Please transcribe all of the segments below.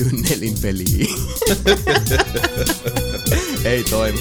liittyy nelinpeliin. Ei toimi.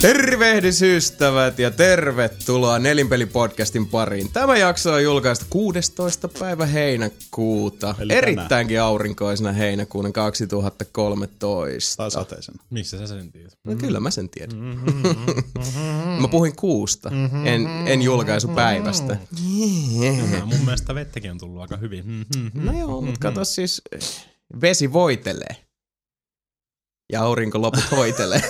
Tervehdys ystävät ja tervetuloa Nelinpeli-podcastin pariin. Tämä jakso on julkaistu 16. päivä heinäkuuta. Eli erittäinkin tänään. Aurinkoisena heinäkuuna 2013. Tai sateisena. Miksi sä sen tiedät? No kyllä mä sen tiedän. Mä puhuin kuusta, en julkaisupäivästä. Mun mielestä vettäkin on tullut aika hyvin. No joo, mutta kato siis, vesi voitelee. Ja aurinko loput hoitelee.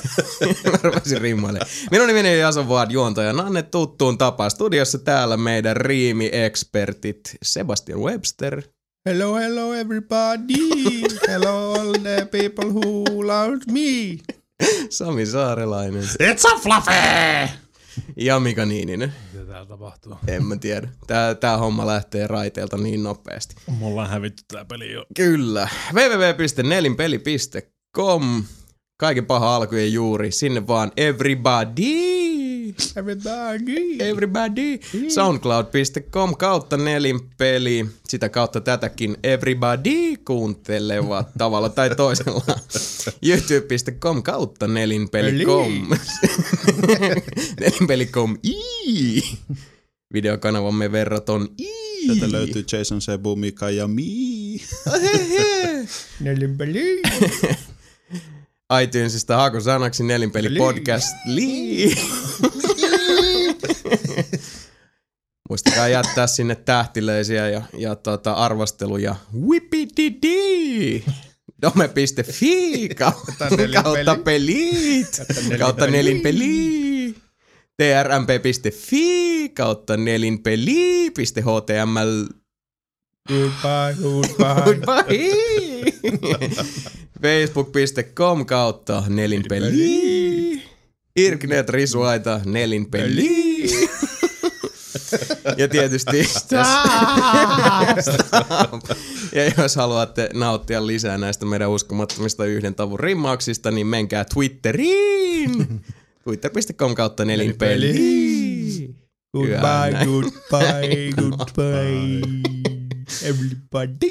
Mä rupesin rimmailemaan. Minun nimeni on Jason Vaad, juontajana Nanne tuttuun tapaan. Studiossa täällä meidän riimi-ekspertit Sebastian Webster. Hello, hello everybody. Hello all the people who love me. Sami Saarelainen. It's a fluffy! Ja Mika Niininen. Mitä täällä tapahtuu? En mä tiedä. Tää homma lähtee raiteilta niin nopeasti. Mulla on hävitty tää peli jo. Kyllä. www.nelinpeli.com Kaiken paha alkujen juuri. Sinne vaan everybody. Soundcloud.com kautta nelinpeli. Sitä kautta tätäkin everybody kuuntelevat tavalla tai toisella. YouTube.com kautta nelinpeli.com. Nelinpeli.com. Videokanavamme verraton. Tätä löytyy Jason Sebu, Mika ja Mii. Nelinpeli. iTunesista hakusanaksi Nelinpeli-podcast. Muistakaa jättää sinne tähtilöisiä ja arvosteluja. Whippididi! Dome.fi kautta pelit! Kautta nelinpeli! trmp.fi kautta nelinpeli.html. Goodbye. Facebook.com kautta nelinpeli. Irknet risuaita nelinpeli. Ja tietysti ja jos haluatte nauttia lisää näistä meidän uskomattomista yhden tavun rimmauksista, niin menkää Twitteriin. Twitter.com kautta nelinpeli. Goodbye. Everybody.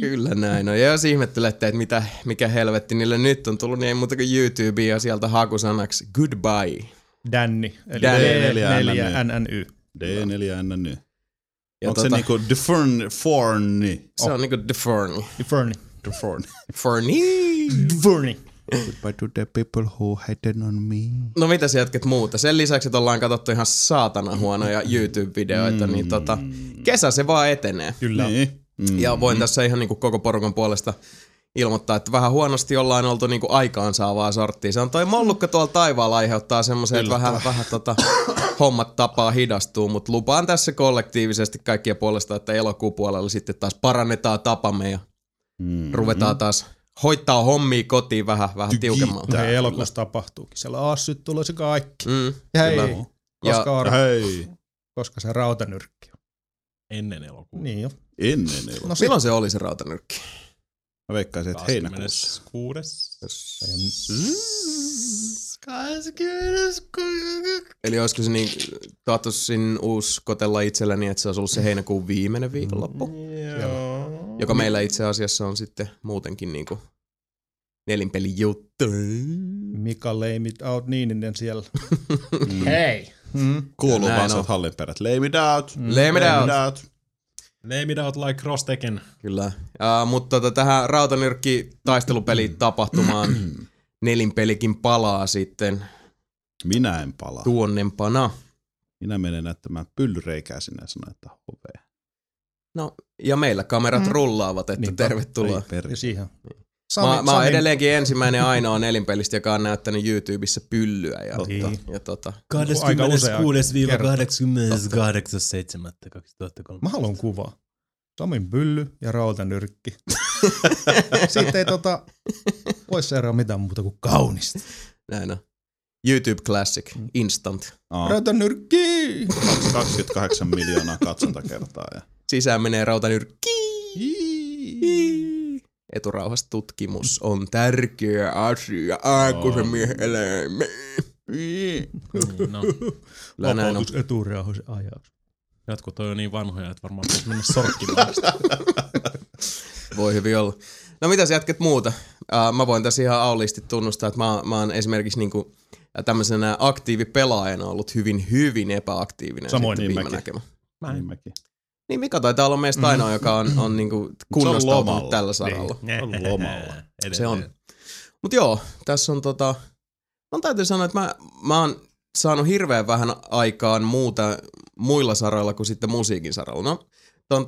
Kyllä näin on. Ja jos ihmettelette, että mikä helvetti niille nyt on tullut, niin ei muuta kuin YouTubea ja sieltä hakusanaksi goodbye. Danny. Eli D4NNY. D4NNY. Onko se niinku Forni? Se on niinku Forni. Forni. Goodbye to the people who hated on me. No mitä sä jatket muuta? Sen lisäksi, että ollaan katsottu ihan saatana huonoja YouTube-videoita, niin kesä se vaan etenee. Kyllä. Ja voin tässä ihan niinku koko porukan puolesta ilmoittaa, että vähän huonosti ollaan oltu niinku aikaansaavaa sorttia. Se on toi mollukka tuolla taivaalla aiheuttaa semmoisen, että vähän hommat tapaa hidastuu, mutta lupaan tässä kollektiivisesti kaikkien puolesta, että elokuun puolella sitten taas parannetaan tapamme ja ruvetaan taas hoittaa hommia kotiin vähän tiukemmalla. Hei, elokuussa tapahtuukin. Siellä assyt tulee se kaikki. Hei, koska se rautanyrkki on. Ennen elokuuta. Niin jo. Ennen elokuuta. No silloin se oli se rautanyrkki. Mä veikkaisin, että heinäkuussa. 26. Eli olisiko se niin, tahtoisin uskotella itselleni, että se olisi ollut se heinäkuun viimeinen viikonloppu. Joo. Joka meillä itse asiassa on sitten muutenkin niinku nelinpeli juttu. Mika leimit out Niininen siellä. Hei! Kuuluu vaan sieltä hallinperät. Leimit out. Name it out like cross taken. Kyllä. Mutta tähän rautanyrkki taistelupeliin tapahtumaan nelinpelikin palaa sitten. Minä en palaa. Tuonnempana. Minä menen näyttämään pyllyreikää sinä sanoa, että hovea. No, ja meillä kamerat rullaavat, että tervetuloa. Siihen. Mä oon edelleenkin ensimmäinen ainoa nelinpelistä, joka on näyttänyt YouTubessa pyllyä. Ja, ja 26.–28.7.2003. Mä haluan kuvaa. Samin pylly ja rautanyrkki. Siitä ei voi seuraa mitään muuta kuin kaunista. Näin on. YouTube Classic. Instant. Rautanyrkki! 28 miljoonaa katsontakertaa. Ja. Sisään menee rautanyrkki. Eturauhas tutkimus on tärkeä asia aikuisen miehen elämä. No. Vapautus eturauhasen ajaksi. Jatko toi on niin vanhoja, että varmaan pitäisi mennä sorkkimaan. Voi hyvin olla. No mitäs jatket muuta? Mä voin tässä ihan aulisti tunnustaa, että mä oon esimerkiksi niinku tämmöisenä aktiivipelaajana ollut hyvin epäaktiivinen. Samoin niin mäkin. Niin Mika taitaa olla meistä ainoa, joka on niinku kunnostautunut tällä saralla. Se on lomalla. Se on. Mut joo, tässä on täytyy sanoa, että mä oon saanut hirveän vähän aikaan muilla saroilla kuin sitten musiikin saralla. No, ton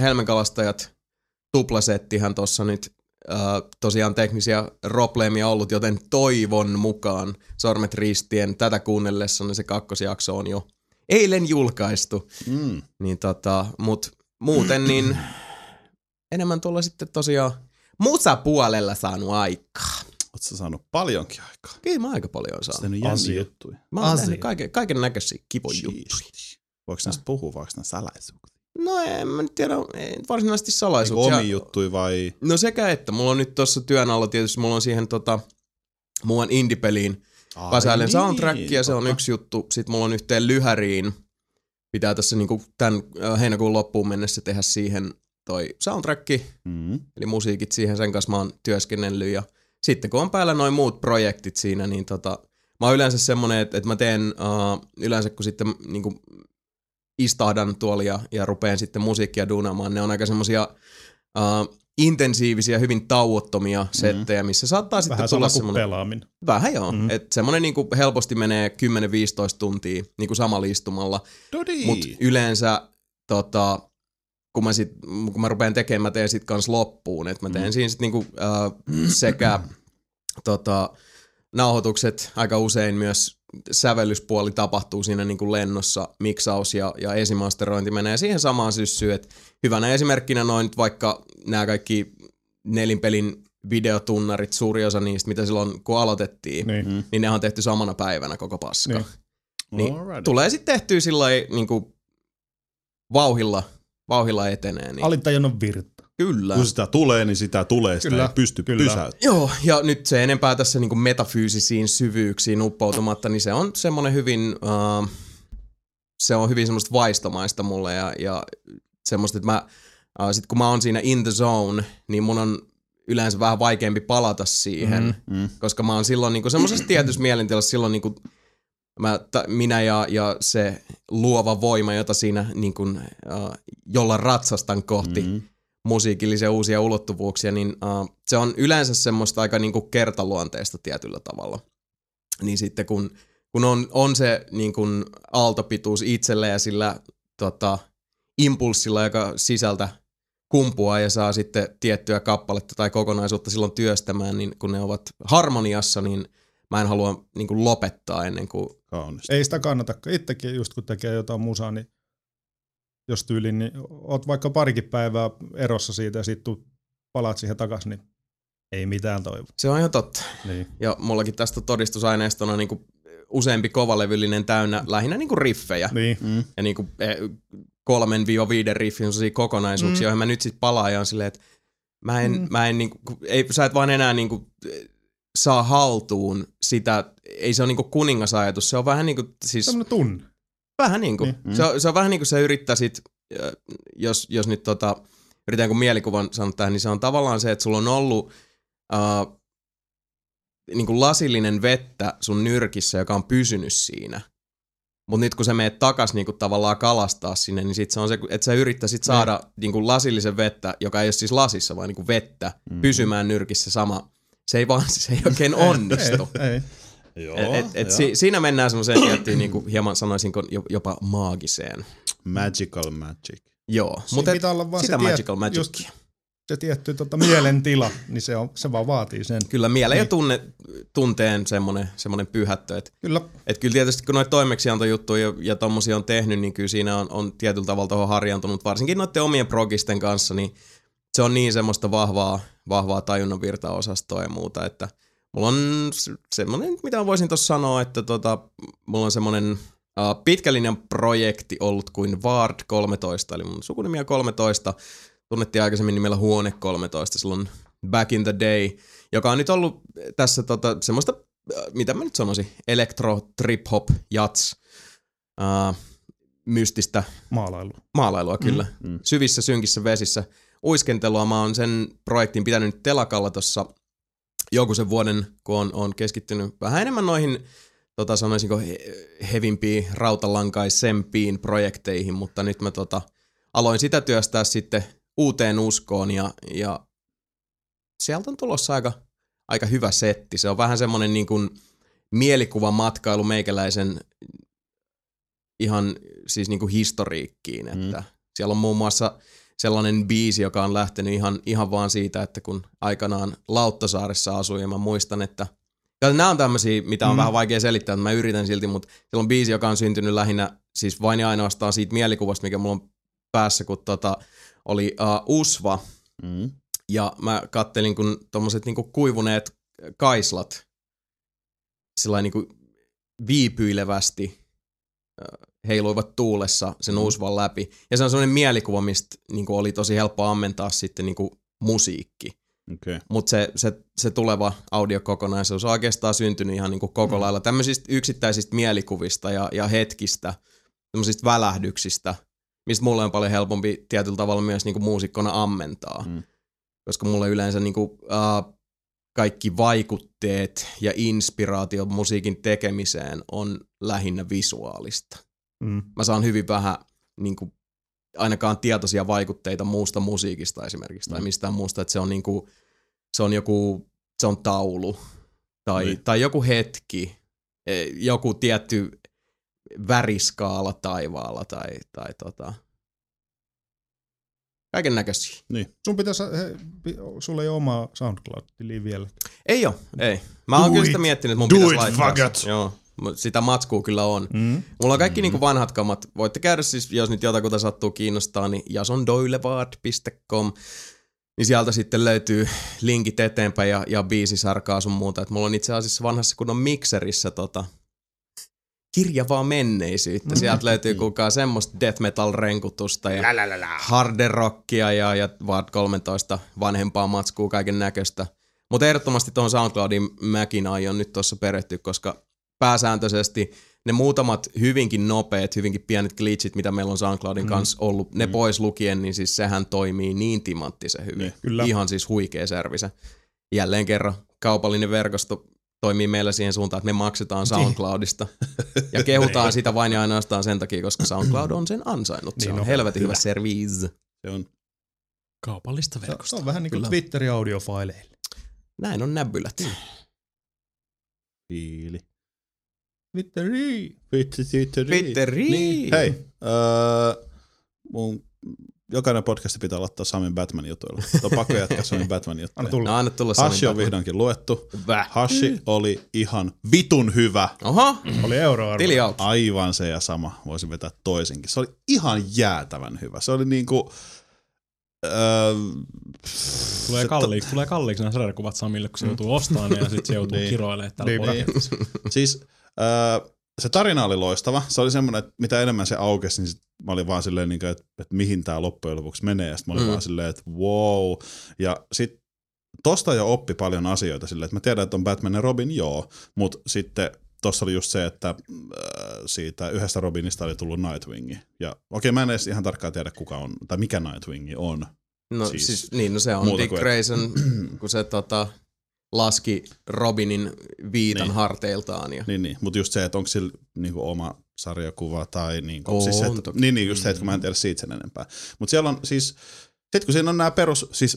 Helmenkalastajat tuplasettihän tossa nyt tosiaan teknisiä probleemia ollut, joten toivon mukaan sormet ristien tätä kuunnellessanne se kakkosjakso on jo eilen julkaistu, niin mut muuten niin enemmän tuolla sitten tosiaan musapuolella saanut aikaa. Oot sä saanut paljonkin aikaa? Kyllä mä aika paljon oon saanut. Sitten on jänniä juttuja. Mä oon tehnyt kaiken näköisiä kivojuttuja. Voiko näistä puhua, voiko näistä salaisuuksia? No en mä nyt tiedä, varsinaisesti salaisuuksia. Omi juttuja vai? No sekä että, mulla on nyt tossa työn alla tietysti, mulla on siihen muuan indie-peliin. Vasailin niin, soundtrackia, se on yksi juttu. Sitten mulla on yhteen lyhäriin. Pitää tässä niinku tämän heinäkuun loppuun mennessä tehdä siihen toi soundtracki. Eli musiikit siihen, sen kanssa mä oon työskennellyt. Ja sitten kun on päällä noin muut projektit siinä, niin mä oon yleensä semmonen, että mä teen yleensä kun sitten niinku istahdan tuolla ja rupeen sitten musiikkia duunaamaan. Ne on aika semmosia intensiivisiä, hyvin tauottomia settejä, missä saattaa sitten tulla semmoinen... Vähän joo. Että semmoinen niinku helposti menee 10–15 tuntia niinku samalla istumalla. Mutta yleensä kun mä rupean tekemään, mä teen sit kans loppuun. Että mä teen siinä sit niinku sekä nauhoitukset aika usein myös. Sävellyspuoli tapahtuu siinä niin kuin lennossa, miksaus ja esimasterointi menee siihen samaan syssyyn, että hyvänä esimerkkinä noin nyt vaikka nämä kaikki nelinpelin videotunnarit, suuri osa niistä, mitä silloin kun aloitettiin, niin ne on tehty samana päivänä koko paska. Niin tulee sitten tehtyä sillä lailla niin kuin vauhilla etenee. Niin. Alintajunnan virta. Kyllä. Kun sitä tulee, kyllä. Sitä ei pysty pysäyttämään. Joo, ja nyt se enempää tässä niinku metafyysisiin syvyyksiin uppoutumatta, niin se on semmoinen hyvin, se on hyvin semmoista vaistomaista mulle ja semmoista, että sit kun mä oon siinä in the zone, niin mun on yleensä vähän vaikeampi palata siihen, koska mä oon silloin niinku semmoisessa tietyssä mielentilassa silloin niinku, minä ja se luova voima, jota siinä niinku, jolla ratsastan kohti, musiikillisia uusia ulottuvuuksia, niin se on yleensä semmoista aika niinku kertaluonteista tietyllä tavalla. Niin sitten kun on se niinku aaltopituus itsellä ja sillä impulssilla, joka sisältä kumpuaa ja saa sitten tiettyä kappaletta tai kokonaisuutta silloin työstämään, niin kun ne ovat harmoniassa, niin mä en halua niinku lopettaa ennen kuin... Kaunista. Ei sitä kannata. Itsekin just kun tekee jotain musaa, niin jos tyyliin, niin oot vaikka parikin päivää erossa siitä ja sit palaat siihen takas, niin ei mitään toivoa. Se on ihan totta. Niin. Ja mullakin tästä todistusaineistona niinku useampi kovalevyllinen täynnä lähinnä niinku riffejä. Niin. Ja niinku 3–5 riffin kokonaisuuksia, joihin mä nyt sit palaan ja on silleen, että mä en niinku, sä et vaan enää niinku saa haltuun sitä, ei se ole niinku kuningasajatus, se on vähän niinku siis... Sellainen tunne. Vähän niinku. Se on vähän niinku sä yrittäisit, jos nyt yritän kun mielikuvan sanoa tähän, niin se on tavallaan se, että sulla on ollut niinku lasillinen vettä sun nyrkissä, joka on pysynyt siinä. Mut nyt kun sä meet takas niinku tavallaan kalastaa sinne, niin sit se on se, että sä yrittäisit saada niinku lasillisen vettä, joka ei ole siis lasissa, vaan niinku vettä, pysymään nyrkissä sama. Se ei oikein onnistu. Ei. Joo, siinä mennään semmoiseen tiettyyn, niinku, hieman sanoisinko jopa maagiseen. Magical magic. Joo, mutta sitä magical magicia. se tietty mielentila, niin se vaan vaatii sen. Kyllä mielen ja tunteen semmoinen pyhättö. Kyllä tietysti kun noita toimeksiantojuttuja ja tommosia on tehnyt, niin kyllä siinä on tietyllä tavalla tuohon harjaantunut, varsinkin noiden omien progisten kanssa, niin se on niin semmoista vahvaa tajunnan virtaosastoa ja muuta, että mulla on semmoinen, mitä voisin tuossa sanoa, että mulla on semmoinen pitkälinjan projekti ollut kuin Vard 13, eli mun sukunimiä 13, tunnettiin aikaisemmin nimellä Huone 13, silloin back in the day, joka on nyt ollut tässä semmoista, mitä mä nyt sanoisin, elektro, trip-hop, jats, mystistä maalailua kyllä, syvissä synkissä vesissä uiskentelua. Mä oon sen projektin pitänyt telakalla tossa joku sen vuoden, kun on keskittynyt vähän enemmän noihin, sanoisinko hevimpiin, rautalankaisempiin projekteihin, mutta nyt mä aloin sitä työstää sitten uuteen uskoon ja sieltä on tulossa aika hyvä setti. Se on vähän semmoinen niin kuin mielikuvamatkailu meikäläisen ihan siis niin kuin historiikkiin, että siellä on muun muassa sellainen biisi, joka on lähtenyt ihan vaan siitä, että kun aikanaan Lauttasaaressa asuin ja mä muistan, että nämä on tämmöisiä, mitä on vähän vaikea selittää, mutta mä yritän silti, mutta siellä on biisi, joka on syntynyt lähinnä siis vain ja ainoastaan siitä mielikuvasta, mikä mulla on päässä, kun oli Usva. Ja mä kattelin, kun tommoset niinku kuivuneet kaislat sillain niinku viipyilevästi heiluivat tuulessa sen Usvan läpi. Ja se on semmoinen mielikuva, mistä niinku oli tosi helppo ammentaa sitten niinku musiikki. Okay. Mutta se tuleva audiokokonaisuus on oikeastaan syntynyt ihan niinku koko lailla tämmöisistä yksittäisistä mielikuvista ja hetkistä, tämmöisistä välähdyksistä, mistä mulle on paljon helpompi tietyllä tavalla myös niinku muusikkona ammentaa. Koska mulle yleensä niinku, kaikki vaikutteet ja inspiraatio musiikin tekemiseen on lähinnä visuaalista. Mä saan hyvin vähän niinku, ainakaan tietoisia vaikutteita muusta musiikista esimerkiksi tai mistään muusta, että se on, niinku, se on taulu tai joku hetki, joku tietty väriskaala taivaalla tai kaiken näköisiä. Niin. Sulla ei ole omaa SoundCloud-tiliä vielä. Ei oo, ei. Mä oon kyllä sitä miettinyt, että mun pitäisi laittaa. Joo, sitä matskua kyllä on. Mulla on kaikki niinku vanhat kamat. Voitte käydä siis, jos nyt jotakuta sattuu kiinnostaa, niin jasondoilevaad.com. Niin sieltä sitten löytyy linkit eteenpäin ja biisisarkaa sun muuta. Et mulla on itse asiassa vanhassa kunnon mikserissä kirjavaa menneisyyttä. Sieltä löytyy kukaan semmoista death metal-renkutusta ja harder rockia ja Vard 13 vanhempaa matskua kaiken näköistä. Mutta ehdottomasti tuohon SoundCloudin mäkin aion nyt tuossa perehtyä, koska pääsääntöisesti ne muutamat hyvinkin nopeat, hyvinkin pienet glitchit, mitä meillä on SoundCloudin kanssa ollut, ne pois lukien, niin siis sehän toimii niin timanttisen hyvin. Kyllä. Ihan siis huikea servise. Jälleen kerran kaupallinen verkosto toimii meillä siihen suuntaan, että me maksetaan SoundCloudista ja kehutaan sitä vain ja ainoastaan sen takia, koska SoundCloud on sen ansainnut. Se on helvetin hyvä service. Se on kaupallista verkosta. Se on vähän niin kuin Twitteri audiofaileille. Näin on näbylät. Fiili. Twitteri. Niin. Hei, mun jokainen podcasti pitää aloittaa Samin Batman-jutuilla. On pakko jatkaa Samin Batman-juttuja. Anna tulla Samin Hashi Batman. On vihdoinkin luettu. Hashi oli ihan vitun hyvä. Oho. Oli euroarvo. Aivan se ja sama. Voisin vetää toisenkin. Se oli ihan jäätävän hyvä. Se oli niinku... Tulee kalliiksi nämä sarjakuvat Samille, kun se joutuu ostamaan ja sitten se joutuu kiroilemaan tällä podcastissa. Siis... se tarina oli loistava. Se oli semmoinen, että mitä enemmän se aukesi, niin mä olin vaan silleen, että mihin tää loppujen lopuksi menee. Ja sit mä olin vaan silleen, että wow. Ja sit tosta jo oppi paljon asioita silleen, että mä tiedän, että on Batman ja Robin, joo. Mut sitten tossa oli just se, että siitä yhdestä Robinista oli tullut Nightwingi. Ja okei, mä en edes ihan tarkkaan tiedä, kuka on, tai mikä Nightwingi on. No siis niin, no se on Dick Grayson, kun se laski Robinin viitan harteiltaan. Ja. Niin, mutta just se, että onko sillä niinku oma sarjakuva tai niinku... Oon, siis et, niin, just se, että kun mä en tiedä siitä sen enempää. Mutta siellä on siis... Sitten kun siinä on nämä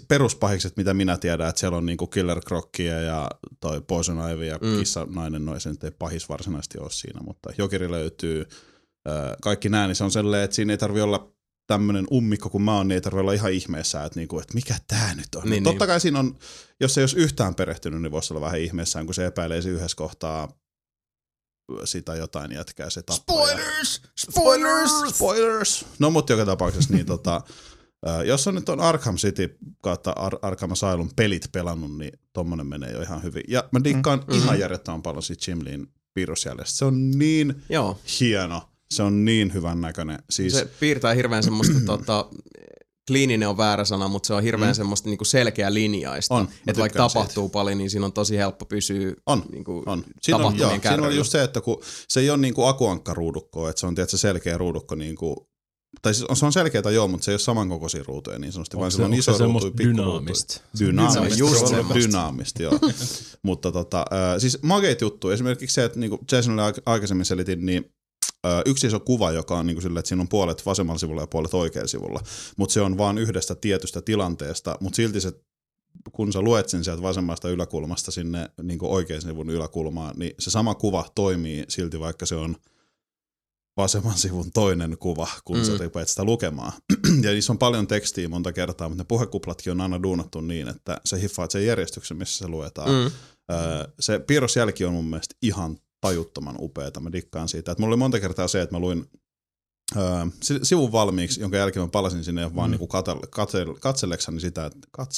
peruspahikset, mitä minä tiedän, että siellä on niinku Killer Crockia ja toi Poison Ivy ja kissanainen, no se nyt ei pahis varsinaisesti ole siinä, mutta Jokeri löytyy. Kaikki nää, niin se on sellainen, että siinä ei tarvi olla tämmönen ummikko kun mä oon, niin ei tarvitse olla ihan ihmeessä, että, niinku, että mikä tää nyt on. Niin, totta kai siinä on, jos ei olisi yhtään perehtynyt, niin voisi olla vähän ihmeessään, kun se epäilee yhdessä kohtaa sitä jotain jätkää, se tappaa. Spoilers! Spoilers! Spoilers! No mut joka tapauksessa, niin jos on nyt on Arkham City kautta Arkham Asylum pelit pelannut, niin tommonen menee jo ihan hyvin. Ja mä diikkaan ihan järjettömän paljon siitä Jim Leein virusjäljestä. Se on niin hieno. Se on niin hyvän näköinen. Siis se piirtää hirveän semmoista, kliininen on väärä sana, mutta se on hirveän semmoista niinku selkeä linjaista. Että vaikka tapahtuu siitä paljon, niin siinä on tosi helppo pysyä niinku tapahtumien kärryllä. Siinä on just se, että kun se ei ole niinku akuankkaruudukkoa, että se on tietysti selkeä ruudukko niinku, tai siis se on selkeätä joo, mutta se ei ole samankokoisia ruutuja niin sanotusti, vaan sillä on iso ruutu ja pikkuruutu. Dynaamista, joo. Mutta siis makeit juttu, esimerkiksi se, että niinku Jasonille aikaisemmin selitin, niin yksi iso kuva, joka on niin kuin sillä, että siinä on puolet vasemmalla sivulla ja puolet oikealla sivulla, mutta se on vaan yhdestä tietystä tilanteesta, mutta silti se, kun sä luet sen sieltä vasemmasta yläkulmasta sinne niin kuin oikean sivun yläkulmaan, niin se sama kuva toimii silti, vaikka se on vasemman sivun toinen kuva, kun sä rupeat sitä lukemaan. Ja niissä on paljon tekstiä monta kertaa, mutta ne puhekuplatkin on aina duunattu niin, että sä hiffaat sen järjestyksen, missä se luetaan. Se piirrosjälki on mun mielestä ihan tajuttoman upeeta. Mä dikkaan siitä. Et mulla oli monta kertaa se, että mä luin sivun valmiiksi, jonka jälkeen mä palasin sinne vaan niinku katseleksani sitä.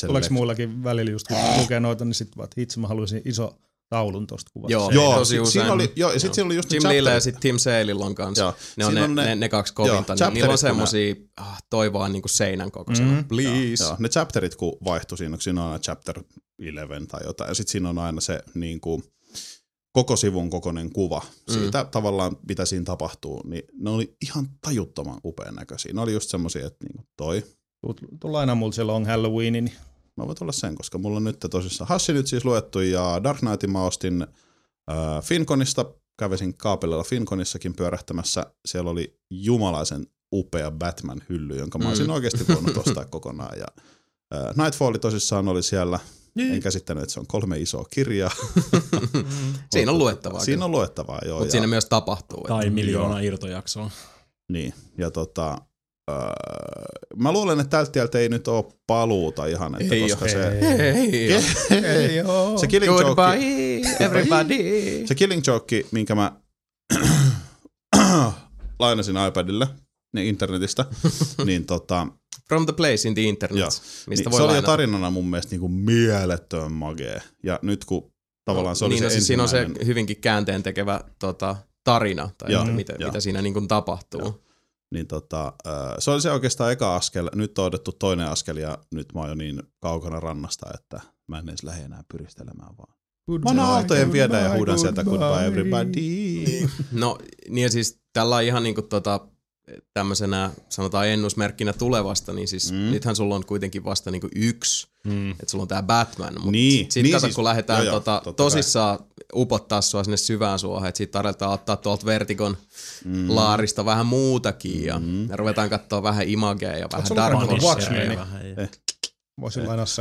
Oliko muullakin välillä just kun lukee noita, niin sit vaan, että itse mä haluaisin iso taulun tosta kuvasta. Joo, siinä oli, ja sit siinä oli just Jim Leellä ja sit Tim Saleillä on kanssa. Ne on ne kaksi kovinta. Niillä on semmosia toivoa niinku seinän kokoisena. Please. Joo. Ne chapterit kun vaihtui siinä, kun siinä on aina chapter 11 tai jotain, ja sit siinä on aina se niinku koko sivun kokoinen kuva siitä tavallaan, mitä siinä tapahtuu, niin ne oli ihan tajuttoman upean näköisiä. Ne oli just semmosia, että niinku toi. Tulla aina mulla se Long Halloweenin. Mä voin tulla sen, koska mulla on nyt tosissaan Hassi nyt siis luettu ja Dark Knightin mä ostin Finconista. Kävisin kaapelilla Finconissakin pyörähtämässä. Siellä oli jumalaisen upea Batman-hylly, jonka mä olisin oikeasti voinut ostaa kokonaan. Ja Nightfall tosissaan oli siellä. En käsittänyt, että se on 3 isoa kirjaa. Siinä on luettavaa. Siinä on luettavaa, joo. Mutta siinä myös tapahtuu. Tai miljoona irtojaksoa. Niin, ja mä luulen, että tältä tieltä ei nyt ole paluuta ihan, että ei koska se Killing Joke. Goodbye everybody. Se Killing Joke, minkä mä lainasin iPadille, niin internetistä, niin From the place in the internet, joo, mistä niin voi se lainata. Se oli tarinana mun mielestä niinku mielettömän magee. Ja nyt kun tavallaan se oli niin, se ensimmäinen. Siinä on se hyvinkin käänteentekevä tarina, tai joo, mitä siinä niinku tapahtuu. Joo. Niin se oli se oikeastaan eka askel, nyt on otettu toinen askel, ja nyt mä oon jo niin kaukana rannasta, että mä en edes lähde enää pyristelemään vaan. Mä oon aaltojen viedä ja huudan sieltä goodbye everybody. No niin ja siis tällä on ihan niinku tämmöisenä sanotaan ennusmerkkinä tulevasta, niin siis nythän sulla on kuitenkin vasta niinku yksi, että sulla on tää Batman, mutta niin, sit kato siis, kun lähdetään tosissaan upottaa sua sinne syvään suohon, että sit tarvitaan ottaa tuolta Vertigon laarista vähän muutakin ja ruvetaan katsoa vähän imagea ja vähän Dark Horseja.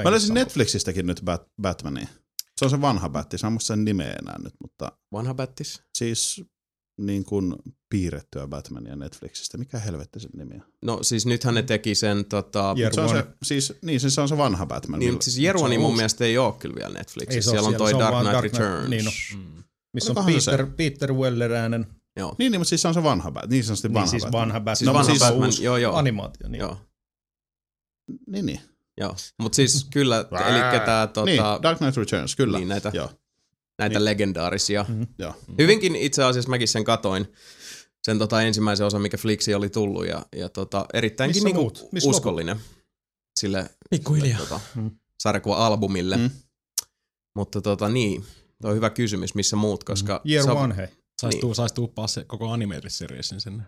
Mä löysin Netflixistäkin nyt Batmania. Se on se vanha Battis, mä en muista sen nimeä enää nyt, mutta vanha Battis? Siis niin kuin piirrettyä Batmania Netflixistä. Mikä helvetti sen nimi on? No siis nythän ne teki sen se on se vanha Batman. Niin, siis Jeruani mun mielestä ei oo kyllä vielä Netflixissä. Siellä on toi Dark Knight Returns. Niin, missä on Peter Weller-äänen. Niin, mutta siis se on se vanha Batman. Niin sanotusti vanha Batman. Vanha Batman. No siis uusi animaatio. Niin. Joo, mutta siis kyllä, elikkä tää niin, Dark Knight Returns, kyllä. Niin näitä legendaarisia. Hyvinkin itse asiassa mäkin sen katoin. Sen ensimmäisen osan, mikä Flixi oli tullut ja erittäinkin niinku uskollinen sille pikkuhiljaa sarjakuva-albumille. Mutta tuo on hyvä kysymys, missä muut, koska Year One, hei. Sais tuuppaa se koko anime-seriessin sinne.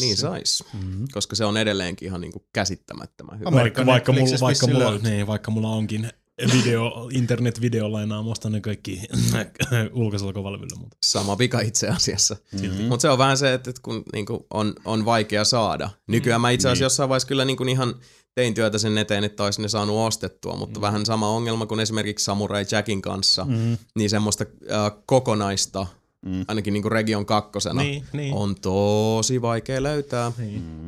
Niin sais, koska se on edelleenkin ihan niinku käsittämättömän hyvä. Vaikka mulla onkin internetvideolainaa, mä ostan ne kaikki ulkosalkovalville. Sama vika itse asiassa. Mutta se on vähän se, että kun niinku on vaikea saada. Nykyään mä itse asiassa jossain vaiheessa kyllä niinku ihan tein työtä sen eteen, että olisi ne saanut ostettua, mutta vähän sama ongelma kuin esimerkiksi Samurai Jackin kanssa, niin semmoista kokonaista, ainakin niinku Region 2:sena, on tosi vaikea löytää.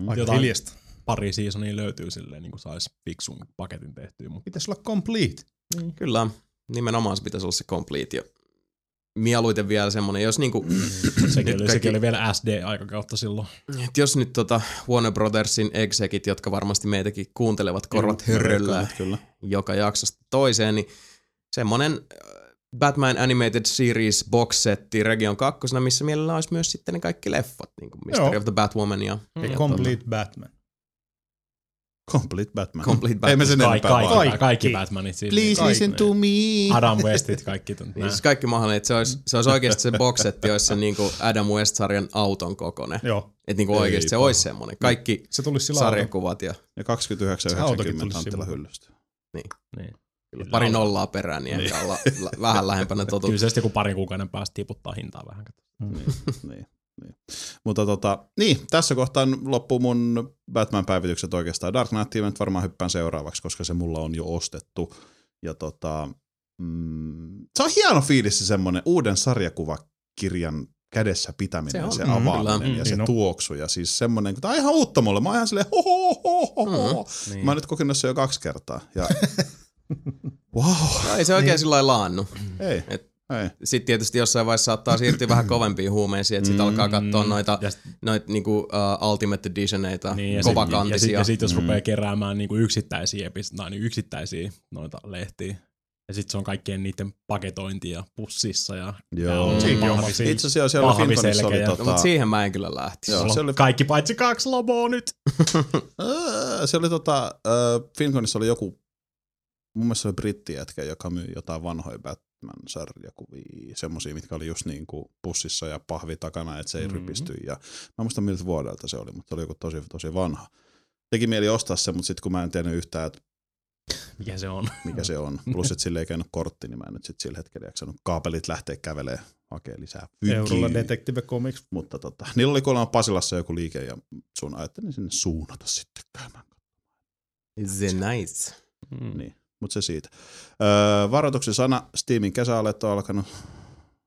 Aika hiljasta. pari seasonia löytyy silleen, niin kuin saisi fiksun paketin tehtyä. Pitäisi olla complete. Mm. Kyllä, nimenomaan se pitäisi olla se complete. Ja mieluiten vielä semmonen, jos niinku... sekin oli vielä SD-aikakautta silloin. Et jos nyt Warner Brothersin exekit, jotka varmasti meitäkin kuuntelevat korvat hyrryllä joka jaksosta toiseen, niin semmonen Batman Animated Series box-setti Region 2, missä mielellä olisi myös sitten ne kaikki leffat, niinku Mystery of the Batwoman ja... Complete Batman. Complete Batman. Ei me sen enempää vaan. Kaikki Batmanit. Please listen to me. Adam Westit, kaikki. Siis kaikki mahdolliset. Se olisi oikeasti se boxetti, olisi se niinku Adam West-sarjan auton kokonen. Joo. Että niinku oikeasti se olisi semmoinen. Kaikki se sarjakuvat. Ja 29,90 Anttila hyllystä. Niin. Pari nollaa perään, niin ehkä olla vähän lähempänä totuutta. Kyllä se sitten joku parin kuukauden päästä tiputtaa hintaa vähän. Niin. Mutta tässä kohtaa loppuu mun Batman-päivitykset oikeastaan. Dark Knight Event varmaan hyppään seuraavaksi, koska se mulla on jo ostettu. Ja se on hieno fiilis se semmonen uuden sarjakuvakirjan kädessä pitäminen, se avaaminen ja se tuoksu. Ja siis semmonen, tää on ihan uutta mulle. Mä oon ihan silleen hohohohoho. Mä oon nyt kokenut se jo 2 kertaa. Ja wow. No, ei se oikein sillä lailla laannu. Ei. Sitten tietysti jossain vaiheessa saattaa siirtyä vähän kovempiin huumeisiin, että sitten alkaa katsoa noita niinku, Ultimate Editioneita, niin, kovakantisia. Ja sitten jos rupeaa keräämään niinku yksittäisiä noita lehtiä, ja sitten se on kaikkien niiden paketointia pussissa. Ja itse asiassa siellä Finkonissa oli mutta siihen mä en kyllä lähtisi. Joo, oli... Kaikki paitsi 2 loboa nyt. Se oli Finkonissa oli joku, mun mielestä se oli brittijätkä, joka myy jotain vanhoja Batman-sarjakuvia, semmosia, mitkä oli just niin kuin pussissa ja pahvi takana, että se ei rypisty. Ja mä muistan miltä vuodelta se oli, mutta se oli joku tosi, tosi vanha. Teki mieli ostaa se, mutta sitten kun mä en tiennyt yhtään, että mikä se on. Plus, että sille ei käynyt kortti, niin mä en nyt sitten sillä hetkellä jaksanut kaapelit lähteä kävelee, hakee lisää pyykiä. Eurolla Detective Comics. Mutta niillä oli kuulemma Pasilassa joku liike ja sun ajattelin sinne suunnata sitten käymään. It's nice. Niin. Mutta se siitä. Varoituksen sana, Steamin kesäalet on alkanut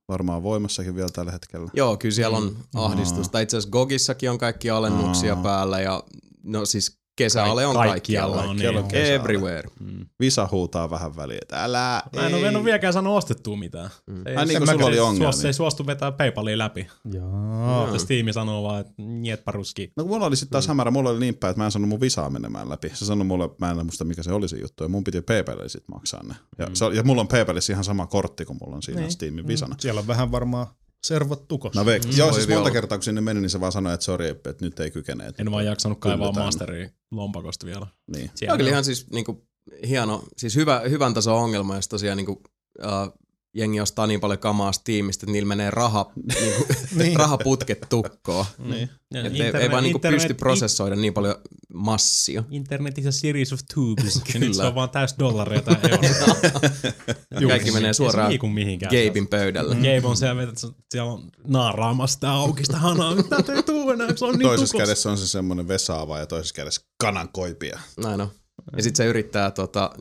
varmaan voimassakin vielä tällä hetkellä. Joo, kyllä siellä on ahdistusta. Itse asiassa GOGissakin on kaikki alennuksia päällä ja no siis kesäale on kaikkialla. Kaikkialla on everywhere. Visa huutaa vähän väliin, että älä. Mä en ole vieläkään saanut ostettua mitään. Ai niin kuin sulla oli ongelmia. Se ei suostu vetää PayPalia läpi. Joo. Steam sanoo vaan, että nietpä ruski. No mulla oli sitten taas hämärä, mulla oli niin päin, että mä en saanut mun visaa menemään läpi. Se sanoi mulle, mä en muista mikä se oli se juttu, ja mun piti PayPalilla sit maksaa ne. Ja mulla on PayPalissa ihan sama kortti kuin mulla on siinä Steamin visana. Siellä on vähän varmaan... Servot tukossa. No joo, siis monta kertaa kun sinne meni, niin se vaan sanoi, että sori, että nyt ei kykene. En vaan jaksanut kaivaa masteria lompakosta vielä. Niin. Tämä on kyllä ihan siis niinku, hieno, siis hyvän tason ongelma, jos tosiaan niinku, jengi ostaa niin paljon kamaa Steamista, että niillä menee rahaputket tukkoon. Niin. Ei vaan niinku pysty prosessoida niin paljon massia. Internet is a series of tubes. Nyt se on vaan täys dollaria tai euroa. Kaikki menee suoraan Gabein pöydälle. Gabe on siellä naaraamassa sitä aukista hanaa. Tätä ei tuu enää, se on niin tukossa. Toisessa kädessä on se semmoinen vesaava ja toisessa kädessä kanankoipia. Näin on. Ja sit se yrittää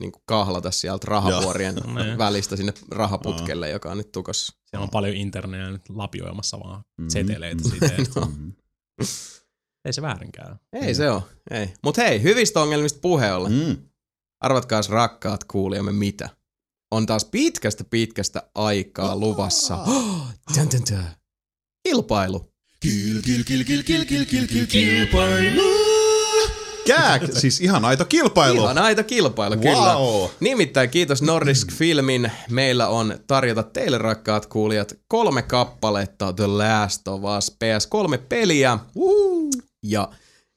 niinku kahlata sieltä rahavuorien välistä sinne rahaputkelle, joka on nyt tukossa. Siellä on paljon internejä nyt lapioimassa vaan seteleitä siitä. Ei se väärinkään. Ei se oo. Mut hei, hyvistä ongelmista puheolle. Arvatkaas rakkaat kuulijamme mitä. On taas pitkästä aikaa luvassa. Kilpailu. Kilpailu. Siis ihan aito kilpailu. Ihan aito kilpailu, kyllä. Wow. Nimittäin kiitos Nordisk Filmin. Meillä on tarjota teille, rakkaat kuulijat, 3 kappaletta The Last of Us PS3-peliä. Ja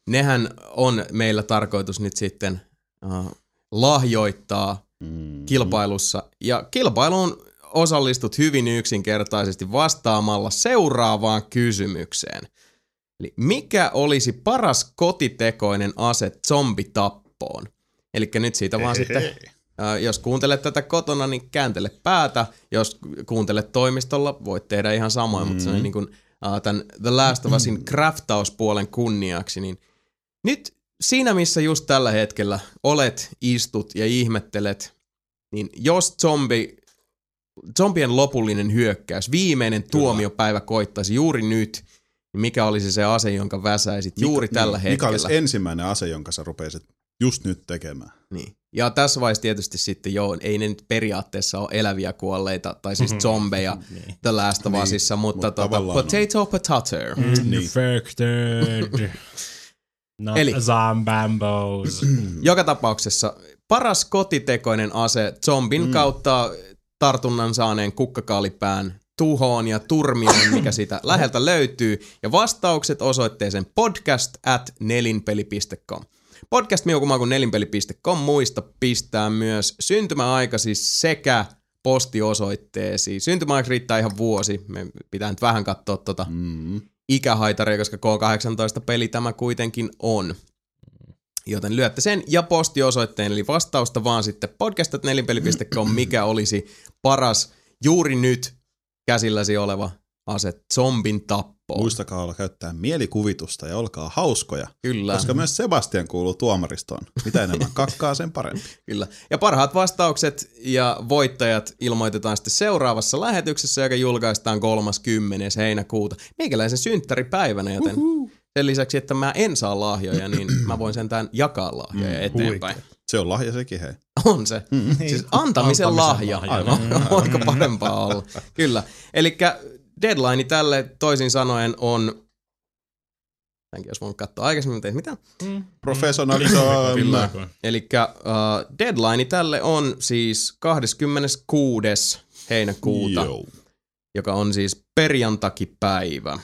nehän on meillä tarkoitus nyt sitten lahjoittaa kilpailussa. Ja kilpailuun osallistut hyvin yksinkertaisesti vastaamalla seuraavaan kysymykseen. Eli mikä olisi paras kotitekoinen ase zombitappoon? Eli nyt siitä vaan sitten, jos kuuntelet tätä kotona, niin kääntele päätä. Jos kuuntelet toimistolla, voit tehdä ihan samoin, mutta se on niin kuin tämän The Last of Usin craftauspuolen kunniaksi. Niin nyt siinä, missä just tällä hetkellä olet, istut ja ihmettelet, niin jos zombien lopullinen hyökkäys, viimeinen tuomiopäivä koittaisi juuri nyt, mikä olisi se ase, jonka väsäisit juuri tällä hetkellä? Mikä olisi ensimmäinen ase, jonka sä rupeisit just nyt tekemään? Niin. Ja tässä vaiheessa tietysti sitten joo, ei ne nyt periaatteessa ole eläviä kuolleita, tai siis zombeja The Last of Usissa, mutta potato potato. Infected. Not eli, zombambos. Joka tapauksessa paras kotitekoinen ase zombin kautta tartunnan saaneen kukkakaalipään tuhoon ja turmioon, mikä siitä läheltä löytyy. Ja vastaukset osoitteeseen podcast@nelinpeli.com. Podcast miukumaa kuin nelinpeli.com. Muista pistää myös syntymäaikasi sekä postiosoitteesi. Syntymäaika riittää ihan vuosi. Me pitää nyt vähän katsoa tuota ikähaitaria, koska K18 peli tämä kuitenkin on. Joten lyötte sen ja postiosoitteen, eli vastausta vaan sitten podcast@nelinpeli.com, mikä olisi paras juuri nyt käsilläsi oleva ase zombin tappoon. Muistakaa olla käyttää mielikuvitusta ja olkaa hauskoja. Kyllä. Koska myös Sebastian kuuluu tuomaristoon. Mitä enemmän kakkaa, sen parempi. Kyllä. Ja parhaat vastaukset ja voittajat ilmoitetaan sitten seuraavassa lähetyksessä, joka julkaistaan 30. heinäkuuta. Meikäläisen synttäripäivänä, joten sen lisäksi, että mä en saa lahjoja, niin mä voin sentään jakaa lahjoja eteenpäin. Huike. Se on lahja sekin, hei. On se. Siis antamisen lahja. Voiko parempaa olla? Kyllä. Elikkä deadline tälle toisin sanoen on... Tänkin jos voinut katsoa aikaisemmin, mutta ei mitään. Professionalism. Elikkä deadline tälle on siis 26. heinäkuuta. Joo. Joka on siis perjantakipäivä. 26.7.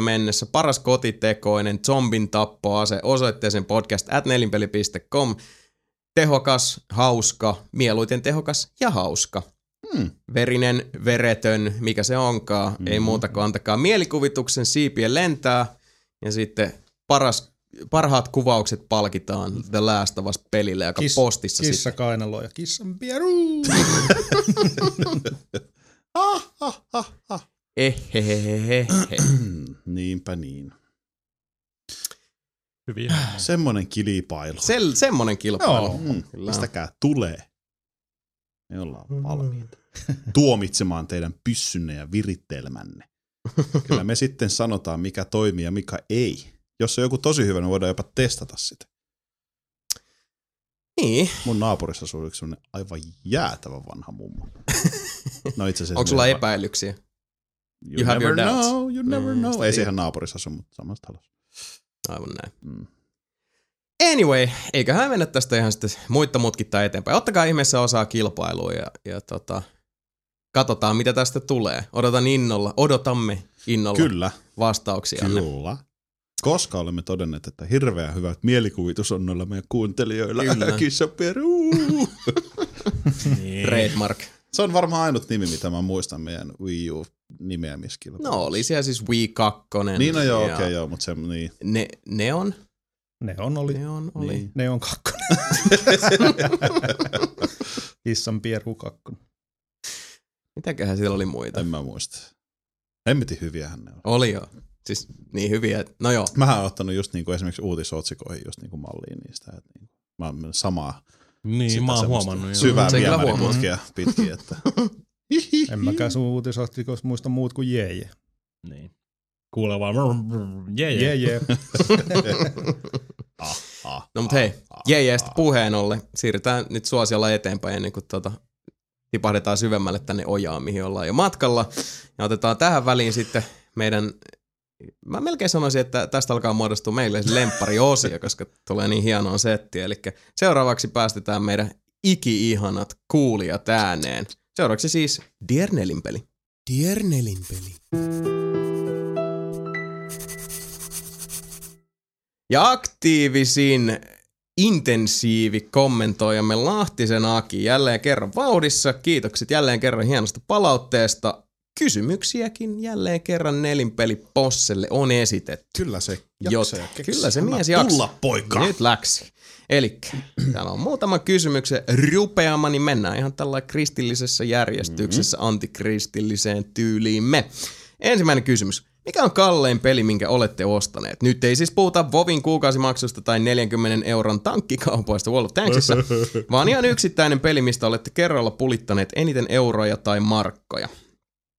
mennessä paras kotitekoinen zombin tappoase osoitteeseen podcast@nelinpeli.com. Tehokas, hauska, mieluiten tehokas ja hauska. Verinen, veretön, mikä se onkaan. Ei muuta kuin antakaa mielikuvituksen siipien lentää. Ja sitten parhaat kuvaukset palkitaan The Last of Us -pelillä, joka postissa kissa sitten. Kissa kainaloa ja kissan pieruu. Niinpä niin. Hyviä. Semmonen kilpailu. Semmonen kilpailu. Mistäkään tulee. Me ollaan valmiita. Tuomitsemaan teidän pyssynne ja virittelmänne. Kyllä me sitten sanotaan, mikä toimii ja mikä ei. Jos on joku tosi hyvä, niin voidaan jopa testata sitä. Niin. Mun naapurissa on yksi sellainen aivan jäätävä vanha mummo. No itse asiassa. Onko sulla epäilyksiä? You have your doubts. You never know. Ei se ihan naapurissa asu, mutta samasta talossa. Aivan näin. Anyway, eiköhän mennä tästä ihan sitten muita mutkittaa eteenpäin. Ottakaa ihmeessä osaa kilpailuun ja katsotaan, mitä tästä tulee. Odotamme innolla kyllä vastauksianne. Kyllä. Koska olemme todenneet, että hirveän hyvä mielikuvitus on noilla meidän kuuntelijoilla. Kyllä. Kissa Peru. Trademark. Se on varmaan ainut nimi, mitä mä muistan meidän Wii U-nimeämiskilpailussa. No oli siellä siis Wii 2. Niin no joo, okei, mutta se niin. Neon? Neon oli. Niin. Neon 2. Kissan Pieru 2. Mitäköhän siellä oli muita? En mä muista. Hemmetin hyviähän ne oli. Oli joo. Siis niin hyviä, no joo. Mähän oon ottanut just niinku esimerkiksi uutisotsikoihin just niinku malliin niistä. Että mä oon samaa. Niin, mä oon huomannut. Syvää viemäriputkia pitkin, että. En mäkään sun uutisotsikossa muista muut kuin jeje. Niin. Kuulee vaan jeje. No mut hei, jejeestä puheen ollen. Siirrytään nyt suosiolla eteenpäin ennen kuin tipahdetaan syvemmälle tänne ojaan, mihin ollaan jo matkalla. Ja otetaan tähän väliin sitten meidän... Mä melkein sanoisin, että tästä alkaa muodostua meille lemppariosio, koska tulee niin hienoa settiä. Eli seuraavaksi päästetään meidän iki-ihanat kuulijat ääneen. Seuraavaksi siis Dear Nelinpeli. Dear Nelinpeli. Ja aktiivisin intensiivi kommentoijamme Lahtisen Aki jälleen kerran vauhdissa. Kiitokset jälleen kerran hienosta palautteesta. Kysymyksiäkin jälleen kerran nelinpeliposselle on esitetty. Kyllä se jaksaa. Kyllä se mies jaksaa. Tulla poika. Nyt läksi. Elikkä täällä on muutama kysymyksen rupeama, niin mennään ihan tällä kristillisessä järjestyksessä antikristilliseen tyyliimme. Ensimmäinen kysymys. Mikä on kallein peli, minkä olette ostaneet? Nyt ei siis puhuta Vovin kuukausimaksusta tai 40€ tankkikaupoista World of Tanksissa, vaan ihan yksittäinen peli, mistä olette kerralla pulittaneet eniten euroja tai markkoja.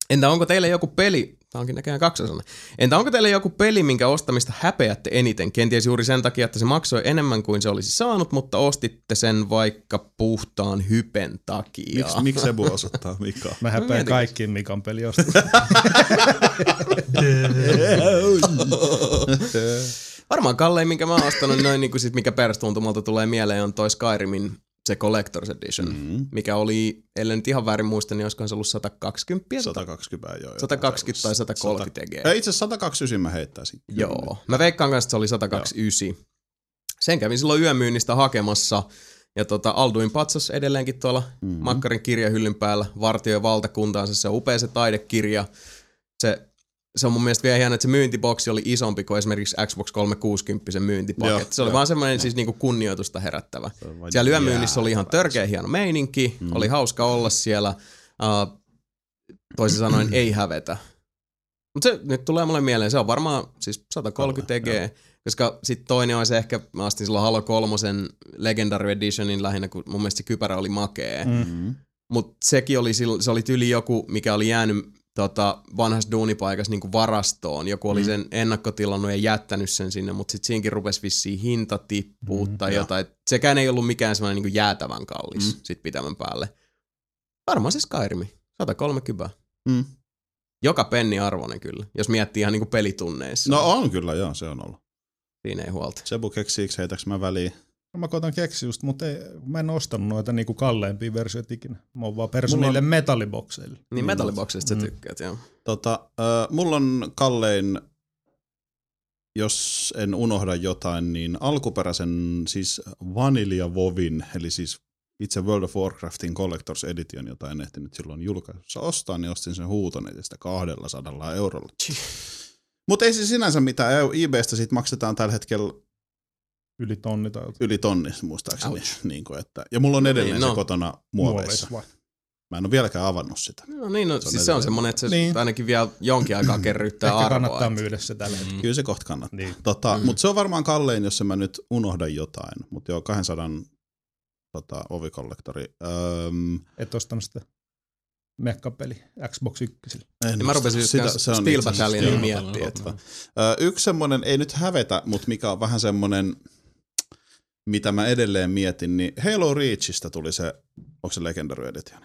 Entä onko teille joku peli Tämä onkin näköjään kaksosainen. Entä onko teillä joku peli, minkä ostamista häpeätte eniten? Kenties juuri sen takia, että se maksoi enemmän kuin se olisi saanut, mutta ostitte sen vaikka puhtaan hypen takia. Miksi Sebu osoittaa Mikaa? Mä häpeän kaikkiin Mikan peliostosta. Varmaan kallein, minkä mä oon ostanut, noin niin kuin sit mikä perstuntumalta tulee mieleen, on toi Skyrimin se Collector's Edition, mikä oli, ellen nyt ihan väärin muista, niin olisikohan se ollut 120? 120, joo. 120 tai 130 G. Itse asiassa 129 mä heittäisin. Joo. Mä veikkaan kanssa, että se oli 129. Joo. Sen kävin silloin yömyynnistä hakemassa. Ja Alduin patsas edelleenkin tuolla Makkarin kirjahyllyn päällä. Vartioi valtakuntaansa. Se on upea se taidekirja. Se on mun mielestä vielä hieno, että se myyntiboksi oli isompi kuin esimerkiksi Xbox 360 myyntipaketti. Se oli vaan semmoinen siis niinku kunnioitusta herättävä. Siellä yömyynnissä oli ihan törkeä hieno meininki, oli hauska olla siellä. Toisin sanoen ei hävetä. Mutta se nyt tulee mulle mieleen, se on varmaan siis 130 G, koska sitten toinen olisi ehkä, mä astin silloin Halo 3:n Legendary Editionin lähinnä, kun mun mielestä se kypärä oli makea. Mutta sekin oli, se oli tyyli joku, mikä oli jäänyt vanhassa duunipaikassa niin kuin varastoon. Joku oli sen ennakkotilannut ja jättänyt sen sinne, mutta sitten siinkin rupesi vissiin hinta tippuu tai jotain. Sekään ei ollut mikään semmoinen niin kuin jäätävän kallis sit pitämän päälle. Varmaan se Skyrim, 130. Joka penni arvoinen kyllä, jos miettii ihan niin kuin pelitunneissa. No on kyllä, joo, se on ollut. Siinä ei huolta. Sebu keksiiks, heitäks mä väliin? Mä koitan keksiä just, mutta mä en ostanut noita niinku kalleimpia versioita ikinä. Mä oon vaan perso niille metallibokseille. Niin metallibokseista sä tykkäät, joo. Mulla on kallein, jos en unohda jotain, niin alkuperäisen siis Vanilla Vovin, eli siis itse World of Warcraftin Collector's Edition, jota en ehtinyt silloin julkaisussa ostaa, niin ostin sen Huutonetistä 200 €. Mutta ei siis sinänsä mitään, eBaystä siitä maksetaan tällä hetkellä yli tonni tai jotain. Yli tonni, muistaakseni. Niin kuin, että, ja mulla on edelleen se kotona muoveissa. Mä en ole vieläkään avannut sitä. No niin, no, se on semmoinen, että se ainakin vielä jonkin aikaa kerryttää arvoa. Ehkä kannattaa myydä se tällä hetkellä. Kyllä se kohta kannattaa. Niin. Mutta se on varmaan kallein, jos mä nyt unohdan jotain. Mutta joo, 200 ovi-kollektori. Et ostanut sitä mekkapeli Xbox 1. Mä rupesin Steel Battalionin miettiä. Yksi semmoinen, ei nyt hävetä, mutta mikä on vähän semmoinen, mitä mä edelleen mietin, niin Halo Reachista tuli se, onko se Legendary Edition?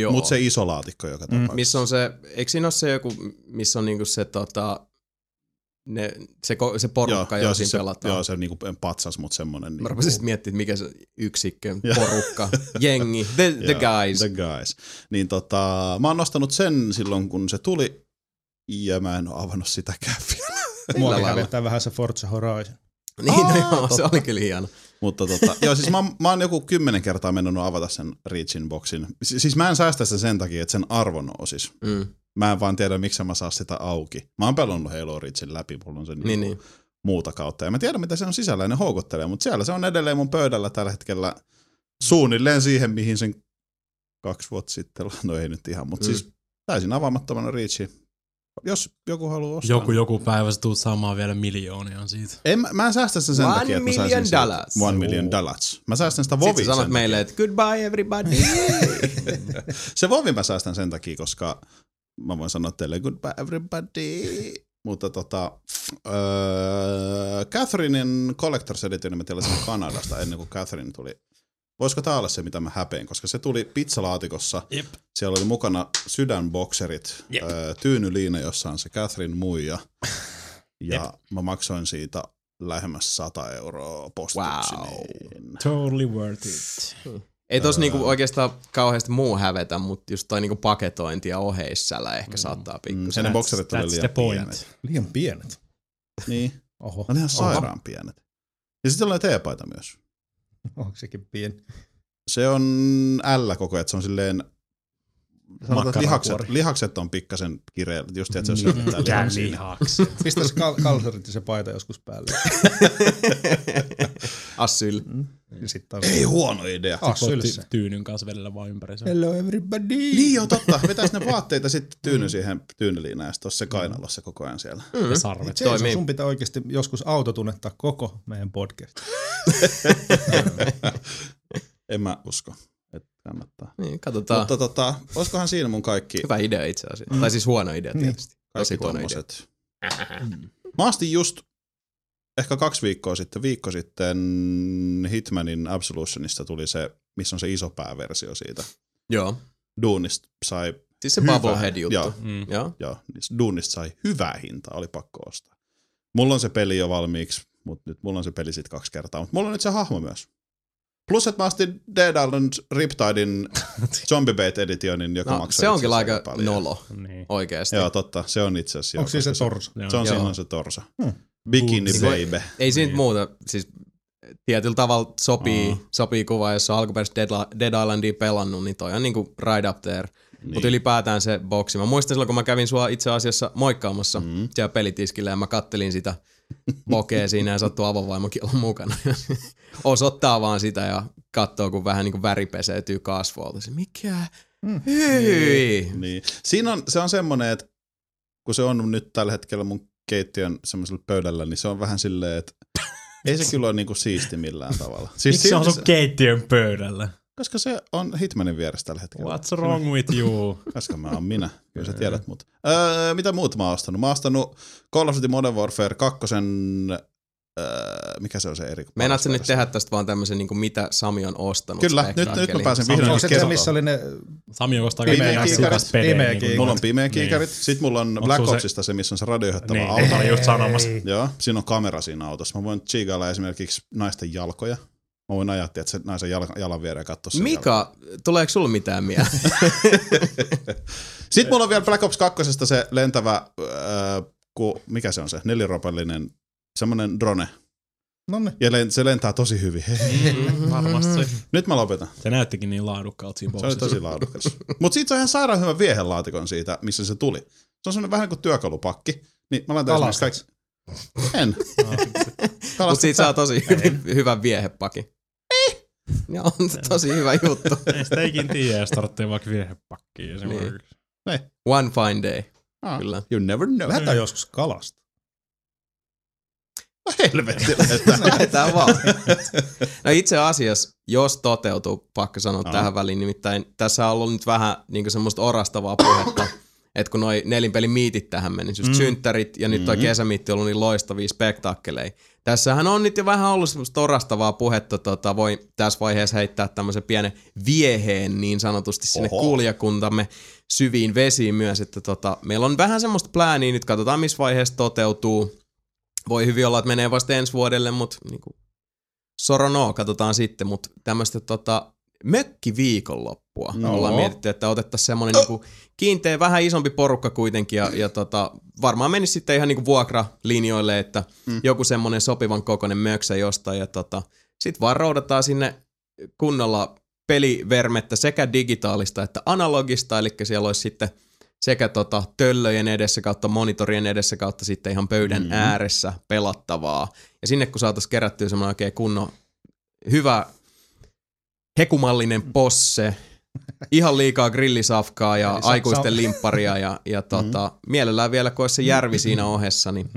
Joo. Mut se iso laatikko joka tapauksessa. Missä on se, eikö siinä ole se joku, missä on niinku se se porukka, joo, siis pelataan. Joo, se on niinku patsas, mut semmonen. Mä rupesin sit miettimään, mikä se yksikkö, porukka, jengi, the guys. The guys. Niin mä oon nostanut sen silloin, kun se tuli, ja mä en oo avannut sitäkään vielä. Mua hävettää vähän se Forza Horizon. Niin, se oli kyllä hieno. Mutta joo, siis mä oon joku 10 kertaa mennyt avata sen Reachin boxin. Siis mä en säästä sitä sen takia, että sen arvo nousis. Mä en vaan tiedä, miksi mä saa sitä auki. Mä oon pelannut Halo Reachin läpi, mulla on se niin. muuta kautta. Ja mä tiedän, mitä se on sisällä, ja ne houkuttelee. Mutta siellä se on edelleen mun pöydällä tällä hetkellä suunnilleen siihen, mihin sen 2 vuotta sitten. No ei nyt ihan, mutta siis täysin avaamattomana Reachi. Jos joku haluaa ostaa. Joku päivä sä tuut saamaan vielä miljoonia siitä. Mä en säästä sen takia, että mä saisin sitä. $1 million. Mä säästän sitä Vovin. Sitten sanot meille, että goodbye everybody. Se Vovin mä säästän sen takia, koska mä voin sanoa teille goodbye everybody. Mutta Catherinein Collector's Edition mä tilasin Kanadasta ennen kuin Catherine tuli. Voisiko tää olla se, mitä mä häpein? Koska se tuli pizzalaatikossa. Jep. Siellä oli mukana sydänbokserit, tyynyliina, jossa on se Catherine muija. Ja mä maksoin siitä lähemmäs 100 € postuksineen. Wow. Totally worth it. Ei tos niinku oikeastaan kauheasti muu hävetä, mutta just toi niinku paketointi ja oheissällä ehkä saattaa pikkusen. Ja ne bokserit oli liian pienet. Liian pienet? Niin. Oho. Ne on ihan sairaan pienet. Ja sitten oli teepaita myös. Onko sekin pieni? Se on koko ajan, että se on silleen, lihakset on pikkasen kireä, just tiedät, jos syötetään lihakset. Pistäisi kalsarit ja se paita joskus päälle. Assyl. Ei huono idea. Assyl se. Tyynyn kanssa vedellä vaan ympärissä. Hello everybody. Niin joo, totta. Vetäis ne vaatteita sitten tyynyn siihen tyynyliinään, ja se kainalossa koko ajan siellä. Ja sarvet. Jason, sun pitää oikeasti joskus autotunnettaa koko meidän podcast. En mä usko. Kannattaa. Niin, katsotaan. Mutta olisikohan siinä mun kaikki. Hyvä idea itse asiassa. Tai siis huono idea tietysti. Kaikki tommoset. Mä astin just ehkä 2 viikkoa sitten Hitmanin Absolutionista tuli se, missä on se iso pääversio siitä. Joo. Duunista sai siis se Bubblehead-juttu. Joo, joo. Duunista sai hyvää hintaa, oli pakko ostaa. Mulla on se peli jo valmiiksi, mutta nyt mulla on se peli sit 2 kertaa, mutta mulla on nyt se hahmo myös. Plus, että mä astin Dead Island Riptidein Zombie Bait Editionin, joka no, maksaa. Se onkin aika paljon. Nolo, niin. Oikeesti. Joo, totta. Se on itse asiassa. Onko siis se torso? Se on silloin se torso. Bikini baby. Ei siitä muuta. Siis tietyllä tavalla sopii kuva, jos on alkuperäisesti Dead Islandia pelannut, niin toi on niinku ride up there. Niin. Mutta ylipäätään se boksi. Mä muistan silloin, kun mä kävin sua itse asiassa moikkaamassa siellä pelitiskillä ja mä kattelin sitä bokea siinä ja sattuu avovaimokin olla mukana. Osoittaa vaan sitä ja katsoo, kun vähän niin kuin väri peseytyy kasvoilta. Se, mikä? Hyi! Niin. Siinä on, se on semmoinen, että kun se on nyt tällä hetkellä mun keittiön semmoisella pöydällä, niin se on vähän silleen, että ei se kyllä ole niin kuin siisti millään tavalla. Siis miksi se on sun keittiön pöydällä? Koska se on Hitmanin vieressä tällä hetkellä. What's wrong with you? Koska mä oon minä. Kyllä sä tiedät mut. Mitä muut mä oon ostanut? Mä oon ostanut Call of Duty Modern Warfare 2. Mikä se on se eri? Meinaat sä nyt tehdä tästä vaan tämmösen, niin mitä Sami on ostanut? Kyllä, nyt mä pääsen vihdoin kertomaan. Se, missä oli ne... Sami ostaa pimeä kiikarit. Mulla on pimeä kiikarit. Sitten mulla on Black Opsista se, missä on se radiojohtava auto. Niin, olin just sanomassa. Joo, siinä on kamera siinä autossa. Mä voin chigailla esimerkiksi naisten jalkoja. Mä voin ajatella, että se naisen jalan viereen katsoa sen. Mika, tuleeko sulla mitään mieleen? Sitten mulla on vielä Black Ops 2. se lentävä, mikä se on se, nelirapallinen, semmonen drone. Nonne. Ja se lentää tosi hyvin. Varmasti. Nyt mä lopetan. Se näyttikin niin laadukkaalta siinä boksissa. Se oli tosi laadukas. Mut siitä se on ihan sairaan hyvän viehelaatikon siitä, missä se tuli. Se on semmonen vähän kuin työkalupakki. Niin mä laitan esimerkiksi kaikki. En. Mut siitä saa tosi hyvän viehepaki. Ja on tosi hyvä juttu. Sitä eikin tiedä, jos tarvitsee vaikka viehepakkiin. One fine day. Kyllä. You never know. Lähetään joskus kalasta. No helvetti. Lähetään vaan. No itse asiassa, jos toteutuu, pakko sanoa tähän väliin, nimittäin tässä on ollut nyt vähän niinku semmoista orastavaa puhetta. Että kun noi nelinpelin miitit tähän meni, just synttärit ja nyt toi kesämiitti on ollut niin loistavia spektaakkeleja. Tässähän on nyt jo vähän ollut semmoista orastavaa puhetta, voi tässä vaiheessa heittää tämmöisen pienen vieheen niin sanotusti sinne kuulijakuntamme syviin vesiin myös, että meillä on vähän semmoista plääniä, nyt katsotaan missä vaiheessa toteutuu. Voi hyvin olla, että menee vasta ensi vuodelle, mutta niinku, soronoo, katsotaan sitten, mutta tämmöistä mökkiviikonloppua. No. Ollaan mietitty, että otettaisiin semmoinen niinku kiinteä, vähän isompi porukka kuitenkin ja varmaan menisi sitten ihan niinku vuokralinjoille, että joku semmoinen sopivan kokoinen möksä jostain ja sit vaan roudataan sinne kunnolla pelivermettä sekä digitaalista että analogista, eli siellä olisi sitten sekä töllöjen edessä kautta monitorien edessä kautta sitten ihan pöydän ääressä pelattavaa ja sinne kun saataisiin kerättyä semmoinen oikein kunnon hyvä hekumallinen posse, ihan liikaa grillisafkaa ja aikuisten limpparia ja mielellään vielä, kun olisi se järvi siinä ohessa, niin,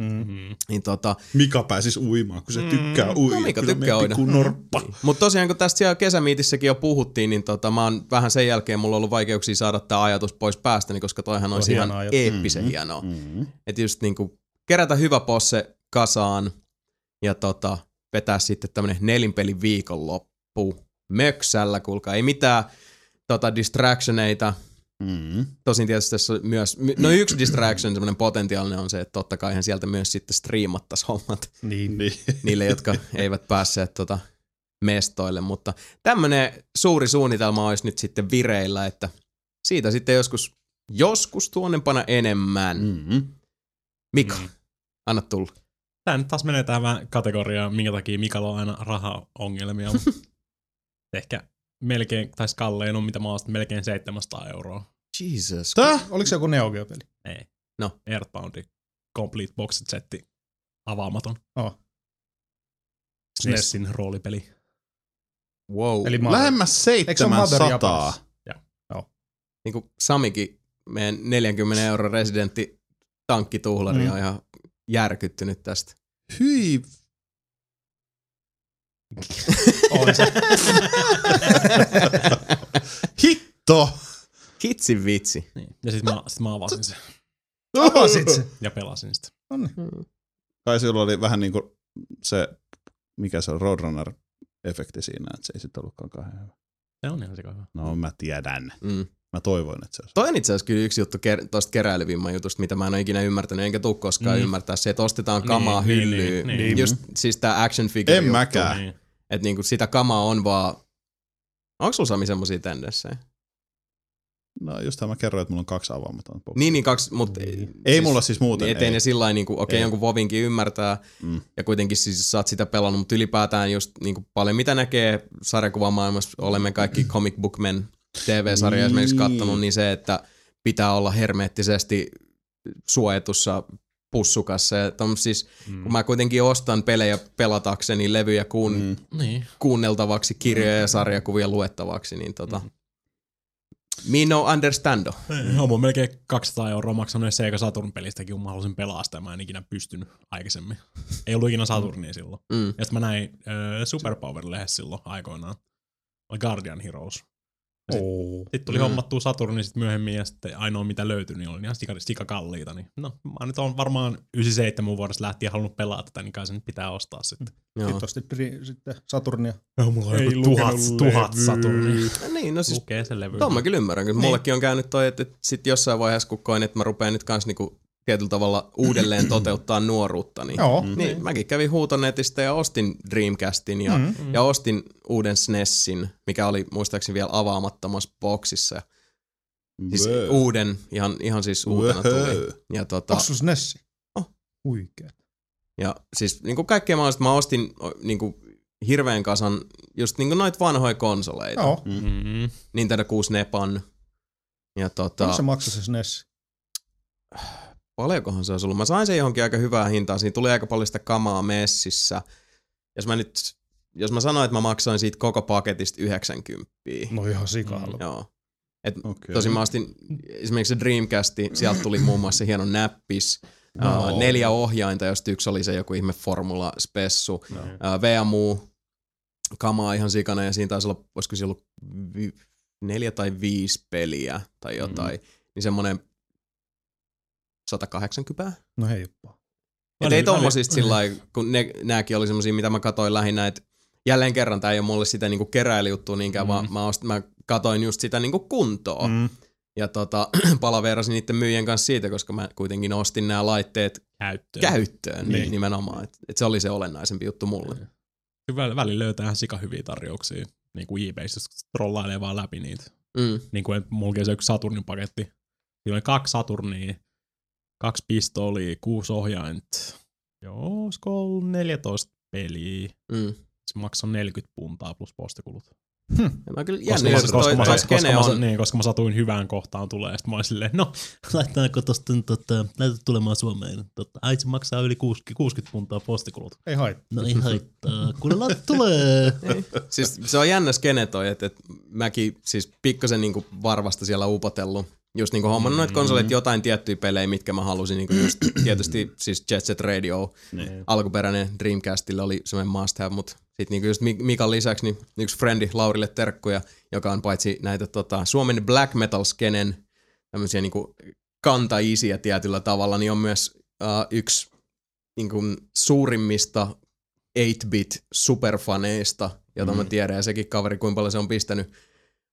niin Mika pääsisi uimaan, kun se tykkää uida. No, Mika tykkää uida. Mutta tosiaan, kun tästä siellä kesämiitissäkin jo puhuttiin, niin mä oon vähän sen jälkeen, mulla on ollut vaikeuksia saada tämä ajatus pois päästäni, koska toihan olisi ihan eeppisen hienoa. Että just niinku kerätä hyvä posse kasaan ja vetää sitten tämmönen nelinpelin viikonloppu. Möksällä, kuulkaa. Ei mitään distractioneita. Tosin tietysti tässä myös, no yksi distraction, semmoinen potentiaalinen on se, että totta kaihan sieltä myös sitten striimattaisi hommat niin. niille, jotka eivät päässeet mestoille, mutta tämmöinen suuri suunnitelma olisi nyt sitten vireillä, että siitä sitten joskus tuonnempana enemmän. Mika, anna tulla. Tää nyt taas menee tähän kategoriaan, minkä takia Mikalla on aina rahaongelmia. Ehkä melkein, tai kallein on mitä mä ostin, melkein 700 euroa. Jesus. Oliko se joku Neo Geo-peli? Ei. No. Earthboundi. Complete Boxed Setti. Avaamaton. SNESin roolipeli. Wow. Eli lähemmäs 700. Joo. Niin kuin Samikin, meidän 40 euron residentti tankkituhlari on ihan järkyttynyt tästä. Hyi. On se. Hitto! Kitsi vitsi. Niin. Ja sit mä avasin sen. Avasit se. Ja pelasin sitä. Kai silloin oli vähän niin kuin se, mikä se on, Roadrunner-efekti siinä, että se ei sitten ollutkaan kauhean hyvä. Se on ihan hyvä. No mä tiedän. Mm. Mä toivoin, että se olisi. Toi on itse asiassa kyllä yksi juttu tosta keräilyvimmän jutusta, mitä mä en ole ikinä ymmärtänyt, enkä tuu koskaan ymmärtää. Se, että ostetaan kamaa hyllyyn. Niin. Just siis tää action figure juttu. En mäkään. Niin. Että niinku sitä kamaa on vaan... Onko sulla Sami semmosia tendenssejä? No justhan mä kerroin, että mulla on kaksi avaamaton boksi. Niin, kaksi, mutta... Ei siis, mulla siis muuten. Niin, ettei ne sillain niinku, okei, jonkun vovinkin ymmärtää. Mm. Ja kuitenkin siis sä oot sitä pelannut, mutta ylipäätään just niinku paljon mitä näkee sarjakuvamaailmassa. Olemme kaikki comic book men TV-sarja esimerkiksi kattonut, niin se, että pitää olla hermeettisesti suojatussa pussukassa. Ja siis, kun mä kuitenkin ostan pelejä pelatakseni, levyjä kuunneltavaksi, kirjoja ja sarjakuvia luettavaksi, niin me no understando. Olen melkein 200 € maksanut Sega Saturn pelistäkin, kun mä halusin pelaa sitä. Mä en ikinä pystynyt aikaisemmin. Ei ollut ikinä Saturnia silloin. Mm. Ja sitten mä näin Superpower-lehdessä silloin aikoinaan. Guardian Heroes. Sitten tuli hommattua Saturni sit myöhemmin, ja sitten ainoa mitä löytyi, niin oli ihan sikakalliita. Niin. No, mä nyt on varmaan 97 vuodesta lähtien halunnut pelaa tätä, niin kai sen pitää ostaa sitten. Sitten ostin sitten Saturnia. No, mulla on joku 1000 Saturnia. Niin, no siis lukee sen levy. Tuon mä kyllä ymmärrän, kun mullekin on käynyt toi, että sit jossain vaiheessa kun koin, että mä rupean nyt kans niinku tietyllä tavalla uudelleen toteuttaa nuoruutta, niin mäkin kävin Huutonetistä ja ostin Dreamcastin ja ostin uuden SNESin, mikä oli muistaakseni vielä avaamattomassa boksissa. Siis uuden, ihan siis uutena tuli. Ja onko sun SNESi? Oh. Huikeet. Ja siis niin kuin kaikkea mä ostin niin kuin hirveän kasan just niin kuin noita vanhoja konsoleita. Joo. Nintendo 6 Nepan. Ja onko se maksoi se SNESi? Paljonkohan se olisi ollut? Mä sain sen johonkin aika hyvää hintaa. Siinä tuli aika paljon sitä kamaa messissä. Jos mä sanoin, että mä maksoin siitä koko paketista 90. No ihan sikalla. Joo. Okay. Tosin mä ostin esimerkiksi se Dreamcasti. Sieltä tuli muun muassa hieno näppis. No. 4 ohjainta, josta yksi oli se joku ihme formula spessu. No. VMU. Kamaa ihan sikana. Ja siinä taisi olla, olisiko siellä ollut 4 tai 5 peliä tai jotain. Niin semmoinen 180. No heippaa. Et ei tommosista sillä lailla, kun nääkin oli semmosia, mitä mä katsoin lähinnä, että jälleen kerran tää ei ole mulle sitä niinku keräilijuttua niinkään, vaan mä katsoin just sitä niinku kuntoa. Ja palaveerasin niiden myyjien kanssa siitä, koska mä kuitenkin ostin nämä laitteet käyttöön nimenomaan. Et se oli se olennaisempi juttu mulle. Välillä löytää ihan sika hyviä tarjouksia, niinku eBayssä, jos trollailee vaan läpi niitä. Niinku mulkee se yksi Saturnin paketti. Siinä oli 2 Saturnia. 2 pistoolia, 6 ohjainta. Joo, olisiko ollut 14 peliä. Se maksaa 40 puntaa plus postikulut. Mä kyllä koska mä satuin hyvään kohtaan tulee, sit mä olin silleen, no, laitetaanko tosta näytät tulemaan Suomeen. Ai se maksaa yli 60 puntaa postikulut. Ei haittaa. No ei haittaa, kun laita tulee. Siis se on jännä skene toi, että mäkin siis pikkasen niinku varvasta siellä upotellut. Just niinku hommannut noita konsoleita jotain tiettyjä pelejä, mitkä mä halusin. Niinku just tietysti siis Jet Set Radio, alkuperäinen Dreamcastilla oli semmoinen must have, mutta sit niinku just Mikan lisäksi niin yksi friendi Laurille terkkuja, joka on paitsi näitä Suomen black metal skenen tämmöisiä niinku kantaisiä tietyllä tavalla, niin on myös yksi niinku suurimmista 8-bit superfaneista, jota mä tiedän, ja sekin kaveri kuinka paljon se on pistänyt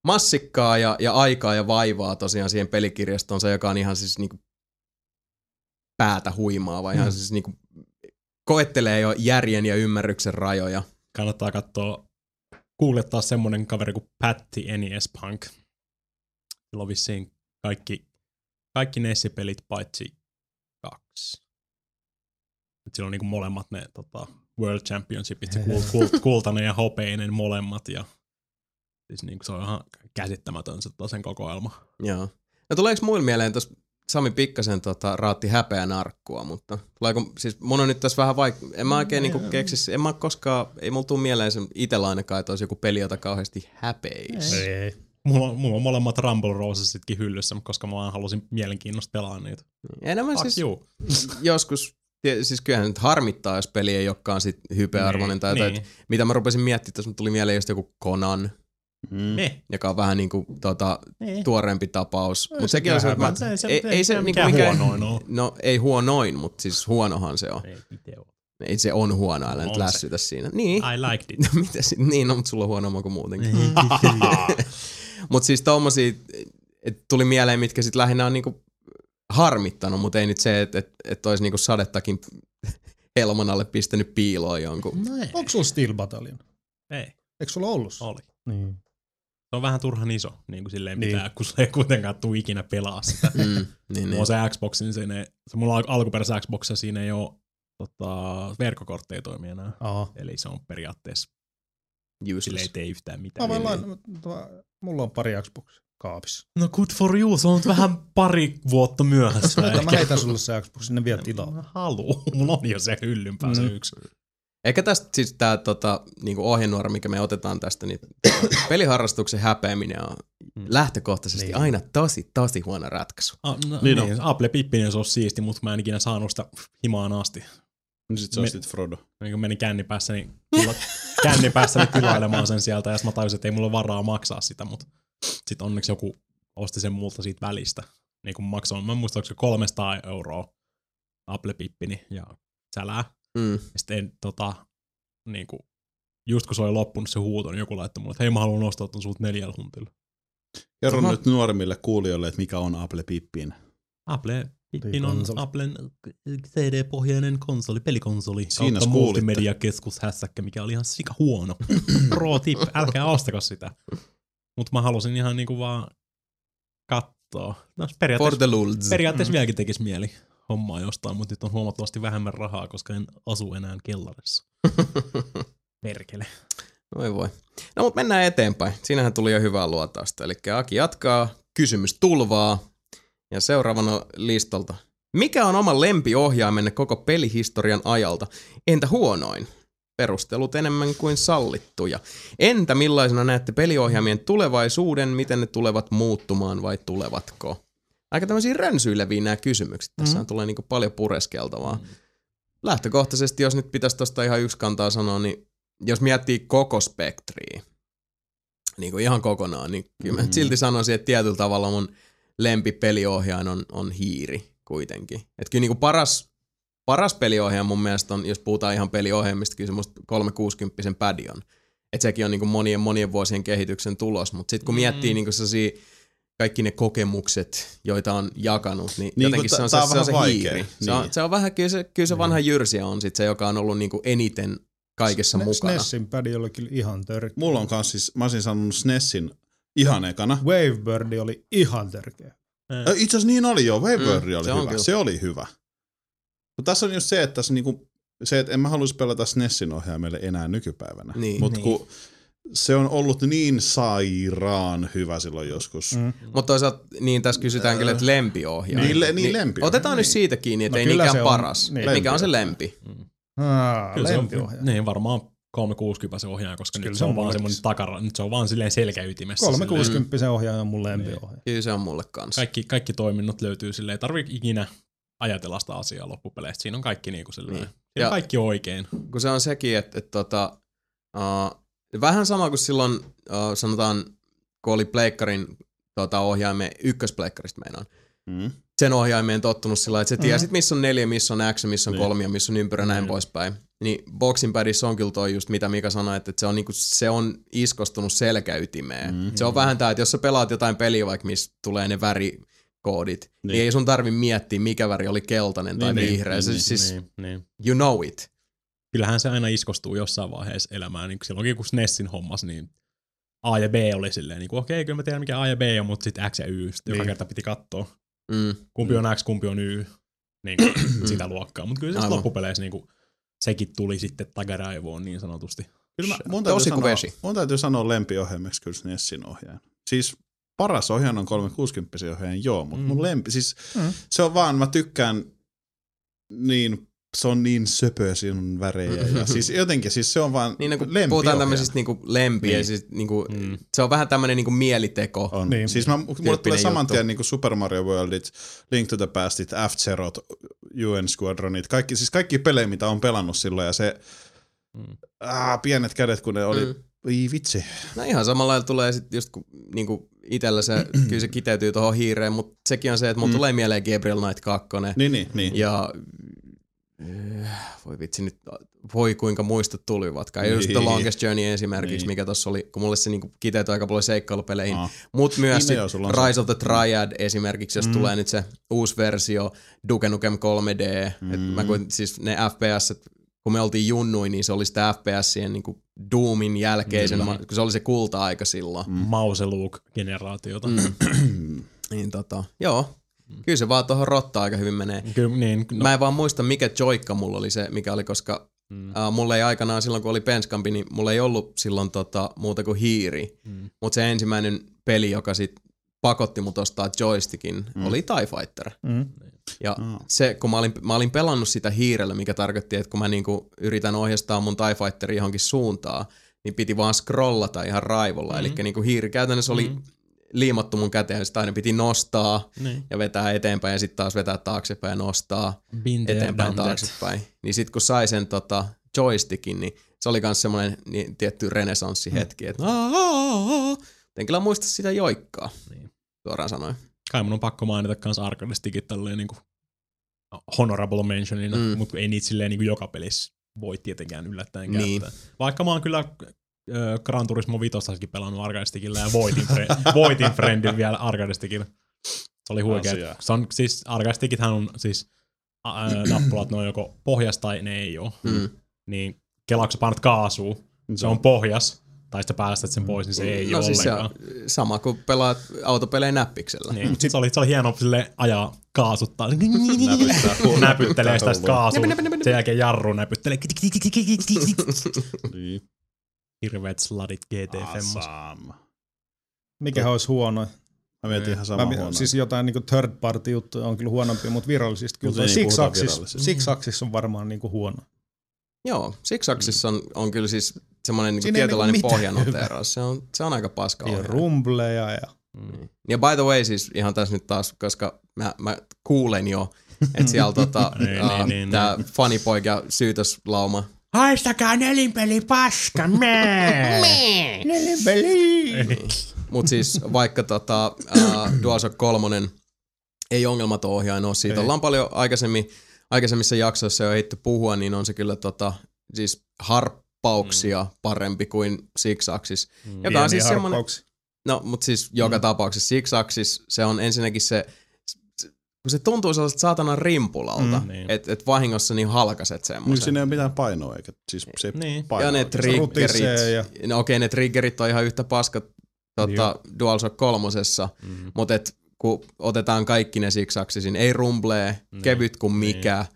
massikkaa ja aikaa ja vaivaa tosiaan siihen pelikirjastonsa, joka on ihan siis niinku päätä huimaava. Ihan siis niinku koettelee jo järjen ja ymmärryksen rajoja. Kannattaa katsoa, kuulettaa semmonen kaveri kuin Patti NES Punk. Sillä on vissiin kaikki NES-pelit paitsi 2. Sillä on niinku molemmat ne World Championshipit, se kultainen ja hopeinen molemmat ja siis niin, se on ihan käsittämätön se sen kokoelma. Joo. No tuleeko muille mieleen tuossa Sami pikkasen raatti häpeän arkkua, mutta tuleeko, siis mun on nyt tässä vähän vaikea, en mä oikein niinku keksis, en mä koskaan, ei mulla tuu mieleen sen itellä ainakaan, että olisi joku peli, jota kauheasti häpeisi. Ei. Mulla on molemmat Rumble Rosesitkin hyllyssä, koska mä vaan halusin mielenkiinnosta pelaa niitä. Enemmän fuck siis you. Joskus. Siis kyllähän nyt harmittaa, jos peli ei olekaan sit hypearvoinen tai jotain, mitä mä rupesin miettimään, että tuli mieleen just joku Conan. joka on vähän niin kuin tuoreempi tapaus. Mutta sekin on semmoinen, että ei se mikään huonoin ole. No ei huonoin, mutta siis huonohan se on. Ei se on huono, älä nyt lässytä siinä. Niin. I liked it. No, mitä sit? Niin, no, mutta sulla on huonomma kuin muutenkin. Mutta siis tommosia, että tuli mieleen, mitkä sit lähinnä on niinku harmittanut, mutta ei nyt se, että et olisi niinku sadettakin helman alle pistänyt piiloon jonkun. No ei. Onko sulla Steel Battalion? Ei. Eikö sulla ollut? Oli. Niin. Se on vähän turhan iso, niin kuin silleen niin. Pitää, kun se ei kuitenkaan tule ikinä pelaa sitä. Niin, niin. Se Xbox, niin se mulla alkuperäisessä Xboxissa siinä ei ole verkkokortti ei toimi enää. Aha. Eli se on periaatteessa sille ei tee yhtään mitään. Mulla on pari Xbox kaapissa. No good for you, se on vähän pari vuotta myöhässä. Mä heitän sulle se Xbox sinne vielä tilaa. Mä haluun, mulla on jo se hyllyn päässä yksi. Eikä tästä siis tää niinku ohjenuora, mikä me otetaan tästä, niin peliharrastuksen häpeäminen on lähtökohtaisesti niin. Aina tosi huono ratkaisu. Niin. Apple Pippinen se on siisti, mutta mä en ikinä saanut sitä himaan asti. No sit se on sitten Frodo. Niin kun menin kännipäässäni tilailemaan sen sieltä, ja mä tajusin, että ei mulla varaa maksaa sitä, mutta sit onneksi joku osti sen multa siitä välistä. Niin kun maksoin, mä en muista, onko se 300 € Apple Pippini ja sälää. Ja sitten niinku, just kun se oli loppunut se huuto, niin joku laittoi mulle, että hei mä haluan ostaa ton sulta 4 €:lla. Kerron nyt nuoremmille kuulijoille, että mikä on Apple Pippin. Apple Pippin on Applen CD-pohjainen konsoli, pelikonsoli. Siinä multimediakeskus hässäkkä, mikä oli ihan sika huono. Pro tip, älkää ostako sitä. Mutta mä halusin ihan niinku vaan kattoo. No, periaatteessa vieläkin tekis mieli hommaa jostain, mutta nyt on huomattavasti vähemmän rahaa, koska en asu enää kellarissa. Perkele. Noi voi. No mut mennään eteenpäin. Siinähän tuli jo hyvää luotausta. Eli Aki jatkaa kysymystulvaa. Ja seuraavana listalta. Mikä on oma lempiohjaimenne koko pelihistorian ajalta? Entä huonoin? Perustelut enemmän kuin sallittuja. Entä millaisena näette peliohjaimien tulevaisuuden? Miten ne tulevat muuttumaan vai tulevatko? Aika tämmöisiä rönsyileviä nämä kysymykset. Tässä tulee niinku paljon pureskeltavaa. Lähtökohtaisesti, jos nyt pitäisi tuosta ihan yksi kantaa sanoa, niin jos miettii koko spektriä, niin kuin ihan kokonaan, niin kyllä mä silti sanoisin, että tietyllä tavalla mun lempipeliohjaaja on hiiri kuitenkin. Että kyllä niinku paras peliohjaaja mun mielestä on, jos puhutaan ihan peliohjelmista, kyllä semmoista 360-sen Padion. Että sekin on niinku monien vuosien kehityksen tulos, mutta sitten kun miettii niinku sellaisia kaikki ne kokemukset, joita on jakanut, niin jotenkin se on vaikea. Hiiri. Niin. Se on vähän, kyllä se vanha jyrsiä on sit se, joka on ollut niinku eniten kaikessa mukana. SNESin pädi oli kyllä ihan törkeä. Mulla on kans siis, mä olisin sanonut SNESin ihan ekana. Wavebird oli ihan törkeä. Itse asiassa niin oli joo, Wavebird oli hyvä. Kyllä. Se oli hyvä. Mutta tässä on just se, että tässä niinku, se, että en mä haluaisi pelata SNESin ohjaimelle enää nykypäivänä. Niin. Mut kun se on ollut niin sairaan hyvä silloin joskus. Mutta toisaalta niin tässä kysytään kyllä, että lempiohjaaja. Niin lempiohjaaja. Otetaan nyt siitä kiinni, että ei mikään paras. Niin. Mikä on se lempi? Kyllä lempiohjaaja. Niin varmaan 360 se ohjaaja, koska nyt se on vaan semmoinen takara. Nyt se on vaan silleen selkäytimessä. 360 se ohjaaja on mun lempiohjaaja. Kyllä se on mulle kanssa. Kaikki toiminnot löytyy silleen. Ei tarvitse ikinä ajatella sitä asiaa loppupeleistä. Siinä on kaikki niinku silleen. Siinä on kaikki oikein. Kun se on sekin, että vähän sama kuin silloin, sanotaan, kun oli pleikkarin ohjaimeen, ykköspleikkarista meinaan. Sen ohjaimeen tottunut sillä, että sä tiesit, missä on 4, missä on X, missä on 3 ja missä on ympyrä, näin poispäin. Niin boxing padissa on kyllä toi just, mitä Mika sanoi, että se on, niinku, se on iskostunut selkäytimeen. Se on vähän tää, että jos sä pelaat jotain peliä, vaikka missä tulee ne värikoodit, niin ei sun tarvi miettiä, mikä väri oli keltainen tai vihreä. You know it. Kyllähän se aina iskostuu jossain vaiheessa elämään. Niin silloinkin kun SNESin hommas, niin A ja B oli silleen, niin okei, kyllä mä tiedän mikä A ja B on, mutta sitten X ja Y, sitten joka kerta piti katsoa. Kumpi on X, kumpi on Y, niin sitä luokkaa. Mutta kyllä se loppupeleissä niin sekin tuli sitten takaraivoon niin sanotusti. Kyllä mun täytyy sanoa lempiohjelmeksi kyllä SNESin ohjaajan. Siis paras ohjaaja on 360 ohjaajan, joo, mutta mun lempi, siis se on vaan, mä tykkään niin. Se on niin söpöä sinun värejä. Ja siis jotenkin siis se on vaan lempiohjaaja. Puhutaan tämmöisistä niinku lempiä. Niin. Siis niinku, se on vähän tämmöinen niinku mieliteko. On. Niin. Siis mulle tulee saman tien niinku Super Mario Worldit, Link to the Pastit, F-Zerot, UN Squadronit. Kaikki pelejä, mitä on pelannut silloin. Ja se pienet kädet, kun ne oli Ei vitsi. No ihan samalla lailla tulee sitten just kun niinku itellä se, kyllä se kiteytyy tuohon hiireen, mutta sekin on se, että mun tulee mieleen Gabriel Knight 2. Niin. Ja voi vitsi nyt, voi kuinka muistot tulivatkaan. Niin. Just The Longest Journey esimerkiksi, mikä tossa oli, kun mulle se niinku kiteytyi aika paljon seikkailupeleihin. Mutta myös niin, Rise of the Triad esimerkiksi, jos tulee nyt se uusi versio, Duke Nukem 3D. Et mä kuin, siis ne FPS, kun me oltiin junnuin, niin se oli sitä FPSien niinku Doomin jälkeisen, kun se oli se kulta-aika silloin. Mauseluuk-generaatiota. Niin joo. Kyllä se vaan tuohon rottaan aika hyvin menee. Kyllä, niin, no. Mä en vaan muista, mikä joikka mulla oli se, mikä oli, koska mulla ei aikanaan silloin, kun oli Penskampi, niin mulla ei ollut silloin muuta kuin hiiri. Mutta se ensimmäinen peli, joka sit pakotti mut ostaa joystickin, oli TIE Fighter. Ja se, kun mä olin pelannut sitä hiirellä, mikä tarkoitti, että kun mä niinku yritän ohjastaa mun TIE Fighterin johonkin suuntaan, niin piti vaan scrollata ihan raivolla. Eli niinku hiiri käytännössä oli liimattu mun käteen, sitä aina piti nostaa ja vetää eteenpäin ja sitten taas vetää taaksepäin ja nostaa eteenpäin taaksepäin. Niin sit kun sai sen joystickin, niin se oli kans semmonen niin, tietty renesanssihetki, että en kyllä muista sitä joikkaa, suoraan sanoen. Kai mun on pakko mainita kans arcade-stickit tälleen niinku honorable mentionina, mutta ei niitä silleen niinku joka pelissä voi tietenkään yllättäen käyttää. Vaikka mä oon kyllä Gran Turismo 5:stäkin pelannut arcade-stickillä ja voitin friendin vielä arcade-stickillä. Se oli huikea. Siis arcade-stickithän on siis nappulat, ne on joko pohjas tai ne ei oo. Niin kelaa, kun painat kaasua, se on pohjas. Tai sitten päästät sen pois, niin se ei ole siis ollenkaan. Se sama kuin pelaat autopelejä näppiksellä. Niin, mutta se oli hieno sille ajaa kaasuttaa. Näpyttelee sitä kaasua. Sen jälkeen jarru näpyttelee. Hirveet sladit GT5. Mikä olisi huono? Mä mietin ihan samaa huonoa. Siis jotain niinku third party juttuja on kyllä huonompia, mutta virallisista kyllä. Six-axis on varmaan niinku huono. Joo, Six-axissa on kyllä siis semmoinen niinku tietynlainen niinku pohjanoteeraus. Se on aika paska ohjelma. Ja rumbleja ja... Ja by the way, siis ihan tässä nyt taas, koska mä kuulen jo, että siellä tää fanipoika syytöslauma. Haistakaa Nelinpeli paska, mää! Nelinpeli! Mut siis vaikka DualShock 3 ei ongelmaton ohjain oo siitä. Ollaan paljon aikaisemmissa jaksoissa jo ehditty puhua, niin on se kyllä siis harppauksia parempi kuin Six-axis. Joka on siis semmoinen. No, mutta siis joka tapauksessa Six-axis, se on ensinnäkin se tuntuu sellaiset saatanan rimpulalta, että vahingossa niin halkaset semmoisen. Niin siinä ei ole mitään painoa, eikä siis se painoa. Ja ne triggerit, no okei, ne triggerit on ihan yhtä paskat DualShock 3:ssa, mutta kun otetaan kaikki ne Six-axisin, ei rumblee, kevyt kuin mikä.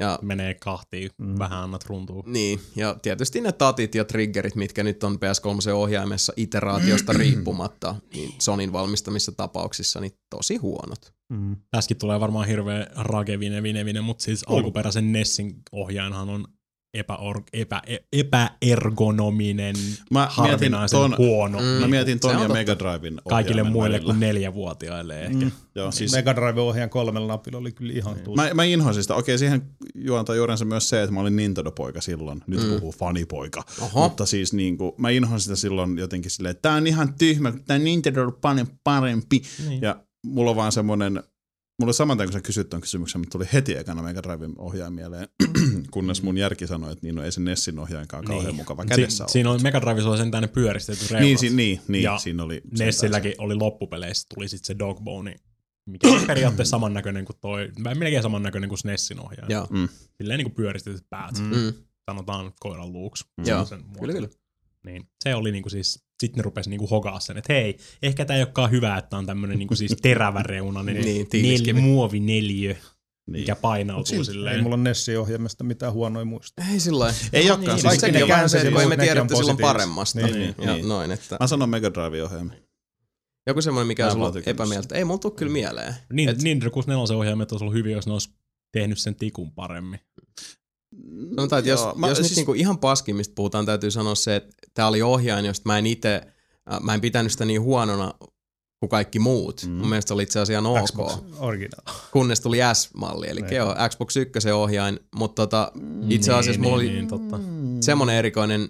Ja menee kahtiin, vähän annat runtuu. Niin, ja tietysti ne tatit ja triggerit, mitkä nyt on PS3-ohjaimessa iteraatiosta riippumatta, niin Sonyn valmistamissa tapauksissa, niin tosi huonot. Tässäkin tulee varmaan hirveä ragevine, mutta siis alkuperäisen Nessin ohjainhan on epäergonominen, harvinaisen huono. Mä mietin ton ja Mega Driven ohjaimen. Kaikille muille kuin 4-vuotiaille ehkä. Joo, siis Mega Driven ohjaan 3 napilla oli kyllä ihan tullut. Mä inhoisin sitä. Okei, siihen juontaa juurensa myös se, että mä olin Nintendo-poika silloin. Nyt puhuu fanipoika. Oho. Mutta siis niinku, mä inhoisin sitä silloin jotenkin silleen, että tää on ihan tyhmä, kun tää Nintendo on paljon parempi. Niin. Ja mulla on vaan semmonen... Mulle samantain, kun sä kysyt ton kysymyksen, mutta tuli heti ekana Mega Driven ohjaajan mieleen, kunnes mun järki sanoi, että no ei se Nessin ohjaankaan kauhean mukava kädessä ollut. Siinä on Mega Driven, se oli sentään ne pyöristetty reunat. Niin, siinä oli. Nessilläkin oli loppupeleissä, tuli sit se Dogbone, mikä on periaatteessa samannäköinen kuin toi, melkein samannäköinen kuin Nessin ohjaaja. Silleen niinku pyöristetyt päät, sanotaan koiran luuksi. Joo, kyllä. Niin, se oli niinku siis... Sitten ne rupesi niinku hokaa sen, että hei, ehkä tää ei olekaan hyvä, että on tämmönen niinku siis teräväreunainen muovineliö, mikä painautuu silleen. Ei mulla Nessi-ohjelmasta mitään huonoa muista. Ei sillä ei olekaan. Sekin on vähän se, kun emme tiedätty silloin paremmasta. Mä sanon Mega Drive-ohjelma. Joku semmoinen, mikä on sulla epämieltä. Ei mulla tuu kyllä mieleen. Nintendo 64-ohjelmat olisi ollut hyviä, jos ne olisi tehnyt sen tikun paremmin. Sanotaan, että jos nyt niinku ihan paskimmista puhutaan, täytyy sanoa se, että tää oli ohjain, josta mä en pitänyt sitä niin huonona kuin kaikki muut. Mun mielestä se oli itse asiassa ihan ok. Kunnes tuli S-malli, eli Xbox 1 ohjain, mutta itse asiassa mulla oli semmonen erikoinen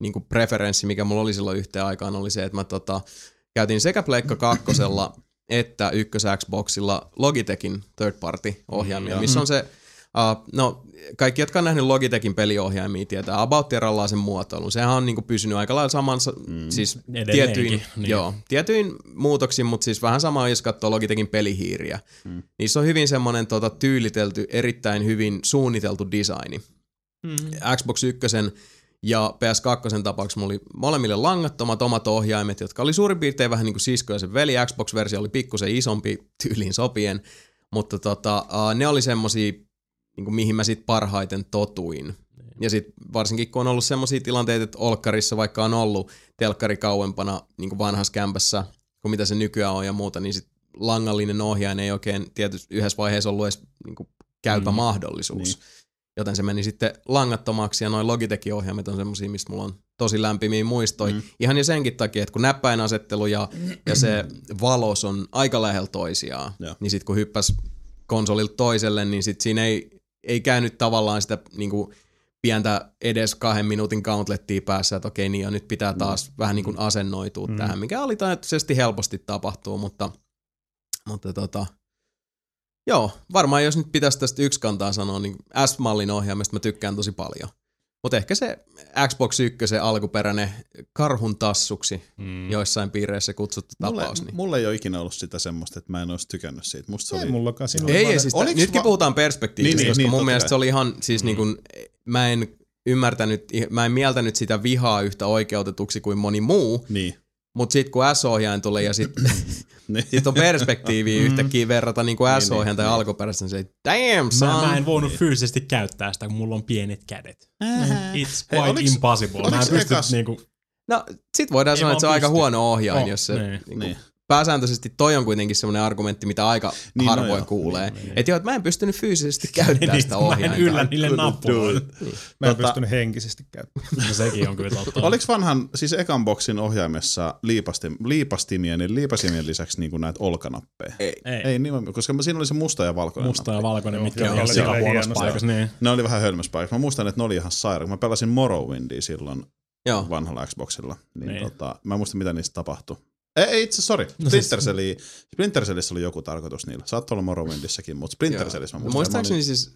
niinku preferenssi, mikä mulla oli silloin yhteen aikaan, oli se, että mä käytin sekä Pleikka kakkosella että ykkös Xboxilla Logitechin third party -ohjaimia, missä on se, no kaikki, jotka on nähnyt Logitechin peliohjaimia, tietää about-erallaan sen muotoilun. Sehän on niinku pysynyt aika lailla samansa, siis tietyin, niin. Joo, tietyin muutoksiin, mutta siis vähän sama jos katsoo Logitechin pelihiiriä. Niissä on hyvin semmoinen tyylitelty, erittäin hyvin suunniteltu designi. Xbox 1 ja PS2 tapauksessa mulla oli molemmille langattomat omat ohjaimet, jotka oli suurin piirtein vähän niin kuin sisko ja sen veli. Xbox-versio oli pikkusen isompi tyyliin sopien, mutta ne oli semmosia, niin kuin mihin mä sit parhaiten totuin. Ja sit varsinkin kun on ollut semmosia tilanteita, että olkkarissa vaikka on ollut telkkari kauempana niin kuin vanhassa kämpässä kuin mitä se nykyään on ja muuta, niin sit langallinen ohjain ei oikein tietysti yhdessä vaiheessa ollut edes niin kuin käypä mahdollisuus. Niin. Joten se meni sitten langattomaksi, ja noin Logitech-ohjaimet on semmosia, mistä mulla on tosi lämpimiä muistoja. Ihan jo senkin takia, että kun näppäinasettelu ja se valos on aika lähellä toisiaan, niin sit kun hyppäs konsolilta toiselle, niin sit siinä ei käynyt tavallaan sitä niinku pientä edes 2 minuutin gauntlettia päässä, että okei, niin ja nyt pitää taas vähän niin kuin asennoitua tähän, mikä oli tietysti helposti tapahtuu, mutta joo, varmaan jos nyt pitäisi tästä yksi kantaa sanoa, niin S-mallin ohjaamista mä tykkään tosi paljon. Mutta ehkä se Xbox 1 alkuperäinen karhun tassuksi joissain piireissä kutsuttu tapaus. Niin. Mulla ei ole ikinä ollut sitä semmoista, että mä en olisi tykännyt siitä. Musta ei, oli... mullakaan. Ei siis nytkin puhutaan perspektiivistä, koska mun mielestä se oli ihan, siis niin kun, mä en mieltänyt sitä vihaa yhtä oikeutetuksi kuin moni muu. Niin. Mut sit kun S-ohjain tulee ja sit, sit on perspektiiviä yhtäkkiä verrata niin kuin S-ohjain tai alkuperäistä, niin se damn son. Mä en voinut fyysisesti käyttää sitä, kun mulla on pienet kädet. It's quite impossible. No sit voidaan sanoa, että se on aika huono ohjain, jos se... Pääsääntöisesti toi on kuitenkin semmoinen argumentti, mitä aika harvoin kuulee. Että joo, että mä en pystynyt fyysisesti käyttämään sitä ohjainta. Mä en yllä niille nappuloille. Mä en pystynyt henkisesti käyttämään. No sekin on kyllä totta. Oliko vanhan, siis ekan boksin ohjaimessa liipasimien lisäksi niin kuin näitä olkanappeja? Ei niin, koska siinä oli se musta ja valkoinen. Musta ja valkoinen, mitkä oli sika huonossa paikassa. Ne oli vähän hölmössä paikassa. Mä muistan, että ne oli ihan sairaan. Mä pelasin Morrowindia silloin vanhalla Xboxilla. Mä en muista, mitä niistä tapahtui. Ei itse, sori. Splinter Cellissä oli joku tarkoitus niillä. Saattaa olla Morrowindissakin, mutta Splinter Cellissä mä muistan. Muistaakseni siis,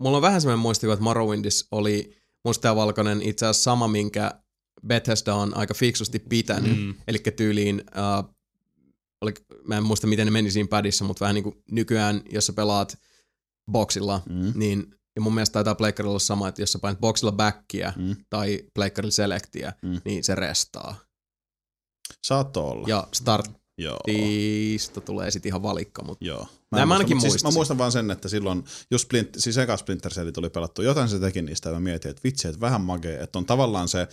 mulla on vähän semmoinen muistikuva, että Morrowindissa oli musta ja valkoinen itse asiassa sama, minkä Bethesda on aika fiksusti pitänyt. Elikkä tyyliin, mä en muista miten ne meni siinä padissa, mutta vähän niin kuin nykyään, jos sä pelaat boksilla, niin... Ja mun mielestä taitaa pleikkarilla olla sama, että jos sä painat boksilla backia tai pleikkarilla selectia, niin se restaa. Saatto olla. Ja startista tulee sitten ihan valikko, mutta mä ainakin muistan. Siis, mä muistan vaan sen, että silloin, jos eka Splinter Cell tuli pelattu, jotain se teki niistä, ja mä mietin, että vitsi, että vähän magee, että on tavallaan se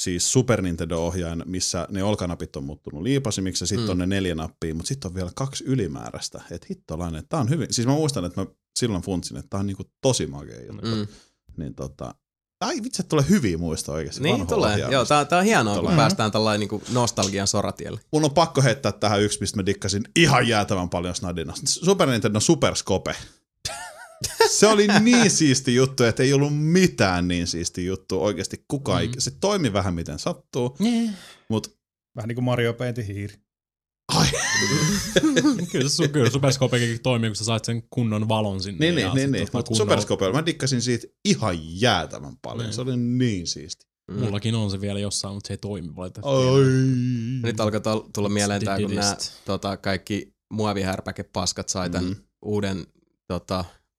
siis Super Nintendo-ohjain, missä ne olkanapit on muuttunut liipasimiksi, ja sitten on ne 4 nappia, mutta sitten on vielä 2 ylimääräistä, että hittolainen, tää on hyvin, siis mä muistan, että mä silloin funtsin, että tää on niinku tosi magee, niin ai vitsi, tulee hyviä muista oikeasti. Niin tulee. Joo, tää on hienoa, kun päästään tällainen niinku nostalgian soratielle. Mun on pakko heittää tähän yksi, mistä mä dikkasin ihan jäätävän paljon snadina. Super Nintendo Super Scope. Se oli niin siisti juttu, että ei ollut mitään niin siisti juttu. Oikeasti kukaan se toimi vähän miten sattuu. Vähän niin kuin Mario Paintin hiiri. Ai. Kyllä Superscopekin toimii, kun sä saat sen kunnon valon sinne. Niin. Superscopella mä dikkasin siitä ihan jäätävän paljon. Se oli niin siisti. Mullakin on se vielä jossain, mutta se ei toimi. Nyt alkaa tulla mieleen tää, kun nää kaikki muovihärpäkepaskat sai tän uuden,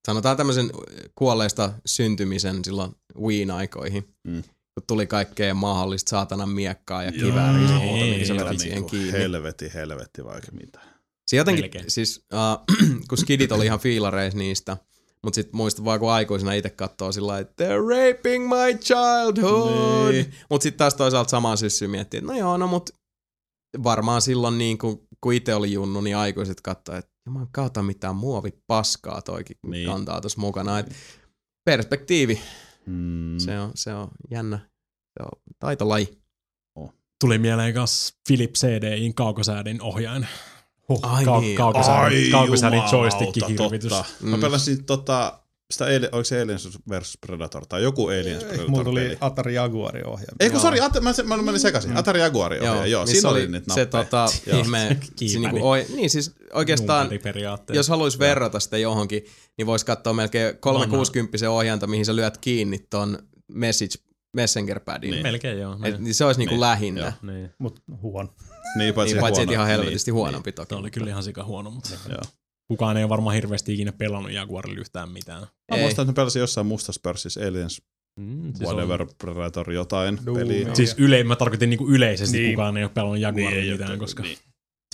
sanotaan tämmösen kuolleista syntymisen silloin Wiin aikoihin. Kun tuli kaikkea mahdollista saatanan miekkaa ja kivääriä ja muuta, niin sä vedät siihen kiinni. Helvetti vaikka mitään. Se jotenkin, siis, kun skidit oli ihan fiilareissa niistä, mutta sit muistan vaan, kun aikuisena itse kattoo sillä lailla, että they're raping my childhood. Niin. Mut sit taas toisaalta samaan syssyyn miettii, että mut varmaan silloin niin, kun itse oli junnu, niin aikuiset kattoo, että mä en kautta mitään muovipaskaa toikin kantaa tossa mukana. Et perspektiivi. Se on jännä. Se on taitolaji. Tuli mieleen kanssa Philips CD:n kaukosäädin ohjain. Kaukosäädin joystick-hirvitys. Mä pelasin Sitä oliko se Aliens vs Predator tai joku Aliens Predator? Mulla tuli Atari Jaguarin ohjelma. Eikö, sori, mä menin sekaisin. Atari Jaguarin ohjelma, joo. Siinä oli niitä nappeja. Niin siis oikeastaan, jos haluaisi verrata sitä johonkin, niin voisi katsoa melkein 360 ohjainta, mihin sä lyöt kiinni ton Messenger-padin. Niin. Melkein joo. Niin se olisi niinku lähinnä. Niin. Mut huono. Niin paitsi ihan helvetisti huonompi toki. Tämä oli kyllä ihan sika huono, mutta kukaan ei ole varmaan hirveästi ikinä pelannut Jaguarille yhtään mitään. Mä muistan, että mä pelasin jossain mustassa pörssissä Aliens Whatever Predator jotain peliä. No, siis mä tarkoitin niinku yleisesti kukaan ei ole pelannut Jaguarille mitään, koska... Siis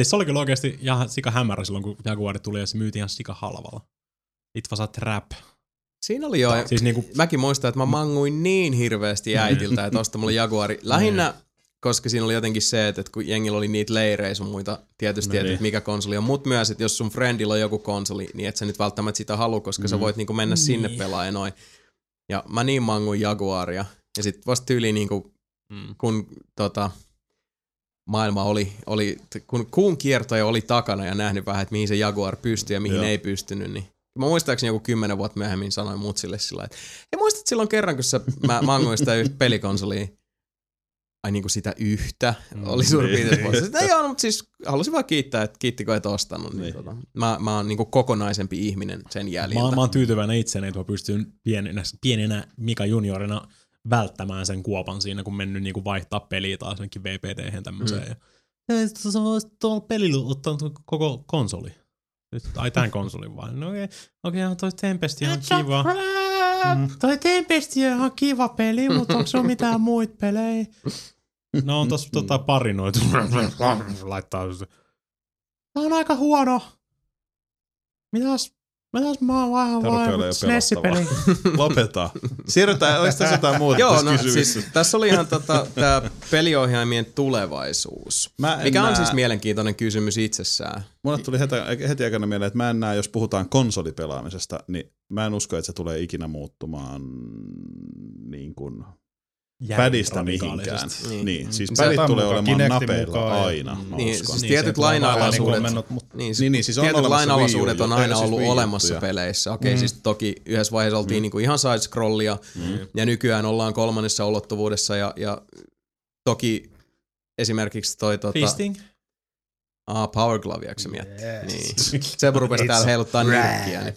se oli kyllä oikeesti ihan sika hämärä silloin, kun Jaguari tuli ja se myyti ihan sika halvalla. It was a trap. Siinä oli jo. Siis niinku... Mäkin muistan, että mä manguin niin hirveästi äitiltä, että osta mulle Jaguari. Lähinnä... Koska siinä oli jotenkin se, että kun jengillä oli niitä leirejä sun muita tietysti, että mikä konsoli on. Mut myös, että jos sun friendillä on joku konsoli, niin et sä nyt välttämättä sitä halua, koska sä voit niinku mennä sinne pelaamaan noin. Ja mä niin manguin Jaguaria. Ja sit vasta tyyliin niinku, kun maailma oli kun kuun kiertoja oli takana ja nähnyt vähän, että mihin se Jaguar pystyi ja mihin ei pystynyt, niin mä muistaakseni joku 10 vuotta myöhemmin sanoin mutsille sillä, että ja muistat silloin kerran, kun mä manguin sitä yhtä pelikonsolia, ai niinku sitä yhtä, oli suurin piirtein vuosi. Sitä ei ole, mutta siis halusin vaan kiittää, että kiittikö et ostanut. Niin mä oon niinku kokonaisempi ihminen sen jäljiltä. Mä oon tyytyväinen itseäni, että mä pystyn pienenä Mika juniorina välttämään sen kuopan siinä, kun mennyt niinku vaihtaa peliä taas jonnekin VPD-hän tämmöiseen. Sä voisit tuolla pelillä ottaa koko konsoli. Ai tämän konsolin vaan. No okei, toi Tempesti on kiva. Toi Tempesti on ihan kiva peli, mutta onko se mitään muita pelejä? No on tossa pari noita. Laittaa. Tää on aika huono. Mitäs mä oon vähän SNES-peli. Lopeta. Siirrytään, olis tässä jotain muuta? Joo, no siis tässä oli ihan tää peliohjaimien tulevaisuus. Mikä on siis mielenkiintoinen kysymys itsessään. Mulle tuli heti aikana mieleen, että mä en näe, jos puhutaan konsolipelaamisesta, niin mä en usko, että se tulee ikinä muuttumaan niin kuin... Pädistä mihinkään. Niin. Siis pädit tulee olemaan napeilla aina. Niin, siis tietyt lainalaisuudet on aina ollut olemassa peleissä. Okei, siis toki yhdessä vaiheessa oltiin niinku ihan side-scrollia ja nykyään ollaan kolmannessa ulottuvuudessa ja toki esimerkiksi toi Fisting? Power Glove, eikö se miettii? Se rupesi täällä heiluttaa nyrkkiä.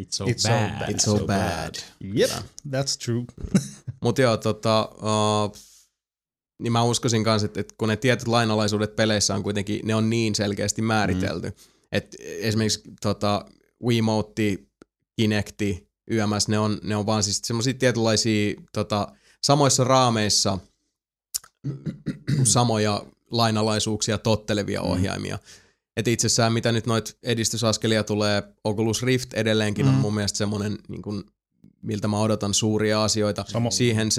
It's so bad. Yep, that's true. Mut joo, niin mä uskoisin kans, että kun ne tietyt lainalaisuudet peleissä on kuitenkin, ne on niin selkeästi määritelty. Että esimerkiksi Wiimote, Kinecti, YMS, ne on vaan siis semmosia tietynlaisia samoissa raameissa samoja lainalaisuuksia tottelevia ohjaimia. Et itsessään mitä nyt noita edistysaskelia tulee, Oculus Rift edelleenkin on mun mielestä semmonen niin kun, miltä mä odotan suuria asioita. Siihen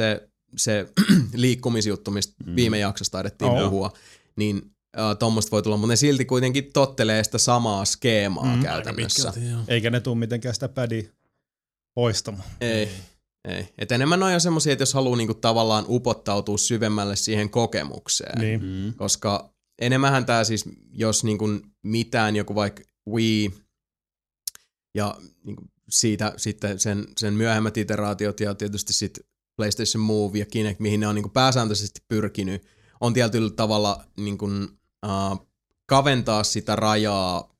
se liikkumisjuttu, mistä viime jaksossa taidettiin puhua, niin tommoista voi tulla, mutta ne silti kuitenkin tottelee sitä samaa skeemaa käytännössä. Pitkälti, eikä ne tule mitenkään sitä pädiä poistamaan. Ei. Et enemmän on jo semmosia, että jos haluaa niinku tavallaan upottautua syvemmälle siihen kokemukseen, koska enemmänhän tää siis, jos niinku mitään, joku vaikka Wii ja niinku siitä sitten sen myöhemmät iteraatiot ja tietysti sitten PlayStation Move ja Kinect, mihin ne on niinku pääsääntöisesti pyrkinyt, on tietyllä tavalla niinku, kaventaa sitä rajaa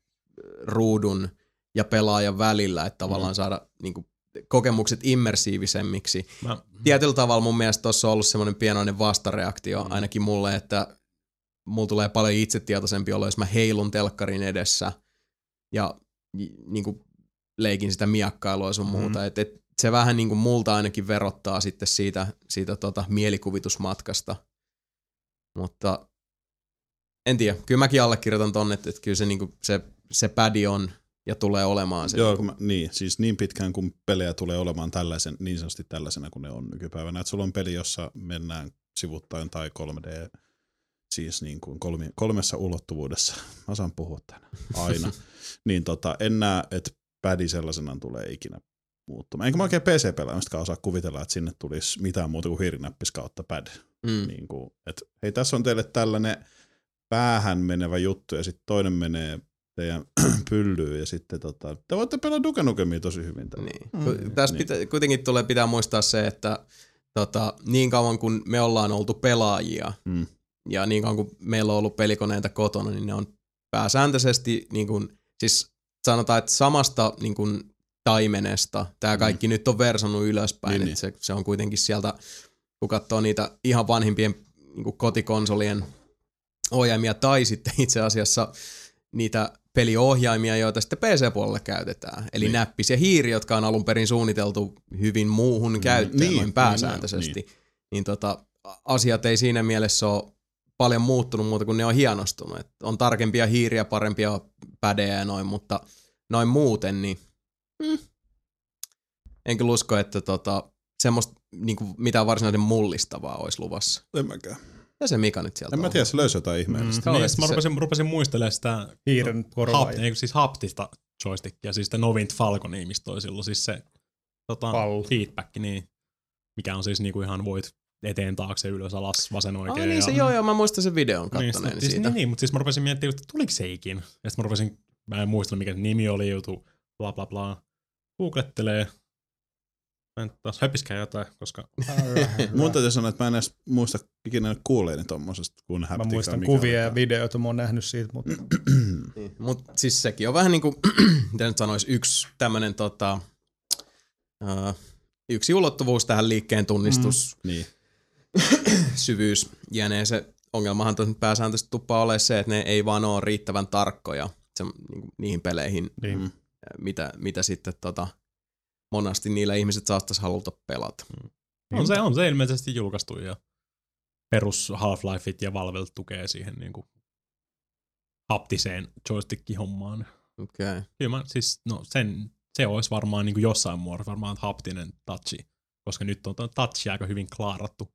ruudun ja pelaajan välillä, että tavallaan saada niinku, kokemukset immersiivisemmiksi. Tietyllä tavalla mun mielestä tuossa on ollut semmoinen pienoinen vastareaktio ainakin mulle, että mulla tulee paljon itsetietoisempi olla, jos mä heilun telkkarin edessä ja niinku leikin sitä miakkailua sun muuta. Et se vähän niinku multa ainakin verottaa sitten siitä mielikuvitusmatkasta. Mutta en tiedä, kyllä mäkin allekirjoitan tonne, että kyllä se, niinku, se pädi on ja tulee olemaan se. Joo, siis niin pitkään kun pelejä tulee olemaan niin sanotusti tällaisena kuin ne on nykypäivänä. Että sulla on peli, jossa mennään sivuttain tai 3D. Siis niin kuin kolmessa ulottuvuudessa. Mä saan puhua tänään. Aina. Niin en näe, että pädi sellaisenaan tulee ikinä muuttumaan. Enkä mä oikein PC-pelaamistakaan osaa kuvitella, että sinne tulisi mitään muuta kuin hiirinäppis kautta pad. Niin kuin, et, hei, tässä on teille tällainen päähän menevä juttu ja sitten toinen menee teidän pyllyyn ja sitten te voitte pelaa Duke Nukemia tosi hyvin. Niin. Tässä kuitenkin tulee pitää muistaa se, että niin kauan kun me ollaan oltu pelaajia ja niin kauan kun meillä on ollut pelikoneita kotona, niin ne on pääsääntöisesti niin kuin, siis sanotaan, että samasta niin kuin taimenesta. Tämä kaikki nyt on versannut ylöspäin. Niin. Se on kuitenkin sieltä, kun katsoo niitä ihan vanhimpien niin kuin kotikonsolien ohjaimia tai sitten itse asiassa niitä peliohjaimia, joita sitten PC-puolella käytetään. Eli niin. Näppis ja hiiri, jotka on alun perin suunniteltu hyvin muuhun käyttöön noin pääsääntöisesti. Niin asiat ei siinä mielessä ole paljon muuttunut muuta kuin ne on hienostunut. Et on tarkempia hiiriä, parempia pädejä ja noin, mutta noin muuten niin en kyllä usko, että semmoista niinku mitään varsinaisen mullistavaa olisi luvassa. En mäkään. Ja se Mika nyt sieltä on. En mä tiedä, se löysi jotain ihmeellistä. Niin, mä rupesin muistelemaan sitä hiiren siis haptista joystickia, siis sitä Novint Falconia, mistä toi silloin siis se feedback, niin, mikä on siis niinku ihan voit eteen taakse, ylös, alas, vasen oikein. Niin se, joo, mä muistan sen videon kattoneen niin, siitä. Niin, mutta siis mä rupesin miettimään, että tuliko se ikin. Ja sitten mä en muistella, mikä nimi oli, jutu, bla bla bla. Googlettelee. Mä en taas höpiskää jotain, koska... Mun täytyy sanoa, että mä en edes muista ikinä kuuleeni tommosesta, kun häptikään. Mä muistan kuvia ja videoita, mä oon nähnyt siitä, mutta... niin. Mut siis sekin on vähän niinku, mitä nyt sanois, yksi tämmönen yksi ulottuvuus tähän liikkeen tunnistus. Niin. syvyys jäneen. Se ongelmahan pääsääntöisesti tuppaa olemaan se, että ne ei vaan ole riittävän tarkkoja niihin peleihin, niin. mitä sitten monasti niillä ihmiset saattaisi haluta pelata. Niin. On se ilmeisesti julkaistu ja perus Half-Lifeit ja Valve tukee siihen niinku haptiseen joystick-hommaan. Okei. Okay. Siis, no, se olisi varmaan niinku jossain muodossa varmaan haptinen touchi. Koska nyt on touchi aika hyvin klaarattu.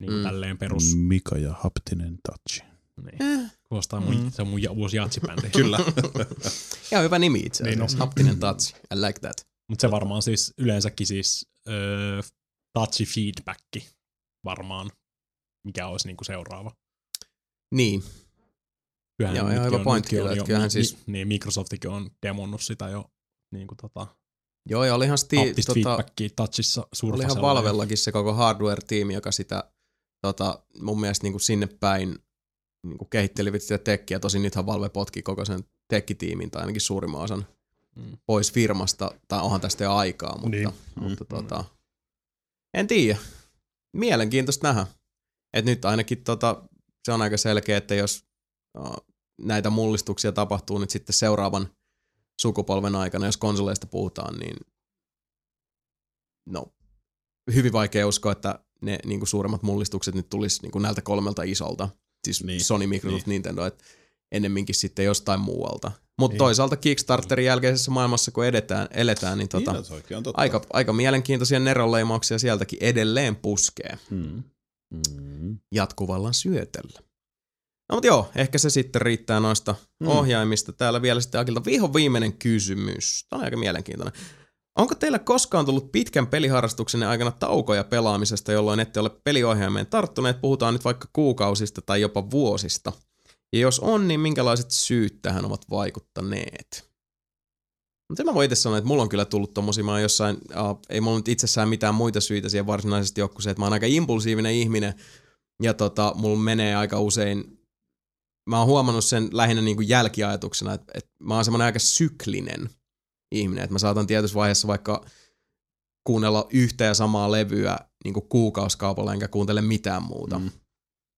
Niin tälleen perus. Mika ja haptinen touchi. Niin. Kuulostaa se on mun uusi jatsibändi. Kyllä. Ja hyvä nimi itse asiassa. Haptinen touchi. I like that. Mut se varmaan siis yleensäkin siis touchi feedbacki varmaan, mikä olisi niinku seuraava. Niin. Kyllähän joo, ihan hyvä pointti kyllä. Että kyllähän siis... Niin, Microsoftikin on demonnut sitä jo niinku Joo, ja olihan haptista feedbackia touchissa surfasella. Olihan Valvellakin se koko hardware-tiimi, joka sitä mun mielestä niin kuin sinne päin niin kuin kehittelivät sitä tekkiä. Tosin nythän Valve potki koko sen tekkitiimin tai ainakin suurimman osan pois firmasta. Tai onhan tästä jo aikaa, mutta, niin. Mutta en tiedä. Mielenkiintoista nähdä. Et nyt ainakin se on aika selkeä, että jos näitä mullistuksia tapahtuu nyt sitten seuraavan sukupolven aikana, jos konsoleista puhutaan, niin hyvin vaikea uskoa, että ne niin kuin suuremmat mullistukset nyt tulisi niin kuin näiltä kolmelta isolta, siis niin, Sony, Microsoft, Nintendo, että ennemminkin sitten jostain muualta. Mutta toisaalta Kickstarterin jälkeisessä maailmassa, kun eletään, niin aika mielenkiintoisia neronleimauksia sieltäkin edelleen puskee jatkuvalla syötellä. No mut joo, ehkä se sitten riittää noista ohjaimista. Täällä vielä sitten Akilta vihon viimeinen kysymys. Tämä on aika mielenkiintoinen. Onko teillä koskaan tullut pitkän peliharrastuksenne aikana taukoja pelaamisesta, jolloin ette ole peliohjaimeen tarttuneet? Puhutaan nyt vaikka kuukausista tai jopa vuosista. Ja jos on, niin minkälaiset syyt tähän ovat vaikuttaneet? Mutta mä voin itse sanoa, että mulla on kyllä tullut tommosia. Mä oon jossain, ei mulla nyt itsessään mitään muita syitä siihen varsinaisesti ole kuin se, että mä oon aika impulsiivinen ihminen ja mulla menee aika usein. Mä oon huomannut sen lähinnä niin kuin jälkiajatuksena, että mä oon semmoinen aika syklinen ihminen, että mä saatan tietyssä vaiheessa vaikka kuunnella yhtä ja samaa levyä niin kuin kuukausikaupalla, enkä kuuntele mitään muuta.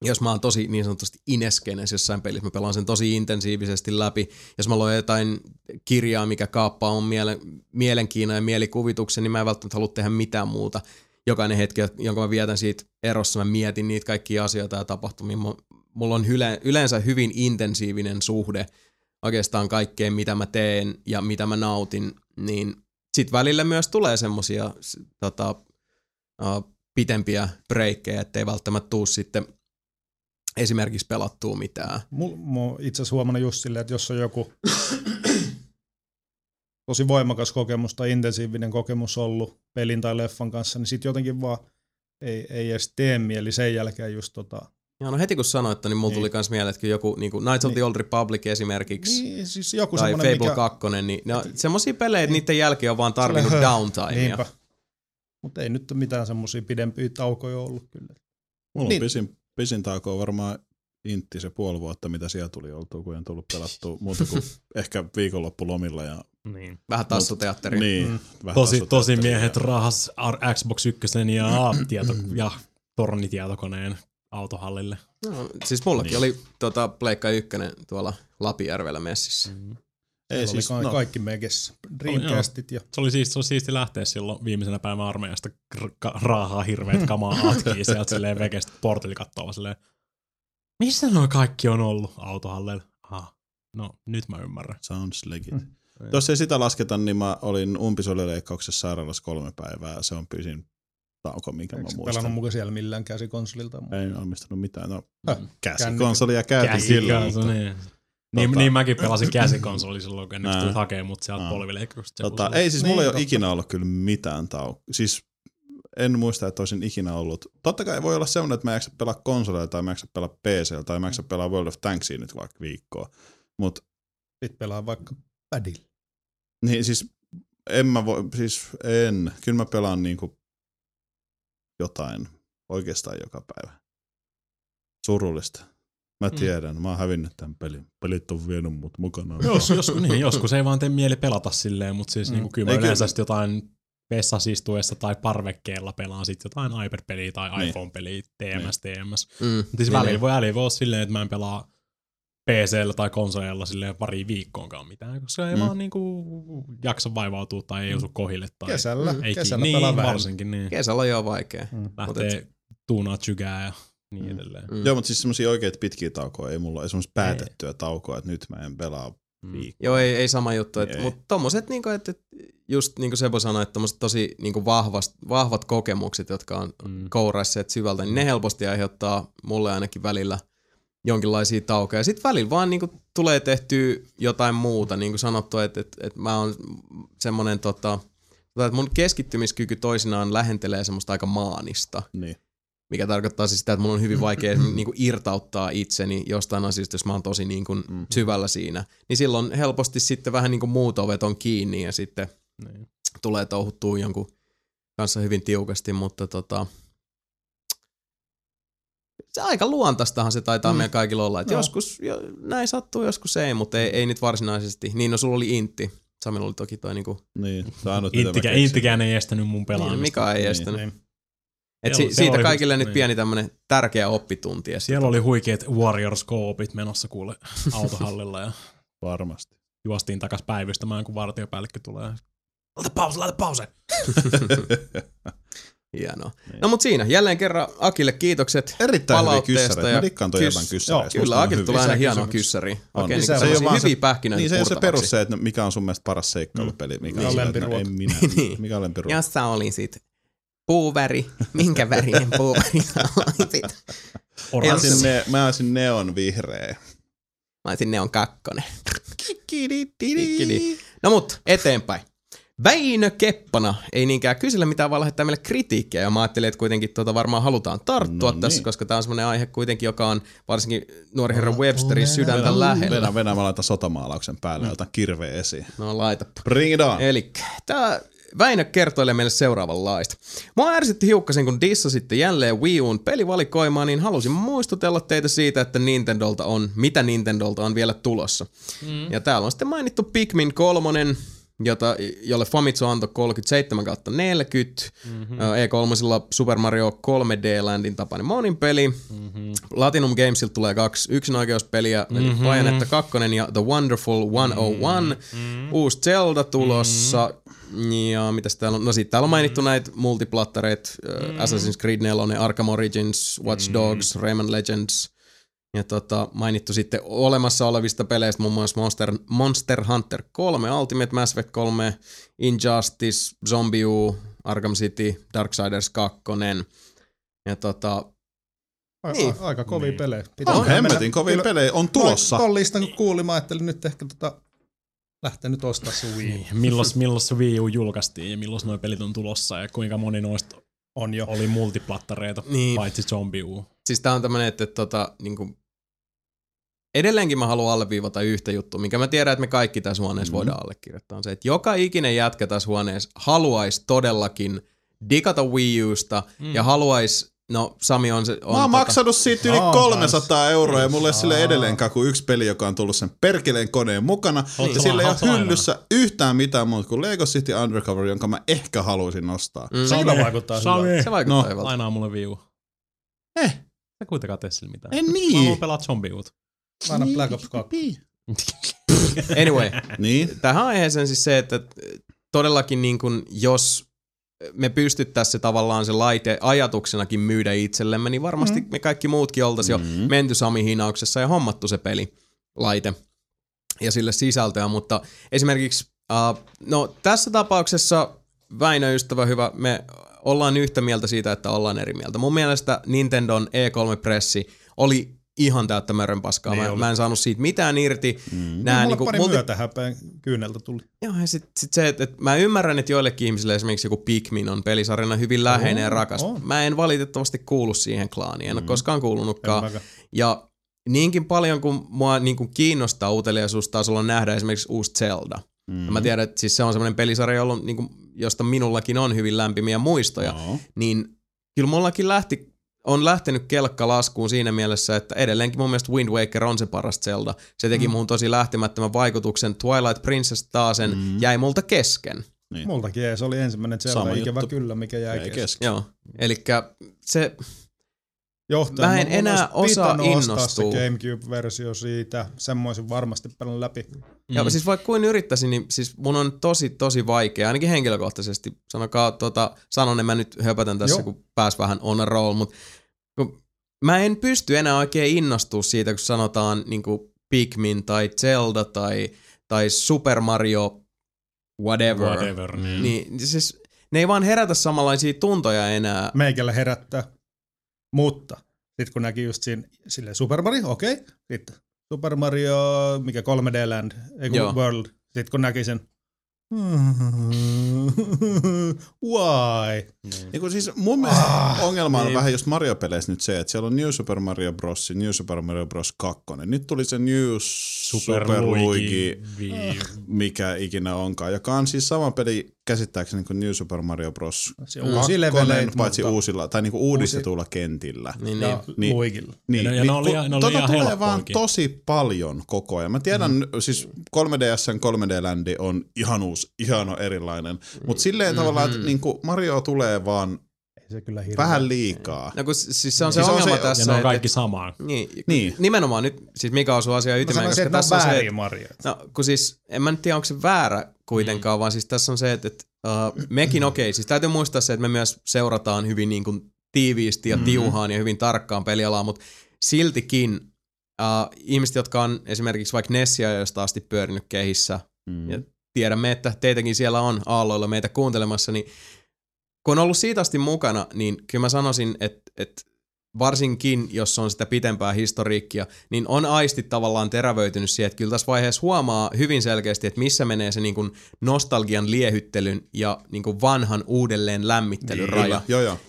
Jos mä oon tosi niin sanotusti ineskenes jossain pelissä, mä pelaan sen tosi intensiivisesti läpi. Jos mä luen jotain kirjaa, mikä kaappaa mun mielenkiinnon ja mielikuvituksen, niin mä en välttämättä halua tehdä mitään muuta. Jokainen hetki, jonka mä vietän siitä erossa, mä mietin niitä kaikkia asioita ja tapahtumia. Mulla on yleensä hyvin intensiivinen suhde oikeastaan kaikkeen, mitä mä teen ja mitä mä nautin, niin sit välillä myös tulee semmosia pitempiä breikkejä, ettei välttämättä tuu sitten esimerkiksi pelattua mitään. Mä oon itse asiassa huomannut just silleen, että jos on joku tosi voimakas kokemus tai intensiivinen kokemus ollut pelin tai leffan kanssa, niin sit jotenkin vaan ei edes tee mieli sen jälkeen just Joo, no heti kun sanoit, niin mulla tuli kans mieleen, että joku niin kuin Knights of the Old Republic esimerkiksi, siis joku tai Fable mikä... 2, niin ne on semmosia pelejä, että niiden jälkeen on vaan tarvinnut downtimea. Mutta ei nyt mitään semmosia pidempiä taukoja ollut kyllä. Mulla on pisin tauko on varmaan Intti se puoli vuotta, mitä siellä tuli oltua, kun en tullut pelattua muuta kuin ehkä viikonloppulomilla. Ja... Niin. Vähän tassuteatteriin. Niin, vähän tosi miehet rahas Xbox 1 ja tornitietokoneen autohallille. No, siis mullakin oli Pleikka 1 tuolla Lapijärvellä messissä. Mm. Ei siis, kaikki megessä, Dreamcastit ja... Se oli siisti lähteä silloin viimeisenä päivänä armeijasta raahaa hirveet kamaa atkiin sieltä silleen vekestä portilla kattoo silleen. Missä nuo kaikki on ollut autohallella? Aha, no nyt mä ymmärrän. Sounds legit. Jos ei sitä lasketa, niin mä olin umpisoljuleikkauksessa sairaalassa 3 päivää. Se on pisin tauko, minkä mä muistan. Pelannut muka siellä millään käsikonsolilta? En omistanut mitään. No, käsikonsolia käytin silloin. Niin mäkin pelasin käsikonsoli silloin, kun ennen kuin hakee mut sieltä polvileikkauksesta. Ei siis mulla ei ole ikinä ollut kyllä mitään tauko. Siis en muista, että olisin ikinä ollut. Totta kai voi olla semmoinen, että mä en jaksa pelaa konsoleilla tai mä en jaksa pelaa PC:llä tai mä en jaksa pelaa World of Tanksia nyt vaikka viikkoa. Mut sitten pelaa vaikka padilla. Niin siis en. Kyllä mä pelaan niinku jotain oikeastaan joka päivä. Surullista. Mä tiedän, mä oon hävinnyt tämän pelin. Pelit on vienyt mut mukanaan. Joskus ei vaan tee mieli pelata silleen, mut siis niinku kyllä mä yleensä jotain vessassa istuessa tai parvekkeella pelaan sitten jotain iPad-peliä tai iPhone-peliä, TMS. Mutta siis välillä voi olla silleen, että mä en pelaa PC:llä tai konsoleilla silleen pari viikkoonkaan mitään, koska ei vaan niinku jaksa vaivautua tai ei osu kohille. Tai kesällä pelaa niin, varsinkin. Niin. Kesällä on jo vaikea. Lähtee tuunaa sygää ja niin edelleen. Joo, mutta siis semmosia oikeita pitkiä taukoja ei mulla ole. Semmosia päätettyä taukoja, että nyt mä en pelaa viikkoa. Joo, ei sama juttu. Mutta tommoset niinku, että just niin kuin Sebo sanoi, että tommoset tosi niin vahvat kokemukset, jotka on kouraisseet syvältä, niin ne helposti aiheuttaa mulle ainakin välillä jonkinlaisia taukoja. Sitten välillä vaan niin kuin tulee tehtyä jotain muuta. Niin kuin sanottu, että mä oon semmonen, että mun keskittymiskyky toisinaan lähentelee semmoista aika maanista. Niin. Mikä tarkoittaa siis sitä, että mun on hyvin vaikea niin kuin irtauttaa itseni jostain asiasta, jos mä oon tosi niin kuin syvällä siinä. Niin silloin helposti sitten vähän niin kuin muut ovet on kiinni ja sitten tulee touhuttua jonkun kanssa hyvin tiukasti, mutta se aika luontaistahan se taitaa meidän kaikilla olla. Joskus näin sattuu, joskus ei, mutta ei nyt varsinaisesti. Niin, no sulla oli Intti. Samilla oli toki toi niinku... Niin, Inttikään ei estänyt mun pelaamista. Niin, Mika ei estänyt. Niin. Et siitä kaikille nyt pieni tämmönen tärkeä oppitunti. Siellä oli huikeat Warriors-koopit menossa kuule autohallilla ja varmasti juostiin takas päivystämään, kun vartiopäällikkö tulee. Laita pause! Hienoa. Niin. No mut siinä, jälleen kerran Akille kiitokset erittäin palautteesta. Erittäin hyviä kyssäreitä. Kyllä, Akille tulee aina hienoa kyssäriä. Okei, hyviä pähkinöitä. Niin se on se perus se, että mikä on sun mielestä paras seikkailupeli. Mikä on lempiruoka. En minä. Mikä on lempiruoka. Jos sä olisit puuväri. Minkä värinen puuväri olisit? Mä olisin neon vihreä. Mä olisin neon kakkonen. No mut, eteenpäin. Väinö Keppana ei niinkään kysellä mitään, vaan lähettää meille kritiikkiä, ja mä ajattelin, että kuitenkin varmaan halutaan tarttua tässä, koska tää on semmonen aihe kuitenkin, joka on varsinkin nuori herra Websterin sydäntä lähellä. Venä, mä laitan sotamaalauksen päälle, otan kirveen esiin. No laitapa. Bring it on! Elikkä tää Väinö kertoilee meille seuraavanlaista. Mua ärsytti hiukkasen, kun dissasitte jälleen Wii U:n pelivalikoimaa, niin halusin muistutella teitä siitä, että mitä Nintendolta on vielä tulossa. Ja täällä on sitten mainittu Pikmin 3, jolle Famitsu antoi 37/40, E3:lla Super Mario 3D Landin tapainen monin peli, Platinum Gamesilta tulee 2 yksinoikeuspeliä, eli Bayonetta 2 ja The Wonderful 101, uusi Zelda tulossa, ja mitäs täällä on, no sit täällä on mainittu näitä multiplattareita, Assassin's Creed 4, Arkham Origins, Watch Dogs, Rayman Legends, ja mainittu sitten olemassa olevista peleistä muun muassa Monster Hunter 3, Ultimate Mass Effect 3, Injustice, Zombie U, Arkham City, Darksiders 2. Ja niin. Aika kovia pelejä. On hemmetin kovia pelejä, on tulossa. Tuon listan kun kuulin, mä ajattelin nyt ehkä lähtee nyt ostaa se Wii. Milloin se Wii U julkaistiin ja milloin nuo pelit on tulossa ja kuinka moni noista On jo. Oli multiplattareita, niin. Paitsi zombiuu. Siis tää on tämmönen, että niinku, edelleenkin mä haluan alleviivata yhtä juttua, minkä mä tiedän, että me kaikki tässä huoneessa voidaan allekirjoittaa. On se, että joka ikinen jätkä tässä huoneessa haluaisi todellakin digata Wii Usta ja haluaisi. No, Sami on se... On mä oon maksanut siitä yli 300 euroa ja mulla ei sille edelleenkaan kuin yksi peli, joka on tullut sen perkeleen koneen mukana. Niin. Ja sillä ei ole hyllyssä yhtään mitään muuta kuin Lego City Undercover, jonka mä ehkä haluaisin nostaa. Mm. Se vaikuttaa hyvältä. Se vaikuttaa hyvältä. No. Lainaa mulle Wii U. Sä kuitenkaan tee sille mitään. En niin. Mä haluan pelaa zombiuut. Lainaa Black Ops 2. Anyway. Niin. Tähän aiheeseen siis se, että todellakin niin kuin jos... me pystyttäisiin se tavallaan se laite ajatuksenakin myydä itsellemme, niin varmasti me kaikki muutkin oltaisiin jo menty Sami-hinauksessa ja hommattu se pelilaite ja sille sisältöä, mutta esimerkiksi, no tässä tapauksessa Väinö ystävä hyvä, me ollaan yhtä mieltä siitä, että ollaan eri mieltä. Mun mielestä Nintendon E3-pressi oli ihan täyttä mörönpaskaa. Mä en saanut siitä mitään irti. Nää niinku pari myötähäpään kyyneltä tuli. Joo, ja sit se, että mä ymmärrän, että joillekin ihmisille esimerkiksi joku Pikmin on pelisarjana hyvin läheinen ja rakas. Mä en valitettavasti kuulu siihen klaaniin. En ole koskaan kuulunutkaan. Ja niinkin paljon, kun mua niinku kiinnostaa uteliaisuus tasolla nähdä esimerkiksi uusi Zelda. Mä tiedän, että siis se on semmoinen pelisarja, niinku, josta minullakin on hyvin lämpimiä muistoja. Niin kyllä mullakin on lähtenyt kelkkalaskuun siinä mielessä, että edelleenkin mun mielestä Wind Waker on se paras Zelda. Se teki muhun tosi lähtemättömän vaikutuksen. Twilight Princess taasen jäi multa kesken. Niin. Multakin jäi, se oli ensimmäinen Zelda, sama ikävä juttu. Kyllä, mikä jäi kesken. Joo, elikkä se... Johtaja, mä en enää osaa innostua. Se GameCube-versio siitä, semmoisen varmasti pelon läpi. Ja siis vaikka kuin yrittäisin, niin siis mun on tosi vaikea, ainakin henkilökohtaisesti. Sanon, että mä nyt höpätän tässä, kun pääs vähän on a roll, mutta mä en pysty enää oikein innostua siitä, kun sanotaan niin kuin Pikmin tai Zelda tai Super Mario whatever. Niin siis ne ei vaan herätä samanlaisia tuntoja enää. Meikällä herättää. Mutta sitten kun näki just silleen Super Mario, okei. Sitten Super Mario, mikä 3D Land, eiku World. Sitten kun näki sen, why? Niin siis mun mielestä ongelma on vähän just Mario-peleissä nyt se, että siellä on New Super Mario Bros. New Super Mario Bros. 2. Nyt tuli se New Super Luigi, mikä ikinä onkaan, joka on siis sama peli käsittääkseni kuin New Super Mario Bros. 2, paitsi uusilla, tai niinku uudistetulla kentillä. Niin. Luigilla. Niin, ne oli tulee vaan tosi paljon koko ajan. Mä tiedän, siis 3DS:n 3D Landi on ihan uusi, ihano erilainen, mutta silleen tavallaan, että niinku Mario tulee vaan vähän liikaa. No kun siis se on se ongelma tässä. Ja ne on kaikki samaa. Niin. Nimenomaan nyt, siis Mika on sun asia ytimeen, koska tässä on se, että Mario. No kun siis, en mä nyt tiedä, onko se väärä kuitenkaan, vaan siis tässä on se, että mekin siis täytyy muistaa se, että me myös seurataan hyvin niin kuin tiiviisti ja tiuhaan ja hyvin tarkkaan pelialaa, mutta siltikin ihmiset, jotka on esimerkiksi vaikka Nessia josta asti pyörinyt kehissä ja tiedämme, että teitäkin siellä on aalloilla meitä kuuntelemassa, niin kun on ollut siitä asti mukana, niin kyllä mä sanoisin, että varsinkin, jos on sitä pitempää historiikkia, niin on aisti tavallaan terävöitynyt siihen, että kyllä tässä vaiheessa huomaa hyvin selkeästi, että missä menee se niin kuin nostalgian liehyttelyn ja niin kuin vanhan uudelleen lämmittelyn raja.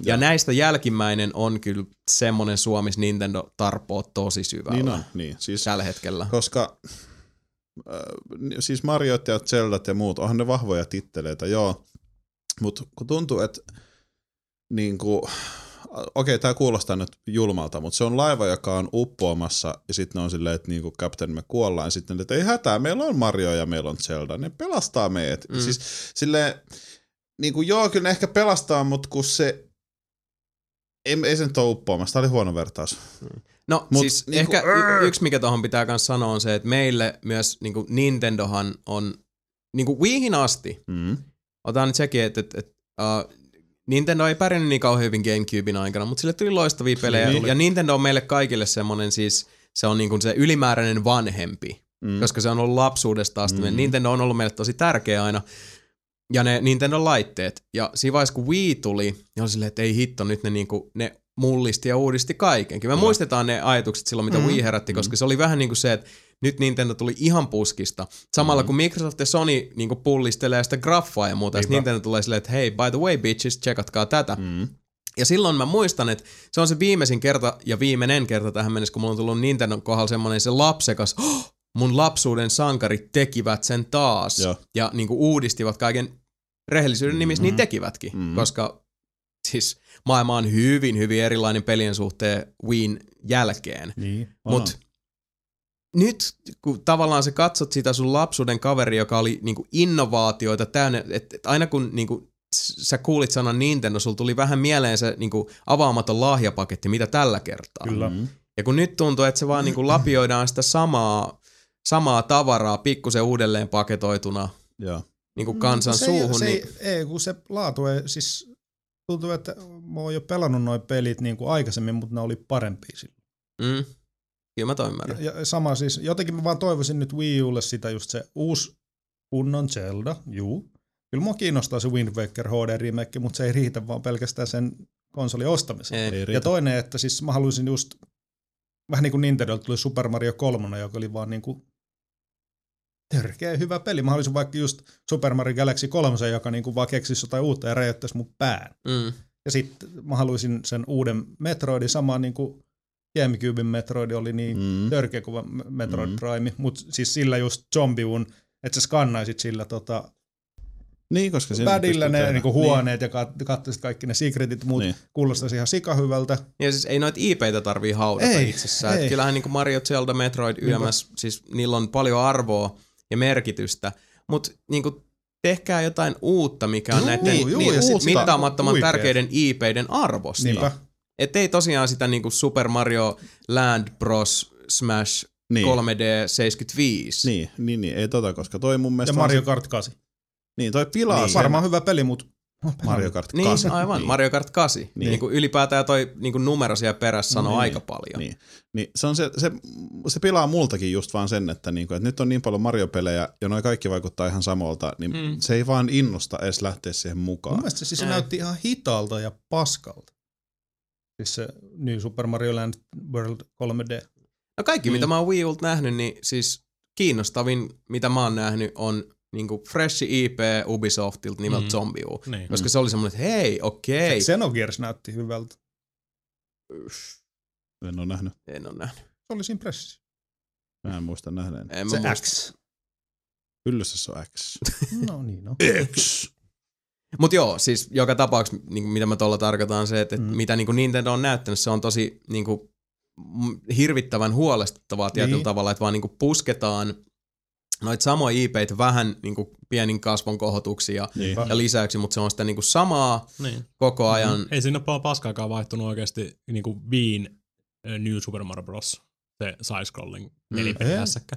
Ja näistä jälkimmäinen on kyllä semmoinen Suomessa Nintendo tarpoo tosi syvällä siis tällä hetkellä. Koska... siis Mariot ja Zeldat ja muut, onhan ne vahvoja titteleitä, mutta kun tuntuu, että niinku, okei, tää kuulostaa nyt julmalta, mutta se on laiva, joka on uppoamassa ja sitten ne on silleen, että niinku kapteeni me kuollaan, sitten että ei hätää, meillä on Mario ja meillä on Zelda, ne pelastaa meidät. Siis silleen, niinku kyllä ne ehkä pelastaa, mutta kun se ei se nyt ole uppoamassa, tää oli huono vertaus. No mut, siis niin ehkä yksi, mikä tuohon pitää myös sanoa, on se, että meille myös niin kuin Nintendohan on niin kuin Wiihin asti. Otetaan nyt sekin, että Nintendo ei pärjännyt niin kauhean hyvin GameCuben aikana, mutta sille tuli loistavia pelejä. Ja Nintendo on meille kaikille semmoinen, siis se on niin kuin se ylimääräinen vanhempi, koska se on ollut lapsuudesta asti. Nintendo on ollut meille tosi tärkeä aina. Ja ne Nintendo-laitteet. Ja siinä vaiheessa, kun Wii tuli, niin oli silleen, että ei hitto, nyt ne mullisti ja uudisti kaikenkin. Me muistetaan ne ajatukset silloin, mitä Wii herätti, koska se oli vähän niin kuin se, että nyt Nintendo tuli ihan puskista. Samalla kun Microsoft ja Sony niin kuin pullistelee sitä graffaa ja muuta, niin Nintendo tulee silleen, että hei, by the way bitches, checkatkaa tätä. Ja silloin mä muistan, että se on se viimeisin kerta ja viimeinen kerta tähän mennessä, kun mulla on tullut Nintendon kohdalla semmonen se lapsekas, mun lapsuuden sankarit tekivät sen taas. Ja niinku uudistivat kaiken rehellisyyden nimissä, niin tekivätkin. Koska siis maailma on hyvin, hyvin erilainen pelien suhteen Wiin jälkeen. Niin, mut nyt kun tavallaan sä katsot sitä sun lapsuuden kaveria, joka oli niinku innovaatioita täynnä, että et aina kun niinku sä kuulit sanan Nintendo, sulla tuli vähän mieleen se niinku avaamaton lahjapaketti, mitä tällä kertaa. Kyllä. Ja kun nyt tuntuu, että se vaan niinku lapioidaan sitä samaa tavaraa pikkusen uudelleen paketoituna niinku kansan suuhun. Ei, kun se laatu ei, siis tuntuu, että mä oon jo pelannut noi pelit niinku aikaisemmin, mutta ne oli parempia silloin. Kyllä mä ymmärrän. Ja sama siis, jotenkin mä vaan toivoisin nyt Wii Ulle sitä just se uusi kunnon Zelda, Kyllä mua kiinnostaa se Wind Waker HD remake, mutta se ei riitä vaan pelkästään sen konsolin ostamiseen. Ja toinen, että siis mä haluaisin just, vähän niin kuin Nintendo tuli Super Mario 3, joka oli vaan niin kuin törkeä hyvä peli. Mä haluaisin vaikka just Super Mario Galaxy 3, joka niin kuin vaan keksisi jotain uutta ja räjäyttäisi mun pään. Ja sitten mä haluaisin sen uuden Metroidin, samaan niin kuin GameCuben Metroid oli niin törkeä kuin Metroid Prime, mutta siis sillä just zombiun, että sä skannaisit sillä niin, koska badillä ne niinku huoneet ja katsoisit kaikki ne secretit ja muut, kuulostaisi ihan sikahyvältä. Ja siis ei noita IP:tä tarvii haudata itsessään. Et kyllähän niinku Mario, Zelda, Metroid, YMS, siis niillä on paljon arvoa ja merkitystä, mut niinku tehkää jotain uutta, mikä on näiden mittaamattoman tärkeiden IP:den arvosta. Et ei tosiaan sitä niinku Super Mario Land Bros. Smash 3D 75. Niin, ei koska toi mun mielestä... Ja Mario Kart 8. Niin, toi pilaa sen. Varmaan hyvä peli, mutta... Mario Kart 8. Niin, aivan, Mario Kart 8. Niin kuin ylipäätään toi niin kuin numero siellä perässä sanoo aika paljon. Niin, se on se pilaa multakin just vaan sen, että, niin kuin, että nyt on niin paljon Mario-pelejä ja noi kaikki vaikuttaa ihan samalta, niin se ei vaan innosta edes lähteä siihen mukaan. Mun mielestä se siis näytti ihan hitaalta ja paskalta. Siis se New Super Mario Land World 3D. No kaikki, mitä mä oon Wii Ulta nähnyt, niin siis kiinnostavin, mitä mä oon nähnyt, on niinku fresh IP Ubisoftilta nimeltä Zombiu. Koska se oli semmoinen, että hei, okei. Se Xenogears näytti hyvältä. En oo nähnyt. Se oli siinä pressissä. Mä en muista nähneen. X. Hyllyssä se on X. No niin, no. X! Mut joo, siis joka tapauksessa, niin mitä mä tuolla tarkoitan, se, että mitä niin kuin Nintendo on näyttänyt, se on tosi niin kuin, hirvittävän huolestuttavaa tietyllä tavalla, että vaan niin kuin pusketaan noita samoja IP:itä vähän niin kuin pienin kasvon kohotuksia ja lisäksi, mutta se on sitä niin kuin samaa koko ajan. Ei siinä ole paskaakaan vaihtunut oikeasti niin kuin Wiin New Super Mario Bros. Se side-scrolling nelipelihässäkkä.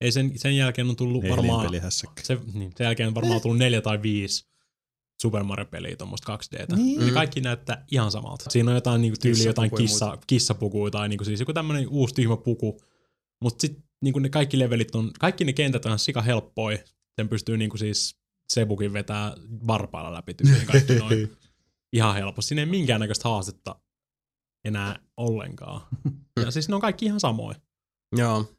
Ei sen jälkeen on tullut varmaan... sen jälkeen on varmaan tullut 4 tai 5 Super Mario-peliä, tuommoista 2D:tä. Ne kaikki näyttää ihan samalta. Siinä on jotain niinku tyyliä, jotain kissapukua tai niinku siis joku tämmönen uusi tyhmä puku. Mut sit niinku ne kaikki levelit on, kaikki ne kentät on sika helppoi. Sen pystyy niinku siis Sebukin vetää varpailla läpi tyyliin kaikki noin. Ihan helposti. Siinä ei minkäännäköistä haastetta enää ollenkaan. Ja siis ne on kaikki ihan samoja. Joo.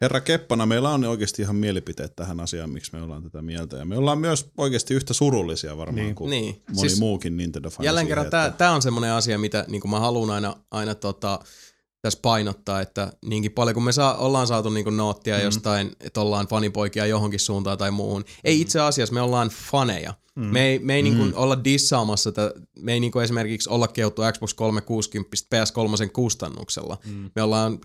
Herra Keppana, meillä on oikeasti ihan mielipiteet tähän asiaan, miksi me ollaan tätä mieltä. Ja me ollaan myös oikeasti yhtä surullisia varmaan kuin moni siis muukin Nintendo-fani. Jälleen kerran tämä on semmoinen asia, mitä niin kuin mä haluan aina tässä painottaa, että niinkin paljon kun me ollaan saatu niin kuin noottia jostain, että ollaan fanipoikia johonkin suuntaan tai muuhun. Ei itse asiassa, me ollaan faneja. Me ei niin kuin olla dissaamassa, me ei niin kuin esimerkiksi olla kehuttu Xbox 360 PS3 kustannuksella. Me ollaan...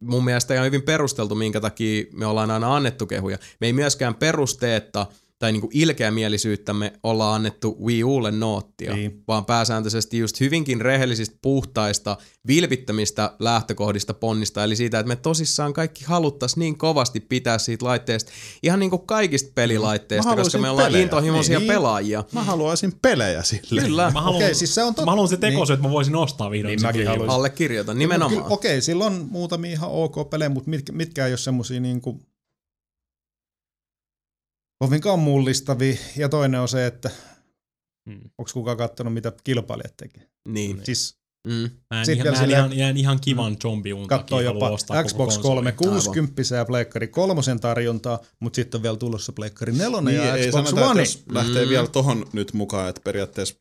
Mun mielestä ihan hyvin perusteltu, minkä takia me ollaan aina annettu kehuja. Me ei myöskään perusteetta tai niinku ilkeämielisyyttämme olla annettu Wii Ulle noottia, vaan pääsääntöisesti just hyvinkin rehellisistä, puhtaista, vilpittömistä lähtökohdista ponnista, eli siitä, että me tosissaan kaikki haluttaisiin niin kovasti pitää siitä laitteesta, ihan niinku kaikista pelilaitteista, koska me ollaan intohimoisia pelaajia. Mä haluaisin pelejä sille. Kyllä. Mä haluan siis se, tekosyy, että mä voisin ostaa vihdoin. Niin allekirjoitan, nimenomaan. Okei, sillä on muutamia ihan ok pelejä, mutta mitkä ei ole semmosia niinku... kovinkaan mullistavia. Ja toinen on se, että onko kukaan katsonut, mitä kilpailijat tekee. Niin. Siis, jään ihan kivan zombiun takia. Katsoo jopa Xbox 360 ja Pleikkari 3 tarjontaa, mutta sitten on vielä tulossa Pleikkari 4 ja Xbox One. Jos lähtee vielä tohon nyt mukaan, että periaatteessa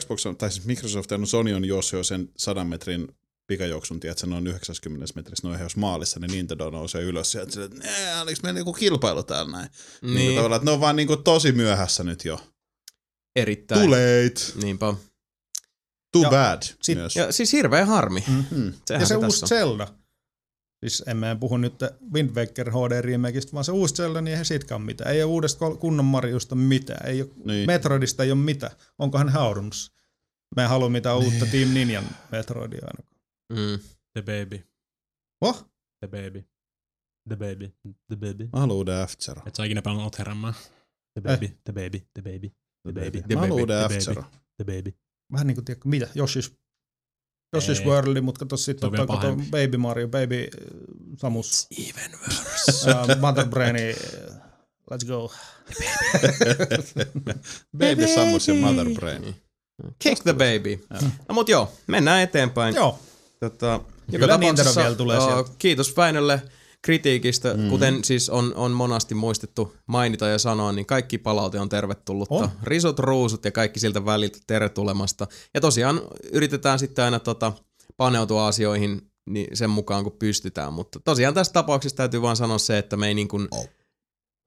Xbox on, tai siis Microsoft ja Sony on juossut jo sen 100 metrin pikajuoksun, tiedätkö, noin 90 metrissä ohjausmaalissa, niin Nintendo nousee ylös ja että oliko meillä joku kilpailu täällä näin? Niin. Niin tavallaan, että ne on vaan niin kuin tosi myöhässä nyt jo. Erittäin. Too late. Niinpä. Too bad myös. Ja siis hirveä harmi. Mm-hmm. Ja se uusi Zelda. Siis en mä puhu nyt Wind Waker HD remakeista, vaan se uusi Zelda, niin eihän siitäkään mitään. Ei ole uudesta kunnon Mariosta mitään. Ei ole, niin. Metroidista ei ole mitään. Onkohan haudunut? Mä en halua mitään uutta Team Ninjan Metroidia ainakaan. Mm. The Baby. What? The Baby. The Baby. The Baby. Mä haluan uuden F-Zero. Et saa ikinä paljon oot heräämään. The Baby. The Baby. The Baby. The Baby. Mä haluan uuden F-Zero. The Baby. Vähän niinku tiedä, mitä? Yoshi's World, mutta kato sitten Baby Mario, Baby Samus. It's even worse. Mother Braini, let's go. Baby Samus ja Mother Braini. Kick the baby. No mut joo, mennään eteenpäin. Joo. Joka tapauksessa vielä tulee sieltä. Kiitos Väinölle kritiikistä, kuten siis on monasti muistettu mainita ja sanoa, niin kaikki palaute on tervetullutta. On. Risut, ruusut ja kaikki siltä väliltä tervetulemasta. Ja tosiaan yritetään sitten aina paneutua asioihin niin sen mukaan, kun pystytään. Mutta tosiaan tässä tapauksessa täytyy vaan sanoa se, että me ei niin kuin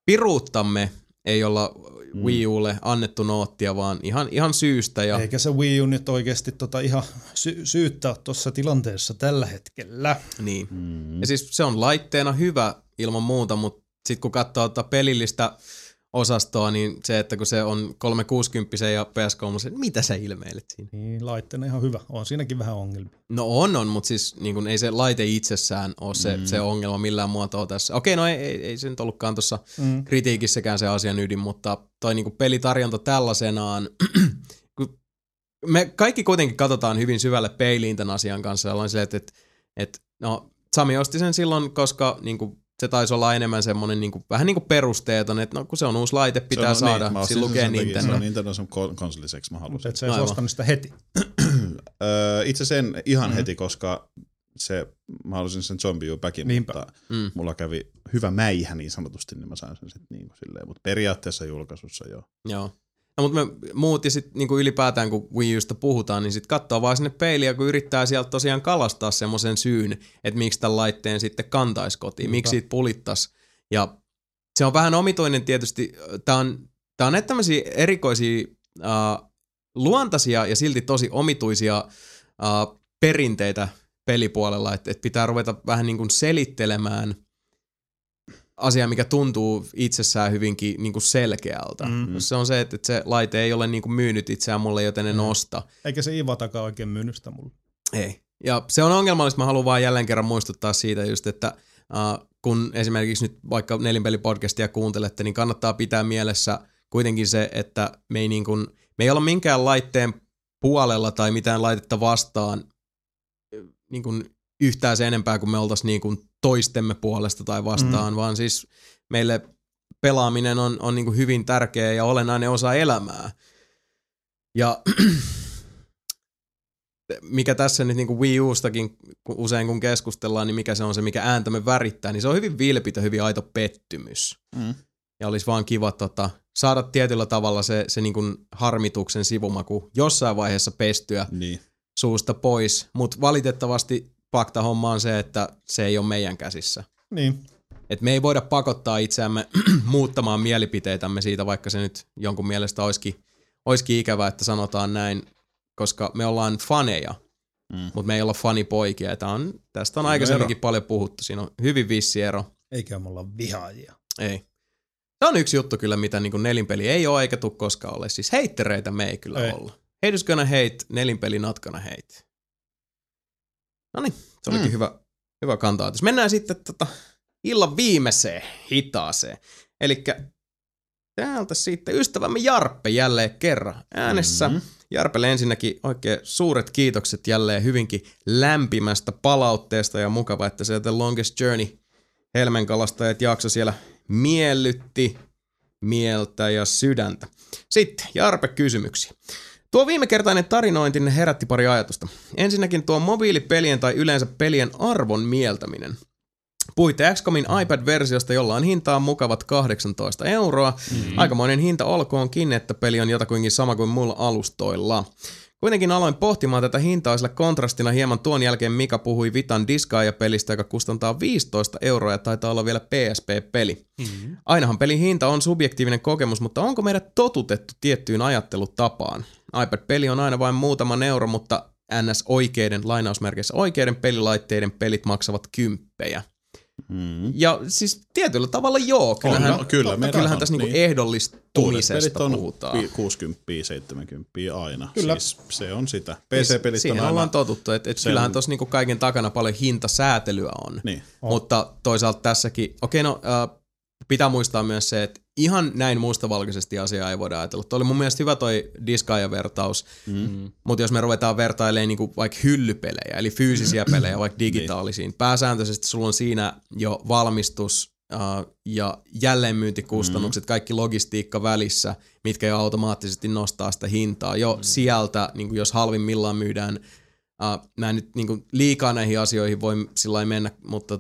piruuttamme ei olla Wii U:lle annettu noottia, vaan ihan syystä. Ja eikä se Wii U nyt oikeasti ihan syyttä tuossa tilanteessa tällä hetkellä. Niin. Ja siis se on laitteena hyvä ilman muuta, mutta sitten kun katsoo pelillistä osastoa, niin se, että kun se on 360 ja PS3, niin mitä sä ilmeilet siinä? Niin, laitteena ihan hyvä. On siinäkin vähän ongelmia. No on, mutta siis niin kun ei se laite itsessään ole se ongelma millään muotoa tässä. Okei, no ei se nyt ollutkaan tuossa kritiikissäkään se asian ydin, mutta toi niin kun pelitarjonta tällaisenaan, kun me kaikki kuitenkin katsotaan hyvin syvälle peiliin tämän asian kanssa, ollaan silleen, että no Sami osti sen silloin, koska niin kun se taisi olla enemmän semmoinen vähän niin kuin perusteeton, että no, kun se on uusi laite, pitää saada. Niin, siinä lukee Nintendo. Se on Nintendo konsoliseksi, mä halusin. Mutta sä ois ostanut sitä heti. Itse sen ihan heti, koska mä halusin sen Zombie U-backin, mutta mulla kävi hyvä mäihä niin sanotusti, niin mä sain sen sitten niin kuin silleen. Mutta periaatteessa julkaisussa joo. No, mutta me muut ja sitten niinku ylipäätään, kun Wii Usta puhutaan, niin sitten katsoo vaan sinne peiliä, kun yrittää sieltä tosiaan kalastaa semmoisen syyn, että miksi tämän laitteen sitten kantaisi kotiin, miksi siitä pulittaisi. Ja se on vähän omituinen tietysti. Tämä on näitä tämmöisiä erikoisia luontaisia ja silti tosi omituisia perinteitä pelipuolella, että pitää ruveta vähän niin kuin selittelemään asia, mikä tuntuu itsessään hyvinkin niin kuin selkeältä. Se on se, että se laite ei ole niin kuin myynyt itseään mulle, joten en osta. Eikä se Ivatakaan oikein myynyt sitä mulle. Ei. Ja se on ongelmallista. Mä haluan vaan jälleen kerran muistuttaa siitä just, että kun esimerkiksi nyt vaikka Nelinpeli-podcastia kuuntelette, niin kannattaa pitää mielessä kuitenkin se, että me ei olla minkään laitteen puolella tai mitään laitetta vastaan niin kuin yhtään se enempää kuin me oltaisiin niin kuin toistemme puolesta tai vastaan, vaan siis meille pelaaminen on niin kuin hyvin tärkeä ja olennainen osa elämää. Ja mikä tässä nyt niin kuin Wii Ustakin usein kun keskustellaan, niin mikä se on se, mikä ääntämme värittää, niin se on hyvin vilpitön, hyvin aito pettymys. Ja olisi vaan kiva saada tietyllä tavalla se niin kuin harmituksen sivumaku jossain vaiheessa pestyä suusta pois, mutta valitettavasti fakta homma on se, että se ei ole meidän käsissä. Niin. Et me ei voida pakottaa itseämme muuttamaan mielipiteitämme siitä, vaikka se nyt jonkun mielestä olisikin ikävää, että sanotaan näin, koska me ollaan faneja, mutta me ei olla fanipoikia. Tästä on aikaisemminkin paljon puhuttu. Siinä on hyvin vissi ero. Eikä me olla vihaajia. Ei. Se on yksi juttu kyllä, mitä niin Nelinpeli ei ole eikä tule koskaan ole. Siis heittereitä me ei kyllä olla. Hate is gonna hate, Nelinpeli not gonna hate. No niin, se olikin hyvä kantaa. Mennään sitten illan viimeiseen hitaaseen. Elikkä täältä sitten ystävämme Jarppe jälleen kerran äänessä. Jarpelle ensinnäkin oikein suuret kiitokset jälleen hyvinkin lämpimästä palautteesta ja mukava, että se The Longest Journey Helmenkalastajat jakso siellä miellytti mieltä ja sydäntä. Sitten Jarpe kysymyksiä. Tuo viimekertainen tarinointi herätti pari ajatusta. Ensinnäkin tuo mobiilipelien tai yleensä pelien arvon mieltäminen. Puhuitte XCOMin iPad-versiosta, jolla on hintaan mukavat 18 €. Aikamoinen hinta olkoonkin, että peli on jotakuinkin sama kuin mulla alustoilla. Kuitenkin aloin pohtimaan tätä hintaa, sillä kontrastina hieman tuon jälkeen Mika puhui Vitan Disgaea-pelistä, joka kustantaa 15 € ja taitaa olla vielä PSP-peli. Ainahan pelin hinta on subjektiivinen kokemus, mutta onko meidät totutettu tiettyyn ajattelutapaan? iPad-peli on aina vain muutaman euro, mutta NS-oikeiden, lainausmerkeissä oikeiden pelilaitteiden pelit maksavat 10. Ja siis tietyllä tavalla joo, kyllähän, on, no, kyllähän tässä niinku ehdollistumisesta on puhutaan. 60-70 aina, kyllä. Siis se on sitä. PC-pelit siihen on aina ollaan totuttu, että et kyllähän tuossa niinku kaiken takana paljon hintasäätelyä on, niin. Mutta toisaalta tässäkin, pitää muistaa myös se, että ihan näin mustavalkoisesti asiaa ei voida ajatella. Tuo oli mun mielestä hyvä toi Disgaea-vertaus, mutta jos me ruvetaan vertailemaan niinku vaikka hyllypelejä, eli fyysisiä pelejä, vaikka digitaalisiin, pääsääntöisesti sulla on siinä jo valmistus ja jälleenmyyntikustannukset, kaikki logistiikka välissä, mitkä jo automaattisesti nostaa sitä hintaa. Jo sieltä, niinku jos halvimmillaan myydään, mä en nyt niinku liikaa näihin asioihin voi sillä lailla mennä, mutta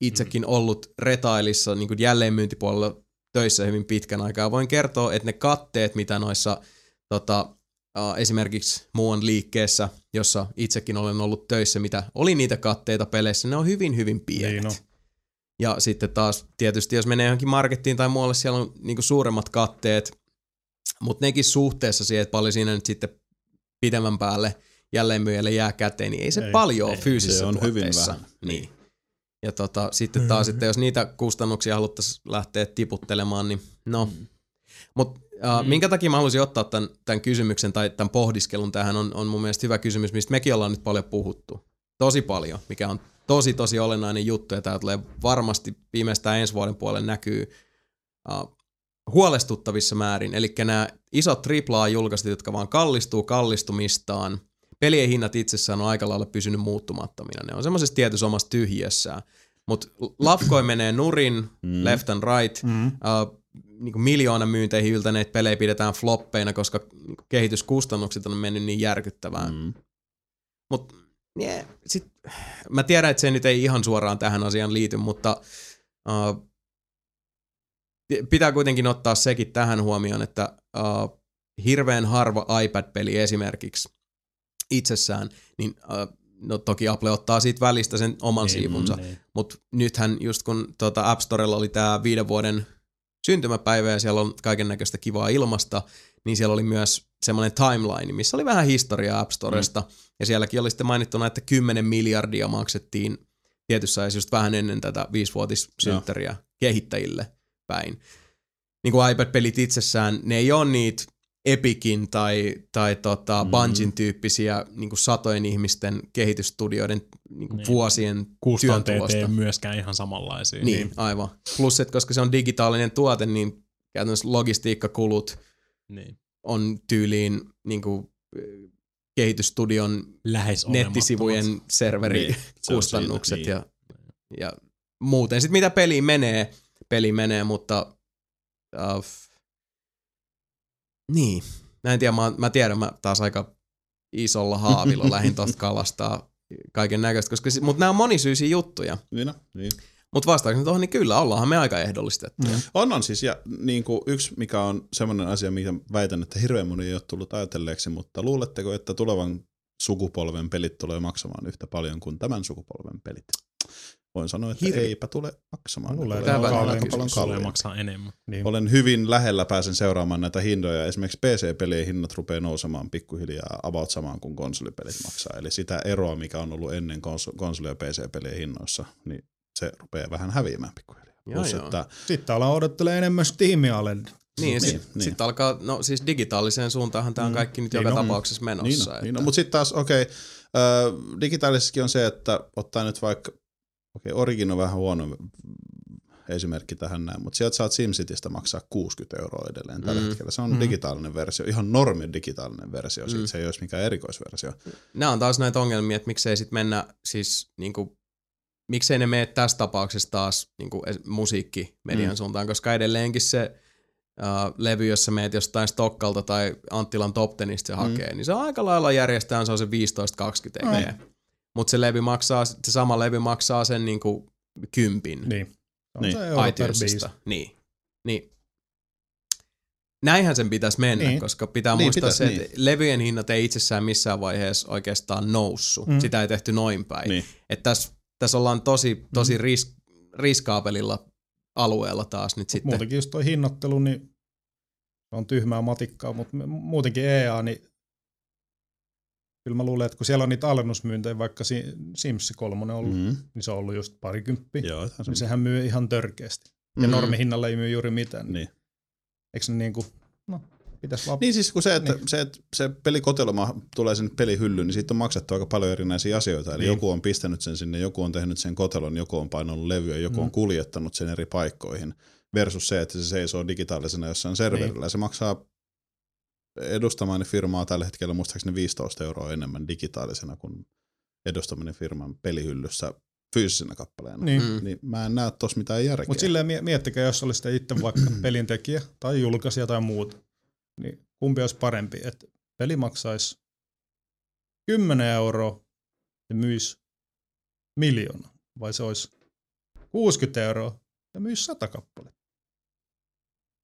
itsekin ollut retailissa niin jälleenmyyntipuolella töissä hyvin pitkän aikaa. Voin kertoa, että ne katteet, mitä noissa esimerkiksi Muun liikkeessä, jossa itsekin olen ollut töissä, mitä oli niitä katteita peleissä, ne on hyvin, hyvin pienet. No. Ja sitten taas tietysti, jos menee johonkin markettiin tai muualle, siellä on niin suuremmat katteet, mutta nekin suhteessa siihen, että paljon siinä nyt sitten pidemmän päälle jälleenmyyjälle jää käteen, niin ei se paljon fyysisessä tuotteessa. Niin. Ja sitten taas, että jos niitä kustannuksia haluttaisiin lähteä tiputtelemaan, niin no. Mutta minkä takia mä halusin ottaa tämän kysymyksen tai tämän pohdiskelun tähän on mun mielestä hyvä kysymys, mistä mekin ollaan nyt paljon puhuttu. Tosi paljon, mikä on tosi, tosi olennainen juttu, ja tämä tulee varmasti viimeistään ensi vuoden puolella näkyy huolestuttavissa määrin. Eli nämä isot AAA-julkaisut, jotka vaan kallistuu kallistumistaan, pelien hinnat itsessään on aika lailla pysynyt muuttumattomina. Ne on semmoisessa tietyssä omassa tyhjiössään. Mutta lafkoi menee nurin, left and right. Niin kuin miljoona myynteihin yltäneitä pelejä pidetään floppeina, koska kehityskustannukset on mennyt niin järkyttävään. Mutta mä tiedän, että se nyt ei ihan suoraan tähän asiaan liity, mutta pitää kuitenkin ottaa sekin tähän huomioon, että hirveän harva iPad-peli esimerkiksi itsessään, niin no toki Apple ottaa siitä välistä sen oman siivunsa, mutta nythän just kun App Storella oli tämä 5 vuoden syntymäpäivä ja siellä on kaiken näköistä kivaa ilmasta, niin siellä oli myös semmoinen timeline, missä oli vähän historiaa App Storesta, ja sielläkin oli sitten mainittuna, että 10 miljardia maksettiin tietyssä ajassa just vähän ennen tätä 5-vuotissynttäriä kehittäjille päin. Niin kuin iPad-pelit itsessään, ne ei ole niitä Epicin tai Bungien tyyppisiä niin satojen ihmisten kehitysstudioiden vuosien työntulosta. Ei myöskään ihan samanlaisia. Niin, aivan. Plus, että koska se on digitaalinen tuote, niin käytännössä logistiikkakulut on tyyliin niin kehitysstudion nettisivujen serverikustannukset ja muuten. Sitten mitä peli menee, mutta... Niin. Mä en tiedä, mä tiedän, mä taas aika isolla haavilla lähdin tosta kalastaa kaiken näköistä, mutta nämä on monisyisiä juttuja. Niin. Mutta vastaakseni tuohon, niin kyllä, ollaanhan me aika ehdollistettu. On siis, ja niin kuin yksi, mikä on semmoinen asia, mitä väitän, että hirveän moni ei ole tullut ajatelleeksi, mutta luuletteko, että tulevan sukupolven pelit tulee maksamaan yhtä paljon kuin tämän sukupolven pelit? Voin sanoa, että eipä tule maksamaan. Tulee maksaa enemmän. Niin. Olen hyvin lähellä, pääsen seuraamaan näitä hintoja. Esimerkiksi PC-pelien hinnat rupeaa nousemaan pikkuhiljaa about samaan kuin konsolipelit maksaa. Eli sitä eroa, mikä on ollut ennen konsoli- ja PC-pelien hinnoissa, niin se rupeaa vähän häviämään pikkuhiljaa. Sitten ollaan odottelemaan enemmän Steamia alennut. Niin. Sitten alkaa, no siis digitaaliseen suuntaanhan tämä on kaikki nyt joka tapauksessa menossa. Niin. Mutta sitten taas, digitaalisessakin on se, että ottaa nyt vaikka Origin on vähän huono esimerkki tähän näin, mutta sieltä saat SimCitystä maksaa 60 € edelleen tällä hetkellä. Se on digitaalinen versio, ihan normi digitaalinen versio, se ei olisi mikään erikoisversio. Nämä on taas näitä ongelmia, että miksei sitten mennä, siis niinku, miksei ne mene tässä tapauksessa taas niinku, musiikkimedian suuntaan, koska edelleenkin se levy, jos sä meet jostain Stokkalta tai Anttilan Top Tenistä se hakee, niin se on aika lailla järjestään, se on se 15-20 €. Mutta se sama levy maksaa sen niinku kympin. Niin. Niin. iTunesista. Niin. Niin. Näinhän sen pitäisi mennä, niin, koska pitää niin, muistaa se, että niin, levyjen hinnat ei itsessään missään vaiheessa oikeastaan noussut. Mm. Sitä ei tehty noin päin. Niin. Että tässä ollaan tosi riskaapelilla alueella taas nyt sitten. Muutenkin just toi hinnoittelu, niin on tyhmää matikkaa, mutta muutenkin EA, niin kyllä mä luulen, että kun siellä on niitä alennusmyyntejä, vaikka Sims 3 on ollut, niin se on ollut just parikymppiä, niin sehän myy ihan törkeästi. Ja normihinnalla ei myy juuri mitään. Niin. Eikö ne niinku, no, pitäisi vaan... Niin siis kun se, että niin, se pelikoteloma tulee sen pelihyllyyn, niin siitä on maksettu aika paljon erinäisiä asioita. Eli niin, joku on pistänyt sen sinne, joku on tehnyt sen kotelon, joku on painanut levyä, joku on kuljettanut sen eri paikkoihin. Versus se, että se seisoo digitaalisena jossain serverillä. Niin. Se maksaa edustamani firmaa tällä hetkellä muistaakseni 15 euroa enemmän digitaalisena kuin edustamani firman pelihyllyssä fyysisenä kappaleena. Niin. Niin mä en näe tossa mitään järkeä. Mutta silleen miettikää, jos olisi sitä itse vaikka pelintekijä tai julkaisija tai muuta, niin kumpi olisi parempi, että peli maksaisi 10 euroa ja myisi 1 000 000, vai se olisi 60 euroa ja myisi 100 kappaletta.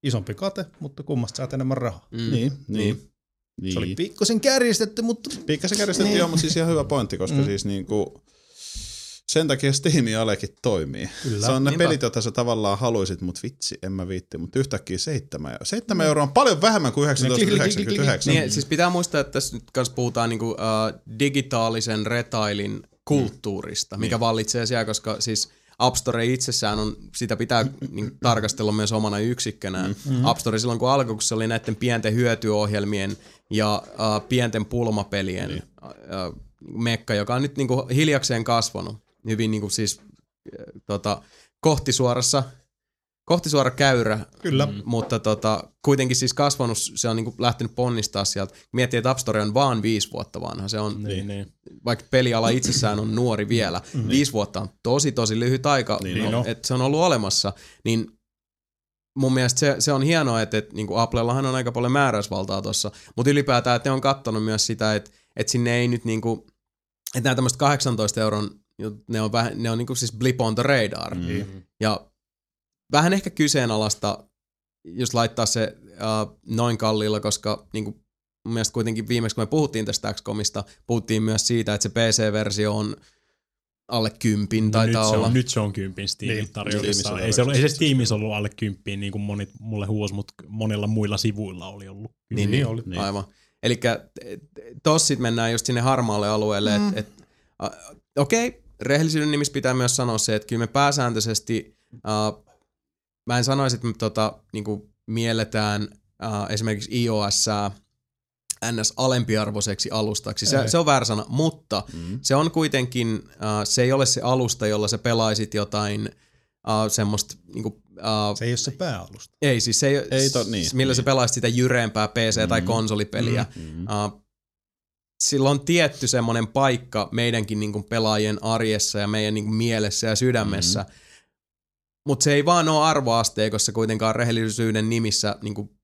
Isompi kate, mutta kummasta saat enemmän rahaa. Niin. Se oli pikkasen kärjistetty, mutta... Pikkasen kärjistetty, niin, joo, mutta siis ihan hyvä pointti, koska siis niinku... Sen takia Steam Alekin toimii. Kyllä, se on ne pelit, joita sä tavallaan haluisit, mutta vitsi, en mä viitti. Mutta yhtäkkiä 7 euroa on paljon vähemmän kuin 19,99. Niin, siis pitää muistaa, että tässä nyt kanssa puhutaan niinku, digitaalisen retailin kulttuurista, mikä vallitsee siellä, koska siis App Store itsessään on, sitä pitää niin, tarkastella myös omana yksikkönään. App Store silloin kun alkoi, kun se oli näiden pienten hyötyohjelmien ja pienten pulmapelien mekka, joka on nyt niinku hiljakseen kasvanut. Hyvin niinku siis kohti suora käyrä, kyllä, mutta kuitenkin siis kasvanut, se on niinku lähtenyt ponnistaa sieltä. Miettii, että App Store on vaan 5 vuotta vanha, se on, niin, vaikka peliala itsessään on nuori vielä, 5 vuotta on tosi lyhyt aika, että se on ollut olemassa, niin mun mielestä se on hienoa, että niinku Applellahan on aika paljon määräysvaltaa tuossa, mutta ylipäätään, että ne on kattonut myös sitä, että sinne ei nyt niinku, että nämä tämmöiset 18 euron ne on niinku siis blip on the radar. Ja vähän ehkä kyseenalaista, jos laittaa se noin kalliilla, koska niinku mun mielestä kuitenkin viimeksi, kun me puhuttiin tästä XCOMista, puhuttiin myös siitä, että se PC-versio on alle 10 taitaa olla. Nyt se on 10 Steamin tarjolla. Ei se Steamissa ollut alle 10, niin kuin monit mulle huusi, mutta monilla muilla sivuilla oli ollut. Niin oli. Niin. Aivan. Elikkä tossa sit mennään just sinne harmaalle alueelle, että okei, rehellisyyden nimissä pitää myös sanoa se, että kyllä me pääsääntöisesti, mä en sanoisi, että me niinku mielletään esimerkiksi iOS-sää ns. Alempiarvoiseksi alustaksi. Se on väärä sana, mutta se on kuitenkin, se ei ole se alusta, jolla sä pelaisit jotain semmoista... Niinku, se ei ole se pääalusta. Ei, siis se millä sä pelaisit sitä jyreempää PC- tai konsolipeliä. Sillä on tietty semmoinen paikka meidänkin niinku pelaajien arjessa ja meidän niinku mielessä ja sydämessä. Mutta se ei vaan ole arvoasteikossa kuitenkaan rehellisyyden nimissä niinku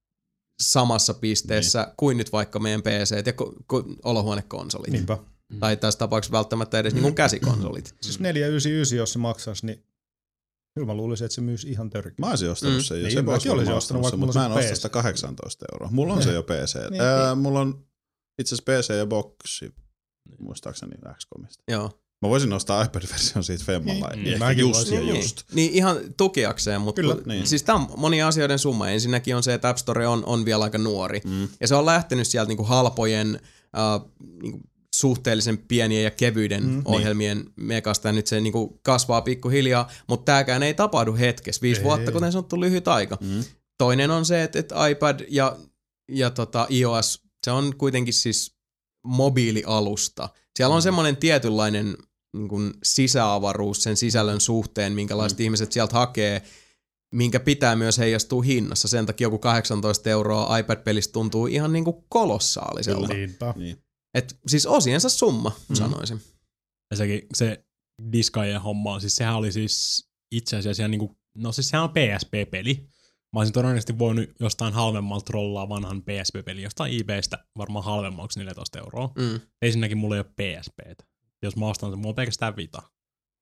samassa pisteessä kuin nyt vaikka meidän PC- ja olohuonekonsolit. Niinpä. Tai tässä tapauksessa välttämättä edes niinku käsikonsolit. Siis 499, jos se maksaisi, niin kyllä mä luulisin, että se myys ihan törkeä. Mä olisin ostanut sen. Niin, mäkin olisin ostanut, mutta mä en osta sitä 18 euroa. Mulla on se jo PC. Mulla on... Itse asiassa PC ja boksi, muistaakseni XCOMista. Joo. Mä voisin ostaa iPad-version siitä Femmalla. Just. Niin ihan tukeakseen, mutta kyllä, siis tää on monia asioiden summa. Ensinnäkin on se, että App Store on vielä aika nuori. Ja se on lähtenyt sieltä niinku halpojen, niinku suhteellisen pienien ja kevyiden ohjelmien mekasta. Ja nyt se niinku kasvaa pikkuhiljaa, mutta tääkään ei tapahdu hetkessä. 5 vuotta, kuten sanottu, lyhyt aika. Toinen on se, että iPad ja iOS... Se on kuitenkin siis mobiilialusta. Siellä on semmoinen tietynlainen niin kuin sisäavaruus sen sisällön suhteen, minkälaiset ihmiset sieltä hakee, minkä pitää myös heijastua hinnassa. Sen takia joku 18 euroa iPad-pelistä tuntuu ihan niin kuin kolossaaliselta. Et siis osiensa summa, sanoisin. Ja se diskaajien homma, siis sehän oli siis itse asiassa ihan niin kuin, no siis sehän on PSP-peli. Mä olisin todennäköisesti voinut jostain halvemmalta trollaa vanhan PSP-peli, jostain eBaystä varmaan halvemmaksi 14 euroa. Ensinnäkin mulla ei ole PSPtä. Jos mä ostan sen, mulla on pelkästään Vita.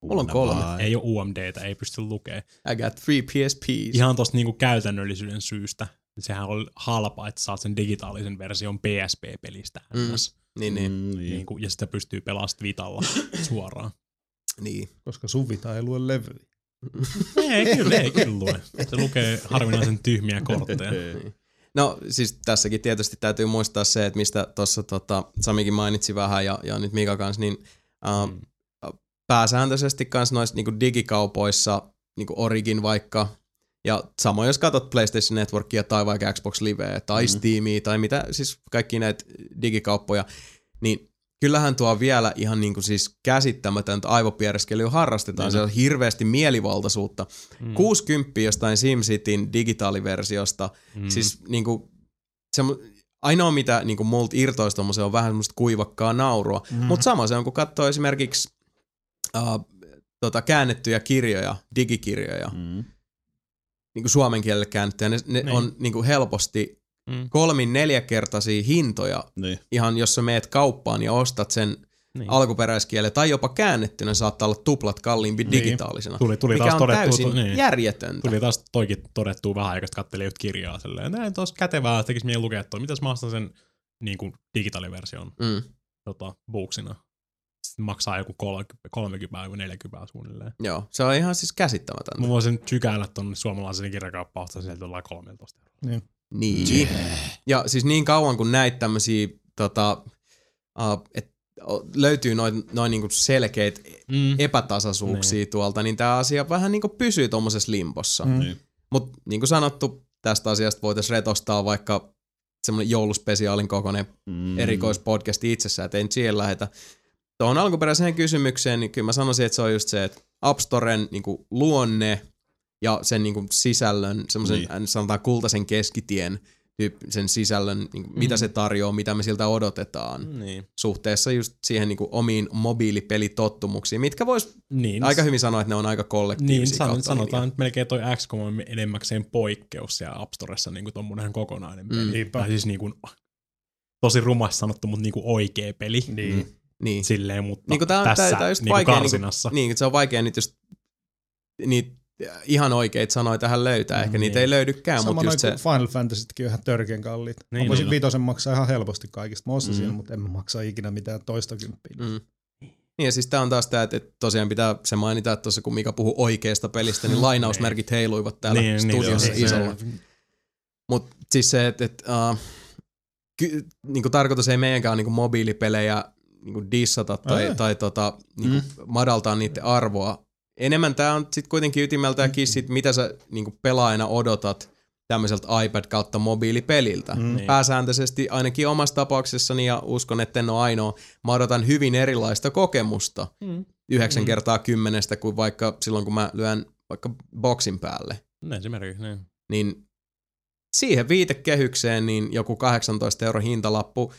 Mulla on 3. Ei ole UMDtä, ei pysty lukemaan. I got 3 PSPs. Ihan tosta niinku käytännöllisyyden syystä. Sehän on halpa, että saat sen digitaalisen version PSP-pelistä. Niin. Ja sitä pystyy pelaamaan vitalla suoraan. Niin. Koska sun vita ei lue levyä. ei kyllä lue. Se lukee harvinaisen tyhmiä kortteja. No siis tässäkin tietysti täytyy muistaa se, että mistä tuossa Samikin mainitsi vähän ja nyt Mika kanssa, niin pääsääntöisesti kans noissa niinku digikaupoissa, niinku Origin vaikka, ja samoin jos katsot PlayStation Networkia tai vaikka Xbox Liveä tai Steamia tai mitä, siis kaikki näitä digikauppoja, niin kyllähän tuo vielä ihan niinku siis käsittämätöntä aivopiereskelyä harrastetaan. Se on hirveästi mielivaltaisuutta. 60 jostain SimCityn digitaaliversiosta. Siis niinku ainoa mitä niinku multa irtoisi tommosen on vähän semmoista kuivakkaa naurua. Mutta sama se on, kun katsoo esimerkiksi käännettyjä kirjoja, digikirjoja. Niinku suomen kielelle käännettyjä. Ne on niinku helposti 3-4-kertaisia hintoja, ihan jos sä meet kauppaan ja ostat sen alkuperäiskielellä tai jopa käännettynä, saattaa olla tuplat kalliimpi digitaalisena, tuli mikä taas on täysin järjetöntä. Tuli taas toikin todettua vähän aikaa, että kattelee kirjaa silleen, näin taas kätevää, tekis meidän lukea toi, mitäs mä ostan sen niin kuin digitaaliversion buuksina. Sitten maksaa joku 30-40 suunnilleen. Joo, se on ihan siis käsittämätöntä. Mä voisin tykäillä tuonne suomalaisen kirjakauppaan, ostaa sieltä ollaan 13. Niin. Ja siis niin kauan kun näitä tämmöisiä, että löytyy noin niinku selkeitä epätasaisuuksia tuolta, niin tämä asia vähän niinku pysyy tuommoisessa limpossa. Mutta niin kuin sanottu, tästä asiasta voitaisiin retostaa vaikka semmoinen jouluspesiaalin kokoinen erikoispodcasti itsessään, että ei nyt siihen lähetä. Tuohon alkuperäiseen kysymykseen, niin kyllä mä sanoisin, että se on just se, että App Storen niinku luonne ja sen niinku sisällön, semmoisen sanotaan kultaisen keskitien, sen sisällön, niinku, mitä se tarjoaa, mitä me siltä odotetaan, suhteessa just siihen niinku omiin mobiilipelitottumuksiin, mitkä vois aika hyvin sanoa, että ne on aika kollektiivisia. Niin, sanotaan nyt melkein toi XCOM on enemmäkseen poikkeus siellä App Storessa, niinku tommoinen kokonainen peli. Tai siis niinku, tosi rumasti sanottu, mutta niinku oikea peli. Niin. Silleen, mutta niin tässä niinku karsinassa. Niin, se on vaikea nyt just niitä ihan oikeita sanoja tähän löytää. Ehkä niitä ei löydykään. Sama noin kuin Final Fantasytkin on ihan törkeän kalliit. Niin, mä voisin vitosen maksaa ihan helposti kaikista. Mä ostasin, mutta en maksaa ikinä mitään toista kymppiä. Niin ja siis tää on taas tää, että tosiaan pitää se mainita, että tuossa kun Mika puhui oikeasta pelistä, niin lainausmerkit heiluivat täällä studiossa isolla. Mutta siis se, että niinku tarkoitus ei meidänkään niinku mobiilipelejä niinku dissata tai madaltaa niiden arvoa. Enemmän tää on sit kuitenkin ytimeltäänkin sit, mitä sä niinku pelaajana odotat tämmöiseltä iPad/mobiilipeliltä. Pääsääntöisesti ainakin omassa tapauksessani, ja uskon, että en ole ainoa, mä odotan hyvin erilaista kokemusta 9x10 kuin vaikka silloin, kun mä lyön vaikka boksin päälle. Niin siihen viitekehykseen niin joku 18 € hintalappu,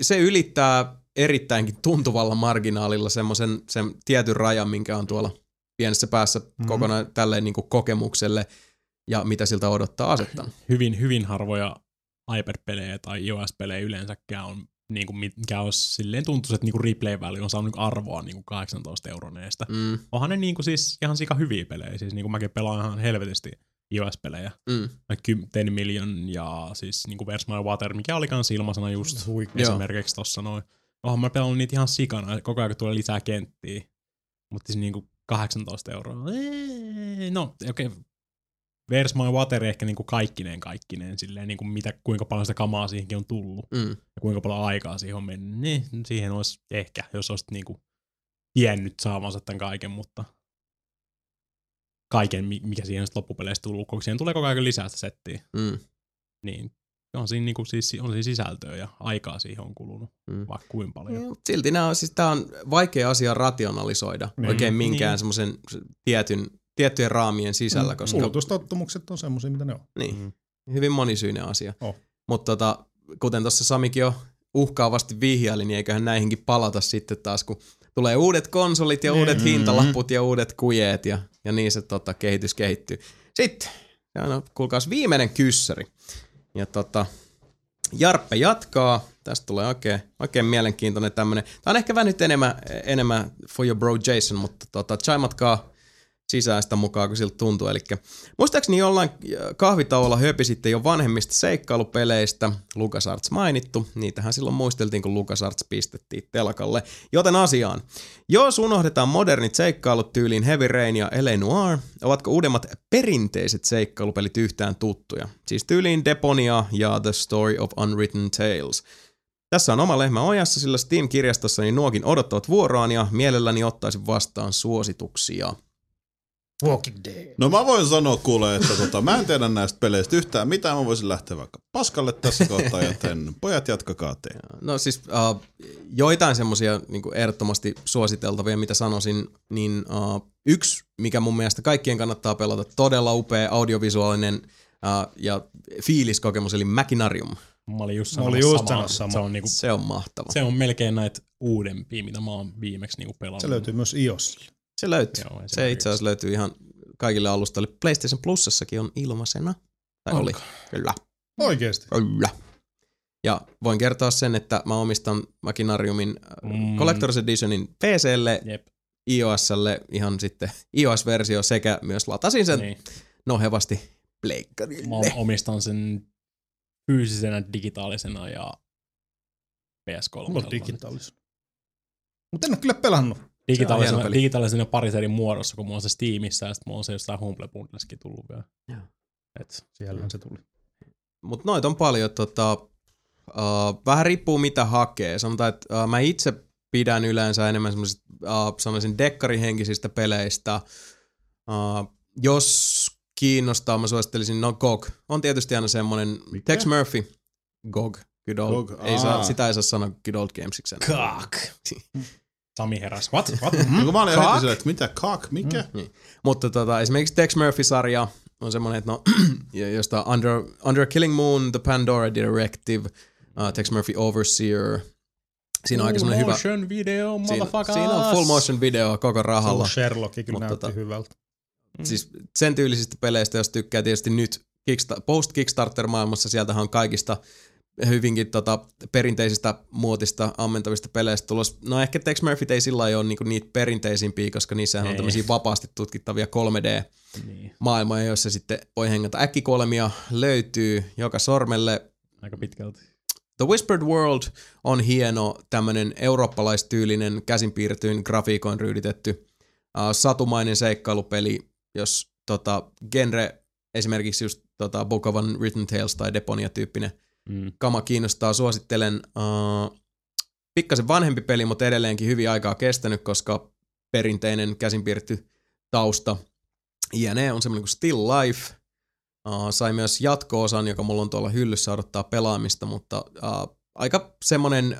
se ylittää erittäinkin tuntuvalla marginaalilla sen tietyn rajan, minkä on tuolla pienessä päässä kokonaan tälleen niin kuin kokemukselle ja mitä siltä odottaa asettanut. Hyvin, hyvin harvoja iPad-pelejä tai iOS-pelejä yleensäkään on, niin kuin, mitkä olisi silleen tuntuisi, että niin kuin replay-väli on saanut arvoa niin kuin 18 €. Onhan ne niin kuin siis ihan sika hyviä pelejä, siis niin kuin mäkin pelaan ihan helvetisti iOS-pelejä. 10 million ja siis niin kuin Where's My Water, mikä oli kans ilmaisena just esimerkiksi tossa noin. Oonhan mä pelannut niitä ihan sikana, koko ajan tulee lisää kenttiä. Mutta siis niinku 18 €. No, okei. Where's My Water ehkä niinku kaikkineen silleen, niinku kuinka paljon sitä kamaa siihenkin on tullut. Ja kuinka paljon aikaa siihen on mennyt. Niin, siihen olisi ehkä, jos olisit niinku tiennyt saavansa tämän kaiken, mutta kaiken, mikä siihen loppupeleissä tullut, kun siihen tulee koko ajan lisää sitä settiä. Niin. On siinä, niinku, siis, on siinä sisältöä ja aikaa siihen on kulunut, vaikka kuin paljon. Silti tämä on vaikea asia rationalisoida oikein minkään semmoisen tiettyjen raamien sisällä. Koska kulutustottumukset on semmoisia, mitä ne on. Niin, hyvin monisyinen asia. Mutta kuten tuossa Samikin jo uhkaavasti vihjaili, niin eiköhän näihinkin palata sitten taas, kun tulee uudet konsolit ja uudet hintalaput ja uudet kujeet ja niin se kehitys kehittyy. Sitten, kuulkaas viimeinen kyssäri. Ja Jarppe jatkaa Tästä tulee oikein mielenkiintoinen tämmönen. Tää on ehkä vähän nyt enemmän for your bro Jason, mutta chaimatkaa sisäistä mukaan, kun siltä tuntuu. Elikkä muistaakseni jollain kahvitauolla höpisitte jo vanhemmista seikkailupeleistä, LucasArts mainittu, niitähän silloin muisteltiin, kun LucasArts pistettiin telkalle. Joten asiaan. Jos unohdetaan modernit seikkailut tyyliin Heavy Rain ja L.A. Noire, ovatko uudemmat perinteiset seikkailupelit yhtään tuttuja? Siis tyyliin Deponia ja The Story of Unwritten Tales. Tässä on oma lehmä ojassa, sillä Steam-kirjastossani nuokin odottavat vuoroaan ja mielelläni ottaisin vastaan suosituksia. Walking Dead. No mä voin sanoa kuule, että mä en tiedä näistä peleistä yhtään mitään, mä voisin lähteä vaikka paskalle tässä kohtaa, joten pojat jatkakaa tein. No siis joitain semmosia niinku ehdottomasti suositeltavia, mitä sanoisin, niin yksi, mikä mun mielestä kaikkien kannattaa pelata, todella upea audiovisuaalinen ja fiiliskokemus, eli Machinarium. Mä olin just samaa. Se on mahtava. Se on melkein näitä uudempia, mitä mä oon viimeksi niinku pelannut. Se löytyy myös iOSille. Se löytyy. Joo, se itse asiassa löytyy ihan kaikille alustalle. PlayStation Plusassakin on ilmaisena. Tai oli. Kyllä. Oikeesti? Kyllä. Ja voin kertoa sen, että mä omistan Machinariumin Collector's Editionin PC:lle, iOS:lle, ihan sitten iOS-versio sekä myös latasin sen nohevasti pleikkarille. Mä omistan sen fyysisenä, digitaalisena ja PS3. Mulla on digitaalisena. Mutta en ole kyllä pelannut. Digitaalisena parissa eri muodossa, kun mulla on se Steamissa ja sit mulla on se jostain Humble Bundleskin tullut vielä. Siellähän se tuli. Mut noit on paljon, vähän riippuu mitä hakee. Sanotaan, että mä itse pidän yleensä enemmän semmoisista, sanoisin dekkarihenkisistä peleistä. Jos kiinnostaa, mä suosittelisin, GOG on tietysti aina semmoinen. Tex Murphy, GOG, good old. GOG, sitä ei saa sanoa good old gamesiksi. Cock! Sami heräs. What? No, mä olin heti silleen, että mitä? Cock? Mikä? Niin. Mutta esimerkiksi Tex Murphy-sarja on semmoinen, että josta Under Killing Moon, The Pandora Directive, Tex Murphy Overseer. Siinä on aika semmoinen hyvä. Full motion video, motherfuckers! Siinä on full motion video koko rahalla. Se on Sherlockki, kyllä näytti hyvältä. Siis sen tyylisistä peleistä, jos tykkää tietysti nyt post-Kickstarter-maailmassa, sieltähän on kaikista hyvinkin perinteisistä muotista ammentavista peleistä tulos. No ehkä Tex Murphy ei sillä lailla ole niitä perinteisimpiä, koska niissähän on tämmöisiä vapaasti tutkittavia 3D-maailmoja, joissa sitten voi hengata. Äkkikuolemia löytyy joka sormelle. Aika pitkälti. The Whispered World on hieno tämmöinen eurooppalaistyylinen, käsinpiirretyin, grafiikoin ryyditetty, satumainen seikkailupeli, jos genre esimerkiksi just Book of Unwritten Tales tai Deponia-tyyppinen kama kiinnostaa. Suosittelen pikkasen vanhempi peli, mutta edelleenkin hyvin aikaa kestänyt, koska perinteinen käsinpiirretty tausta jne. On semmoinen kuin Still Life. Sai myös jatko-osan, joka mulla on tuolla hyllyssä odottaa pelaamista, mutta aika semmoinen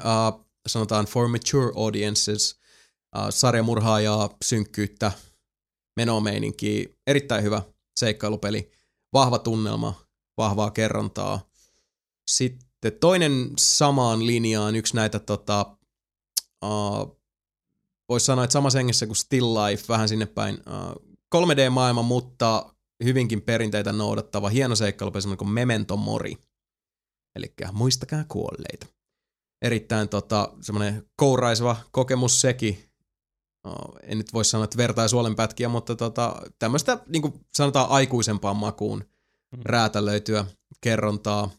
sanotaan for mature audiences, sarjamurhaajaa, synkkyyttä, menomeininkiä. Erittäin hyvä seikkailupeli. Vahva tunnelma, vahvaa kerrontaa. Sitten toinen samaan linjaan, yksi näitä voisi sanoa, että samassa hengessä kuin Still Life, vähän sinne päin 3D-maailma, mutta hyvinkin perinteitä noudattava hieno seikkailupeli, semmoinen kuin Memento Mori. Elikkä muistakaa kuolleita. Erittäin semmoinen kouraiseva kokemus sekin. En nyt voi sanoa, että vertaisuolenpätkiä, mutta tämmöistä niin kuin sanotaan aikuisempaan makuun räätälöityä kerrontaa.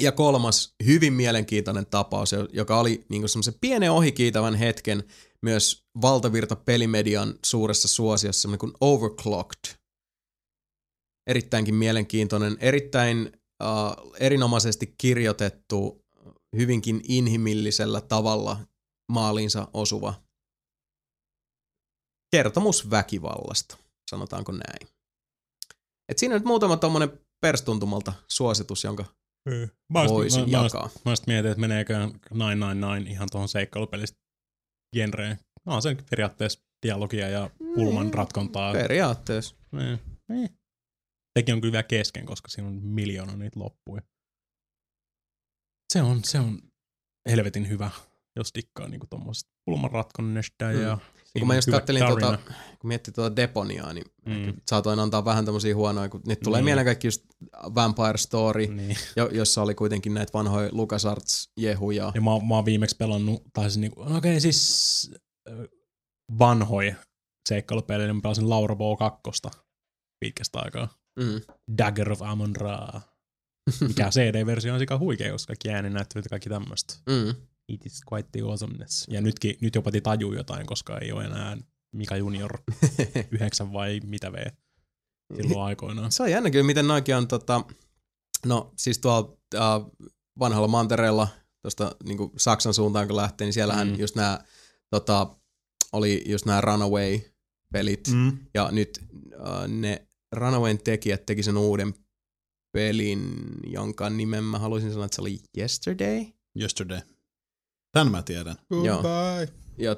Ja kolmas hyvin mielenkiintoinen tapaus, joka oli niin semmoisen pienen ohikiitävän hetken myös valtavirta pelimedian suuressa suosiossa, semmoinen kuin Overclocked. Erittäinkin mielenkiintoinen, erittäin erinomaisesti kirjoitettu, hyvinkin inhimillisellä tavalla maaliinsa osuva kertomus väkivallasta, sanotaanko näin. Et siinä nyt muutama tommonen perstuntumalta suositus, jonka voisin jakaa. Mä olisin mietin, että meneekö 999 ihan tuohon seikkailupelistä genreen. No on sen periaatteessa dialogia ja pulman ratkontaa. Periaatteessa. Sekin on kyllä vielä kesken, koska siinä on 1 miljoona niitä loppuja. Se on helvetin hyvä, jos dikkaa niinku tommosesta pulman ratkonnesta ja kun mä just kattelin kun miettii Deponiaa, niin saatoin antaa vähän tämmöisiä huonoja, kun nyt tulee mieleen kaikki just Vampire Story, niin, jossa oli kuitenkin näitä vanhoja LucasArts-jehuja. Ja mä oon viimeksi pelannut, vanhoja seikkailupelejä, niin mä pelasin Laura Bow 2 pitkästä aikaa. Mm. Dagger of Amon-Ra. Mikä CD-versio on sika huikea, koska kaikki ääninäyttelyt ja kaikki tämmöistä. Mm. It is quite the awesomeness. Ja nyt jopa tajuu jotain, koska ei ole enää Mika Junior 9 vai mitä vee silloin aikoinaan. Se on jännä kyllä, miten naikin on tuolla vanhalla mantereella, tuosta niinku Saksan suuntaan kun lähtee, niin siellähän just nämä oli just nämä Runaway-pelit. Mm. Ja nyt ne Runawayn tekijät teki sen uuden pelin, jonka nimen mä haluaisin sanoa, että se oli Yesterday. Yesterday. Tän mä tiedän. Goodbye. Ja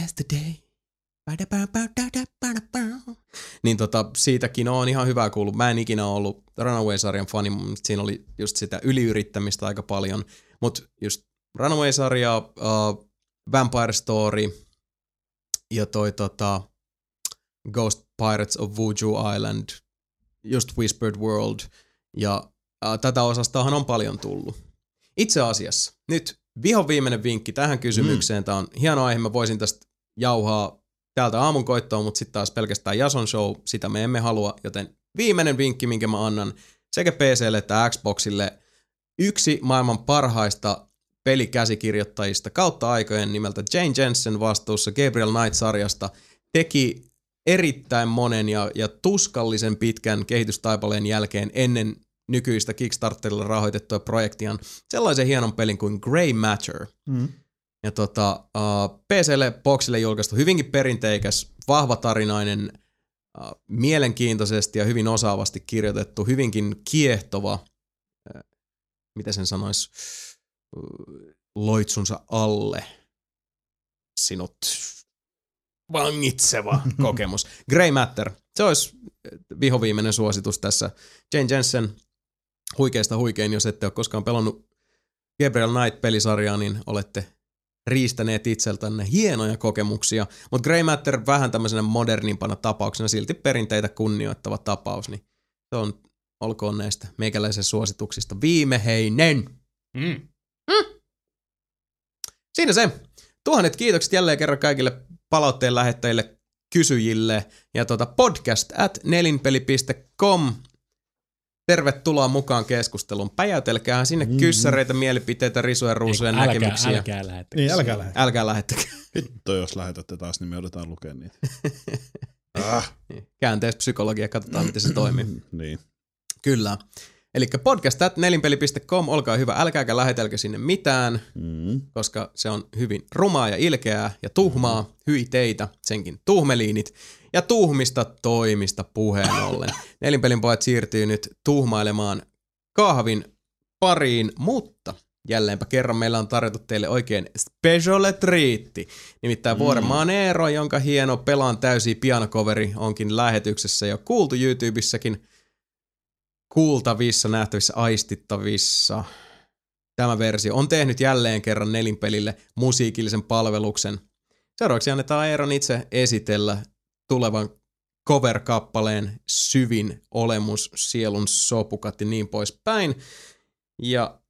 Yesterday. Niin siitäkin on ihan hyvää kuullut. Mä en ikinä ollut Runaway-sarjan fani, mutta siinä oli just sitä yliyrittämistä aika paljon. Mut just Runaway-sarja, Vampire Story ja toi Ghost Pirates of Voodoo Island, just Whispered World. Ja tätä osastahan on paljon tullut. Itse asiassa, nyt vihon viimeinen vinkki tähän kysymykseen. Tää on hieno aihe, mä voisin tästä jauhaa täältä aamunkoittoon, mutta sitten taas pelkästään Jason Show, sitä me emme halua, joten viimeinen vinkki, minkä mä annan sekä PC:lle että Xboxille, yksi maailman parhaista pelikäsikirjoittajista kautta aikojen nimeltä Jane Jensen vastuussa Gabriel Knight-sarjasta teki erittäin monen ja tuskallisen pitkän kehitystaipaleen jälkeen ennen nykyistä Kickstarterilla rahoitettua projektiaan sellaisen hienon pelin kuin Grey Matter. Mm. Ja PC:lle, Boxille julkaistu hyvinkin perinteikäs, vahvatarinainen, mielenkiintoisesti ja hyvin osaavasti kirjoitettu, hyvinkin kiehtova, mitä sen sanoisi, loitsunsa alle sinut vangitseva kokemus. Grey Matter, se olisi vihoviimeinen suositus tässä. Jane Jensen, huikeista huikein, jos ette ole koskaan pelannut Gabriel Knight-pelisarjaa, niin olette riistäneet itseltänne hienoja kokemuksia, mutta Grey Matter vähän tämmöisenä modernimpana tapauksena, silti perinteitä kunnioittava tapaus, niin se on, olkoon näistä meikäläisen suosituksista viimeheinen. Mm. Mm. Siinä se. 1000 kiitokset jälleen kerran kaikille palautteen lähettäjille, kysyjille ja podcast@nelinpeli.com. Tervetuloa mukaan keskusteluun. Päjäytelkää sinne kyssäreitä, mielipiteitä, risuja, ruusuja, näkemyksiä. Älkää lähettäkää. Niin, älkää lähettäkää. Hitto, jos lähetätte taas, niin me odotetaan lukea niitä. Käänteispsykologia, katsotaan miten se toimii. Niin. Kyllä. Elikkä podcast@nelinpeli.com, olkaa hyvä, älkääkä lähetelkö sinne mitään, koska se on hyvin rumaa ja ilkeää ja tuhmaa, hyi teitä, senkin tuhmeliinit, ja tuhmista toimista puheen ollen. Nelinpelin pojat siirtyy nyt tuhmailemaan kahvin pariin, mutta jälleenpä kerran meillä on tarjottu teille oikein special treatti, nimittäin Vuoren Maneero, jonka hieno Pelaan täysiä pianokoveri onkin lähetyksessä jo kuultu YouTubessakin, kuultavissa, nähtävissä, aistittavissa. Tämä versio on tehnyt jälleen kerran Nelinpelille musiikillisen palveluksen. Seuraavaksi annetaan Eeron itse esitellä tulevan cover-kappaleen syvin olemus, sielun sopukat ja niin poispäin. Ja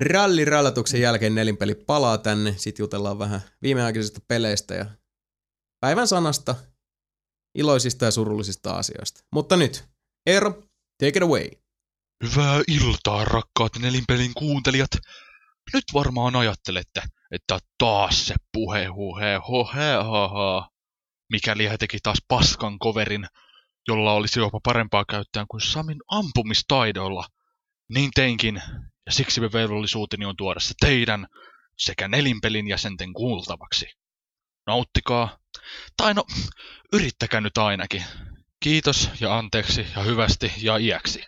rallirallatuksen jälkeen Nelinpeli palaa tänne. Sitten jutellaan vähän viimeaikaisista peleistä ja päivän sanasta, iloisista ja surullisista asioista. Mutta nyt, Eero, take it away. Hyvää iltaa, rakkaat Nelinpelin kuuntelijat. Nyt varmaan ajattelette, että taas se puhehuhe, mikäli hän teki taas paskan coverin, jolla olisi jopa parempaa käyttöä kuin Samin ampumistaidolla. Niin teinkin, ja siksi me velvollisuuteni on tuoda se teidän sekä Nelinpelin jäsenten kuultavaksi. Nauttikaa, tai no, yrittäkää nyt ainakin. Kiitos ja anteeksi ja hyvästi ja iäksi.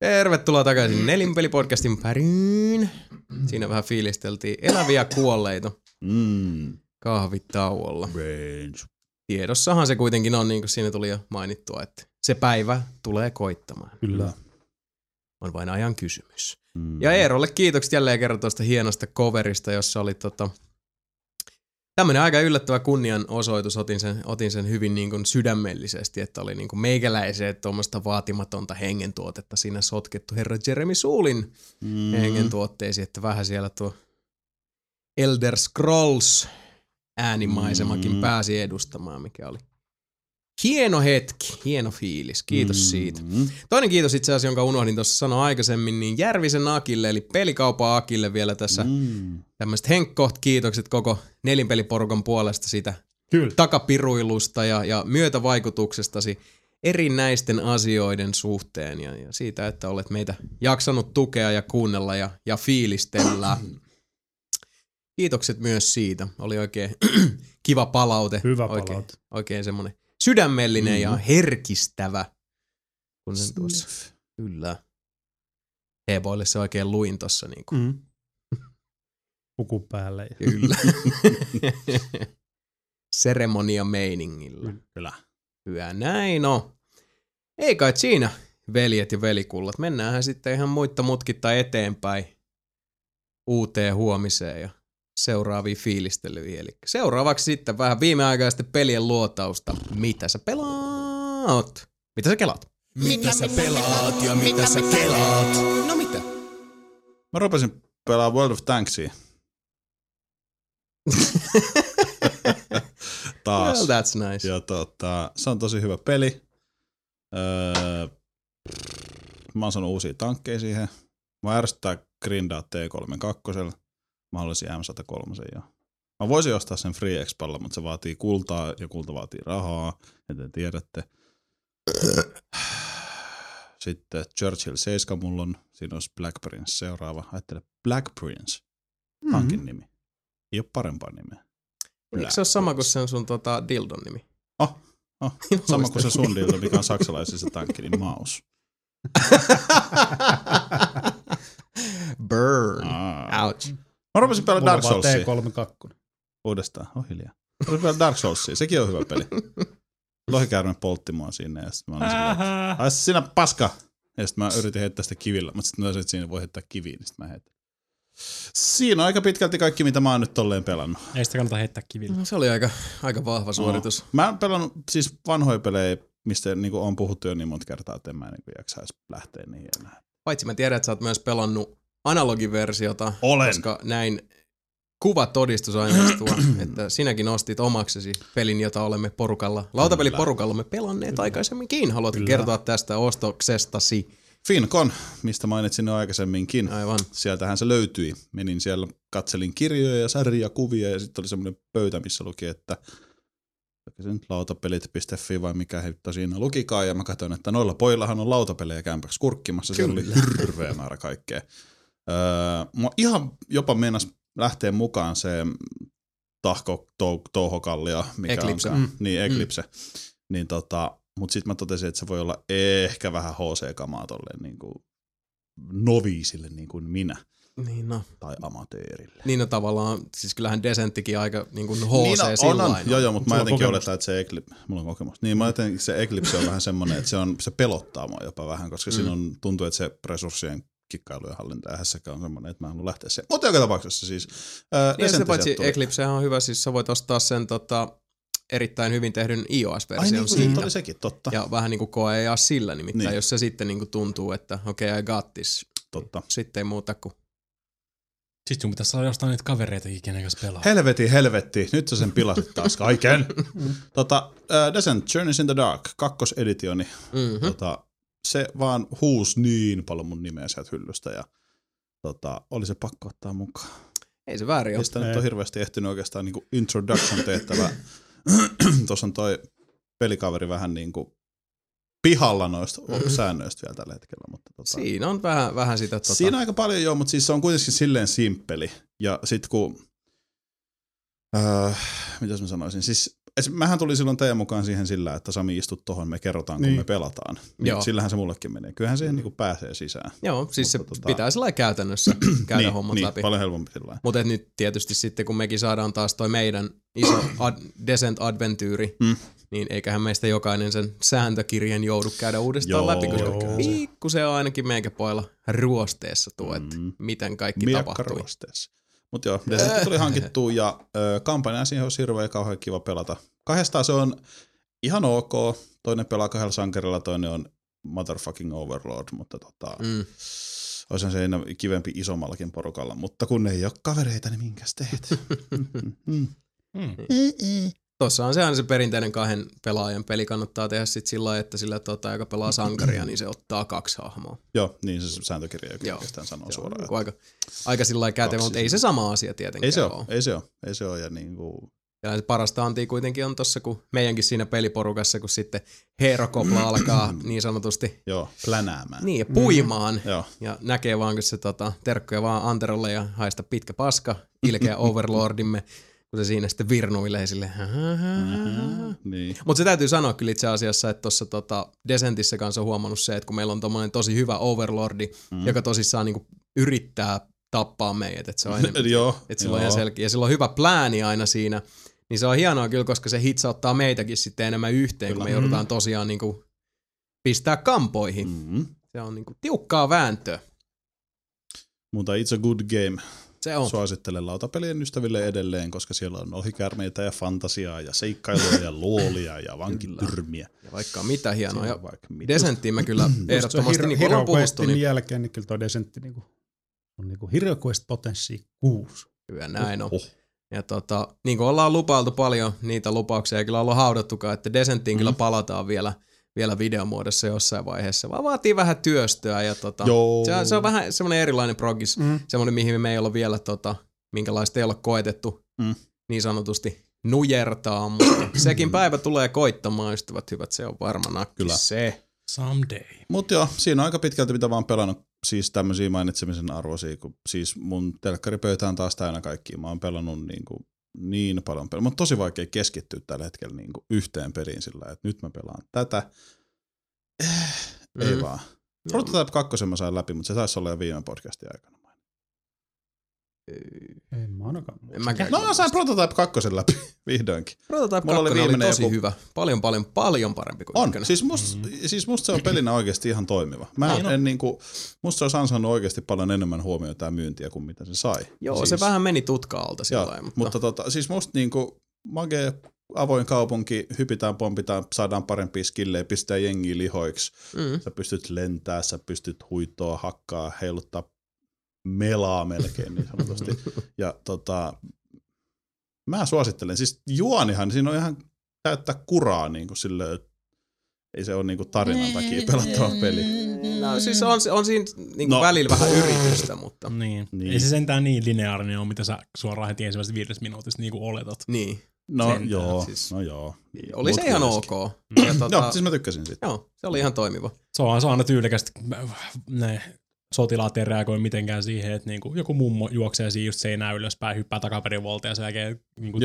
Tervetuloa takaisin Nelinpeli-podcastin pariin. Siinä vähän fiilisteltiin eläviä kuolleita kahvitauolla. Tiedossahan se kuitenkin on, niin kuin siinä tuli jo mainittua, että se päivä tulee koittamaan. Kyllä. On vain ajan kysymys. Ja Eerolle kiitokset jälleen kerran tuosta hienosta coverista, jossa oli tämmönen aika yllättävä kunnianosoitus. Otin sen hyvin niin kuin sydämellisesti, että oli niin kuin meikäläiseen tuommoista vaatimatonta hengentuotetta siinä sotkettu herra Jeremy Soulin hengentuotteisiin, että vähän siellä tuo Elder Scrolls -äänimaisemakin pääsi edustamaan, mikä oli hieno hetki, hieno fiilis. Kiitos siitä. Toinen kiitos itse asiassa, jonka unohdin tuossa sanoa aikaisemmin, niin Järvisen Akille, eli Pelikaupan Akille vielä tässä tämmöiset henkkoht kiitokset koko Nelinpeliporukan puolesta sitä takapiruilusta ja myötävaikutuksestasi erinäisten asioiden suhteen ja siitä, että olet meitä jaksanut tukea ja kuunnella ja fiilistellä. Kiitokset myös siitä. Oli oikein kiva palaute. Hyvä palaute. Oikein semmoinen sydämellinen ja herkistävä. Kun sen tuossa. Kyllä. Heboille se oikein luin tossa niinku. Puku päälle. Kyllä. Seremonia meiningillä. Kyllä. Hyvä näin on. No. Ei kai siinä, veljet ja velikullat. Mennäänhän sitten ihan muitta mutkitta eteenpäin uuteen huomiseen ja seuraaviin fiilistelyihin. Eli seuraavaksi sitten vähän viimeaikaisten pelien luotausta. Mitä sä pelaat? Mitä sä kelaat? Mitä sä pelaat ja mitä sä kelaat? No mitä? Mä rupesin pelaa World of Tanksia. Taas. Well, that's nice. Ja se on tosi hyvä peli. Mä oon saanut uusia tankkeja siihen. Mä järjestetään grindaa T32. Mä haluaisin M103 ja mä voisin ostaa sen Free Expalla, mutta se vaatii kultaa ja kulta vaatii rahaa, joten tiedätte. Sitten Churchill 7 mulla on, siinä olisi Black Prince seuraava. Ajattele Black Prince, hankin nimi. Ei ole parempaa nimeä. Eikö se ole sama kuin sen sun dildon nimi? Oh, sama kuin se sun dildo, mikä on saksalaisessa tankkinin maus. Burn. Ouch. Mä rupesin pelaa Dark Soulsia. T32. Uudestaan, hiljaa. Mä rupesin pelaa Dark Soulsia, sekin on hyvä peli. Lohikäärme poltti mua sinne ja sit mä olin silleen, ai sinä paska! Ja sit mä yritin heittää sitä kivillä, mutta sit mä sanoin, että siinä voi heittää kiviin, niin sit mä heitin. Siinä on aika pitkälti kaikki, mitä mä oon nyt tolleen pelannut. Ei sitä kannata heittää kivillä. Se oli aika vahva suoritus. Mä oon pelannut siis vanhoja pelejä, mistä niinku on puhuttu jo niin monta kertaa, että en mä niinku jaksaisi lähteä niihin enää. Paitsi mä tiedän, että sä oot myös pelannut analogiversiota, koska näin kuvatodistusaineistoa, että sinäkin ostit omaksesi pelin, jota olemme lautapeliporukallamme pelanneet aikaisemminkin. Haluatko kertoa tästä ostoksestasi? Fincon, mistä mainitsin jo aikaisemminkin. Aivan. Sieltähän se löytyi. Menin siellä, katselin kirjoja ja sarjakuvia ja sitten oli semmoinen pöytä, missä luki, että lautapelit.fi vai mikä heittä siinä lukikaa, ja mä katsoin, että noilla poillahan on lautapelejä kämpäksi kurkkimassa. Siellä oli hirveä määrä kaikkea. Mua ihan jopa meinas lähtee mukaan se touhokallia, mikä Eclipse. Niin, Eclipse. Niin, mut sit mä totesin, että se voi olla ehkä vähän HC-kamaa tolleen niinku noviisille niin kuin minä. Niin no. Tai amatöörille. Niin no tavallaan, siis kyllähän Descenttikin aika niin kuin HC sillain. Joo, mutta mä jotenkin oletan, että se Eclipse, mulla on kokemus. Niin mä jotenkin se Eclipse on vähän semmonen, että se pelottaa mua jopa vähän, koska siinä tuntuu, että se resurssien kikkailu ja hallinta ja hässäkään on semmoinen, että mä haluan lähteä siihen. Mutta joka tapauksessa siis. Niin se paitsi Eclipsehän on hyvä, siis sä voit ostaa sen erittäin hyvin tehdyn iOS-version siitä. Oli sekin, totta. Ja vähän niin kuin koeajaa sillä nimittäin, niin. Jos se sitten niin kuin tuntuu, että okei, I got this. Totta. Sitten ei muuta kuin. Sitten sun pitäisi saada jostain niitä kavereitakin, kenen kanssa pelaa. Helvetti. Nyt sä sen pilasit taas kaiken. Descent, Journeys in the Dark, kakkosedition. Se vaan huusi niin paljon mun nimeä sieltä hyllystä ja oli se pakko ottaa mukaan. Ei se väärin ole. Mistä nyt on hirveästi ehtinyt oikeastaan niinku introduction tehtävä. Tuossa on toi pelikaveri vähän niinku pihalla noista säännöistä vielä tällä hetkellä. Mutta siinä on vähän sitä. Siinä on aika paljon joo, mutta siis se on kuitenkin silleen simppeli. Ja sit kun, mitäs mä sanoisin, siis Mähän tuli silloin teidän mukaan siihen sillä, että Sami istut tohon, me kerrotaan kun me pelataan. Niin sillähän se mullekin menee. Kyllähän siihen niinku pääsee sisään. Joo, siis mutta se pitää sillä käytännössä käydä niin, hommat läpi. Paljon helpompi sillä. Mutta nyt tietysti sitten kun mekin saadaan taas toi meidän iso Descent Adventyyri, niin eiköhän meistä jokainen sen sääntökirjan joudu käydä uudestaan läpi, koska pikkusen on ainakin meikä poilla ruosteessa tuo, että miten kaikki tapahtui. Mutta joo, Descent tuli hankittua ja kampanja siihen on hirveän kauhean kiva pelata. Kahdestaan se on ihan ok, toinen pelaa kahdella sankarilla, toinen on motherfucking overlord, mutta olisihan se enää kivempi isommallakin porukalla, mutta kun ei ole kavereita, niin minkäs teet? Tuossa on se aina se perinteinen kahden pelaajan peli, kannattaa tehdä sit sillä lailla, että sillä joka pelaa sankaria, niin se ottaa kaksi hahmoa. Joo, niin se sääntökirja jokin oikeastaan sanoo suoraan. Että aika sillä lailla kätevä, mutta ei se sama asia tietenkään ole. Ei se ole. Ja niinku ja parasta antia kuitenkin on tossa, kun meidänkin siinä peliporukassa, kun sitten heerokopla alkaa niin sanotusti plänäämään. Niin, ja puimaan. Ja näkee vaan, kun se terkkoja vaan anterolle ja haista pitkä paska, ilkeä overlordimme. Kun se siinä sitten virnuilee silleen. Niin. Mutta se täytyy sanoa kyllä itse asiassa, että tuossa Descentissä kanssa on huomannut se, että kun meillä on tommonen tosi hyvä overlordi, joka tosissaan niinku yrittää tappaa meidät, että se on enemmän. Että sillä on ihan selkeä. Ja sillä on hyvä plääni aina siinä. Niin se on hienoa kyllä, koska se hitsauttaa meitäkin sitten enemmän yhteen, kyllä, kun me joudutaan tosiaan niinku pistää kampoihin. Se on niinku tiukkaa vääntöä. Mutta it's a good game. Suosittelen lautapelien ystäville edelleen, koska siellä on ohikäärmeitä ja fantasiaa ja seikkailua ja luolia ja vankityrmiä. Ja vaikka mitä hienoa. Ja Descenttiin mä kyllä ehdottomasti niin kuin on puhuttu. Niin jälkeen niin kyllä tuo Descentti niin on niin Hero Quest potenssi 6. Kyllä näin on. Ja niin kuin ollaan lupailtu paljon niitä lupauksia, ei kyllä olla haudattukaan, että Descenttiin kyllä palataan vielä videomuodossa jossain vaiheessa, vaan vaatii vähän työstöä ja se on vähän semmoinen erilainen progis, semmoinen mihin me ei olla vielä minkälaista ei olla koetettu niin sanotusti nujertaa, mutta sekin päivä tulee koittamaan, ystävät hyvät, se on varma kyllä se. Someday. Mut joo, siinä on aika pitkälti mitä vaan pelannut, siis tämmöisiä mainitsemisen arvoisia, kun siis mun telkkaripöytä on taas täynnä kaikkia, mä oon pelannut niin paljon pelaa. Mutta tosi vaikea keskittyä tällä hetkellä niin kuin yhteen peliin sillä, että nyt mä pelaan tätä. Ei vaan. Prototype 2 mä sain läpi, mutta se taisi olla jo viime podcastin aikana. En mä ainakaan. Mä sain Prototype 2 läpi vihdoinkin. Prototype 2 oli tosi hyvä. Paljon parempi kuin on. Siis musta se on pelinä oikeasti ihan toimiva. Musta se olisi ansainnut oikeasti paljon enemmän huomiota ja myyntiä kuin mitä se sai. Joo, siis se vähän meni tutkaalta sillä lailla. Mutta siis musta niinku magee, avoin kaupunki, hypitään, pompitaan, saadaan parempia skillejä, pistää jengiä lihoiksi. Sä pystyt lentää, sä pystyt huitoa, hakkaa, heiluttaa melaa melkein niin sanotusti. Ja mä suosittelen, siis juonihan, siinä on ihan täyttä kuraa niin kuin silleen, ei se ole niin kuin tarinan takia pelattava peli. No siis on siinä niin välillä vähän yritystä, mutta. Niin. Ei se sentään niin lineaarinen ole, mitä sä suoraan heti ensimmäisestä 5 minuutista niin kuin oletat. Niin. No joo. Oli se ihan ok. Ja joo, siis mä tykkäsin siitä. Joo, se oli ihan toimiva. Se on aina tyylikästä. Sotilaat ei reagoi mitenkään siihen, että niinku joku mummo juoksee siinä just seinää ylöspäin, hyppää takaperin volta ja sen jälkeen niinku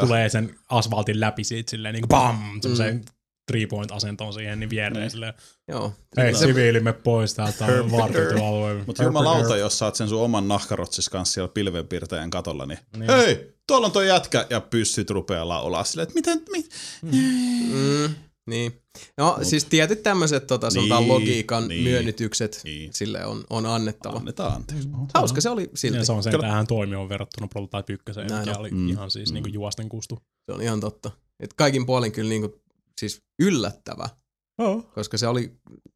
tulee sen asfaltin läpi siitä silleen niinku bam, semmoiseen 3-point-asentoon siihen niin viereen silleen. Joo. Hei, siviilimme pois täältä on vartioitu alueella. Mutta jumalauta, jos saat sen sun oman nahkarotsis kanssa siellä pilvenpiirtäjän katolla, niin hei, tuolla on toi jätkä ja pyssyt rupeaa laulaa silleen, että miten. Niin. No siis tietyt tämmöiset logiikan myönnytykset sille on annettava. Annetaan anteeksi. Hauska se oli silti. Ja se on sen tähän toimion verrattuna Prototype 1, mikä oli ihan siis niinku juosten kustu. Se on ihan totta. Et kaikin puolin kyllä niinku siis yllättävä. Koska se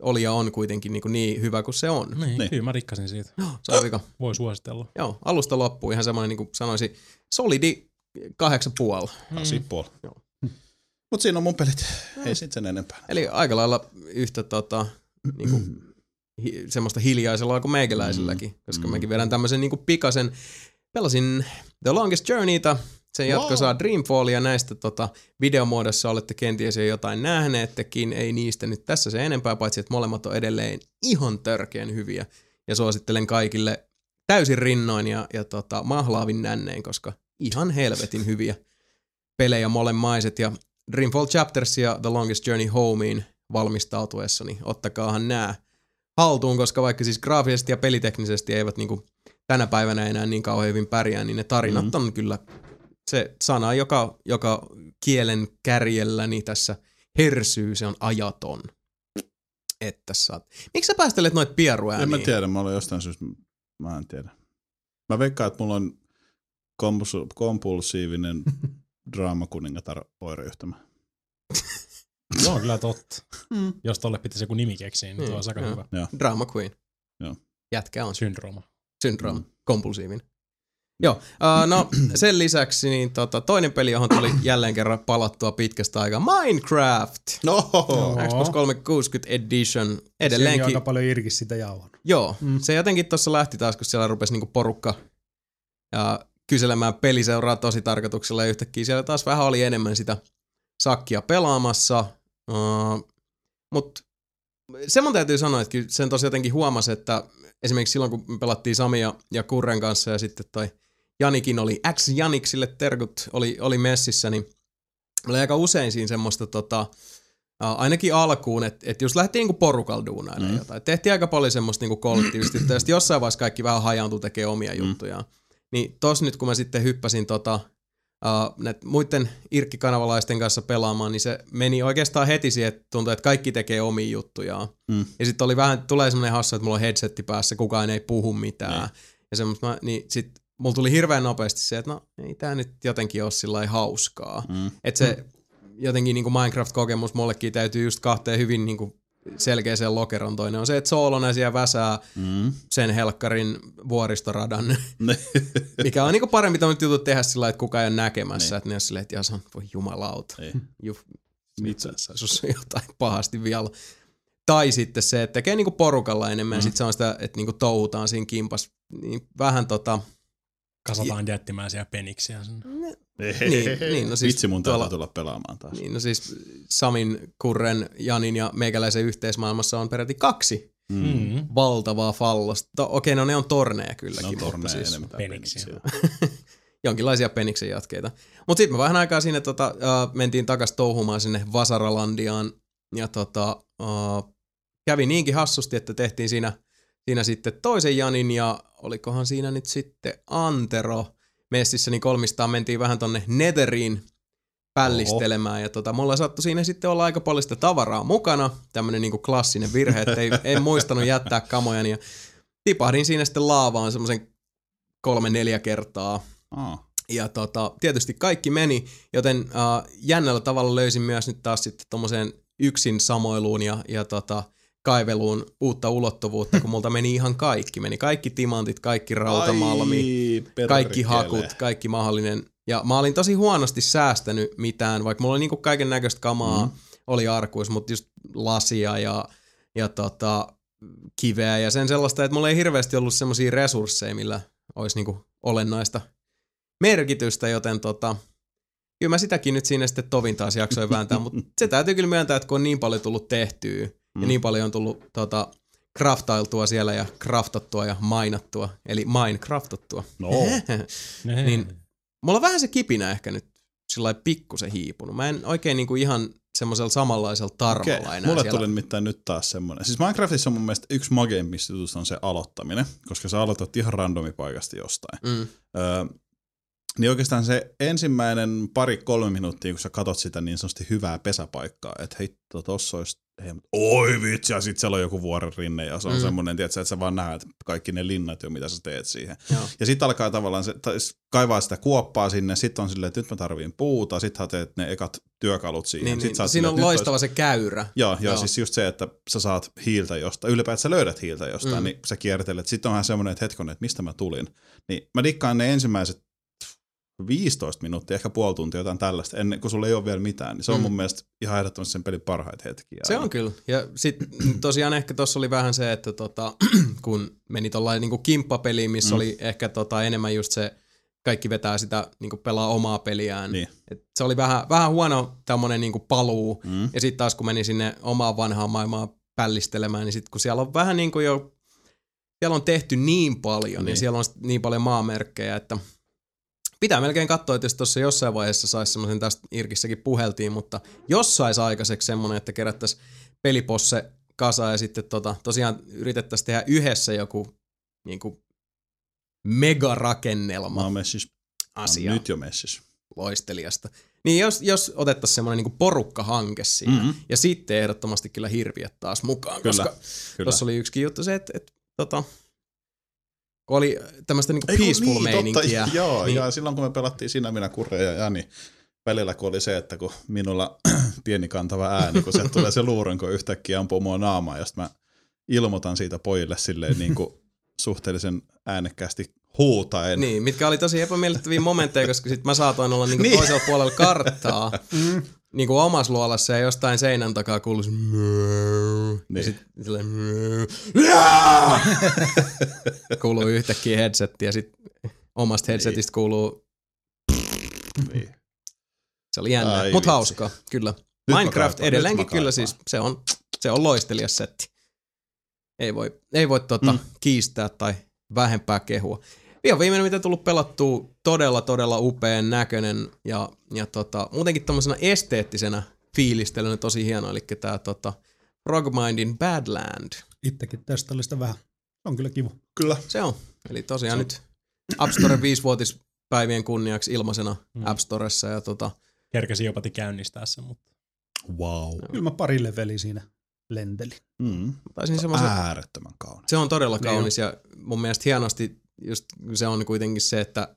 oli ja on kuitenkin niin hyvä kuin se on. Niin. Kyllä mä rikkasin siitä. Se on vika. Voi suositella. Joo, alusta loppuun ihan semmoinen niinku sanoisin solidi 8,5. 8,5. Joo. Mut siinä on mun pelit, ei sit sen enempää. Eli aika lailla yhtä niinku, semmoista hiljaisella kuin meikäläiselläkin, koska mäkin vedän tämmösen niinku pikasen. Pelasin The Longest Journeyta, sen jatkosaa Dreamfallia, näistä videomuodossa olette kenties jo jotain nähneettekin, ei niistä nyt tässä se enempää, paitsi että molemmat on edelleen ihan törkeän hyviä. Ja suosittelen kaikille täysin rinnoin ja mahlaavin nännein, koska ihan helvetin hyviä. pelejä molemmaiset, ja Dreamfall Chapters ja The Longest Journey Homeen valmistautuessa, niin ottakaahan nämä haltuun, koska vaikka siis graafisesti ja peliteknisesti eivät niinku tänä päivänä enää niin kauhean hyvin pärjää, niin ne tarinat on kyllä se sana, joka kielen kärjelläni tässä hersyy, se on ajaton. Että saat. Miksi sä päästelet noita pieruääniä? En mä tiedä, mä olen jostain syystä, mä en tiedä. Mä veikkaan, että mulla on kompulsiivinen draamakuningatar-oireyhtymä. Se on kyllä totta. Jos tolle pitäisi joku nimi keksiä, niin tuo on aika hyvä. Joo. Drama queen. Joo. Jätkä on. Syndrooma. Kompulsiivinen. Joo, no sen lisäksi niin toinen peli, johon tuli jälleen kerran palattua pitkästä aikaa, Minecraft. Xbox 360 Edition edelleenkin. Se on aika paljon irkis sitä jauhan. Joo, se jotenkin tuossa lähti taas, kun siellä rupesi niinku porukka kyselemään peliseuraa tosi tarkoituksella, ja yhtäkkiä siellä taas vähän oli enemmän sitä sakkia pelaamassa, mutta se mun täytyy sanoa, että sen tosi jotenkin huomasi, että esimerkiksi silloin, kun pelattiin Samia ja Kurren kanssa ja sitten toi Janikin oli X-Janiksille terkut oli messissä, niin oli aika usein siinä semmoista ainakin alkuun, että just lähti niinku porukalla duunailla jotain. Tehtiin aika paljon semmoista niinku kollektiivisesti, ja sitten jossain vaiheessa kaikki vähän hajaantui tekemään omia juttujaan. Niin tos nyt, kun mä sitten hyppäsin näiden muiden irkkikanavalaisten kanssa pelaamaan, niin se meni oikeastaan heti siihen, että tuntui, että kaikki tekee omia juttujaan. Ja sitten oli vähän, tulee semmoinen hassu, että mulla on headsetti päässä, kukaan ei puhu mitään. Ja semmoista, niin sitten mulla tuli hirveän nopeasti se, että no ei tää nyt jotenkin ole sillai hauskaa. Että se jotenkin niin kuin Minecraft-kokemus mullekin täytyy just kahteen hyvin niin kuin selkeäseen lokeron. Toinen on se, että soolona siellä väsää sen helkkarin vuoristoradan, mikä on niinku parempi tämmöiset jutut tehdä sillä lailla, että kukaan ei ole näkemässä, että ne on silleen, että ja se on, voi jumalauta, sussa on jotain pahasti vielä. Tai sitten se, että tekee niinku porukalla enemmän, ja sitten se on sitä, että niinku touhutaan siinä kimpas, niin vähän kasataan jättimään siellä peniksiä. Niin, no siis vitsi mun täytyy tulla pelaamaan taas. Niin, no siis Samin, Kurren, Janin ja meikäläisen yhteismaailmassa on peräti 2 valtavaa fallosta. Okei, no ne on torneja kylläkin. Ne on torneja siis enemmän peniksiä. Jonkinlaisia peniksen jatkeita. Mut sit me vähän aikaa sinne mentiin takas touhumaan sinne Vasaralandiaan. Ja kävi niinkin hassusti, että tehtiin siinä sitten toisen Janin ja olikohan siinä nyt sitten Antero messissä, niin kolmistaan mentiin vähän tonne Netheriin pällistelemään. Oho. Ja me ollaan saattu siinä sitten olla aika paljon sitä tavaraa mukana, tämmönen niinku klassinen virhe, että ei muistanut jättää kamojani ja tipahdin siinä sitten laavaan semmoisen 3-4 kertaa. Ja tietysti kaikki meni, joten jännällä tavalla löysin myös nyt taas sitten tommoseen yksin samoiluun ja kaiveluun uutta ulottuvuutta, kun multa meni ihan kaikki. Meni kaikki timantit, kaikki rautamalmi, kaikki hakut, kaikki mahdollinen. Ja mä olin tosi huonosti säästänyt mitään, vaikka mulla oli niinku kaiken näköistä kamaa, oli arkuissa, mutta just lasia ja kiveä ja sen sellaista, että mulla ei hirveästi ollut semmosia resursseja, millä olisi niinku olennaista merkitystä, joten kyllä mä sitäkin nyt siinä sitten tovin taas jaksoin vääntää, mutta se täytyy kyllä myöntää, että kun on niin paljon tullut tehtyä, ja niin paljon on tullut craftailtua siellä ja craftattua ja mainattua, eli minecraftattua. No. Niin mulla on vähän se kipinä ehkä nyt sillai pikkusen hiipunut. Mä en oikein niinku ihan semmoisella samanlaisella tarmolla enää mulle siellä. Tuli nimittäin nyt taas semmoinen. Siis Minecraftissa on mun mielestä yksi mageimmista jutusta on se aloittaminen, koska sä aloitat ihan randomipaikasta jostain. Niin oikeastaan se ensimmäinen 2-3 minuuttia, kun sä katot sitä niin sanotusti hyvää pesäpaikkaa, että hei, tossa olisi oi vitsi, ja sit siellä on joku vuoren rinne, ja se on semmonen, tiiätsä, että sä vaan näet kaikki ne linnat jo, mitä sä teet siihen. Joo. Ja sit alkaa tavallaan kaivaa sitä kuoppaa sinne, sit on silleen, että nyt mä tarviin puuta, sit teet ne ekat työkalut siihen. Niin. Siinä silleen, on loistava se käyrä. Joo, siis just se, että sä saat hiiltä jostain, ylipäätään sä löydät hiiltä jostain, niin sä kiertelet. Sit onhan semmonen, että hetkonen, että mistä mä tulin. Niin mä dikkaan ne ensimmäiset 15 minuuttia, ehkä puoli tuntia jotain tällaista, ennen kuin sulla ei ole vielä mitään, niin se on mun mielestä ihan ehdottomasti sen pelin parhaita hetkiä. Se on kyllä. Ja sit tosiaan ehkä tossa oli vähän se, että kun meni tollain niinku kimppapeliin, missä oli ehkä enemmän just se, kaikki vetää sitä, niinku pelaa omaa peliään. Niin. Et se oli vähän huono tämmönen niinku paluu. Ja sit taas kun meni sinne omaan vanhaan maailmaan pällistelemään, niin sit kun siellä on vähän niinku jo, siellä on tehty niin paljon, niin siellä on niin paljon maamerkkejä, että Pitää melkein katsoa, että jos tuossa jossain vaiheessa saisi semmoisen, tästä Irkissäkin puheltiin, mutta jos saisi aikaiseksi semmoinen, että kerättäisiin peliposse kasaan ja sitten tosiaan yritettäisiin tehdä yhdessä joku niinku megarakennelma. Mä messis. Asia. Nyt jo messis. Loistelijasta. Niin jos otettaisiin semmoinen niinku porukkahanke siinä ja sitten ehdottomasti kyllä hirviöt taas mukaan, kyllä, koska tuossa oli yksikin juttu se, että kun oli tämmöistä niinku peaceful-meininkiä. Niin, joo, niin, ja silloin kun me pelattiin Sinä, Minä, Kure ja Jani, välillä kun oli se, että kun minulla pieni kantava ääni, kun se tulee se luuranko yhtäkkiä ampuu mua naamaa, ja sitten mä ilmoitan siitä pojille silleen niin kuin suhteellisen äänekkäästi huutaen. Niin, mitkä oli tosi epämiellyttäviä momentteja, koska sit mä saatoin olla niinku toisella puolella karttaa. Niinku omassa luolassa ja jostain seinän takaa kuuluisi niin. Ja sit silleen kuuluu yhtäkkiä headsetti ja sit omasta headsetistä kuuluu niin. Se oli jännää, mut vitsi. Hauskaa, kyllä. Nyt Minecraft edelleenkin kyllä siis, se on loistelias setti. Ei voi kiistää tai vähempää kehua. Viimeinen, mitä on tullut pelattua, todella upean näköinen ja muutenkin tommosena esteettisenä fiilistelynä tosi hieno, eli tää Frogmindin Badland. Itsekin tästä oli sitä vähän. On kyllä kiva. Kyllä. Se on. Eli tosiaan nyt App Store 5-vuotispäivien kunniaksi ilmaisena App Storessa ja Kerkäsin jopa käynnistää sen, mutta. Wow. No. Kyllä mä pari leveliä siinä lentelin. Äärettömän kaunis. Se on todella kaunis ja mun mielestä hienosti just se on kuitenkin se, että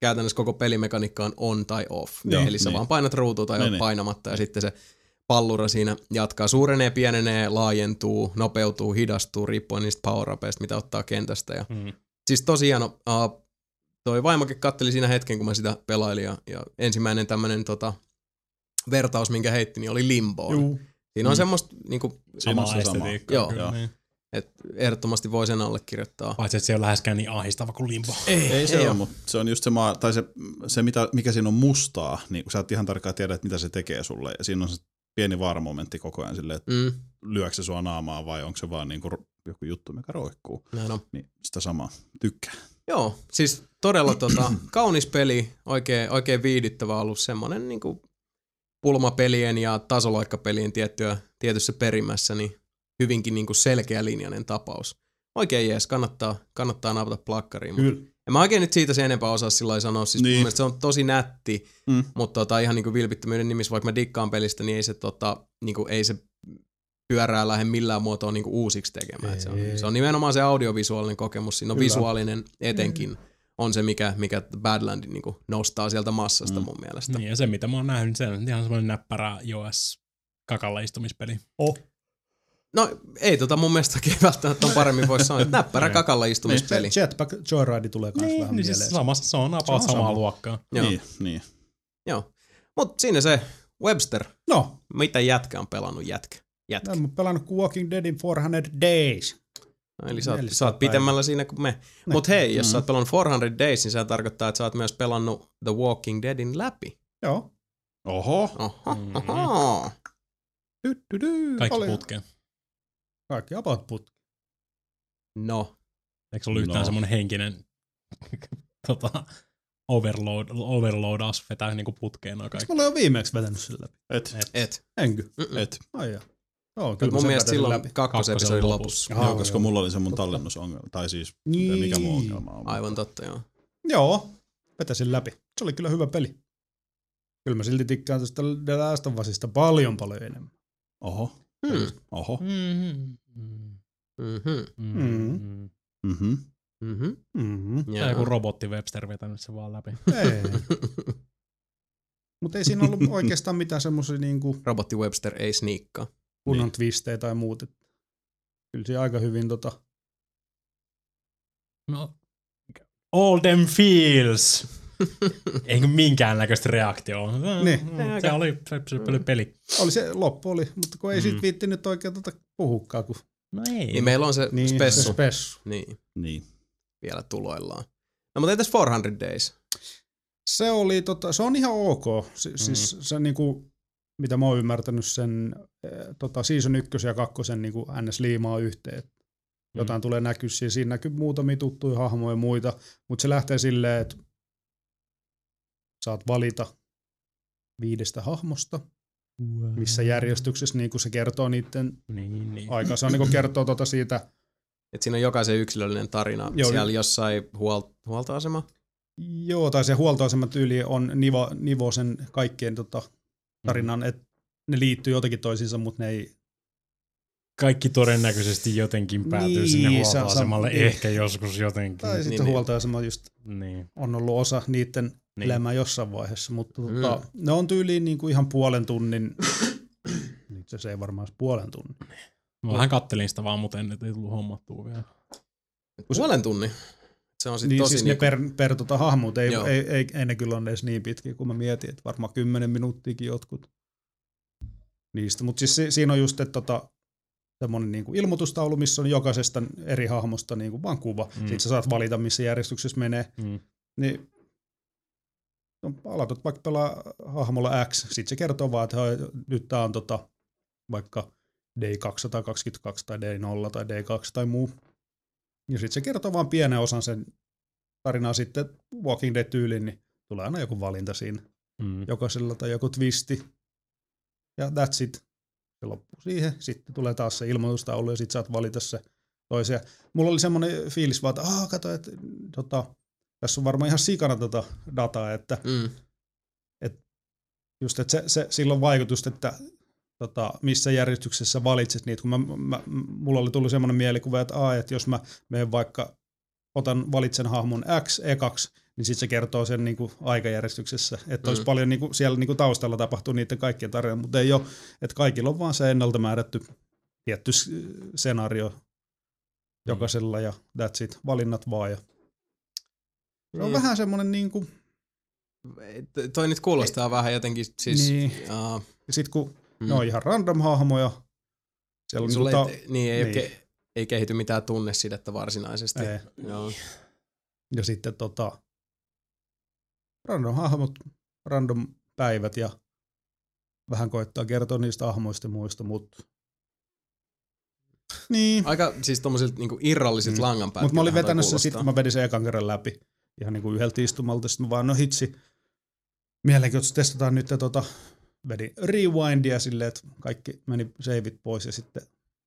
käytännössä koko pelimekaniikka on on tai off. Joo, eli sä vaan painat ruutua tai on painamatta ja sitten se pallura siinä jatkaa. Suurenee, pienenee, laajentuu, nopeutuu, hidastuu, riippuen niistä power-upeista, mitä ottaa kentästä. Ja siis tosi hieno. Toi vaimokin katteli siinä hetken, kun mä sitä pelailin ja ensimmäinen tämmönen vertaus, minkä heitti, niin oli Limboon. Siinä on semmoista niinku samaa estetiikkaa. Joo. Niin. Et ehdottomasti voi sen allekirjoittaa. Paitsi, että se ei ole läheskään niin ahistava kuin Limbo. Ei ole, mutta se on just se maa, tai se mikä siinä on mustaa, niin kun sä et ihan tarkkaan tiedä, että mitä se tekee sulle. Ja siinä on se pieni vaaramomentti koko ajan silleen, että lyökö se sua naamaa vai onko se vaan niinku joku juttu, mikä roikkuu. Niin sitä samaa tykkää. Joo, siis todella kaunis peli, oikein viihdyttävä ollut semmoinen niinku pulmapelien ja tasoloikkapelien tietyssä perimässä, niin hyvinkin niinku selkeä linjainen tapaus. Oikein jees, kannattaa napata plakkariin. En mä oikein nyt siitä sen enempää osaa sillä sanoa, siis mun mielestä se on tosi nätti, mutta ihan niinku vilpittömyyden nimissä, vaikka mä dikkaan pelistä, niin ei se pyörää lähde millään muotoa niinku uusiksi tekemään. Se on nimenomaan se audiovisuaalinen kokemus, siinä on visuaalinen etenkin. On se, mikä Badlandin niinku nostaa sieltä massasta mun mielestä. Niin, ja se, mitä mä oon nähnyt, se on ihan semmoinen näppärä iOS kakalla istumispeli. No ei mun mielestä välttämättä on paremmin voi sanoa, että näppärä kakalla istumispeli. Jetpack Joyride tulee kans vähän mieleen. Siis se on about samaa luokkaa. Joo. Mut siinä se Webster. No. Mitä jätkä on pelannut jätkä? Mä oon pelannut Walking Dead in 400 Days. No, eli sä oot pitemmällä siinä kuin me. Mut hei, jos sä oot pelannut 400 Days, niin se tarkoittaa, että sä oot myös pelannut The Walking Deadin läpi. Joo. Oho. Kaikki putkeen. Kaikki about putkeen. No. Eikö ollut yhtään semmonen henkinen overloadaus vetää niinku putkeen? Eikö mulla jo viimeksi vetänyt sen läpi? Et. Enkö? Et. Ai jaa. No, kyllä mun mielestä silloin kakkosepisodin lopussa. Joo, koska mulla oli se mun tallennusongelma, tai siis mikä muu ongelma on. Aivan totta, joo. Joo, vetäsin läpi. Se oli kyllä hyvä peli. Kyllä mä silti tikkaan tuosta The Last of Usista paljon enemmän. Oho. Tää joku robotti Webster vetänyt se vaan läpi. Ei. Mut ei siinä ollut oikeastaan mitään semmosia niinku. Robotti Webster ei sniikkaa. Kunnon twistejä tai muut. Kyllä se aika hyvin No, all them feels. Eikä minkäänlaista reaktioon. Se oli peli. Oli se loppu oli, mutta kun ei siitä viittinyt oikein puhukkaa. Kun. No ei. Niin meillä on se spessu. Niin. Vielä tuloillaan. No mutta entäs 400 Days? Se oli se on ihan ok. Siis se niinku. Mitä mä oon ymmärtänyt sen season 1 ja 2 niin kuin NS liimaa yhteen. Jotain tulee näkyä, siinä näkyy muutamia tuttuja hahmoja ja muita, mutta se lähtee silleen, että saat valita 5 hahmosta, missä järjestyksessä niin se kertoo niiden aikaa. Se on, niin kertoo siitä. Et siinä on jokaisen yksilöllinen tarina. Joo, siellä jossain huoltoasema? Joo, tai se huoltoasema tyyli on nivoo sen kaikkien tarinan, että ne liittyy jotenkin toisiinsa, mutta ne ei... Kaikki todennäköisesti jotenkin päätyy sinne huoltoasemalle, ehkä joskus jotenkin. Tai sitten huoltoasema just on ollut osa niiden elämää jossain vaiheessa, mutta ne on tyyliin niinku ihan puolen tunnin, itse asiassa ei varmaan puolen tunnin. Mä vähän kattelin sitä vaan, mutta ei tullut hommattua vielä. Puolen tunnin? Se on tosi siis niinku... ne per hahmot, ei ne kyllä ole edes niin pitkiä kuin mä mietin, että varmaan 10 minuuttiakin jotkut niistä. Mutta siis siinä on just, että semmoinen niinku ilmoitustaulu, missä on jokaisesta eri hahmosta niinku vaan kuva. Sitten sä saat valita, missä järjestyksessä menee. Niin, no, aloitat vaikka pelaa hahmolla X, sitten se kertoo vaan, että nyt tää on vaikka D222 tai D0 tai D2 tai muu. Ja sitten se kertoo vaan pienen osan sen tarinaa sitten Walking Dead-tyyliin, niin tulee aina joku valinta siinä. Jokaisella tai joku twisti. Ja that's it. Se loppuu siihen. Sitten tulee taas se ilmoitustaulu ja sitten saat valita se toisia. Mulla oli semmoinen fiilis vaan, että kato, että tässä on varmaan ihan sikana dataa, että just, että sillä on vaikutusta, että missä järjestyksessä valitset niitä, kun mulla oli tullut semmoinen mielikuva, että jos mä menen vaikka valitsen hahmon X ekaksi, niin sitten se kertoo sen niinku aikajärjestyksessä, että olisi paljon niinku, siellä niinku taustalla tapahtuu niiden kaikkien tarina, mutta ei ole, että kaikilla on vaan se ennalta määrätty tietty skenaario jokaisella ja that's it, valinnat vaan. Ja. Se on vähän semmoinen niinku... Toi nyt kuulostaa vähän jotenkin siis... Niin. Sitten kun ne on ihan random hahmoja. Ei kehity mitään tunnesidettä varsinaisesti. Joo. Ja sitten random hahmot, random päivät ja vähän koittaa kertoa niistä hahmoista muista, mutta niin. Aika siis tommoiset niinku irralliset langanpäät. Mutta mä olin vetänyt sen, sitten mä vedin sen ekan kerran läpi ihan niinku yhdeltä istumalta, sitten mä vaan hitsi. Mielenkiintoista testataan nyt vedin rewindia silleen, että kaikki meni saveit pois ja sitten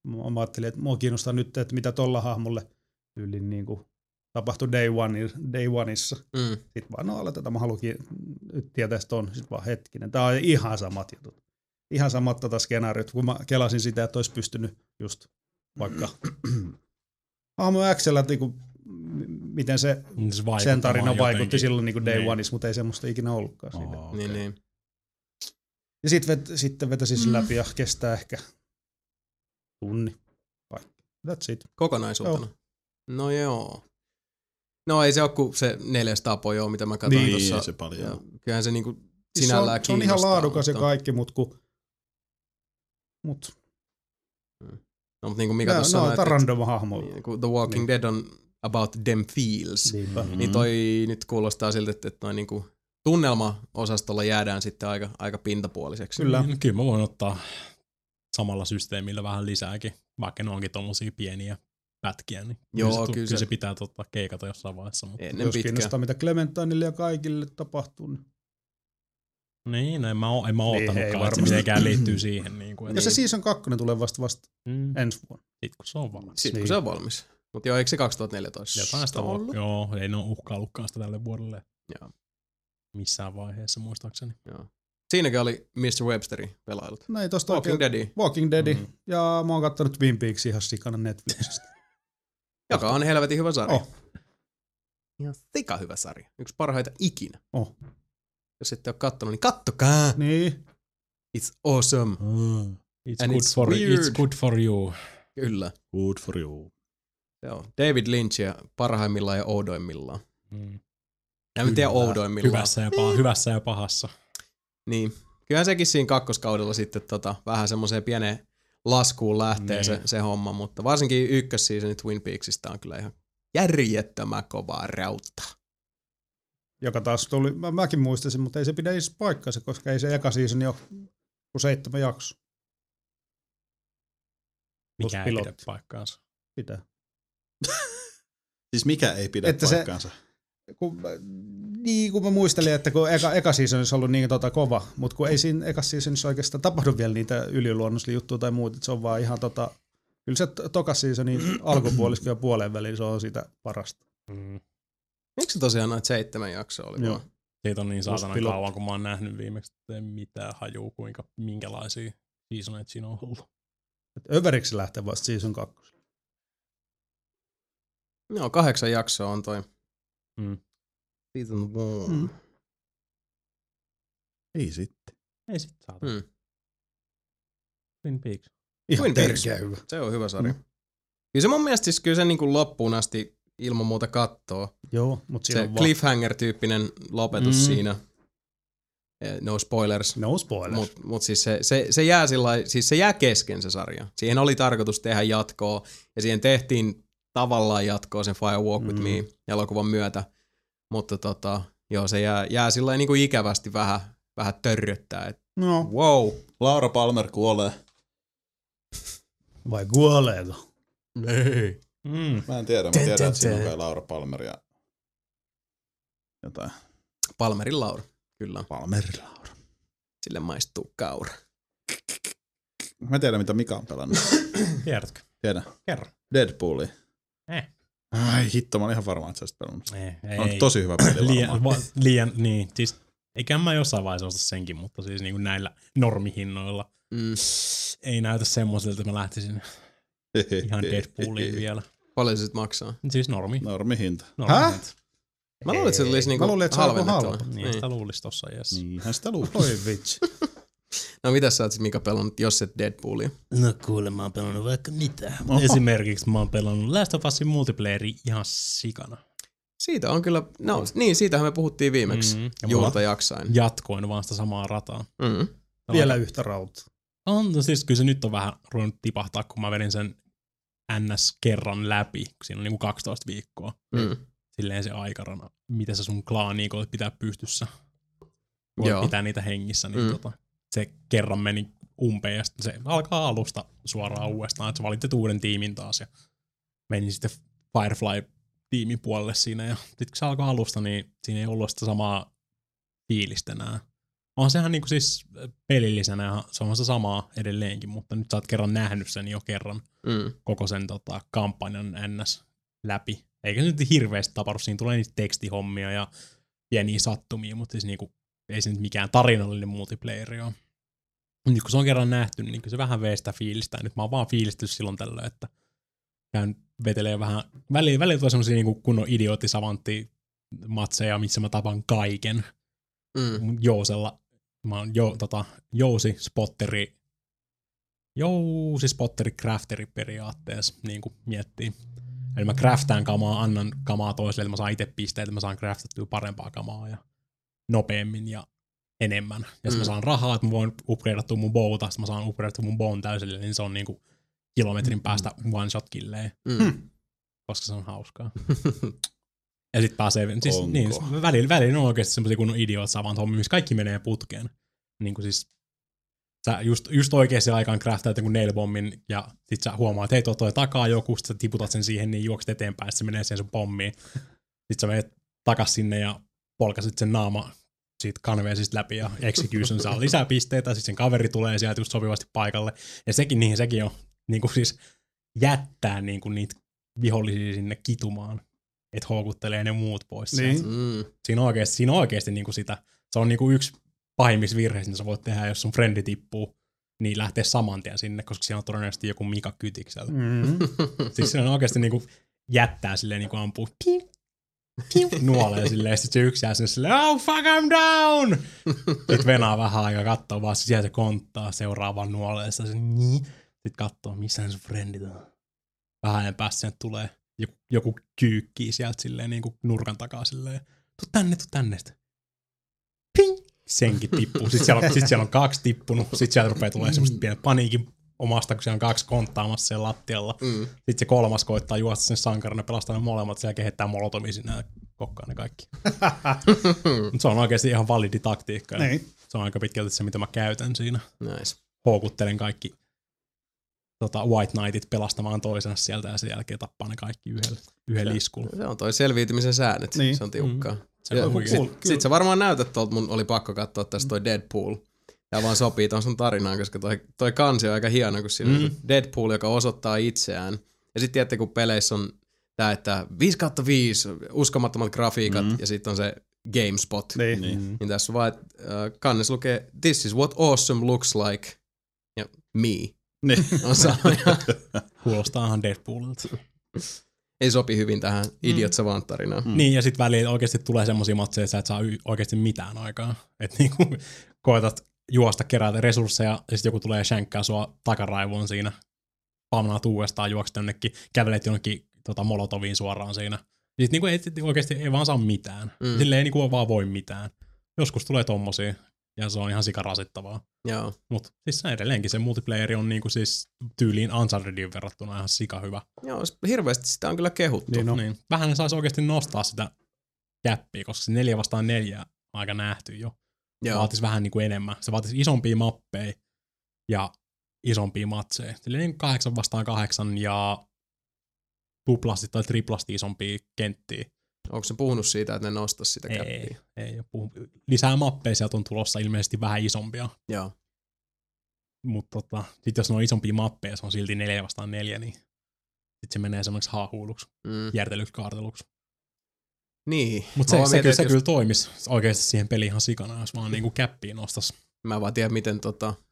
mä ajattelin, että mua kiinnostaa nyt, että mitä tolla hahmolle yllin niinku tapahtui day oneissa. Sitten vaan aloitetaan, mä haluan tietää sitä on, sitten vaan hetkinen. Tää on ihan samat jutut. Ihan samat skenaariot, kun mä kelasin sitä, että olisi pystynyt just vaikka hahmo X:llä, niinku, miten se sen tarina vaikutti jotenkin. Silloin niinku day oneissa, mutta ei semmoista ikinä ollutkaan siinä. Okay. Niin. Ja sitten vetäisin sen läpi ja kestää ehkä tunni. That's it. Kokonaisuutena. Joo. No joo. No ei se ole kuin se 4 tapoja, mitä mä katsoin tuossa. Niin, se paljon. Kyllähän se niinku sinällään se on ihan laadukas mutta... ja kaikki, No, mutta niin kuin Mika tuossa sanoi, että random hahmo. Niin, The Walking Dead on about them feels. Niin toi nyt kuulostaa siltä, että noin niinku... Tunnelma-osastolla jäädään sitten aika pintapuoliseksi. Kyllä. Niin, kyllä mä voin ottaa samalla systeemillä vähän lisääkin, vaikka ne onkin tommosia pieniä pätkiä. Niin kyllä se pitää keikata jossain vaiheessa. Mutta jos kiinnostaa, mitä Clementainille ja kaikille tapahtuu. Niin, en mä oottanutkaan, että se mitenkään liittyy siihen. Niin kuin, ja se Season 2 tulee vasta ensi vuonna. Sitten kun se on valmis. Mutta joo, eikö se 2014? Jotain sitä ollut. Joo, ei ne ole uhkaillutkaan sitä tälle vuodelle. Joo. Missään vaiheessa muistaakseni. Joo. Siinäkin oli Mr. Websterin pelailut. No ei tosta Walking Dead. Ja mä oon kattanut Twin Peaks ihan sikana Netflixistä. Joka on helvetin hyvä sarja. Ihan sika hyvä sarja. Yksi parhaita ikinä. Jos ette ole kattonut, niin kattokaa! Niin. It's awesome. It's good for you. Kyllä. Good for you. Joo. David Lynchia parhaimmillaan ja oudoimmillaan. En tiedä oudoimmillaan. Hyvässä ja pahassa. Niin. Kyllähän sekin siinä kakkoskaudella sitten vähän semmoiseen pieneen laskuun lähtee se homma, mutta varsinkin ykkössiisoni Twin Peaksista on kyllä ihan järjettömän kovaa rautaa. Joka taas tuli, mäkin muistasin, mutta ei se pidä edes paikkansa, koska ei se eka seasoni ole kuin 7 jakso. Mikä ei pidä paikkaansa? Pitää. Siis mikä ei pidä paikkaansa? Kun Niin, kun mä muistelin, että kun eka seasonissa on ollut niin kova, mutta kun ei siinä eka seasonissa oikeastaan tapahdu vielä niitä yliluonnollisia juttuja tai muuta, se on vaan ihan kyllä se toka seasonin alkupuolisko ja puolen väliin se on sitä parasta. Mm. Miksi se tosiaan noin 7 jaksoa oli vaan? Siitä on niin saatana kauan, kun mä oon nähnyt viimeksi, että ei mitään hajuu, minkälaisia seasoneita siinä on ollut. Överiksi lähtee vasta season 2. Joo, 8 jaksoa on toi. Mm. Season 1. Mm. Ei sitten. Ei sitten saatana. Mm. Twin Peaks. Ihan tärkeä hyvä. Se on hyvä sarja. Mm. Kyllä se mun mielestä siis kyllä se niin kuin loppuun asti ilman muuta kattoo. Joo, mut siinä se cliffhanger-tyyppinen lopetus siinä. No spoilers. No spoilers. Mut siis se jää sillai, siis se jää kesken se sarja. Siihen oli tarkoitus tehdä jatkoa ja siihen tehtiin tavallaan jatkoa sen Fire Walk With Me -elokuvan myötä. Mutta joo, se jää sillai niin kuin ikävästi vähän törröttää. Et, no. Wow. Laura Palmer kuolee. Vai kuoleeko? Ei. Mm. Mä en tiedä. Mä tiedän, että siinä on kai Laura Palmer ja jotain. Palmerin Laura, kyllä. Palmerin Laura. Sille maistuu kaura. Mä tiedän, mitä Mika on pelannut. Tiedätkö? Tiedän. Kerro. Deadpooli. Ai hitto, mä oon ihan varma, että sä olisit pelannut. On tosi hyvä peli varmaan. Liian, niin. Siis, eiköhän mä jossain vaiheessa osta senkin, mutta siis niin kuin näillä normihinnoilla. Mm. Ei näytä semmoiselta, että mä lähtisin ihan Deadpooliin vielä. Paljon se sit maksaa? Siis normihinta. Häh? Mä luulin, että se tulisi niinku halvennettava. Niin, sitä luulisi tossa iässä. Niinhän sitä luulisi. Oi vitsi. No mitä sä oot sit Mika pelannut, jos et Deadpoolia? No kuule, mä oon pelannut vaikka mitä. Esimerkiksi mä oon pelannut Last of Usin multiplayeria ihan sikana. Siitä on kyllä, no niin, siitähän me puhuttiin viimeksi juurta jaksain. Jatkoin vaan sitä samaa rataa. Vielä yhtä rautaa. No siis kyllä se nyt on vähän ruvennut tipahtaa, kun mä vedin sen NS kerran läpi, kun siinä on niinku 12 viikkoa. Mm. Silleen se aikarana, miten sä sun klaaniin koet pitää pystyssä, voit pitää niitä hengissä, niin se kerran meni umpeen ja sitten se alkaa alusta suoraan uudestaan, että sä valitset uuden tiimin taas ja meni sitten Firefly-tiimin puolelle siinä ja sitten kun se alkoi alusta, niin siinä ei ollut sitä samaa fiilistä enää. On sehän niinku siis pelillisenä, se on se samaa edelleenkin, mutta nyt sä oot kerran nähnyt sen jo kerran koko sen kampanjan ns. Läpi. Eikä se nyt hirveästi tapahdu, siinä tulee niitä tekstihommia ja pieniä sattumia, mutta siis niinku, ei se nyt mikään tarinallinen multiplayeri ole. Nyt kun se on kerran nähty, niin se vähän vee sitä fiilistä. Nyt mä oon vaan fiilistynyt silloin tällöin, että käyn vetelee vähän. Välillä tulee semmosia niinku kunnon idioottisavantti matseja, missä mä tapan kaiken. Jousella. Mä oon jousi spotteri crafteri periaatteessa niin kuin miettii. Eli mä craftaan kamaa, annan kamaa toiselle, että mä saan itse pisteitä, mä saan craftattua parempaa kamaa ja nopeammin ja enemmän. Ja mä saan rahaa, että mä voin upgradeattua mun bowta, mä saan upgradeattua mun bown täysille, niin se on niin kuin kilometrin päästä one shot killeen. Koska se on hauskaa. Ja sit pääsee, siis niin, välillä on oikeesti semmosia kun idiot saavaan hommi, missä kaikki menee putkeen. Niin kuin siis, sä just oikeesti aikaan craftaat jonkun nailbombin, ja sit sä huomaat, että hei toi takaa joku, sit sä tiputat sen siihen, niin juokset eteenpäin, se menee siihen sun pommiin. Sit sä menet takas sinne ja polkasit sen naama siitä kanveesista läpi, ja execution saa lisää pisteitä, sit sen kaveri tulee sieltä just sopivasti paikalle, ja sekin on, niin kuin siis jättää niin kuin niitä vihollisia sinne kitumaan. Että houkuttelee ne muut pois. Niin. Siinä on oikeasti niinku sitä. Se on niinku yksi pahimmista virheistä, mitä sä voit tehdä, jos sun frendi tippuu, niin lähtee saman tien sinne, koska siinä on todennäköisesti joku Mika kytiksellä. Siis siinä on oikeasti niinku jättää silleen niinku ampuu piu, piu, nuoleen silleen, ja sit se yksi jää sinne silleen, oh fuck I'm down! Sit venaa vähän aikaa, kattoo vaan, sieltä se konttaa seuraavan nuoleen, sit kattoo, missä sun frendit on. Vähän ajan päästä sinne tulee. Joku kyykkii sieltä silleen niin kuin nurkan takaa silleen. Tuu tänne. Ping! Senkin tippuu. Sitten siellä on 2 tippunut. Sitten sieltä rupeaa tulemaan semmoista pienen paniikin omasta, kun siellä on 2 konttaamassa siellä lattialla. Sitten se 3 koittaa juosta sen sankarina, pelastaa ne molemmat. Siellä kehittää molotomia sinne ja kokkaa ne kaikki. Se on oikeasti ihan validi taktiikka. Se on aika pitkälti se, mitä mä käytän siinä. Nice. Houkuttelen kaikki. White Knightit pelastamaan toisensa sieltä ja sen jälkeen tappaa ne kaikki yhdellä iskulla. Se on toi selviytymisen säännöt, niin. Se on tiukkaa. Sit sä varmaan näytät tuolta, mun oli pakko katsoa tässä toi Deadpool. Tää vaan sopii tuon sun tarinaan, koska toi kansi on aika hieno, kun siinä on Deadpool, joka osoittaa itseään. Ja sit tiedätte, kun peleissä on tää, että 5/5, uskomattomat grafiikat, ja sit on se GameSpot. Niin tässä on vaan, että kannessa lukee, this is what awesome looks like, ja me. Niin. On sanoja. Kuulostaa ihan Deadpoolilta. Ei sopi hyvin tähän idiot savant-tarinaan. Niin, ja sitten väliin oikeasti tulee semmosia matseja, että sä et saa oikeasti mitään aikaa. Että niinku koetat juosta, kerätä resursseja, ja sitten joku tulee shankkää sua takaraivoon siinä. Pamnaat uudestaan, juokset jonnekin, kävelet jonnekin molotoviin suoraan siinä. Sitten niinku oikeasti ei vaan saa mitään. Silleen ei niinku vaan voi mitään. Joskus tulee tommosia. Ja se on ihan sikarasittavaa. Joo. Mut siis edelleenkin se multiplayeri on niinku siis tyyliin Unchartedin verrattuna ihan sikahyvä. Joo, hirveästi sitä on kyllä kehuttu. Niin, no. Niin. Vähän ne saisi oikeasti nostaa sitä käppiä, koska se 4 vastaan 4 on aika nähty jo. Joo. Vaatisi vähän niinku enemmän. Se vaatisi isompia mappeja ja isompia matseja. Eli niin 8 vastaan 8 ja tuplasti tai triplasti isompia kenttiä. Onko se puhunut siitä, että ne nostaisi sitä käppiä? Ei puhunut. Lisää mappeja sieltä on tulossa ilmeisesti vähän isompia. Joo. Mutta sit jos ne on isompia mappeja, se on silti 4 vastaan 4, niin sit se menee semmoiseksi haahuiluksi, järtelyksi, kaarteluksi. Niin. Mutta se kyllä toimisi oikeasti siihen peliin ihan sikana, jos vaan niinku käppiä nostaisi. Mä vaan tiedän, miten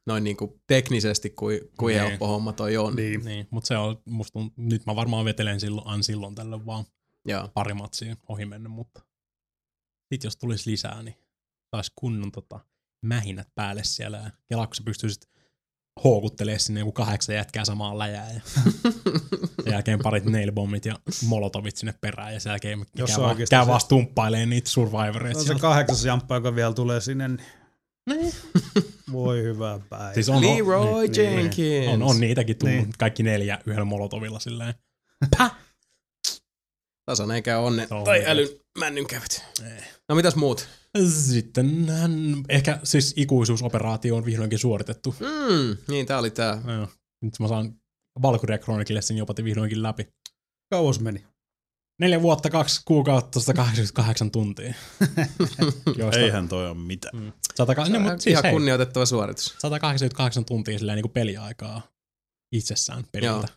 noin niinku teknisesti kuin helppo homma toi on. Niin. Mutta se on, musta nyt mä varmaan vetelen silloin tällöin vaan. Jaa. Pari matsia ohi mennyt, mutta sit jos tulisi lisää, niin taisi kunnon mähinät päälle siellä. Ja kun sä pystyisit houkuttelemaan sinne joku 8 jätkää samaan läjään. Ja sen jälkeen parit nailbombit ja molotovit sinne perään. Ja sen jälkeen käy vaan stumppailemaan niitä survivoreita. Se on se 8 jamppa, joka vielä tulee sinne. Niin. Voi hyvä päivä. Siis Leroy Jenkins. Niin. On niitäkin tullut kaikki 4 yhdellä molotovilla silleen. Päh! Tasan eikä onne tai älyn männyn kävet. No mitäs muut? Sitten ehkä siis ikuisuusoperaatio on vihdoinkin suoritettu. Niin tää oli tää. Ja, nyt mä saan Valkyria Chroniclesille sen jopa vihdoinkin läpi. Kauas meni. 4 vuotta, 2 kuukautta, 188 tuntia. Eihän toi oo mitään. Ihan siis, kunnioitettava suoritus. 188 tuntia silleen niinku peliaikaa itsessään peliltä.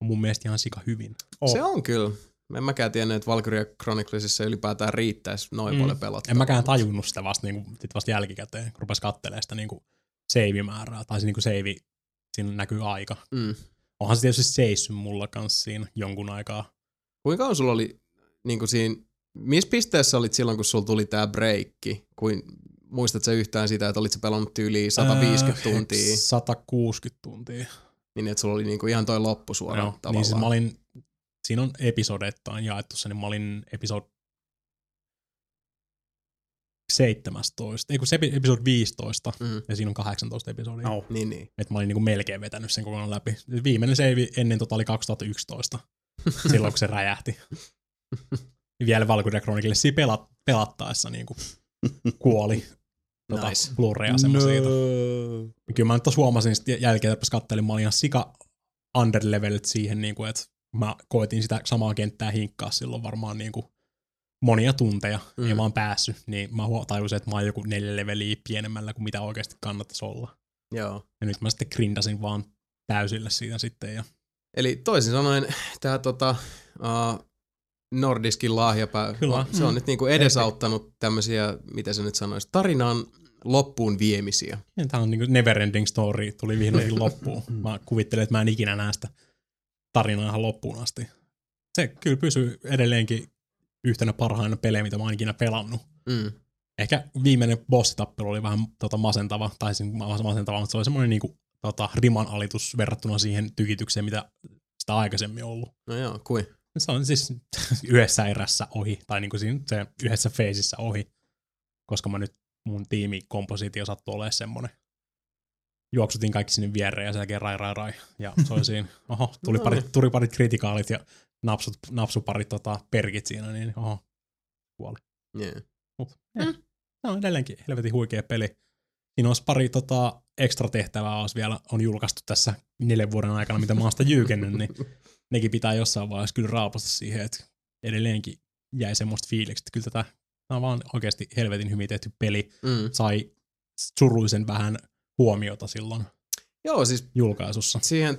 Mun mielestä ihan sika hyvin. Se on kyllä. En mäkään tiennyt, että Valkyria Chroniclesissa ylipäätään riittäisi noin paljon pelottaa. En mäkään tajunnut sitä vasta jälkikäteen, kun rupesi katselemaan sitä niinku save-määrää. Tai se niinku save, siinä näkyy aika. Onhan se tietysti seissyt mulla kanssa siinä jonkun aikaa. Kuinka on sulla oli niinku siinä, missä pisteessä olit silloin, kun sulla tuli tää breikki? Muistatko yhtään sitä, että olitko pelannut yli 150 tuntia? 160 tuntia. Niin, että sulla oli niinku ihan toi loppu suoraan tavallaan. Niin siis mä olin... Siinä on episodettaan jaettu sen, niin mä olin episode 17, ei kun se episode 15, ja siinä on 18 episodia. No. Niin. Että mä olin niinku melkein vetänyt sen kokonaan läpi. Viimeinen save ennen oli 2011, silloin kun se räjähti. Vielä Valkyria Chronicles siinä pelattaessa niinku kuoli. Nice. Blu-raya semmoisiita. Kyllä mä nyt huomasin sitten jälkeen, että kattelin, mä olin ihan sika underlevelit siihen, niinku, että mä koitin sitä samaa kenttää hinkkaa silloin varmaan niinku monia tunteja, ei vaan päässyt, niin mä tajusin, että mä oon joku 4 leveliä pienemmällä kuin mitä oikeasti kannattaisi olla. Joo. Ja nyt mä sitten grindasin vaan täysille siitä sitten. Ja... Eli toisin sanoen tää Nordiskin lahjapää, se on nyt niinku edesauttanut tämmösiä, mitä sä nyt sanois, tarinaan loppuun viemisiä. Ja tää on niinku Neverending Story, tuli vihdoinkin loppuun. Mä kuvittelen, että mä en ikinä näe sitä tarinaa ihan loppuun asti. Se kyllä pysyy edelleenkin yhtenä parhaina pelejä, mitä mä oon ikinä pelannut. Ehkä viimeinen bossitappelu oli vähän masentava, mutta se oli semmoinen niinku, rimanalitus verrattuna siihen tykitykseen, mitä sitä aikaisemmin ollut. No joo, kuin? Se on siis yhdessä erässä ohi, tai niinku siinä se yhdessä feisissä ohi, koska mä nyt mun tiimikompositio sattuu olemaan semmoinen. Juoksutin kaikki sinne viereen ja sen jälkeen rai. Ja se oli siinä, tuli parit kritikaalit ja napsuparit perkit siinä, niin kuoli. No edelleenkin helvetin huikea peli. Siinä olisi pari ekstra tehtävää vielä on julkaistu tässä 4 vuoden aikana, mitä mä oon sitä jyykennyt, niin nekin pitää jossain vaiheessa kyllä raapasta siihen, että edelleenkin jäi semmoista fiiliksi, että kyllä tätä Tämä on vaan oikeasti helvetin hyvin tehty peli. Mm. Sai surullisen vähän huomiota silloin. Joo, siis julkaisussa. Siihen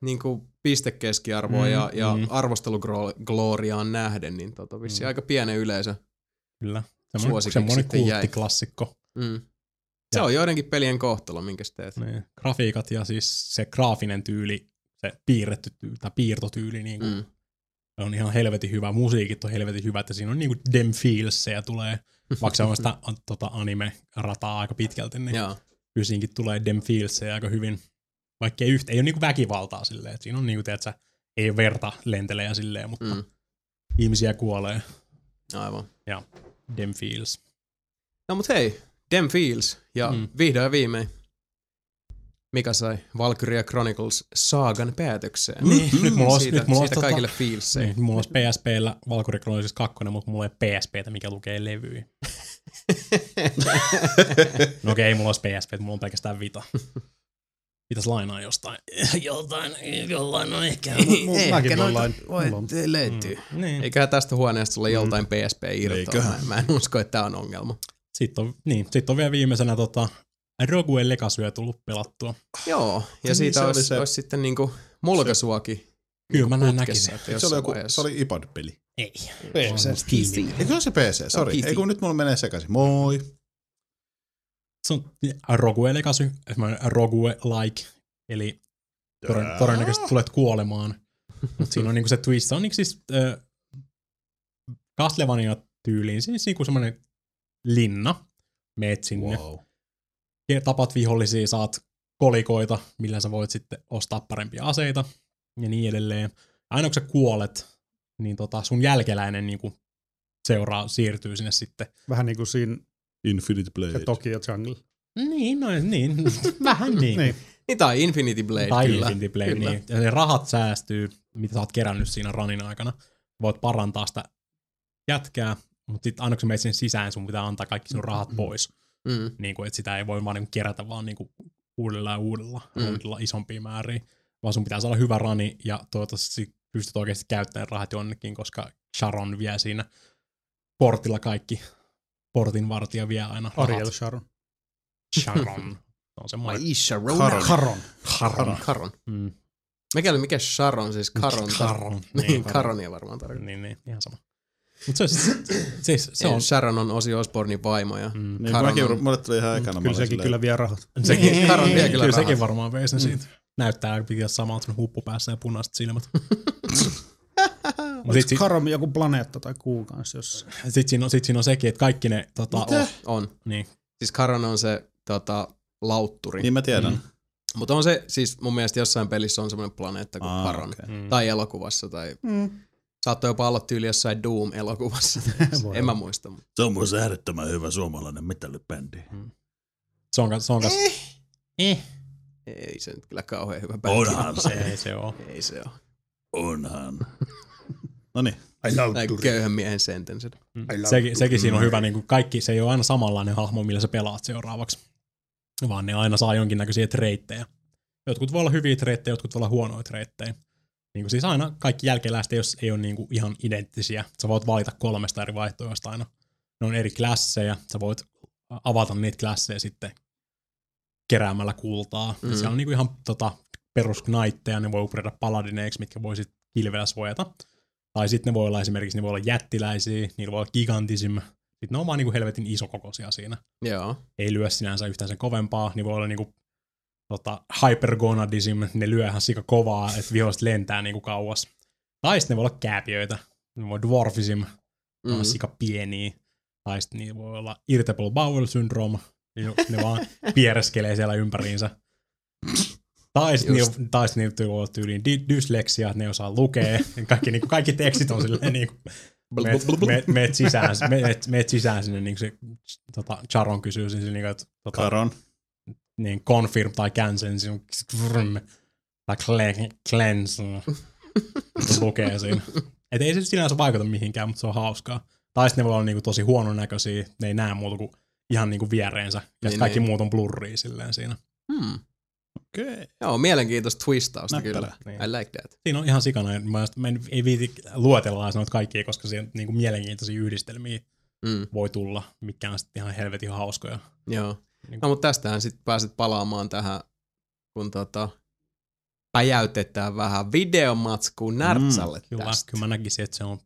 niinku pistekeskiarvoa ja arvosteluglooriaan nähden, niin vissiin aika pienen yleisö. Kyllä. Semmoinen kulttiklassikko. Mm. Se on joidenkin pelien kohtalo, minkä sä teet. Niin. Grafiikat ja siis se graafinen tyyli, se piirretty tyyli, tai piirtotyyli, niin kuin, on ihan helvetin hyvä. Musiikit on helvetin hyvät ja siinä on niinku dem feelsejä tulee, vaikka se on sitä anime-rataa aika pitkälti, niin kysinkin tulee dem feelsejä aika hyvin. Vaikka ei ole niinku väkivaltaa silleen, että siinä on niinku, tiedätkö, ei verta lentelejä silleen, mutta ihmisiä kuolee. Aivan. Ja dem feels. No mut hei, dem feels ja vihdoin ja viimein Mika sai Valkyria Chronicles -saagan päätökseen. Niin, nyt mulla olisi kaikille feelsejä. Niin, mulla olisi PSP:llä Valkyria Chronicles 2, mutta mulla ei ole PSP:tä, mikä lukee levyä. No okei, ei mulla olisi PSP:tä, mulla on pelkästään Vita. Pitäis lainaa jostain. Jollain on ehkä. Ehkä noita voi löytyy. Niin. Eiköhän tästä huoneesta sulla joltain PSP irtoa. Mä en usko, että tää on ongelma. Sitten on vielä viimeisenä Rogue Legacyä tullut pelattua. Joo, ja siitä olisi sitten niinku mulkaisuakin. Kyllä mä näin näkisin. Se oli iPad-peli. Ei. PC. Eikö se PC? Sori. Ei kun nyt mulla menee sekaisin. Moi. Se on Rogue Legacy, Rogue-like, eli todennäköisesti tulet kuolemaan. Mutta siinä on niinku se twist. Se on niinku siis Castlevania-tyyliin, siis niinku semmoinen linna. Meet sinne. Wow. Tapat vihollisia, saat kolikoita, millä sä voit sitten ostaa parempia aseita ja niin edelleen. Aina kun sä kuolet, niin sun jälkeläinen niinku siirtyy sinne sitten. Vähän niin kuin siinä Infinity Blade. Se Tokyo Jungle. Niin, vähän niin. Niin tai Infinity Blade. Tai kyllä. Infinity Blade, kyllä. Niin. Ja ne rahat säästyy, mitä sä oot kerännyt siinä runin aikana. Voit parantaa sitä jätkää, mutta sitten aina kun sä menet sen sisään, sun pitää antaa kaikki sun rahat pois. Niin kuin, että sitä ei voi vaan niin kuin kerätä vaan niin kuin uudellaan isompia määriä, vaan sun pitää saada hyvä rani ja toivottavasti pystyt oikeasti käyttämään rahat jonnekin, koska Charon vie siinä portilla kaikki. Portinvartija vie aina rahat. Ariel Sharon. Charon. Charon. Mikä Charon siis? Charon. Niin, Charonia varmaan tarkoittaa. Niin, ihan sama. Mut se on Sharon on Ozzy Osbournin vaimo ja mulle tuli ihan ekana. Kyllä sekin kyllä vie rahat. Charon vie kyllä rahat. Sekin varmaan vei sen siitä. Näyttää pitää samalta huppu päässä ja punaiset silmät. Onko Charon joku planeetta tai kuu kanssa jossain? Sit siinä on sekin, että kaikki ne... on. Niin. Siis Charon on se lautturi. Niin mä tiedän. Mutta on se, siis mun mielestä jossain pelissä on semmoinen planeetta kuin Charon. Okay. Tai elokuvassa tai... Saattoi jopa olla tyyli jossain Doom-elokuvassa. En mä muista. Se on muista äärettömän hyvä suomalainen metalli-bändi. Se on Ei se nyt kyllä kauhean hyvä bändi. Onhan se. Ei se oo. Onhan. Noniin. Köyhän miehen sentensä. Sekin siinä on hyvä, niin kuin kaikki, se ei ole aina samanlainen hahmo, millä sä pelaat seuraavaksi. Vaan ne aina saa jonkinnäköisiä treittejä. Jotkut voi olla hyviä treittejä, jotkut voi olla huonoja treittejä. Niin kuin siis aina kaikki jälkeläiset ei ole niin kuin ihan identtisiä. Sä voit valita 3 eri vaihtoehdosta aina. Ne on eri klassejä. Sä voit avata niitä klassejä sitten keräämällä kultaa. Mm-hmm. Siellä on niin kuin ihan perusknaitteja. Ne voi upgrada paladineiksi, mitkä voi sitten kilvellä suojata. Tai sitten ne voi olla esimerkiksi, ne voi olla jättiläisiä, niillä voi olla gigantisim. Sitten ne on vaan niinku helvetin isokokoisia siinä. Joo. Ei lyö sinänsä yhtään sen kovempaa. Ne voi olla niinku hypergonadism, ne lyö ihan sika kovaa, että viholliset lentää niinku kauas. Tai sitten ne voi olla kääpiöitä. Ne voi dwarfism, ne on sika pieniä. Tai sitten niillä voi olla irritable bowel syndrome. Ne vaan piereskelee siellä ympäriinsä. Tai sitten niillä on tyyliin dysleksia, että ne osaa lukea. Kaikki tekstit on silleen niin kuin, meet sisään sinne, niin kuin se Charon kysyy sinne, niin kuin, että Charon. Niin, confirm tai cancel, sinne, tai cleanse, lukee siinä. Et ei se sinänsä vaikuta mihinkään, mutta se on hauskaa. Tai sitten ne voi olla niin kuin, tosi huononäköisiä, ne ei näe muuta kuin ihan niin kuin viereensä, ja niin, kaikki muut on blurria silleen siinä. Okay. Joo, mielenkiintoista twistausta kyllä. Niin. I like that. Siinä on ihan sikana. Mä ei viiti luotellaan sanoa kaikkia, koska siinä on niin kuin mielenkiintoisia yhdistelmiä voi tulla, mitkä on sitten ihan helvetin hauskoja. Joo. Niin. No, mutta tästähän sitten pääset palaamaan tähän, kun päjäytetään vähän videomatskuun närtsälle tästä. Kyllä mä näkisin, että se on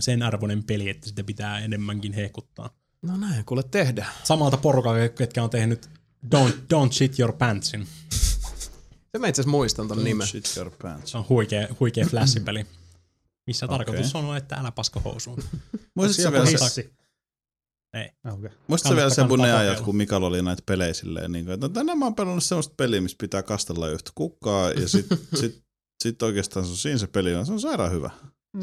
sen arvoinen peli, että sitä pitää enemmänkin hehkuttaa. No näin, kuule tehdään. Samalta porukalta, ketkä on tehnyt Don't Shit Your Pantsin. Se mä itse asiassa muistan ton nimen. Don't Shit Your Pants. Se on huikea flashipeli, missä tarkoitus on, että älä paska housuun. Muistatko vielä hissi? Ei. Okay. Muistatko vielä sen bunne ajat, kun Mikael oli näitä pelejä silleen, niin kuin, että tänään mä oon pelannut semmoista peliä, missä pitää kastella yhtä kukkaa, ja sit oikeastaan se on siinä se peli, se on sairaan hyvä.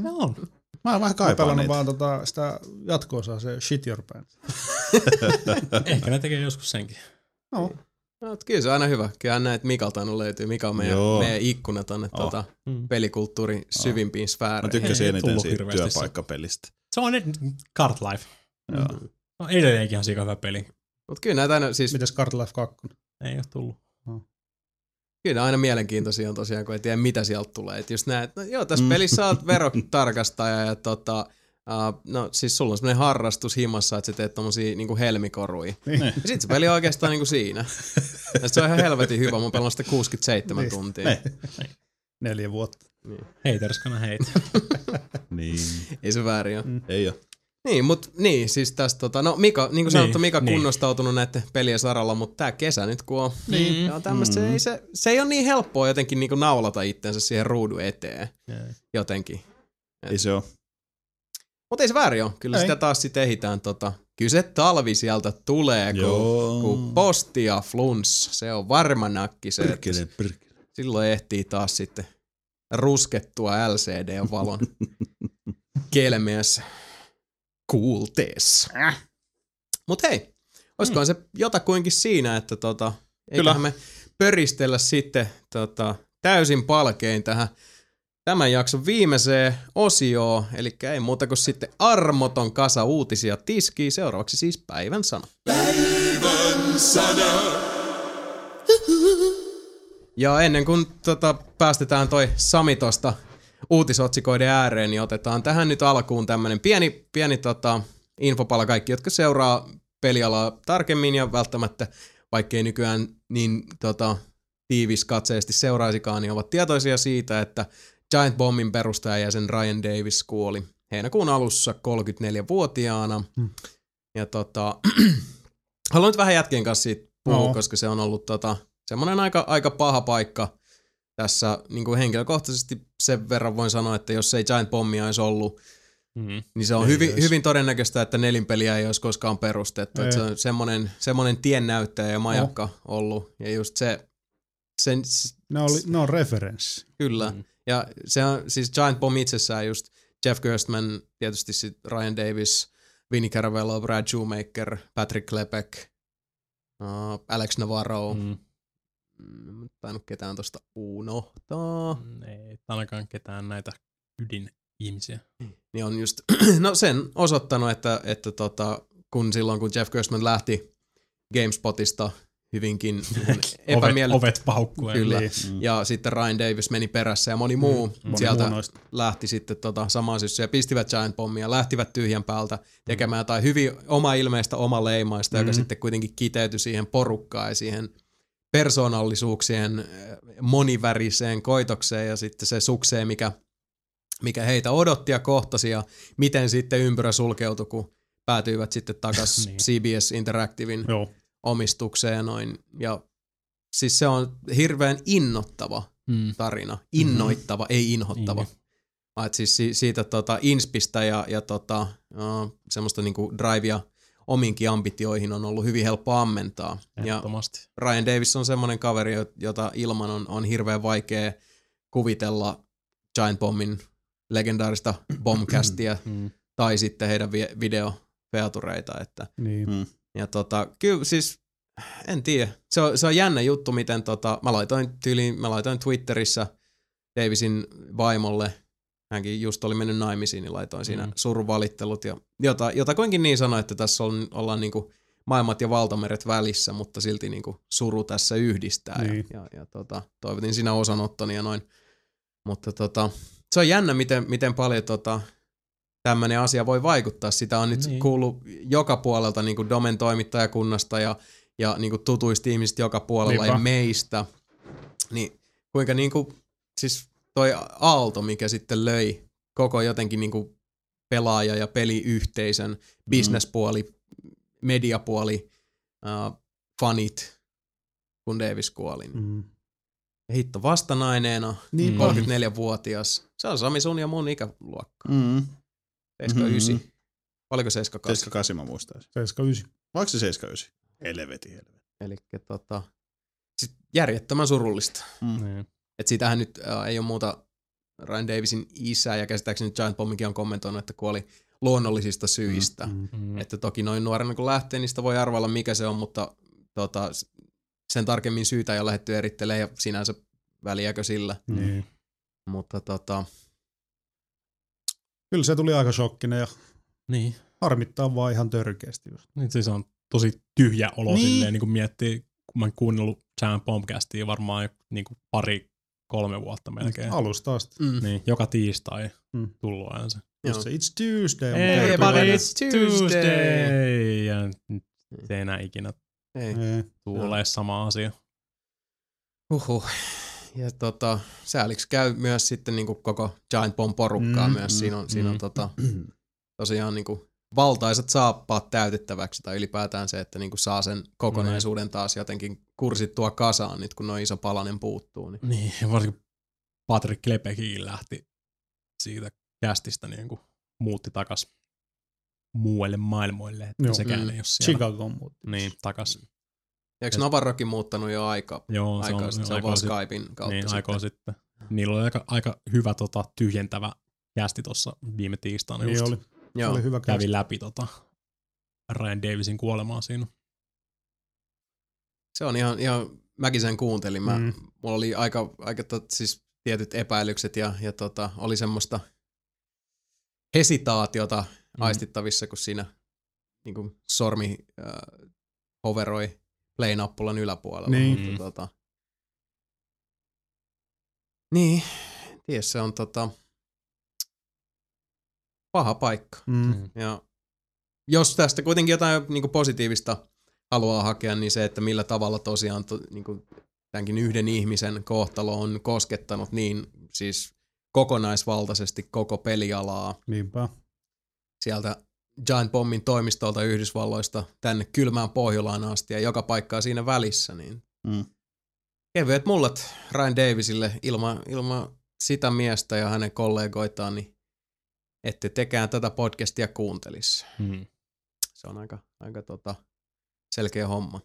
Se on. Mä vähän kaipaan niitä. Vaan sitä jatko-osaa, se Shit Your Pants. Ehkä ne tekee joskus senkin. No. No, kyllä se on aina hyvä. Kyllä näet Mikalta aina löytyy. Mika on meidän ikkuna tonne pelikulttuurin syvimpiin sfääreihin. Mä tykkäsin eniten siitä työpaikkapelistä. Se on Cart Life. Mm-hmm. No edelleenkin ihan sika hyvä peli. Mut kyllä näitä aina siis... Mitäs Cart Life 2? Ei oo tullut. No. Kyllä aina mielenkiintoisia on tosiaan, kun ei tiedä mitä sieltä tulee. Et just näet, no joo, tässä pelissä oot verotarkastaja ja no siis sulla on semmoinen harrastus himassa, että sä teet tommosia niinku helmikorui. Niin. Ja sit se peli on oikeastaan niinku siinä. Ja se on ihan helvetin hyvä, mun pelannut sitä 67 tuntia. Niin. 4 vuotta. Niin. Heiterskana heitä. Niin. Ei se väärin oo. Ei oo. Niin, mut niin, siis tässä no Mika, niin kuin sanottu, Mika kunnostautunut näiden pelien saralla, mutta tää kesä nyt kun on, ja tämmöstä, se ei ole niin helppoa jotenkin niin kuin naulata itsensä siihen ruudun eteen, jotenkin. Ei se oo. Mut ei se väärin oo, kyllä ei. Sitä taas sit ehitään kyllä se talvi sieltä tulee, kun posti ja flunss, se on varma nakki se, pirkele. Silloin ehtii taas sitten ruskettua LCD-valon kelmeässä. Cool tees. Mut hei, olisikohan se jotakuinkin siinä, että eiköhän me pöristellä sitten täysin palkein tähän tämän jakson viimeiseen osioon, eli ei muuta kuin sitten armoton kasa uutisia tiskiin, seuraavaksi siis päivän sana. Päivän sana! Ja ennen kuin päästetään toi Sami tosta uutisotsikoiden ääreen, niin otetaan tähän nyt alkuun tämmönen pieni infopala kaikki, jotka seuraa pelialaa tarkemmin ja välttämättä, vaikkei nykyään niin tiivis katseesti seuraisikaan, niin ovat tietoisia siitä, että Giant Bombin perustaja ja sen Ryan Davis kuoli heinäkuun alussa 34-vuotiaana. Ja haluan nyt vähän jätkien kanssa siitä puhua, koska se on ollut semmoinen aika paha paikka. Tässä niin kuin henkilökohtaisesti sen verran voin sanoa, että jos ei Giant Bombia olisi ollut, niin se on hyvin todennäköistä, että Nelinpeliä ei olisi koskaan perustettu. Että se on semmoinen tiennäyttäjä ja majakka ollut. Ja just se ne on referenssi. Kyllä. Ja se on siis Giant Bomb itsessään just Jeff Gerstman, tietysti sit Ryan Davis, Vinnie Caravello, Brad Shoemaker, Patrick Klepek, Alex Navarro. En tainnut ketään tosta unohtaa. Ei ainakaan ketään näitä ydinihmisiä. Niin on just, sen osoittanut, että kun silloin kun Jeff Gerstmann lähti GameSpotista hyvinkin ovet paukkuen. Kyllä. Ja sitten Ryan Davis meni perässä ja moni muu sieltä lähti sitten samaan syssyyn ja pistivät Giant Bombia, lähtivät tyhjän päältä tekemään jotain hyvin omailmeistä, omaleimaista, joka sitten kuitenkin kiteytyi siihen porukkaan ja siihen persoonallisuuksien moniväriseen koitokseen ja sitten se sukseen, mikä heitä odotti ja kohtasi ja miten sitten ympyrä sulkeutui, kun päätyivät sitten takaisin CBS Interactivein omistukseen. Noin. Ja siis se on hirveän innoittava tarina. Innoittava, ei inhottava. Niin. Siis siitä inspistä ja semmoista niinku drivea ominkin ambitioihin on ollut hyvin helppo ammentaa. Ja Ryan Davis on semmoinen kaveri, jota ilman on hirveän vaikea kuvitella Giant Bombin legendaarista bombcastia tai sitten heidän videofeatureita. Että. Niin. Ja kyllä siis, en tiedä. Se on jännä juttu, miten mä laitoin Twitterissä Davisin vaimolle. Hänkin just oli mennyt naimisiin, niin laitoin siinä surunvalittelut. Ja jotakuinkin niin sanoi, että tässä ollaan niinku maailmat ja valtameret välissä, mutta silti niinku suru tässä yhdistää. Niin. Ja toivotin siinä osanottoni ja noin. Mutta se on jännä, miten paljon tämmöinen asia voi vaikuttaa. Sitä on nyt kuullut joka puolelta, niin kuin Domen toimittajakunnasta ja niin kuin tutuista ihmisistä joka puolella ja meistä. Niin kuinka niin kuin, siis toi aalto, mikä sitten löi koko jotenkin niin kuin pelaaja- ja peliyhteisön, bisnespuoli, mediapuoli, fanit, kun Davis kuoli. Hitto vastanaineena, 34-vuotias. Se on Sami sun ja mun ikäluokka. 79. Oliko 78? 78 mä muistaisin. 79. Oliko se 79? Helveti. Elikkä siis järjettömän surullista. Et siitähän nyt ei ole muuta Ryan Davisin isä, ja käsittääkseni Giant Bombinkin on kommentoinut, että kuoli luonnollisista syistä. Että toki noin nuorena kun lähtee, niin sitä voi arvailla mikä se on, mutta sen tarkemmin syytä ei ole lähdetty erittelemään ja sinänsä väliäkö sillä. Mutta kyllä se tuli aika shokkinen ja harmittaa vaan ihan törkeästi. Niin, siis on tosi tyhjä olo silleen, niin kun miettii, kun mä oon kuunnellut Giant Bombcastia varmaan niin kuin 3 vuotta melkein. Alusta asti. Niin, joka tiistai tullut ajan se. Just se, it's Tuesday. Hey, but it's Tuesday. Ja nyt ei enää ikinä tulee sama asia. Ja sääliksi käy myös sitten niinku koko Giant Bomb porukkaa myös. Siinä on tosiaan niinku valtaiset saappaat täytettäväksi, tai ylipäätään se, että niinku saa sen kokonaisuuden taas jotenkin kursittua kasaan nyt, kun noin iso palanen puuttuu. Niin varsinkin Patrick Lepekin lähti siitä kästistä niinku muutti takas muualle maailmoille, että sekään ei ole siellä. Chicago muutti. Niin, takas. Eikö Navarrokin muuttanut jo aikaa sitten? Se on vaan Skypein kautta niin, aikaa sitten. Niillä oli aika hyvä tyhjentävä kästi tuossa viime tiistaina. Niin oli. Joo. Oli hyvä kävi läpi Ryan Davisin kuolemaa siinä. Se on ihan mäkin sen kuuntelin. Mulla oli aika siis tietyt epäilykset ja oli semmoista hesitaatiota aistittavissa, kun siinä niin kuin sormi hoveroi play-nappulan yläpuolella. Mutta niin, ties se on paha paikka. Ja jos tästä kuitenkin jotain niin kuin positiivista haluaa hakea, niin se, että millä tavalla tosiaan niin kuin tämänkin yhden ihmisen kohtalo on koskettanut niin siis kokonaisvaltaisesti koko pelialaa. Niinpä. Sieltä Giant Bombin toimistolta Yhdysvalloista tänne kylmään Pohjolaan asti ja joka paikkaa siinä välissä. Niin kevyet mullat Ryan Davisille ilman sitä miestä ja hänen kollegoitaan, niin ette tekään tätä podcastia kuuntelisi. Se on aika selkeä homma.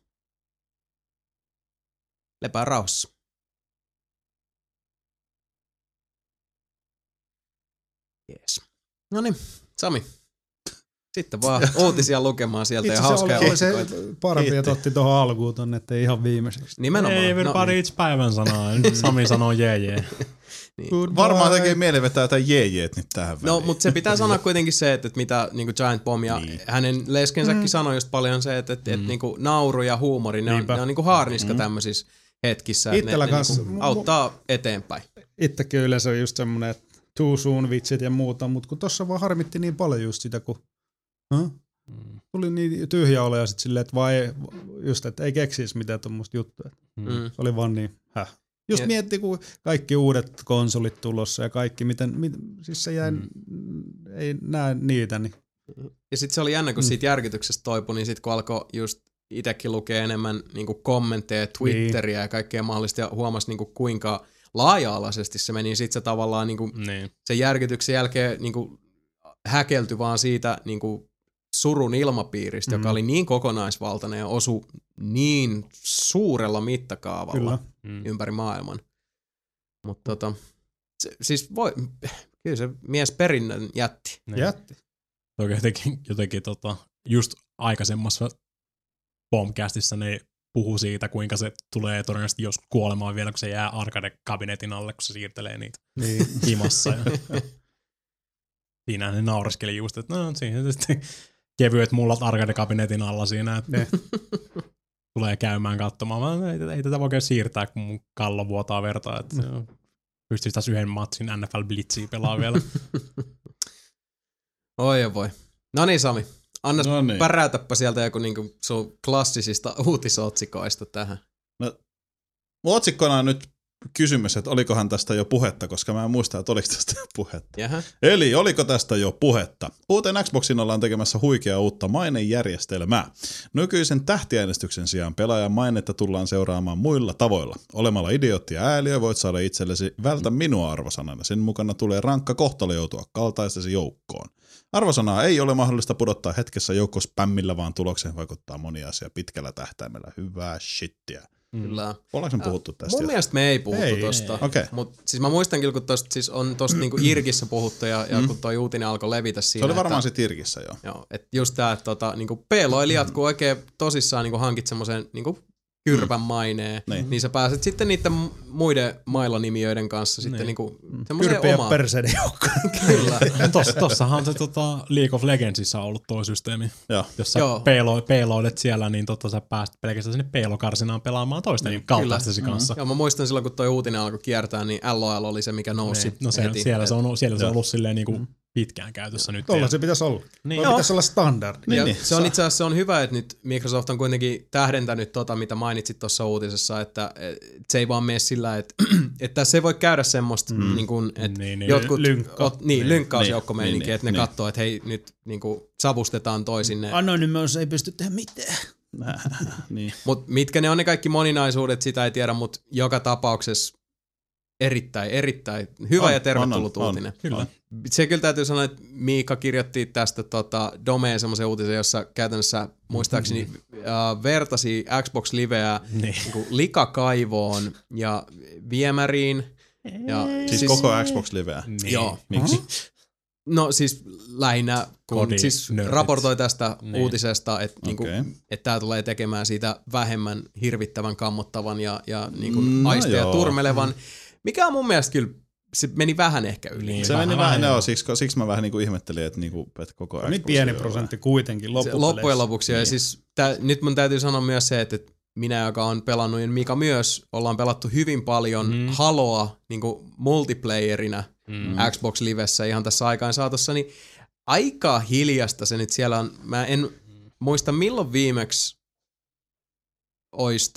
Lepää rauhassa. Jees. Noniin, Sami. Sitten vaan uutisia lukemaan sieltä ja hauskaa otsikoita. Itse se parempi, että otti tuohon alkuun tonne, ettei ihan viimeiseksi. Nimenomaan. Ei everybody it's päivän sanaa. Nyt Sami sanoo jee. Niin. Varmaan tekee mieleen vetää jotain jeejeet nyt tähän väliin. No, mutta se pitää sanoa kuitenkin se, että mitä niin Giant Bomb ja hänen leskensäkin sanoi just paljon se, että niin kuin nauru ja huumori, ne on niin kuin haarniska tämmöisissä hetkissä. Itsellä kanssa. Niin auttaa eteenpäin. Itsekin yleensä on just semmoinen, että too soon vitsit ja muuta, mutta kun tossa vaan harmitti niin paljon just sitä, kun tuli niin tyhjä ole ja sit silleen, että ei keksisi mitään tommoista juttuja. Se oli vaan niin, Just mietti, kun kaikki uudet konsolit tulossa ja kaikki, siis se jäi, ei näe niitä. Niin. Ja sit se oli jännä, kun siitä järkytyksestä toipui, niin sit kun alkoi just itekin lukea enemmän niinku kommentteja, Twitteriä ja kaikkea mahdollista ja huomasi niinku kuinka laaja-alaisesti se meni. Sit se tavallaan niinku sen järkytyksen jälkeen niinku häkelty vaan siitä niinku surun ilmapiiristä, joka oli niin kokonaisvaltainen ja osui niin suurella mittakaavalla ympäri maailman. Mutta kyllä se mies perinnön jätti. Toki jotenkin just aikaisemmassa Bombcastissa ne puhuu siitä, kuinka se tulee todennäköisesti joskus kuolemaan vielä, kun se jää arcade-kabinetin alle, kun se siirtelee niitä himassa. Siinähän ne naureskeli just, että no siinä sitten kevyet mullat arcade-kabinetin alla siinä, että tulee käymään katsomaan. Ei tätä voi siirtää, kun mun kallo vuotaa vertaa, että pystyisi taas yhden matsin NFL Blitzia pelaa vielä. Oi voi. No niin, Sami, annas päräytäpä sieltä joku niinku sun klassisista uutisotsikoista tähän. No, otsikkona on nyt kysymys, että olikohan tästä jo puhetta, koska mä en muista, että oliko tästä jo puhetta. Jaha. Eli oliko tästä jo puhetta? Uuteen Xboxiin ollaan tekemässä huikeaa uutta mainejärjestelmää. Nykyisen tähtiäänestyksen sijaan pelaajan mainetta tullaan seuraamaan muilla tavoilla. Olemalla idiootti ja ääliö voit saada itsellesi vältä minua -arvosanana. Sen mukana tulee rankka kohtalo joutua kaltaistesi joukkoon. Arvosanaa ei ole mahdollista pudottaa hetkessä joukko-spämmillä, vaan tulokseen vaikuttaa moni asia pitkällä tähtäimellä. Hyvää shittiä. Kyllä. Ollaanko me puhuttu tästä? Mun mielestä me ei puhuttu tosta. Okay. Mutta siis mä muistan kyllä, kun tosta, siis on tosta niinku Irkissä puhuttu ja kun toi uutinen alkoi levitä siinä. Se oli varmaan sit Irkissä jo. Joo, että just tää, että niinku peloilijat, kun oikein tosissaan niinku hankit semmosen niinku kyrpän maineen, niin sä pääset sitten niiden muiden mailanimijöiden kanssa sitten niinku semmoseen omaan. Kyrpiä perseiden joukkoon. Kyllä. Tossahan se League of Legendsissa on ollut toi systeemi. Joo. Jos sä peiloilet siellä, niin sä pääset pelkästään sinne peilokarsinaan pelaamaan toisten kaltaistesi kanssa. Joo, mä muistan silloin, kun toi uutinen alkoi kiertää, niin LOL oli se, mikä nousi. No siellä se on ollut silleen niinku pitkään käytössä nyt. Tolla se pitäisi olla. Niin. Pitäisi olla standardi. Niin. Se on itse asiassa on hyvä, että nyt Microsoft on kuitenkin tähdentänyt mitä mainitsit tuossa uutisessa, että se ei vaan mene sillä, että tässä ei voi käydä semmoista, että jotkut lynkkausjoukkomeininkiä, että ne katsoo, että hei, nyt savustetaan toisinne. Anonymous ei pysty tehdä mitään. Niin. Mutta mitkä ne on ne kaikki moninaisuudet, sitä ei tiedä, mutta joka tapauksessa erittäin hyvä ja tervetullut uutinen. Kyllä. Se kyllä täytyy sanoa, että Mika kirjoitti tästä Domeen semmoisen uutisen, jossa käytännössä muistaakseni vertasi Xbox Liveä likakaivoon ja viemäriin. Ja, siis koko Xbox Liveä? Niin. Joo. Miksi? No siis lähinnä, kun siis raportoi tästä uutisesta, että et tämä tulee tekemään siitä vähemmän hirvittävän, kammottavan ja aisteja turmelevan. Mikä on mun mielestä kyllä, se meni vähän ehkä yli. Niin, se meni vähän, joo, siksi mä vähän niin kuin ihmettelin, että, niin kuin, että koko ajan. Niin pieni prosentti kuitenkin loppujen lopuksi. Niin. Ja siis, nyt mun täytyy sanoa myös se, että minä, joka on pelannut, ja Mika myös, ollaan pelattu hyvin paljon Haloa niin kuin multiplayerina Xbox Livessä ihan tässä aikaan saatossa, niin aika hiljasta se nyt siellä on. Mä en muista milloin viimeksi olisi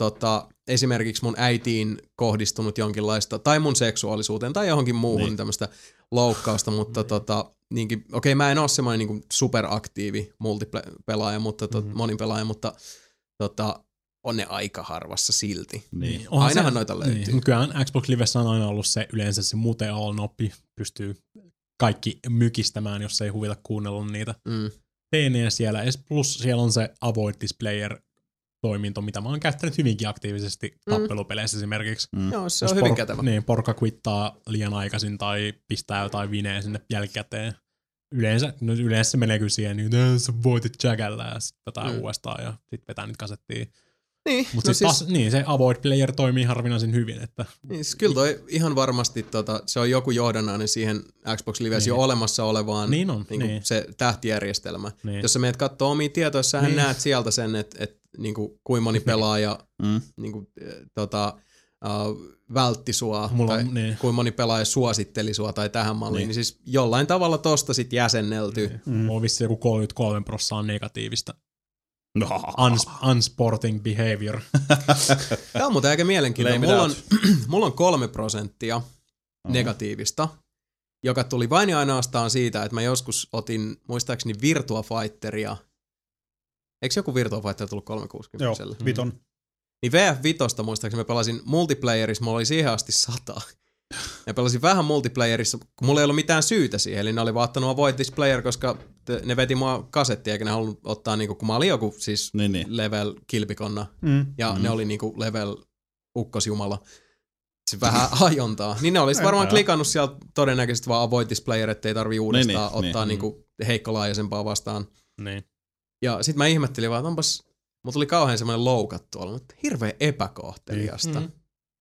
esimerkiksi mun äitiin kohdistunut jonkinlaista, tai mun seksuaalisuuteen, tai johonkin muuhun tämmöistä loukkausta, mutta okei, mä en oo semmoinen niinku superaktiivi multipelaaja, mutta monin pelaaja, mutta on ne aika harvassa silti. Niin. Ainahan noita löytyy. Niin. Kyllähän Xbox Livessä on aina ollut se yleensä se mute all-noppi, pystyy kaikki mykistämään, jos ei huvita kuunnella niitä. Teenejä siellä, plus siellä on se avoid displayer toiminto, mitä mä oon käyttänyt hyvinkin aktiivisesti tappelupeleissä esimerkiksi. Joo, se on hyvin kätevä. Niin, porka quittaa liian aikaisin tai pistää jotain vineä sinne jälkikäteen. Yleensä se menee kyllä siihen, niin sä voitit jagällä ja sit vetää uudestaan ja sit vetää niitä kasettia. Niin, mutta no se avoid player toimii harvinaisen hyvin. Että niin, siis kyllä toi ihan varmasti se on joku johdannainen siihen Xbox Livessä jo olemassa olevaan se tähtijärjestelmä. Niin. Jos sä menet kattoo omia tietoja, sähän näet sieltä sen, että kuinka moni pelaaja vältti sua, kuinka moni pelaaja suositteli sua tai tähän malliin, niin siis jollain tavalla tosta sit jäsennelty. On vissi joku 33% on negatiivista. No. Unsporting behavior. Tämä on muuten aika mielenkiintoinen. Mulla on 3% negatiivista, joka tuli vain ja ainoastaan siitä, että mä joskus otin muistaakseni Virtua Fighteria. Eikö joku Virtua Fighter tullut 360-selle? Joo, viton. Niin VF5 muistaakseni mä pelasin multiplayerissa, mulla oli siihen asti 100. Ja pelasin vähän multiplayerissa, kun mulla ei ollut mitään syytä siihen, eli ne oli vaan ottanut avoid this player, koska ne veti mua kasettia, eikä ne halunnut ottaa, niinku, kun mä olin joku siis level kilpikonna, ja ne oli niinku level ukkosjumala. Se vähän hajontaa. Niin ne olisi varmaan klikannut sieltä todennäköisesti vaan avoid this player, ettei tarvii uudestaan ottaa niinku heikkolaajasempaa vastaan. Niin. Ja sit mä ihmettelin vaan, että onpas, mulla tuli kauhean semmoinen loukattu olla, mutta hirveän epäkohteliasta.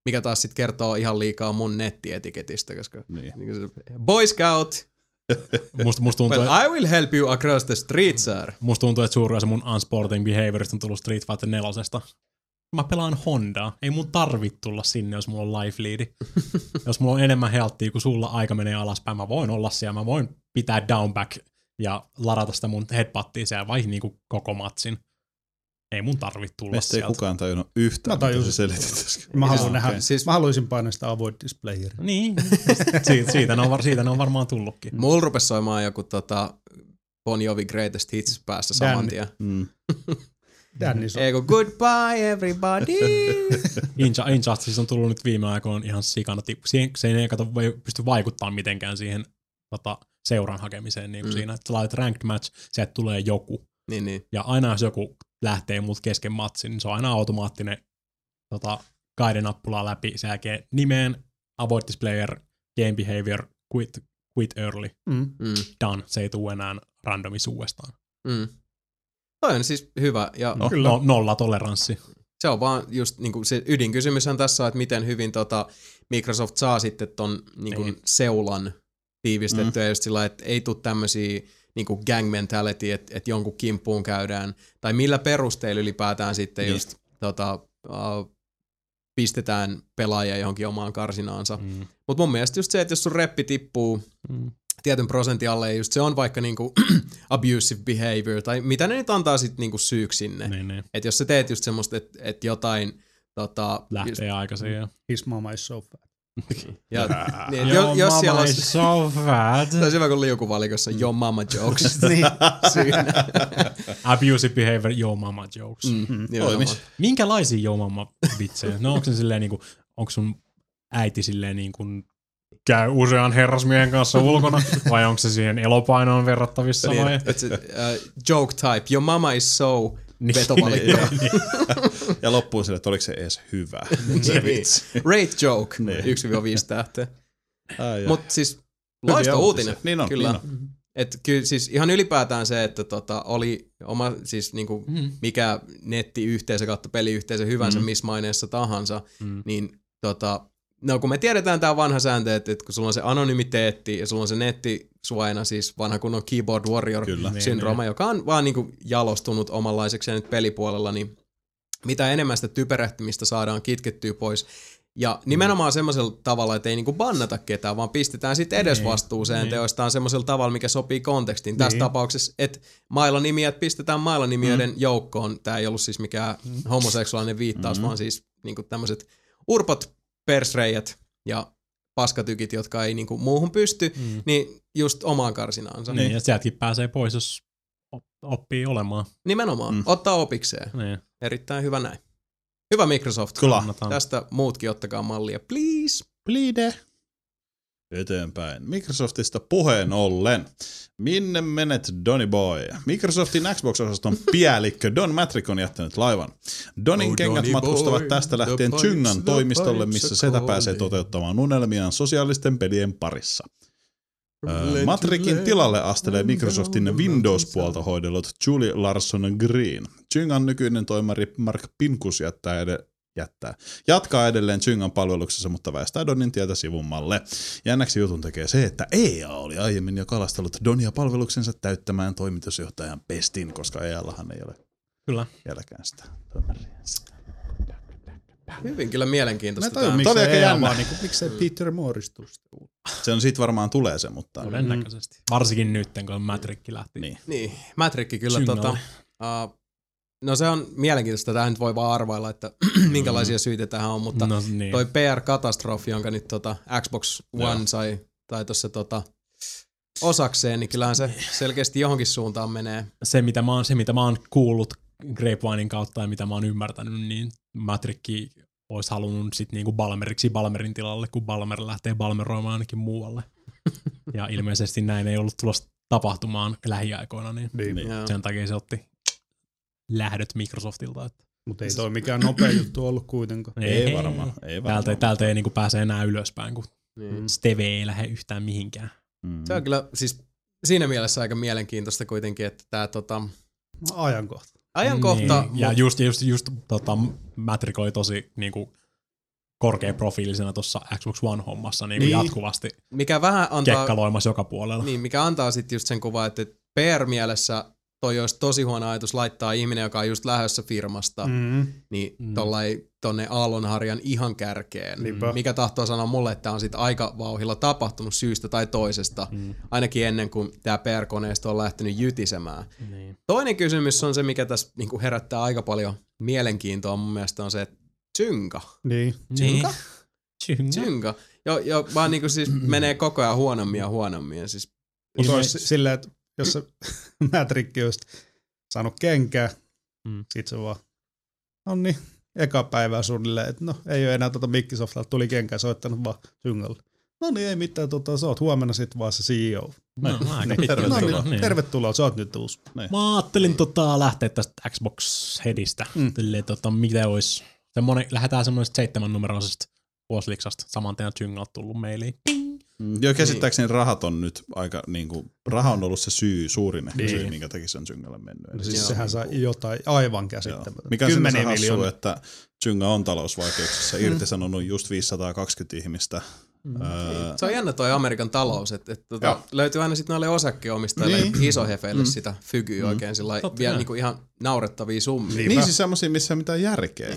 Mikä taas sit kertoo ihan liikaa mun nettietiketistä, koska Boy Scout, must tuntuu, well, I will help you across the street, sir. Musta tuntuu, että suurin osa mun unsporting behaviorista on tullut Street Fighter 4. Mä pelaan Hondaa. Ei mun tarvitse tulla sinne, jos mulla on life leadi. Jos mulla on enemmän healthia, kun sulla aika menee alaspäin, mä voin olla siellä, mä voin pitää downback ja ladata sitä mun headbuttia siellä vai niinku koko matsin. Ei mun tarvitse tulla meistä sieltä. Ei kukaan tajunnut yhtään, mitä se selitetään. Mä haluaisin painaa sitä avoid displayeria. Niin, siitä ne on varmaan tullutkin. Mulla rupesi soimaan joku Bon Jovi Greatest Hits päässä saman tien. Eiku goodbye everybody! Injustice on tullut nyt viime aikoina ihan sikana. Se ei pysty vaikuttamaan mitenkään siihen seuran hakemiseen. Niin siinä, että laitat ranked match, sieltä tulee joku. Niin. Ja aina jos joku lähtee mut kesken matsin, niin se on aina automaattinen guide-nappulaa läpi. Se jälkeen nimeen, avoid this player, game behavior, quit early, done. Se ei tule enää randomis uudestaan. Toi on siis hyvä. Ja nolla toleranssi. Se on vaan just niinku se ydinkysymyshän tässä on, että miten hyvin Microsoft saa sitten ton niinku seulan tiivistettyä just sillä, että ei tule tämmöisiä niinku gang mentality, että et jonkun kimppuun käydään, tai millä perusteilla ylipäätään sitten just pistetään pelaajia johonkin omaan karsinaansa. Mutta mun mielestä just se, että jos sun reppi tippuu tietyn prosentin alle, just se on vaikka niinku abusive behavior, tai mitä ne nyt antaa sitten niinku syyksi sinne. Niin. Että jos sä teet just semmoista, että et jotain lähtee just aikaisin ja his mama is so fat. Ja, niin, jos siellä is so fat. Se on hyvä, kun liukuvalikossa your mama jokes. Niin, abusive behavior, your mama jokes. Minkälaisia your mama vitsejä? No onko se silleen niinku, onko sun äiti silleen niinku käy usean herrasmiehen kanssa ulkona, vai onko se siihen elopainoon verrattavissa vai? Joke type, your mama is so vetovalikko. Ja loppuun sille, että oliko se edes hyvä. Se vitsi. Rate joke, 1-5 tähteä. Mutta siis loista uutinen. Niin on, kyllä. Että kyllä siis ihan ylipäätään se, että oli oma siis niinku mikä nettiyhteisö kautta peliyhteisö hyvänsä missä maineessa tahansa, niin no kun me tiedetään tää vanha sääntö, että kun sulla on se anonymiteetti ja sulla on se nettisuojana, siis vanha kunnon keyboard warrior syndrooma, joka on vaan niinku jalostunut omanlaiseksi ja nyt pelipuolella, niin mitä enemmän sitä typerehtimistä saadaan kitkettyä pois. Ja nimenomaan semmoisella tavalla, että ei niinku bannata ketään, vaan pistetään sitten edesvastuuseen teoistaan semmoisella tavalla, mikä sopii kontekstiin. Tässä tapauksessa, että mailanimijät pistetään mailanimijöiden joukkoon. Tää ei ollut siis mikään homoseksuaalinen viittaus, vaan siis niinku tämmöiset urpot persreijät ja paskatykit, jotka ei niinku muuhun pysty, niin just omaan karsinaansa. Niin, ja sieltäkin pääsee pois, jos oppii olemaan. Nimenomaan, ottaa opikseen. Niin. Erittäin hyvä näin. Hyvä Microsoft. Kyllä. Tästä muutkin ottakaa mallia. Please. Please. Eteenpäin. Microsoftista puheen ollen. Minne menet, Donny Boy? Microsoftin Xbox-osaston piälikkö Don Matrick on jättänyt laivan. Donin kengät matkustavat tästä lähtien Chyngan toimistolle, missä setä pääsee toteuttamaan unelmiaan sosiaalisten pelien parissa. Matrickin tilalle astelee Microsoftin Windows-puolta hoidellut Julie Larson Green. Chyngan nykyinen toimari Mark Pincus jatkaa edelleen Chyngan palveluksessa, mutta väistää Donin tietä sivummalle. Jännäksi jutun tekee se, että EA oli aiemmin jo kalastellut Donia palveluksensa täyttämään toimitusjohtajan pestin, koska EAllahan ei ole jälkeen sitä toimariensa. Hyvin kyllä mielenkiintoista. Tämä oli aika jännä. Niin miksei Peter Mooristuu se on siitä varmaan tulee se, mutta todennäköisesti. Varsinkin nyt, kun Matrikki lähti. Niin. Matrikki kyllä no se on mielenkiintoista, tähän nyt voi vaan arvailla, että minkälaisia syitä tähän on, mutta toi PR-katastrofi, jonka nyt Xbox One sai tuossa osakseen, niin kyllähän se selkeästi johonkin suuntaan menee. Se, mitä mä oon kuullut Grapevinein kautta ja mitä mä oon ymmärtänyt, niin Matricki olisi halunnut sitten niinku Balmeriksi Balmerin tilalle, kun Balmer lähtee balmeroimaan ainakin muualle. Ja ilmeisesti näin ei ollut tulossa tapahtumaan lähiaikoina, niin. Sen takia se otti lähdöt Microsoftilta. Mutta ei toi mikään nopea juttu ollut kuitenkaan. Ei varmaan. Täältä ei niinku pääse enää ylöspäin, kun Steve ei lähde yhtään mihinkään. Se on kyllä siis siinä mielessä aika mielenkiintoista kuitenkin, että tää ajankohta. Niin. Ja just Matrick oli tosi niinku korkeaprofiilisena tuossa Xbox One-hommassa niin. jatkuvasti mikä vähän antaa, kekkaloimassa joka puolella. Niin, mikä antaa sitten just sen kuvan, että PR-mielessä toi olisi tosi huono ajatus laittaa ihminen, joka on just lähdössä firmasta, niin tollai tonne aallonharjan ihan kärkeen, niinpä, mikä tahtoo sanoa mulle, että on sit aika vauhilla tapahtunut syystä tai toisesta, ainakin ennen kuin tämä PR-koneisto on lähtenyt jytisemään. Niin. Toinen kysymys on se, mikä tässä niinku herättää aika paljon mielenkiintoa mun mielestä, on se, että synka. Niin. Synka? Synka. Synka. Jo, vaan niinku siis menee koko ajan huonommin ja huonommin. Siis mutta olisi silleen, että jos se mätrikki olisi saanut kenkää, sit se vaan, nonni, eka päivää suunnilleen, että no ei ole enää Microsoftilta tuli kenkää soittanut vaan syngalle. No niin, ei mitään, sä oot huomenna sit vaan se CEO. No, niin, tervetuloa. Niin. Tervetuloa, sä oot nyt uusi. Niin. Mä ajattelin lähteä tästä Xbox-headistä. Silleen, mitä olisi, lähdetään semmoisesta 7-numeroisesta vuosiliksasta saman teidän syngalta tullut meiliin. Joo, käsittääkseni niin. Rahat on nyt aika, niinku, raha on ollut se syy, suurin ehkä syy, minkä takia se on Zyngalle mennyt. No, siis sehän saa jotain aivan käsittämätöntä. Mikä on semmoinen hassu, että Zynga on talousvaikeuksissa, irtisanonut just 520 ihmistä. Se on jännä toi Amerikan talous, että löytyy aina sitten noille osakkeenomistajille isohefeille sitä fygyä oikein sillä vielä niinku ihan naurettavia summia. Niin siis semmosia, missä ei mitään järkeä.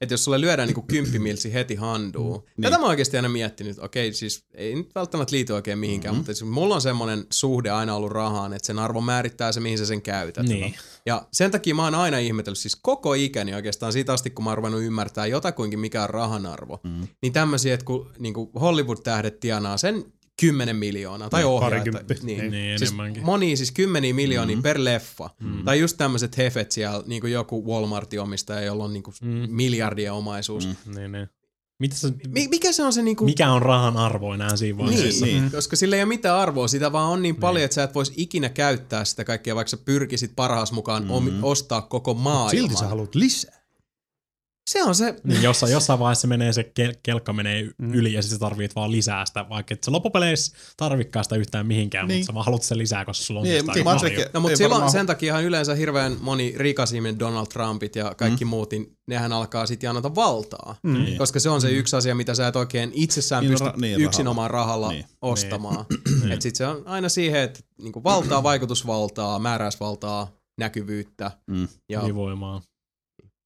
Että jos sulle lyödään niinku 10 milsi heti handuun. Tätä mä oikeesti aina miettinyt, okei siis ei nyt välttämättä liity oikein mihinkään, mutta siis mulla on semmonen suhde aina ollut rahaan, että sen arvo määrittää se, mihin sä sen käytät. Niin. Ja sen takia mä oon aina ihmetellyt siis koko ikäni oikeastaan siitä asti, kun mä oon ruvennut ymmärtää jotakuinkin mikä on rahan arvo. Niin tämmösiä, että kun niinku Hollywood-tähdet tienaa sen 10 miljoonaa tai ohjaajat. Niin siis moni siis 10 miljoonia per leffa. Tai just tämmöiset hefet siellä, niin kuin joku Walmartin omistaja, jolla on niin kuin miljardien omaisuus. Mikä se on se niinku... Mikä on rahan arvo enää siinä vaiheessa? Niin. Koska sillä ei ole mitään arvoa, sitä vaan on niin paljon, että sä et vois ikinä käyttää sitä kaikkea, vaikka sä pyrkisit parhaas mukaan ostaa koko maailman. Silti sä haluat lisää. Se on se. Niin jossain vaiheessa menee se kelkka menee yli ja sitten tarvit vaan lisää sitä, vaikka et sä loppupeleissä tarvikkaa sitä yhtään mihinkään, mutta sä vaan haluat sen lisää, koska sulla on sitä aika paljon. No mutta silloin sen takiahan yleensä hirveän moni rikas ihminen, Donald Trumpit ja kaikki muut, nehän alkaa sitten janata valtaa, koska se on se yksi asia, mitä sä et oikein itsessään pysty yksinomaan rahalla ostamaan. Että sitten se on aina siihen, että niinku valtaa, vaikutusvaltaa, määräysvaltaa, näkyvyyttä. Ja ylivoimaa.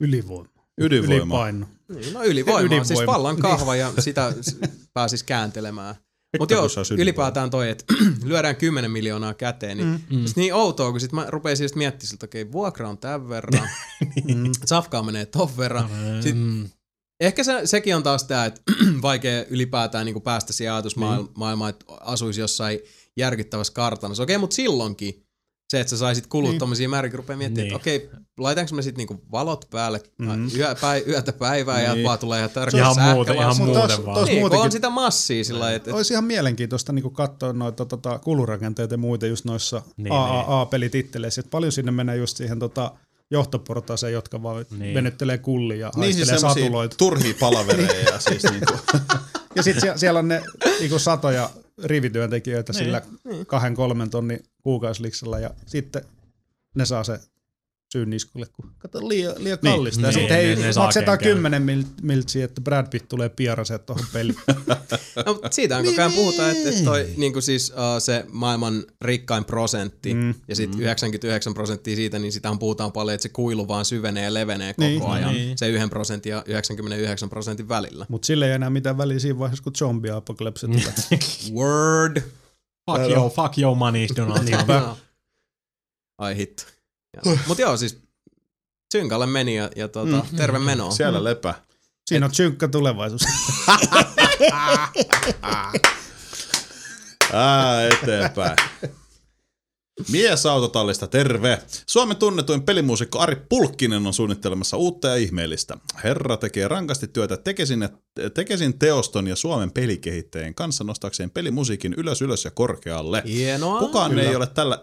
Ylivoima. Ylipaino. No ylivoima. Siis pallan kahva ja sitä pääsis kääntelemään. Mutta joo, ylipäätään toi, että lyödään 10 miljoonaa käteen, niin niin outoa, kun sit mä rupeisin just miettimään siltä, okei, vuokra on tämän verran, safkaa menee ton verran. Ehkä sekin on taas tää, että vaikea ylipäätään niinku päästä siihen ajatusmaailmaan, että asuisi jossain järkyttävässä kartanossa. Okei, mutta silloinkin. Se, että sä saisit kulut tommosia määrin, kun rupeaa miettimään, että okei, laitanko mä sit niinku valot päälle yötä päivää ja vaan tulee ihan tärkeä sähkölasku. Ihan muuten vaan. Niin, kun on sitä massia sillä lailla. Olisi ihan mielenkiintoista niinku katsoa noita kulurakenteita ja muita just noissa AAA-pelititteleissä. Paljon sinne menee just siihen johtoportaaseen, jotka vaan venyttelee kullia ja haistelee satuloita. Turhia palavereja. Siis niinku. Ja sit siellä on ne niinku satoja rivityöntekijöitä sillä 2-3 tonnin kuukausiliksella ja sitten ne saa se syyn niskulle, kun kato liian kallista. Ja sitten hei, maksetaan 10 miltsiä, että Brad Pitt tulee pieraseet tuohon peliin. No, mutta siitä on koko ajan puhutaan, että toi niinku siis se maailman rikkain prosentti ja sitten 99% siitä, niin sitähän puhutaan paljon, että se kuilu vaan syvenee ja levenee koko ajan. Se 1% ja 99% välillä. Mutta sillä ei enää mitään väliä siinä vaiheessa, kun zombie-apokalypse tulee. Word. Fuck your money, Donald Trump. Ai hitto. Mut joo, siis Zyngalle meni ja terve meno. Siellä lepä. Siinä on Zynga tulevaisuus. Eteenpäin. Mies autotallista, terve! Suomen tunnetuin pelimuusikko Ari Pulkkinen on suunnittelemassa uutta ja ihmeellistä. Herra tekee rankasti työtä Tekesin teoston ja Suomen pelikehittäjien kanssa nostaakseen pelimusiikin ylös ja korkealle. Hienoa!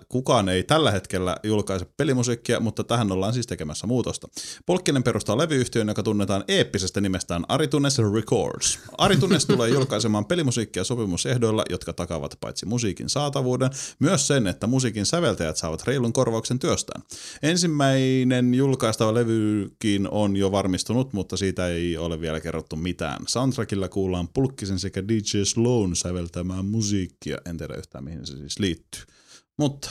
Kukaan ei tällä hetkellä julkaise pelimusiikkia, mutta tähän ollaan siis tekemässä muutosta. Pulkkinen perustaa levyyhtiön, joka tunnetaan eeppisestä nimestään Aritunes Records. Aritunes tulee julkaisemaan pelimusiikkia sopimusehdoilla, jotka takaavat paitsi musiikin saatavuuden, myös sen, että musiikin säveltäjät saavat reilun korvauksen työstään. Ensimmäinen julkaistava levykin on jo varmistunut, mutta siitä ei ole vielä kerrottu mitään. Soundtrackilla kuullaan Pulkkisen sekä DJ Sloan säveltämään musiikkia. En tiedä yhtään, mihin se siis liittyy. Mutta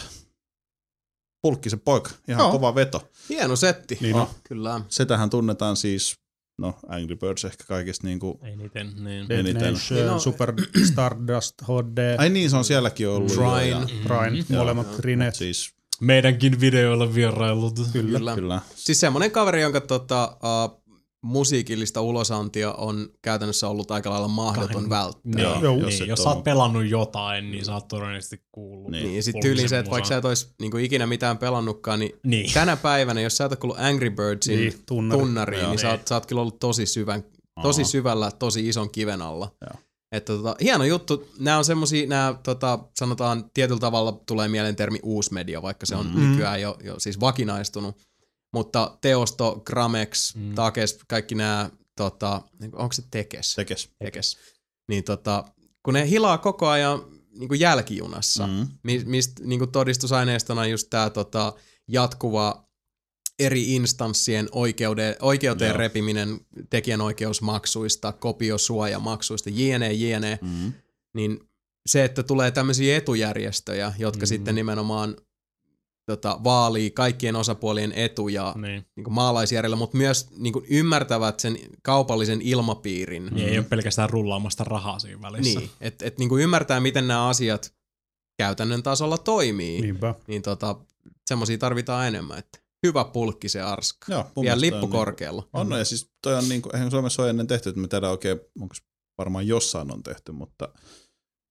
Pulkkisen poika, ihan kova veto. Hieno setti. Niin, no. Kyllä. Setähän tunnetaan siis No, Angry Birds ehkä kaikista niinku eniten. Niin. Eniten. No. Super Stardust HD. Ai niin, se on sielläkin ollut. Trine, molemmat Trinet. Siis meidänkin videoilla vierailut. Kyllä. Siis semmonen kaveri, jonka musiikillista ulosantia on käytännössä ollut aika lailla mahdoton välttää. Jos sä oot pelannut jotain, niin sä oot todennäköisesti kuullut. Niin, ja sit tyyliin se, että vaikka sä et ois niinku ikinä mitään pelannutkaan, niin tänä päivänä, jos sä et oo kuullut Angry Birdsin niin, tunnariin, niin sä oot kyllä ollut tosi syvällä, tosi ison kiven alla. Että hieno juttu. Nää on semmosia, sanotaan tietyllä tavalla tulee mieleen termi uusi media, vaikka se on nykyään jo siis vakinaistunut. Mutta Teosto, Gramex, Takes, kaikki nämä, onko se Tekes? Tekes. Niin kun ne hilaa koko ajan niin kuin jälkijunassa, mistä niin kuin todistusaineistona just tämä jatkuva eri instanssien oikeuteen repiminen tekijänoikeusmaksuista, kopiosuojamaksuista, jne. Niin se, että tulee tämmöisiä etujärjestöjä, jotka sitten nimenomaan vaalii kaikkien osapuolien etuja niin maalaisjärjellä, mutta myös niin kuin ymmärtävät sen kaupallisen ilmapiirin. Ei ole pelkästään rullaamasta rahaa siinä välissä. Niin, että niin kuin ymmärtää, miten nämä asiat käytännön tasolla toimii. Niinpä. Niin semmoisia tarvitaan enemmän. Että hyvä pulkki se arska. Joo, vielä lippu korkealla. Ja siis toi on niin kuin, eihän Suomessa ole ennen tehty, että me tiedän oikein, onko varmaan jossain on tehty, mutta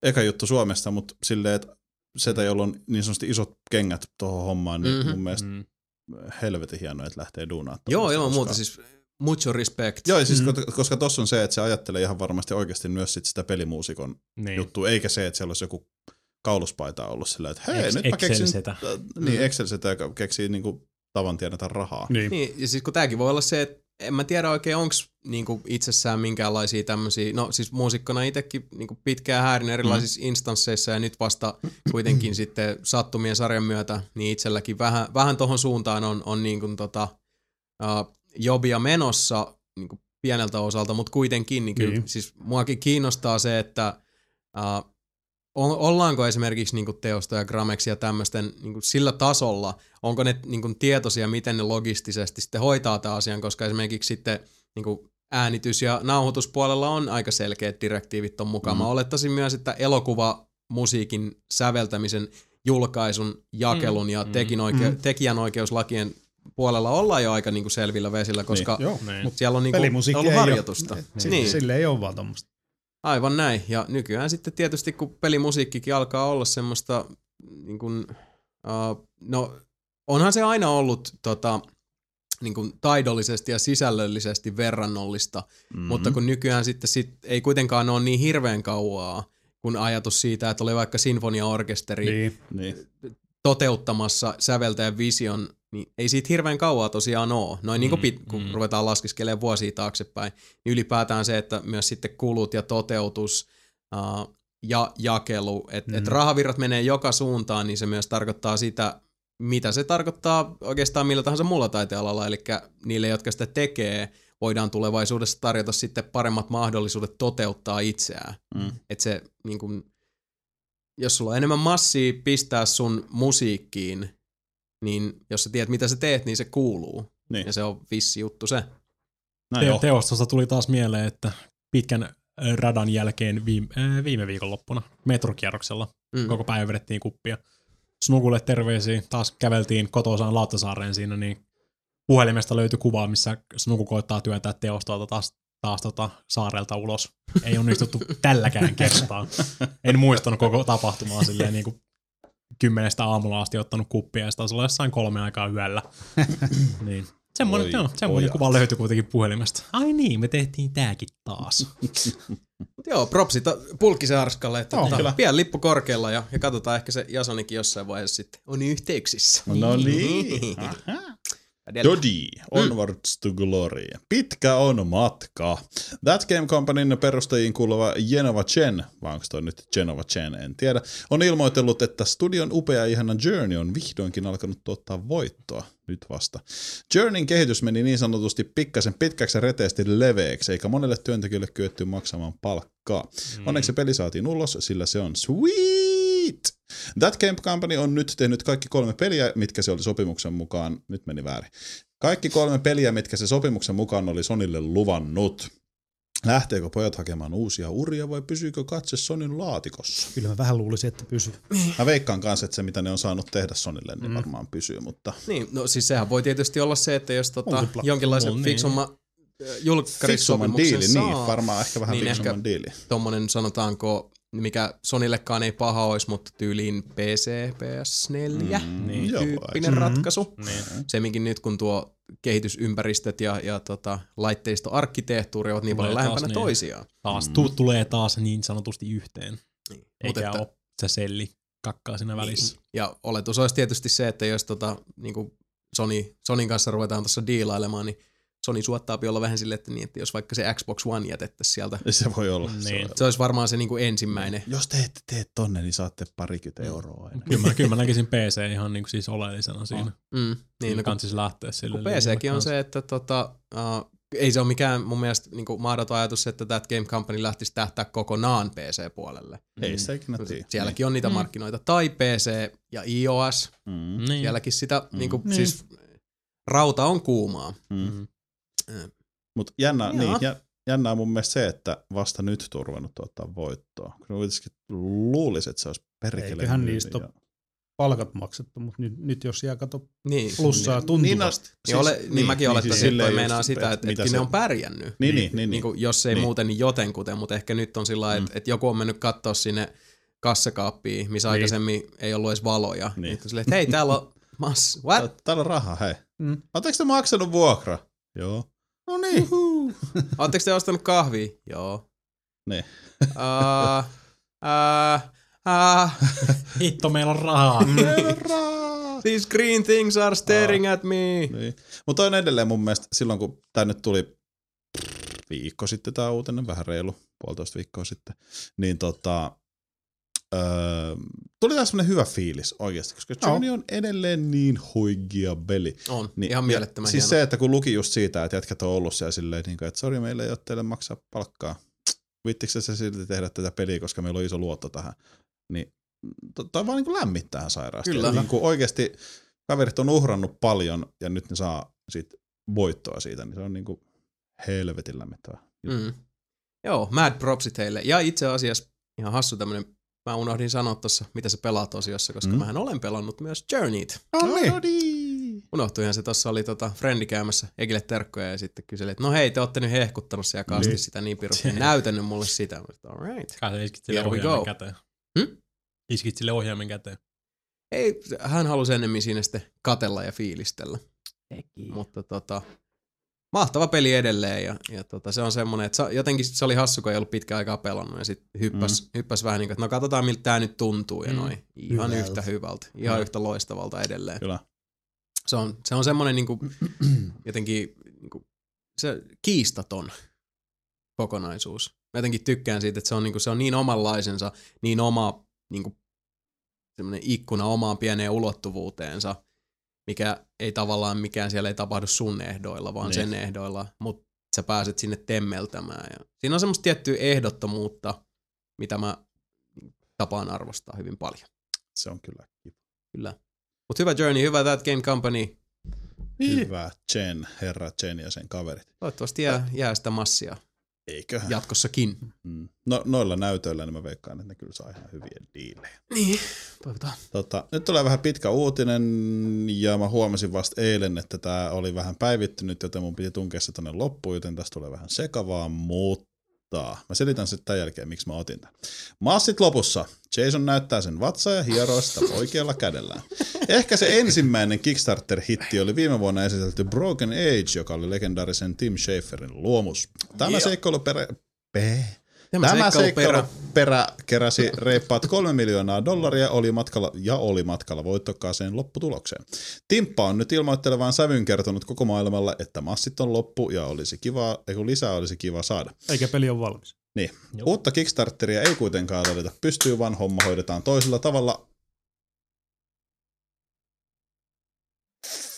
eka juttu Suomesta, mutta silleen, että sitä, jolla on niin sanotusti isot kengät tuohon hommaan, niin mun mielestä helvetin hienoa, että lähtee duunaan. Joo, ilman muuta siis mucho respect. Joo, siis koska tossa on se, että se ajattelee ihan varmasti oikeasti myös sitä pelimuusikon juttua, eikä se, että siellä olisi joku kauluspaita ollut sillä, että hei, nyt mä keksin Excel-setä, joka keksii niinku tavan tienata rahaa. Niin, ja siis kun tääkin voi olla se, että en mä tiedä oikein, onks niinku itsessään minkäänlaisia tämmösiä, no siis muusikkona itekin niinku pitkään häärin erilaisissa instansseissa ja nyt vasta kuitenkin sitten sattumien sarjan myötä, niin itselläkin vähän tohon suuntaan on niinku jobia menossa niinku pieneltä osalta, mut kuitenkin niin kyllä, siis muakin kiinnostaa se, että ollaanko esimerkiksi niinku Teosta ja Gramexia ja tämmöisten niinku sillä tasolla, onko ne niinku tietoisia, miten ne logistisesti sitten hoitaa tämän asian, koska esimerkiksi sitten niinku äänitys- ja nauhoituspuolella on aika selkeät direktiivit on mukaan. Mä olettaisin myös, että elokuvamusiikin säveltämisen, julkaisun, jakelun ja tekijänoikeuslakien puolella ollaan jo aika niinku selvillä vesillä, koska siellä on niinku ollut harjoitusta. Sille ei ole vaan tommoista. Aivan näin. Ja nykyään sitten tietysti, kun pelimusiikkikin alkaa olla semmoista, niin kuin, onhan se aina ollut niin kuin taidollisesti ja sisällöllisesti verrannollista, mutta kun nykyään sitten ei kuitenkaan ole niin hirveän kauaa, kun ajatus siitä, että oli vaikka sinfoniaorkesteri toteuttamassa säveltäjän vision, niin ei siitä hirveän kauaa tosiaan ole. Noin niin kuin kun ruvetaan laskiskelemaan vuosia taaksepäin, niin ylipäätään se, että myös sitten kulut ja toteutus ja jakelu, että et rahavirrat menee joka suuntaan, niin se myös tarkoittaa sitä, mitä se tarkoittaa oikeastaan millä tahansa muulla taitealalla, eli niille, jotka sitä tekee, voidaan tulevaisuudessa tarjota sitten paremmat mahdollisuudet toteuttaa itseään. Että se niin kun, jos sulla on enemmän massia pistää sun musiikkiin, niin jos sä tiedät, mitä sä teet, niin se kuuluu. Niin. Ja se on vissi juttu se. Teostosta tuli taas mieleen, että pitkän radan jälkeen viime viikonloppuna metrokierroksella koko päivä vedettiin kuppia. Snukulle terveisiä. Taas käveltiin kotosaan Lauttasaareen siinä, niin puhelimesta löytyi kuva, missä Snuku koittaa työntää Teostolta taas saarelta ulos. Ei onnistuttu tälläkään kertaa. En muistanut koko tapahtumaa silleen niin kuin 10 aamulla asti ottanut kuppia ja sitä on jossain 3 aikaa yöllä. Niin. Semmoinen kuva löytyi kuitenkin puhelimesta. Ai niin, me tehtiin tääkin taas. Joo, propsi pulkkisen arskalle. Että pian lippu korkealla ja katsotaan ehkä se Jasonikin jossain vaiheessa sitten on yhteyksissä. No niin. Dodi, Onwards to Glory. Pitkä on matka. That Game Companyn perustajiin kuuluva Genova Chen, vai onko toi nyt Genova Chen, en tiedä, on ilmoitellut, että studion upea ihana Journey on vihdoinkin alkanut tuottaa voittoa. Nyt vasta. Journeyn kehitys meni niin sanotusti pikkasen pitkäksi ja reteästi leveeksi, eikä monelle työntekijälle kyetty maksamaan palkkaa. Onneksi peli saatiin ulos, sillä se on sweet. shit. That Game Company on nyt tehnyt kaikki 3 peliä, mitkä se oli sopimuksen mukaan. Nyt meni väärin. Kaikki 3 peliä, mitkä se sopimuksen mukaan oli Sonille luvannut. Lähteekö pojat hakemaan uusia uria vai pysyykö katse Sonin laatikossa? Kyllä mä vähän luulisin, että pysyy. Mä veikkaan kanssa, että se mitä ne on saanut tehdä Sonille, niin varmaan pysyy, mutta... Niin, no siis sehän voi tietysti olla se, että jos jonkinlaisen fiksumman julkkarissopimuksen saa... Niin, varmaan ehkä vähän niin fiksumman diili. Tommonen sanotaanko... mikä Sonillekaan ei paha olisi, mutta tyyliin PC, PS4 tyyppinen ratkaisu. Niin. Semminkin nyt, kun tuo kehitysympäristöt ja laitteistoarkkitehtuuri ovat niin paljon lähempänä toisiaan. Taas tulee taas niin sanotusti yhteen, niin. Eikä ole se selli kakkaa siinä välissä. Niin. Ja oletus olisi tietysti se, että jos niinku Sonin kanssa ruvetaan tuossa diilailemaan, niin Sony suottaapi olla vähän silleen, että jos vaikka se Xbox One jätettäisiin sieltä. Se voi olla. Niin. Se olisi varmaan se niinku ensimmäinen. Jos te ette tee tonne, niin saatte 20 euroa aina. Kyllä mä näkisin PC ihan niinku siis oleellisena siinä. Niin, kun siis lähtee sille. PCkin on se, että ei se ole mikään mun mielestä niinku mahdoton ajatus, että That Game Company lähtisi tähtää kokonaan PC-puolelle. Ei sitä ikinä tiedä. Sielläkin on niitä markkinoita. Tai PC ja iOS. Sielläkin sitä, niinku siis rauta on kuumaa. Mutta jännää mun mielestä se, että vasta nyt turvannut ottaa voittoa. Kyllä kuitenkin luulisi, että se olisi perkele. Eiköhän niistä ole palkat maksettu, mutta nyt jos jää kato plussaa tuntuvasti. Niin mäkin olettaisin, että toi meinaa sitä, että ne on pärjännyt. Jos ei muuten, niin jotenkuten, mutta ehkä nyt on sillä lailla, että joku on mennyt katsoa sinne kassakaappiin, missä aikaisemmin ei ollut edes valoja. Että hei, täällä on rahaa, hei. Oletteko te maksanut vuokra? Joo. No niin. Oletteko te ostanut kahvia? Joo. Niin. Hitto, meillä on rahaa. These green things are staring at me. Niin. Mutta on edelleen mun mielestä silloin, kun tää nyt tuli viikko sitten tää uutinen, vähän reilu, 1,5 viikkoa sitten, niin tuli taas semmoinen hyvä fiilis oikeasti, koska Journey on edelleen niin huigia peli. On, niin, ihan mielettömän hieno. Siis se, että kun luki just siitä, että jätkät on ollut siellä silleen, niin kuin, että sori, meillä ei ole teille maksaa palkkaa. Vittikö se silti tehdä tätä peliä, koska meillä on iso luotto tähän. Niin, tai vaan niin kuin lämmittää sairaasti. Kyllä. Niin kuin oikeasti kaverit on uhrannut paljon ja nyt ne saa sit voittoa siitä, niin se on niin kuin helvetin lämmittävä. Joo, mad propsit heille. Ja itse asiassa ihan hassu tämmönen. Mä unohdin sanoa tuossa, mitä sä pelaat osiossa, koska mähän olen pelannut myös Journeyt. Unohtuihan se, tuossa oli friendi käymässä Egille terkkoja ja sitten kyseli, että no hei, te ootte nyt hehkuttanut siellä kasti sitä niin pirusti, näytänyt mulle sitä. All right. Kai sä iskit sille ohjaimen käteen. Iskit sille ohjaimen käteen. Ei, hän halusi ennemmin siinä sitten katella ja fiilistellä. Teki. Mutta mahtava peli edelleen ja se on semmoinen, että jotenkin se oli hassu, kun ei ollut pitkään aikaa pelannut ja sitten hyppäs vähän niin kuin, että no katsotaan miltä tää nyt tuntuu ja noin. Ihan hyvältä. Yhtä hyvältä, ihan yhtä loistavalta edelleen. Kyllä. Se on semmoinen niin kuin, jotenkin niin kuin, se kiistaton kokonaisuus. Mä jotenkin tykkään siitä, että se on niin omanlaisensa, niin oma niin kuin, semmoinen ikkuna omaan pieneen ulottuvuuteensa. Mikä ei tavallaan mikään siellä ei tapahdu sun ehdoilla, vaan sen ehdoilla, mutta sä pääset sinne temmeltämään. Ja siinä on semmoista tiettyä ehdottomuutta, mitä mä tapaan arvostaa hyvin paljon. Se on kyllä kiva. Kyllä. Mutta hyvä Journey, hyvä That Game Company. Hyvä Chen, herra Chen ja sen kaverit. Toivottavasti jää sitä massia. Eiköhän. Jatkossakin. No, noilla näytöillä niin mä veikkaan, että ne kyllä saa ihan hyviä diilejä. Niin, toivotaan. Nyt tulee vähän pitkä uutinen ja mä huomasin vasta eilen, että tää oli vähän päivittynyt, joten mun piti tunkea se tonne loppuun, joten tästä tulee vähän sekavaa, mutta mä selitän sitten tämän jälkeen, miksi mä otin tän. Massit lopussa. Jason näyttää sen vatsa ja hieroo sitä oikealla kädellään. Ehkä se ensimmäinen Kickstarter-hitti oli viime vuonna esitelty Broken Age, joka oli legendaarisen Tim Schaferin luomus. Tämä seikkailuperä keräsi reippaat $3 miljoonaa oli matkalla voittokkaaseen lopputulokseen. Timppa on nyt ilmoittelevaan sävyyn kertonut koko maailmalla, että massit on loppu ja lisää olisi kiva saada. Eikä peli ole valmis. Niin. Joo. Uutta Kickstarteria ei kuitenkaan laiteta pystyy, vaan homma hoidetaan toisella tavalla.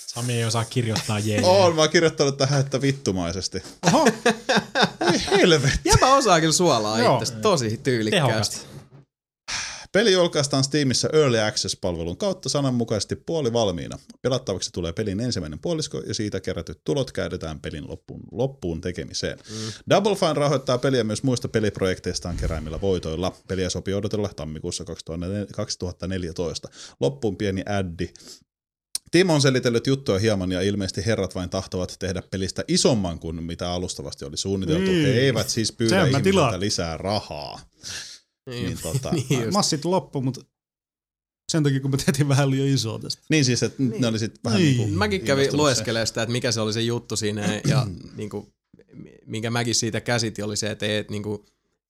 Sami ei osaa kirjoittaa jeeniä. Oon mä kirjoittanut tähän, että vittumaisesti. Oho! Ei helvetti. Jäpä osaa kyllä suolaa itsestä tosi tyylikkäästi. Tehokasta. Peli julkaistaan Steamissa Early Access-palvelun kautta sananmukaisesti puolivalmiina. Pelattavaksi tulee pelin ensimmäinen puolisko ja siitä kerätyt tulot käytetään pelin loppuun tekemiseen. Double Fine rahoittaa peliä myös muista peliprojekteistaan keräämillä voitoilla. Peliä sopii odotella tammikuussa 2014. Loppuun pieni addi. Timo on selitellyt juttua hieman ja ilmeisesti herrat vain tahtovat tehdä pelistä isomman kuin mitä alustavasti oli suunniteltu. He eivät siis pyydä ihmisiltä lisää rahaa. Niin, niin massit loppu, mutta sen takia kun me tehtiin vähän liian isoa tästä. Niin siis, että niin. Ne oli sitten vähän niin kuin... Mäkin kävin lueskelemaan sitä, että mikä se oli se juttu siinä ja niin kuin, minkä mäkin siitä käsitin oli se, että niin kuin,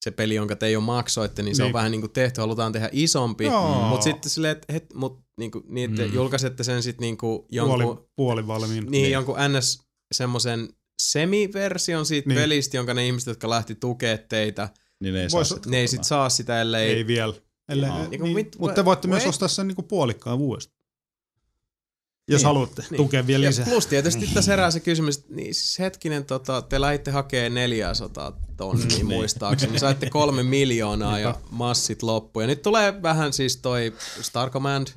se peli, jonka te jo maksoitte, niin se on vähän niin kuin tehty, halutaan tehdä isompi, mutta sitten silleen, että niin, että julkaisette sen sitten niinku jonkun... puolivalmiin. Niin, jonkun ns. Semmoisen semiversion siitä pelistä, jonka ne ihmiset, jotka lähti tukea teitä, niin ne ei sit saa sitä, ellei... Ei vielä. Mutta te voitte myös ostaa sen niinku puolikkaan vuodesta. Jos haluatte tukea vielä lisää. Plus tietysti tässä herää se kysymys, että niin siis hetkinen, te lähditte hakemaan 400 000 muistaakseni, saitte 3 miljoonaa ja massit loppu. Ja nyt tulee vähän siis toi Star Command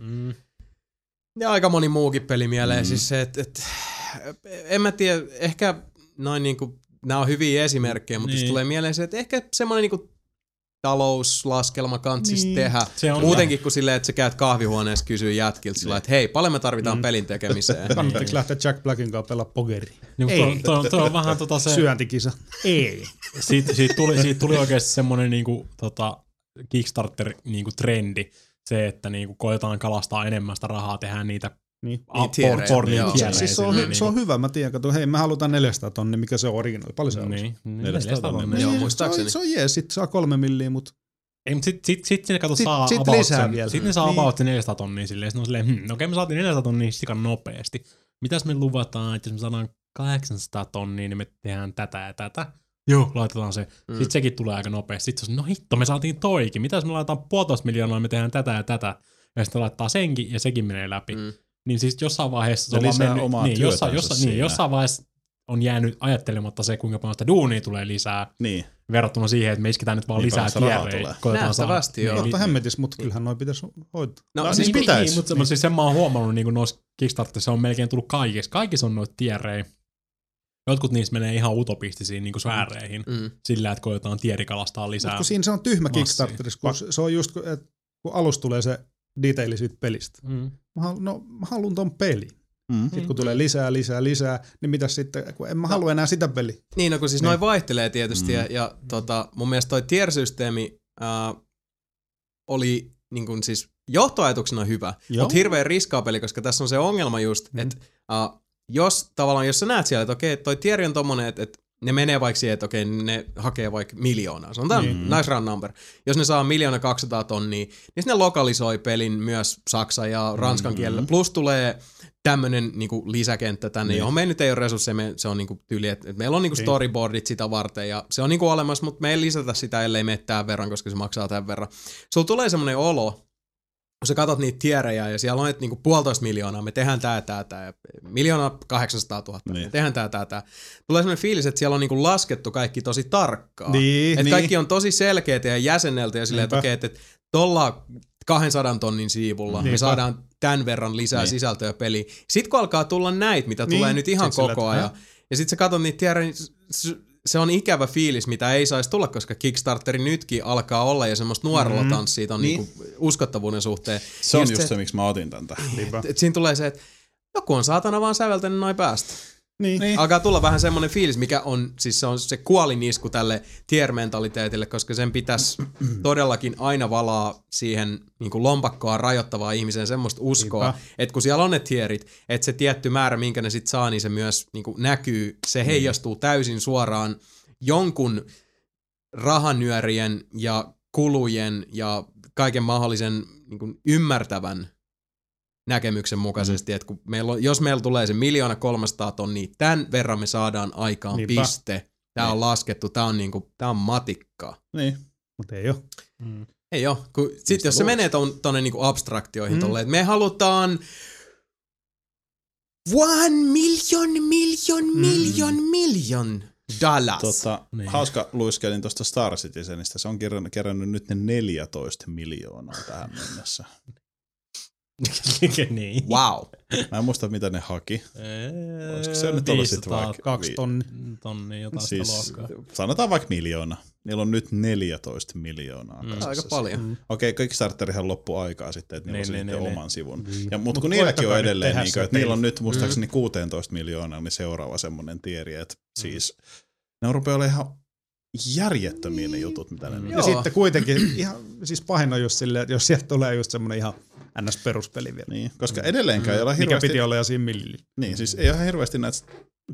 ja aika moni muukin peli mieleen. Siis se, että en mä tiedä, ehkä noin niinku, nämä on hyviä esimerkkejä, mutta jos tulee mieleen se, että ehkä semmoinen niinku talouslaskelma kantsis tehdä. Muutenkin kuin silleen, että sä käyt kahvihuoneessa kysyy jätkiltä sillä, että hei, paljon me tarvitaan pelin tekemiseen. Kannatteko lähteä Jack Blackin kanssa pelaa pokeria? Niin, toi on vähän se... Syöntikisa. Ei. Siitä tuli oikeasti semmoinen niinku, Kickstarter-trendi. Niinku, se, että niinku, koetaan kalastaa enemmän sitä rahaa, tehdään niitä porniin. Siis se on hyvä, mä tiedän, että hei, mä halutaan 400 000, mikä se on originaali. Paljon se on? 400 000. Joo, muistaakseni. Se on jees, sit saa 3 milliä, mut... Ei, mut sit sinne kato saa abautsen. Sit ne saa abautsen 400 000 silleen. Sit on silleen, okei, me saatiin 400 000 sikan nopeesti. Mitäs me luvataan, että jos me saadaan 800 000, niin me tehdään tätä ja tätä. Joo, laitetaan se. Sit sekin tulee aika nopeesti. Sit se on, no hitto, me saatiin toikin. Mitäs me laitetaan 1,5 miljoonaa, me tehdään tätä ja tätä. Ja sitten laittaa senkin ja sekin menee läpi. Niin siis jossain vaiheessa on mennyt, jossain vaiheessa on jäänyt ajattelematta se, kuinka paljon sitä duunia tulee lisää verrattuna siihen, että me isketään nyt vaan lisää kierrejä. Nähtävästi joo. Mutta hemmetis, mutta kyllähän noi pitäisi hoitaa. No siis pitäisi. Mutta siis sen mä oon huomannut, niin kun noissa Kickstarterissa on melkein tullut kaikissa. Kaikissa on noita tierrejä. Jotkut niistä menee ihan utopistisiin niin kuin sfääreihin sillä, että koetaan tierikalastaa lisää. Mutta siinä se on tyhmä Kickstarterissa, kun se on just, että kun alus tulee se detaili siitä pelistä. Mä haluun ton pelin. Sitten kun tulee lisää, niin mitäs sitten, kun en mä halua enää sitä peliä. Niin, no kun siis noin vaihtelee tietysti ja mun mielestä toi tier-systeemi oli niin kun siis johtoajatuksena hyvä, mutta hirveän riskaa peli, koska tässä on se ongelma just, että jos sä näet siellä, että okei, toi tieri on tommonen, että ne menee vaikka siihen, että okei, ne hakee vaikka 1 miljoonaa. Se on tämä nice round number. Jos ne saa 1,2 miljoonaa, niin ne lokalisoi pelin myös saksan ja ranskan kielellä. Plus tulee tämmönen niinku lisäkenttä tänne, johon me nyt ei ole resursseja. Se on niinku tyyli, että meillä on niinku storyboardit sitä varten ja se on niinku olemassa, mutta me ei lisätä sitä, ellei mene tämän verran, koska se maksaa tämän verran. Sulla tulee semmoinen olo, kun sä katot niitä tierejä ja siellä on, että niinku 1,5 miljoonaa, me tehdään tää ja 1,8 miljoonaa, me tehdään tää. Tulee semmoinen fiilis, että siellä on niinku laskettu kaikki tosi tarkkaan. Että kaikki on tosi selkeitä ja jäsenneltä ja silleen, että okei, että tuolla 200 000 siivulla me saadaan tämän verran lisää sisältöä peliin. Sitten kun alkaa tulla näitä, mitä tulee nyt ihan koko ajan, ja sitten sä katot niitä tierejä, se on ikävä fiilis, mitä ei saisi tulla, koska Kickstarteri nytkin alkaa olla ja semmoista nuorella tanssia ton niinku uskottavuuden suhteen. Se on just se, miksi mä otin tän. Siinä tulee se, että joku on saatana vaan säveltänyt noin päästä. Niin. Alkaa tulla vähän semmoinen fiilis, mikä on, siis se on se kuolinisku tälle tier-mentaliteetille, koska sen pitäisi todellakin aina valaa siihen niinku lompakkoa rajoittavaa ihmiseen semmoista uskoa, että kun siellä on ne tierit, että se tietty määrä, minkä ne sit saa, niin se myös niinku näkyy, se heijastuu täysin suoraan jonkun rahanyörien ja kulujen ja kaiken mahdollisen niinku ymmärtävän näkemyksen mukaisesti, että kun meillä on, jos meillä tulee se 1,3 miljoonaa, tämän verran me saadaan aikaan piste. Tämä on laskettu, tämä on matikkaa. Niin, mutta ei ole. Ei ole. Sitten jos se menee tuonne niinku abstraktioihin tolleen, että me halutaan 1 million Dallas. Niin. Hauska luiskelin tuosta Star Citizenistä. Se on kerännyt nyt ne 14 miljoonaa tähän mennessä. Niin. Wow. Mä en muista, mitä ne haki. Olisiko se nyt ollut sitten vaikka... 2 tonnia jotain siis, sanotaan vaikka miljoona. Niillä on nyt 14 miljoonaa. Mm. Aika paljon. Mm. Okei, Kickstarterihan loppu aikaa sitten, että niillä on sitten oman sivun. Ja, mutta kun niilläkin on edelleen, niin, että niillä on nyt muistaakseni 16 miljoonaa, niin seuraava semmoinen tieri, että siis ne rupeaa olemaan ihan järjettömiä ne jutut, mitä ne on. Ja sitten kuitenkin, ihan, siis pahin on just silleen, että jos sieltä tulee just semmoinen ihan NS-peruspeli vielä. Niin, koska edelleenkään ei ole hirveästi... Mikä piti olla jo siinä millin. Niin, siis ei ole hirveästi näitä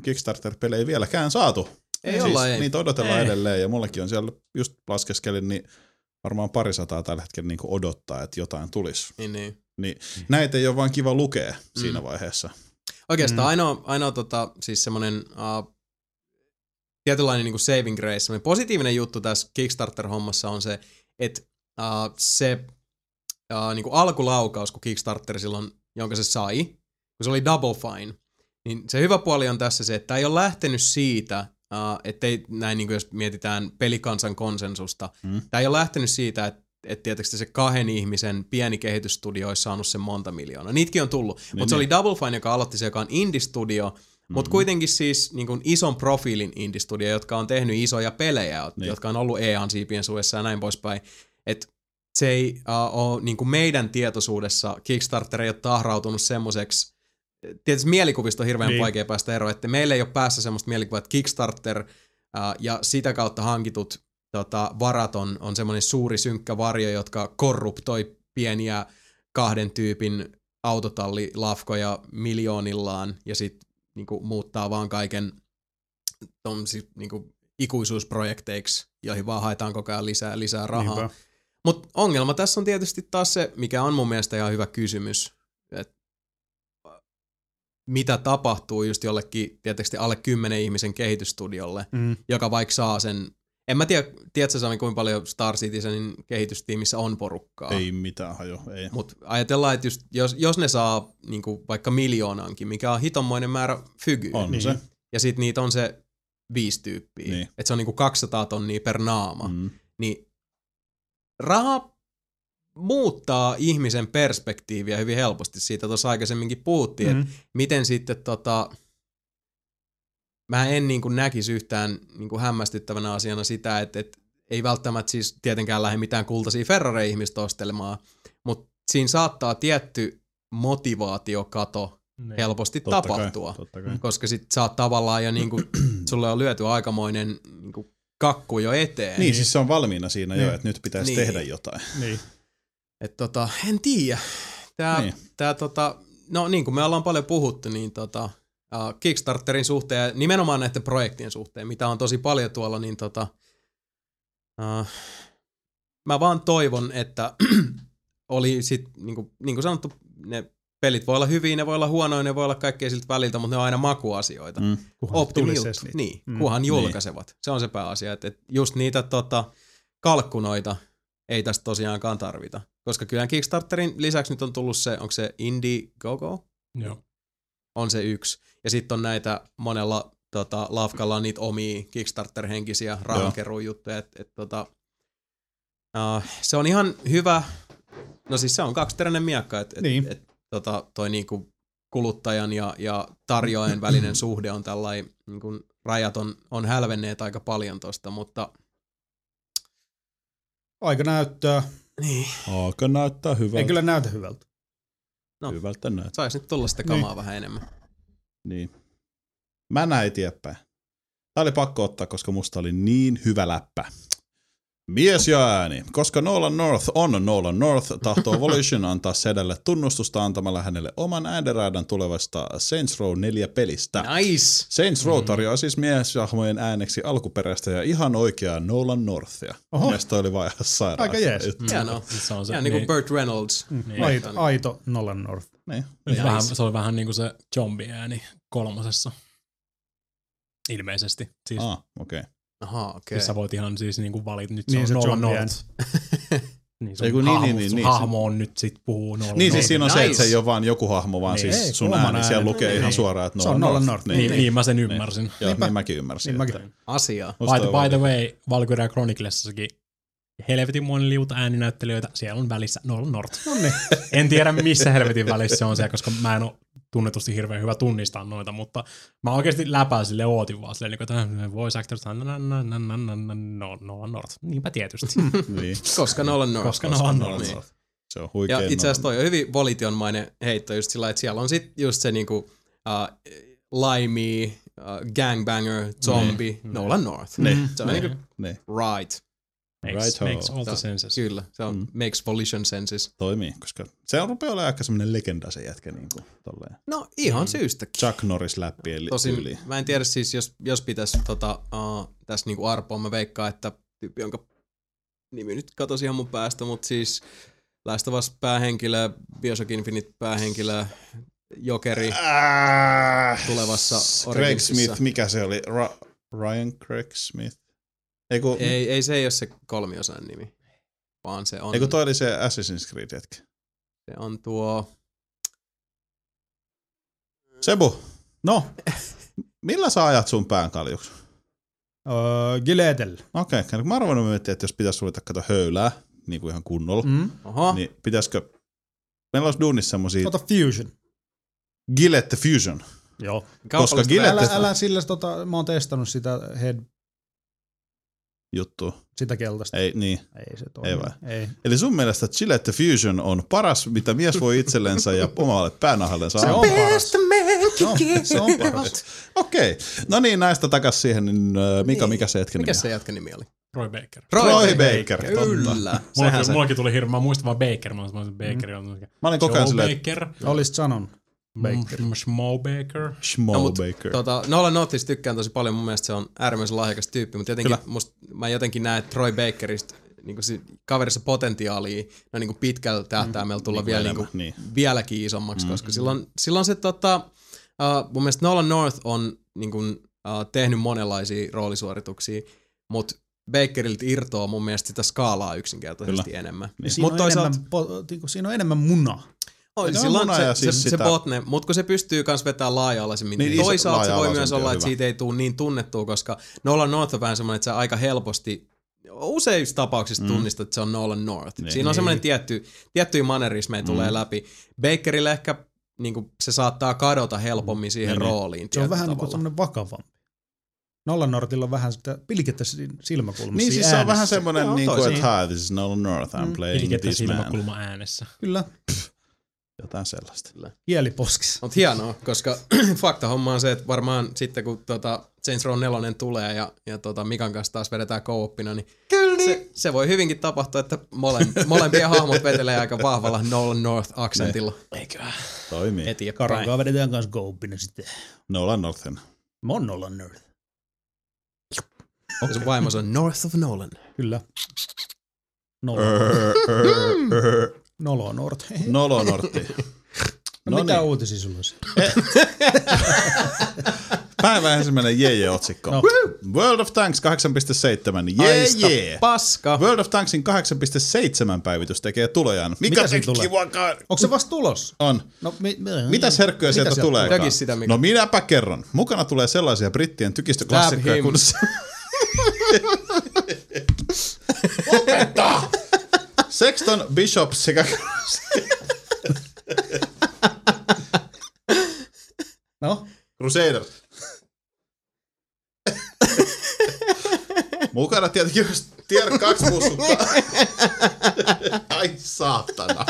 Kickstarter-pelejä vieläkään saatu. Ei olla, siis, ei. Niitä odotellaan edelleen, ja mullekin on siellä just laskeskelin, niin varmaan 200 tällä hetkellä niin odottaa, että jotain tulisi. Niin. Näitä ei ole vaan kiva lukea siinä vaiheessa. Oikeastaan ainoa siis semmoinen... tietynlainen niin kuin saving grace. Semmoinen positiivinen juttu tässä Kickstarter-hommassa on se, että niin kuin alkulaukaus, kun Kickstarter silloin, jonka se sai, kun se oli Double Fine, niin se hyvä puoli on tässä se, että tämä ei ole lähtenyt siitä, ettei näin, niin kuin jos mietitään pelikansan konsensusta, tämä ei ole lähtenyt siitä, että tietysti se 2 ihmisen pieni kehitysstudio olisi saanut sen monta miljoonaa. Niitäkin on tullut, mutta se oli Double Fine, joka aloitti se, joka on indie-studio, mutta kuitenkin siis niin kuin ison profiilin indie-studio, jotka on tehnyt isoja pelejä, jotka on ollut EA:n siipien suojassa ja näin poispäin. Että se ei ole niin kuin meidän tietoisuudessa, Kickstarter ei ole tahrautunut semmoiseksi, tietysti mielikuvista on hirveän vaikea päästä eroon, että meillä ei ole päässä semmoista mielikuvaa, että Kickstarter ja sitä kautta hankitut varat on semmoinen suuri synkkä varjo, jotka korruptoi pieniä 2 tyypin autotallilafkoja miljoonillaan ja sitten niinku muuttaa vaan kaiken tommosi niinku ikuisuusprojekteiksi, joihin vaan haetaan koko ajan lisää rahaa. Mutta ongelma tässä on tietysti taas se, mikä on mun mielestä ihan hyvä kysymys, että mitä tapahtuu just jollekin tietysti alle 10 ihmisen kehitysstudiolle, joka vaikka saa sen, en mä tiedä, tiedätkö Sami, kuinka paljon Star Citizenin kehitystiimissä on porukkaa? Ei mitään hajo, ei. Mutta ajatellaan, että just, jos ne saa niinku vaikka miljoonankin, mikä on hitommoinen määrä fygyä. On niin. Se. Ja sit niitä on se 5 tyyppiä. Niin. Että se on niinku 200 tonnia per naama. Niin raha muuttaa ihmisen perspektiiviä hyvin helposti. Siitä tuossa aikaisemminkin puhuttiin, että miten sitten mä en niin kuin näkisi yhtään niin kuin hämmästyttävänä asiana sitä, että ei välttämättä siis tietenkään lähde mitään kultaisia Ferrari-ihmistä ostelemaan, mutta siinä saattaa tietty motivaatiokato helposti tapahtua, totta kai. Koska sit sä oot tavallaan jo niin kuin, sulle on lyöty aikamoinen niin kuin kakku jo eteen. Niin, siis se on valmiina siinä jo, että nyt pitäisi tehdä jotain. Niin. Et en tiedä. No niin kuin me ollaan paljon puhuttu, niin Kickstarterin suhteen ja nimenomaan näiden projektien suhteen, mitä on tosi paljon tuolla, niin mä vaan toivon, että oli sit, niin kuin sanottu, ne pelit voi olla hyviä, ne voi olla huonoja, ne voi olla kaikkea siltä väliltä, mutta ne on aina makuasioita. Optimilta. Niin, kunhan julkaisevat. Se on se pääasia, että just niitä kalkkunoita ei tästä tosiaankaan tarvita, koska kyllä Kickstarterin lisäksi nyt on tullut se, onko se Indiegogo? Joo. On se yksi. Ja sitten on näitä monella lafkalla on niitä omia Kickstarter-henkisiä rahankeruujuttuja. Se on ihan hyvä, no siis se on kaksiteräinen miekka, että toi niinku kuluttajan ja tarjoajan välinen suhde on tällainen, niinku rajat on hälvenneet aika paljon tosta, mutta... Aika näyttää. Niin. Aika näyttää hyvältä. Ei kyllä näytä hyvältä. No, hyvältä näyttää. Saisi nyt tulla sitä kamaa vähän enemmän. Niin. Mä näin eteenpäin. Tää oli pakko ottaa, koska musta oli niin hyvä läppä. Mies ja ääni. Koska Nolan North on Nolan North, tahtoo Volition antaa Sedälle tunnustusta antamalla hänelle oman äänenraidan tulevasta Saints Row 4 pelistä. Nice! Saints Row tarjoaa siis miesjahmojen ääneksi alkuperäistä ja ihan oikeaa Nolan Northia. Mielestäni oli vaan sairaan. Aika jees. Hienoa. Ja niin kuin Burt Reynolds. Aito Nolan North. Niin. Se oli vähän niin kuin se zombi-ääni 3. Ilmeisesti. Siis. Okei. Aha, okei. Sä voit ihan siis niinku valita, nyt se on Nolan North. niin sun hahmo on nyt sit puhuu Nolan North. Niin siis siinä on se, että se ei ole vaan joku hahmo, vaan niin, siis sun ääni siellä lukee ihan suoraan, että Nolan North. Niin mä sen ymmärsin. Joo, niin mäkin ymmärsin. Asiaa. By the way, Valkyria Chroniclessakin helvetin monen liuta ääninäyttelijöitä, siellä on välissä Nolan North. Noniin. En tiedä missä helvetin välissä se on se, koska mä en ole tunnetusti hirveän hyvä tunnistaa noita, mutta mä oikeasti läpään sille ootin vaan silleen, että voice actors, Nolan North. Niinpä tietysti. Niin. Koska Nolan North. Niin. Se on huikea. Ja itse asiassa toi on hyvin volitionmainen heitto just sillä, että siellä on sit just se niinku limey, gangbanger, zombie, Nolan North. Se on niinku right. Makes all the senses. Kyllä, se on makes volition senses. Toimii, koska se on rupeaa olemaan aika semmoinen legenda se jätkä niin kuin tolleen. No ihan syystäkin. Chuck Norris läppi eli tosin, yli. Mä en tiedä siis, jos pitäisi tässä niinku arpoa, mä veikkaan, että tyyppi, jonka nimi nyt katosi ihan mun päästä, mutta siis Last of Us päähenkilö, Bioshock Infinite päähenkilö, Jokeri tulevassa Originsissa. Craig Smith, mikä se oli? Ryan Craig Smith. Ei se ei ole se kolmiosan nimi, vaan se on... Eiku toi oli se Assassin's Creed jätkä. Se on tuo... Sebu, no, millä sä ajat sun pään kaljuksi? Gileadellä. Okei, okay. Mä arvoin miettiä, että jos pitäisi ruveta katsoa höylää, niin kuin ihan kunnolla, niin pitäisikö... Meillä olisi duunissa semmosia... Ota Fusion. Gillette Fusion. Joo. Koska Gillette... Älä sillä, mä oon testannut sitä juttu. Sitä keltaista. Ei, niin. Ei se toimi. Ei. Eli sun mielestä Gillette Fusion on paras, mitä mies voi itsellensä ja omalle päänahallensa. Se on paras. Se on paras. Okei. No niin, näistä takas siihen. Mika, niin. Mikä se jätkä nimi oli? Troy Baker. Troy Baker. Kyllä. Mullakin tuli hirveä muista vaan Baker. Mä olin koko ajan silleen. Olis sanon. Schmo Baker. Nolan Northista tykkään tosi paljon, mun mielestä se on äärimmäisen lahjakas tyyppi, mutta jotenkin mä jotenkin näen, että Troy Bakerista niinku kaverissa potentiaalia no niinku pitkällä tähtäimellä tulla vieläkin isommaksi, koska silloin se mun mielestä Nolan North on niinku, tehnyt monenlaisia roolisuorituksia, mutta Bakerilta irtoaa mun mielestä sitä skaalaa yksinkertaisesti enemmän. Siinä on enemmän munaa. Se botne, mutta kun se pystyy myös vetämään laaja-alaisemmin, niin toisaalta se voi myös olla, että siitä ei tule niin tunnettua, koska Nolan North on vähän semmoinen, että sä aika helposti, useissa tapauksissa tunnistat, että se on Nolan North. Niin, siinä on semmoinen tiettyjä manerismeja tulee läpi. Bakerille ehkä niin se saattaa kadota helpommin siihen rooliin. Se on vähän niin kuin semmoinen vakavampi. Nolan Northilla on vähän sitä pilkettä silmäkulmassa. Niin, siis äänessä. Se on vähän semmoinen, että hi, this is Nolan North, I'm playing this man. Pilkettä silmäkulma äänessä. Kyllä. Jotain sellaista. Kieliposkis. On hienoa, koska fakta homma on se, että varmaan sitten kun Saints Row 4 tulee ja Mikan kanssa taas vedetään co-opina, niin se voi hyvinkin tapahtua, että molempien hahmot vetelee aika vahvalla Nolan North-aksentilla. Eiköhän. Toimii. Karankaa vedetään kanssa co-opina sitten. Nolan Northen. Mä oon Nolan North. Okay. Se vaimo on North of Nolan. Kyllä. Nolonortti. No mitä uutisia sulla olisi? Päivän ensimmäinen JJ-otsikko. No. World of Tanks 8.7. JJ. Paska. World of Tanksin 8.7 päivitys tekee tulojaan. Mikä se tulee? Onko se vasta tulos? On. No, mitäs herkkyä sieltä tulee? No minäpä kerron. Mukana tulee sellaisia brittien tykistöklassikkoja kuin... Opeta! Sexton, Bishop sekä... No? Crusader. Mukana tietenkin myös tier 2 mussuttaa. Ai saatana.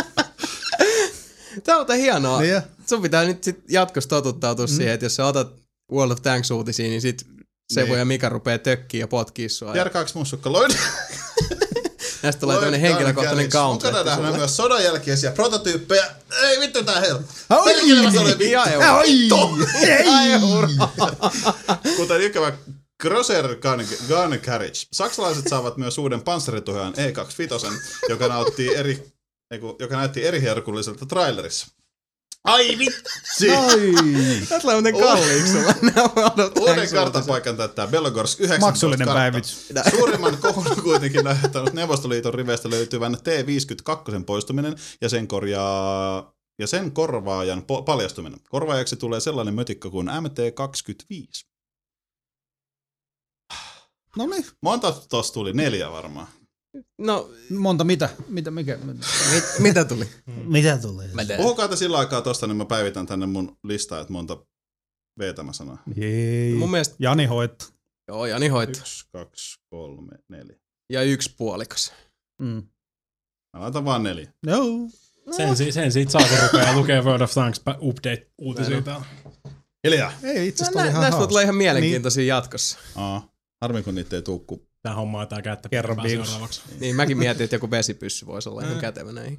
Tämä on hienoa. Niin sun pitää nyt sit jatkossa totuttautua siihen, että jos sä otat World of Tanks-uutisiin, niin sit Sebu ja Mika rupeaa tökkiä ja potkii sua. Tier 2 mussukka loidaan. Näistä tulee tämmönen henkilökohtainen counter. Mukana nähdään myös sodan jälkeisiä prototyyppejä. Ei vittu tää helppo. Perkelemässä olevii. Kuten ikävä Grosser Gun Carriage. Saksalaiset saavat myös uuden panssarituhjan E25, joka näytti eri herkulliselta trailerissa. Ai vitsi! Tää tulee muuten kalliiksi sulla. Uuden kartapaikan täyttää Belogorsk 19. Maksullinen päivitys. Suurimman kohun kuitenkin aiheuttanut Neuvostoliiton riveistä löytyvän T-52 poistuminen ja sen korvaajan paljastuminen. Korvaajaksi tulee sellainen mötikko kuin MT-25. No niin. Monta tuossa tuli? 4 varmaan. No, monta mitä? Mitä tuli? Mitä tuli? Puhukaa te sillä aikaa tosta, niin mä päivitän tänne mun listaa, että monta V-tä mä sanan. Mun mielestä... Jani hoit. Joo, Jani hoit. 1, 2, 3, 4. Ja 1 puolikas. Mm. Mä laitan vaan 4. Joo. No. Sen siitä saa, kun rupeaa lukee World of Tanks update-uutisia täällä. Hiljaa. Ei, itse asiassa oli ihan hauska. Näistä tulee ihan mielenkiintoisia niin. Jatkossa. Aa, harmi kun niitä ei tuukku. Tää hommaa tää kättä kerran viikossa. Niin mäkin mietin, että joku vesipyssy voisi olla ihan kätevä näihin.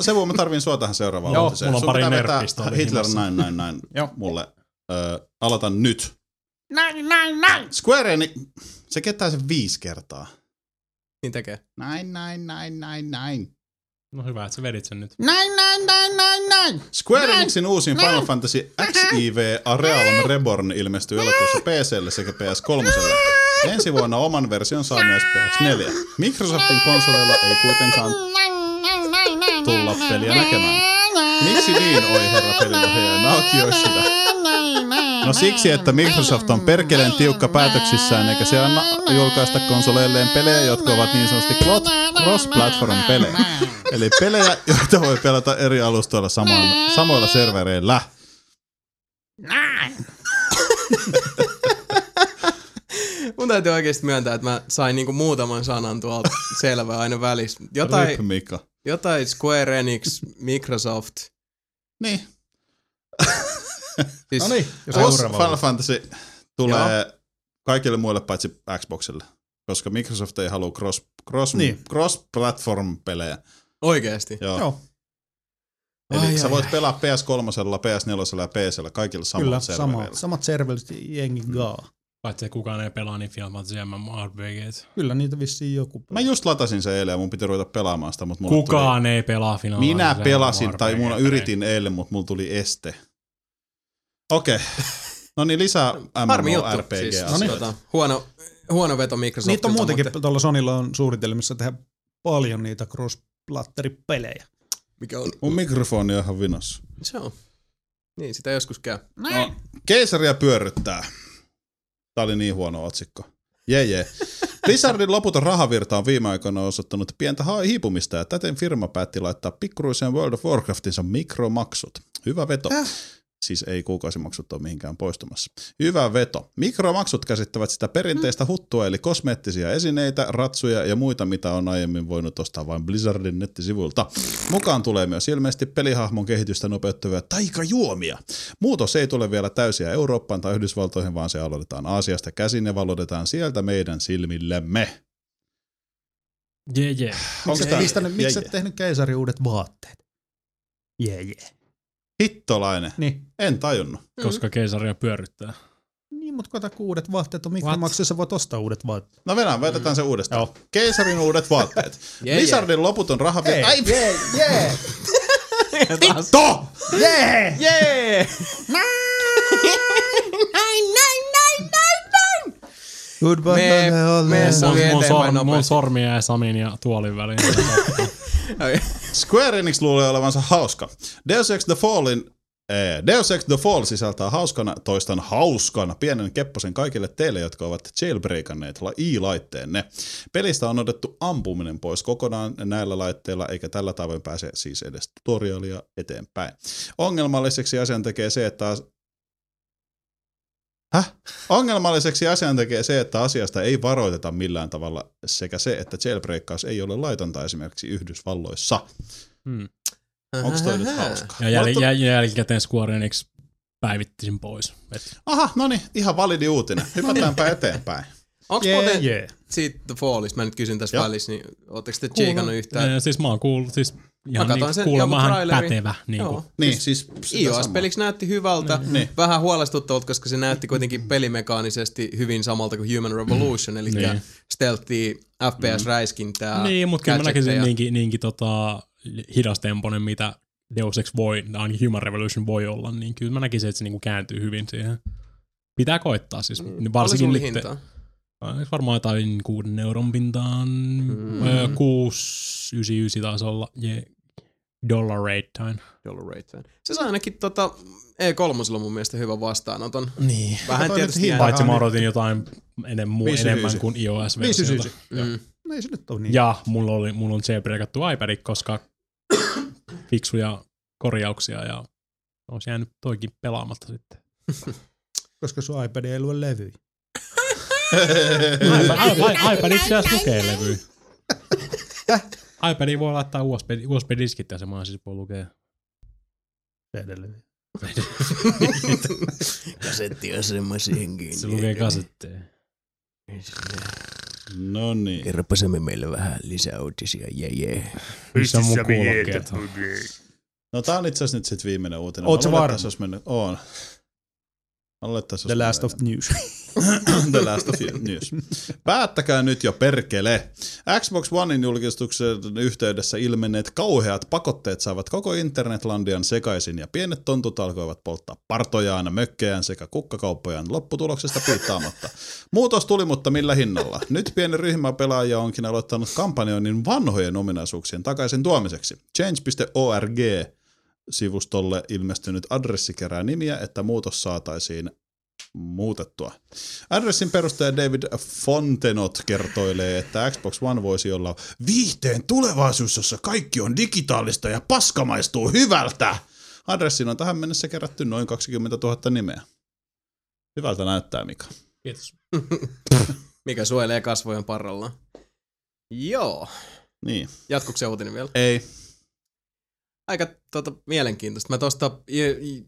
Se voi mä tarviin sua tähän seuraavaan uutiseen. Joo, mulla on pari nerpistä. Hitler näin mulle. Aloitan nyt. Näin. Square Enix, se kettää sen 5 kertaa. Niin tekee. Näin. No hyvä, että sä vedit sen nyt. Näin. Square Enixin uusin Final Fantasy XIV Arealon Reborn ilmestyy elokuussa PC:lle sekä PS3:lle. Ensi vuonna oman version saa myös PS4. Microsoftin konsoleilla ei kuitenkaan tulla peliä näkemään. Miksi niin, oi herra pelinohjaaja Naoki Yoshida? No siksi, että Microsoft on perkeleen tiukka päätöksissään, eikä se anna julkaista konsoleilleen pelejä, jotka ovat niin sanotusti cross-platform-pelejä. Eli pelejä, joita voi pelata eri alustoilla samoilla servereillä. Mun täytyy oikeesti myöntää, että mä sain niinku muutaman sanan tuolta selvää aina välissä. Jotain Square Enix, Microsoft. Niin. Siis, no niin, Final Fantasy tulee kaikille muille paitsi Xboxille, koska Microsoft ei halua cross-platform-pelejä. Oikeesti? Joo. Eli sä voit pelaa PS3:lla, PS4:llä ja PC:llä kaikilla samalla servereillä. Kyllä, samat serverit jengi gaa. Paitsi kukaan ei pelaa niin Final Fantasy MMORPGs. Kyllä niitä vissiin joku pelaa. Mä just latasin sen eilen ja mun piti ruveta pelaamaan sitä. Mutta kukaan ei pelaa Final Fantasy. Minä pelasin tai mun yritin eilen, mutta mulla tuli este. Okei. No niin, lisää MMORPG-asioita. Siis, huono veto Microsoftilta. Niitä on muutenkin, tuolla Sonilla on suunnitelmissa tehdä paljon niitä cross-platteripelejä. Mikä on? Mun mikrofoni on ihan vinossa. Se on. Niin, sitä joskus käy. No, keisaria pyörryttää. Tää oli niin huono otsikko. Jee. Blizzardin loputon rahavirta on viime aikoina osoittanut pientä hiipumista ja täten firma päätti laittaa pikkuruiseen World of Warcraftinsa mikromaksut. Hyvä veto. Siis ei kuukausimaksut ole mihinkään poistumassa. Hyvä veto. Mikromaksut käsittävät sitä perinteistä huttua, eli kosmeettisia esineitä, ratsuja ja muita, mitä on aiemmin voinut ostaa vain Blizzardin nettisivuilta. Mukaan tulee myös ilmeisesti pelihahmon kehitystä nopeuttavia taikajuomia. Muutos ei tule vielä täysiä Eurooppaan tai Yhdysvaltoihin, vaan se aloitetaan Aasiasta käsin ja valotetaan sieltä meidän silmillemme. Jee. Miksi et tehnyt keisarin uudet vaatteet? Jee. Hittolainen. Niin. En tajunnut. Koska keisaria pyörryttää. Niin, mutta kata uudet vaatteet on mikromaksussa, voit ostaa uudet vaatteet. No venään, vedetään se uudestaan. Joo. Keisarin uudet vaatteet. Blizzardin loputun rahavirta. Ai! Jee! Hitto! Jee! Näin! Goodbye, näin! Mun sormi jäi Samin ja tuolin väliin. Square Enix luulee olevansa hauska. Deus Ex The Fall sisältää hauskana, pienen kepposen kaikille teille, jotka ovat jailbreakanneet i-laitteenne. Pelistä on otettu ampuminen pois kokonaan näillä laitteilla, eikä tällä tavoin pääse siis edes tutorialia eteenpäin. Ongelmalliseksi asian tekee se, että asiasta ei varoiteta millään tavalla, sekä se, että jailbreakkaus ei ole laitonta esimerkiksi Yhdysvalloissa. Onko toi nyt hauskaa? Ja jälkikäteen Square Enix päivittisin pois. Ihan validi uutinen. Hypätäänpä eteenpäin. Onko muuten siitä The Fallista, mä nyt kysyn tässä välissä, niin ootteko te tsiikannut yhtään? Siis mä oon kuullut, siis ihan niin kuulemahan pätevä. Niin, siis iOS-peliksi näytti hyvältä, vähän huolestuttavalta, koska se näytti kuitenkin pelimekaanisesti hyvin samalta kuin Human Revolution, eli stealthia, FPS-räiskintää, gadgetteja. Niin, mutta kyllä mä näkisin niinkin hidastemponen, mitä Deus Ex voi, ainakin Human Revolution voi olla, niin kyllä mä näkisin, että se niinku kääntyy hyvin siihen. Pitää koittaa siis. Varsinkin hintaa? Varmaan jotain 6 euron pintaan, 6,99 taisi olla, yeah. Dollar rate time. Se saa ainakin E3 mun mielestä hyvä vastaanoton. Niin. Vähän tietysti hintaa. Paitsi mä odotin jotain enemmän kuin iOS-versiota. No ei se nyt ole niin. Ja mulla on C-preikattu iPad, koska fiksuja korjauksia ja olisi jäänyt toikin pelaamatta sitten. Koska sun iPad ei lue levyjä. iPad itse asiassa lukee levyjä. iPadiin voi laittaa USB-diskit ja se maan siis voi lukea. Edelleen. Kasetti asemasi henkiin. Se lukee kasetteja. No niin. Kerropa se meille vähän lisää uutisia. Jee. Missä on mun kuulokkeet? No tää on itse asiassa nyt sit viimeinen uutinen. Oot sä varma? Oon. The Last of News. The Last of News. Päättäkää nyt jo, perkele. Xbox Onein julkistuksen yhteydessä ilmenneet kauheat pakotteet saivat koko internetlandian sekaisin ja pienet tontut alkoivat polttaa partojaan, mökkejään sekä kukkakauppojaan lopputuloksesta piittaamatta. Muutos tuli, mutta millä hinnalla? Nyt pieni ryhmä pelaajia onkin aloittanut kampanjoinnin vanhojen ominaisuuksien takaisin tuomiseksi. Change.org sivustolle ilmestynyt adressi kerää nimiä, että muutos saataisiin muutettua. Adressin perustaja David Fontenot kertoilee, että Xbox One voisi olla viihteen tulevaisuus, jossa kaikki on digitaalista ja paska maistuu hyvältä. Adressin on tähän mennessä kerätty noin 20 000 nimeä. Hyvältä näyttää, Mika. Kiitos. Mika suojelee kasvojen parrallaan. Joo. Niin. Jatkuuko se uutinen vielä? Ei. Aika mielenkiintoista. Mä tosta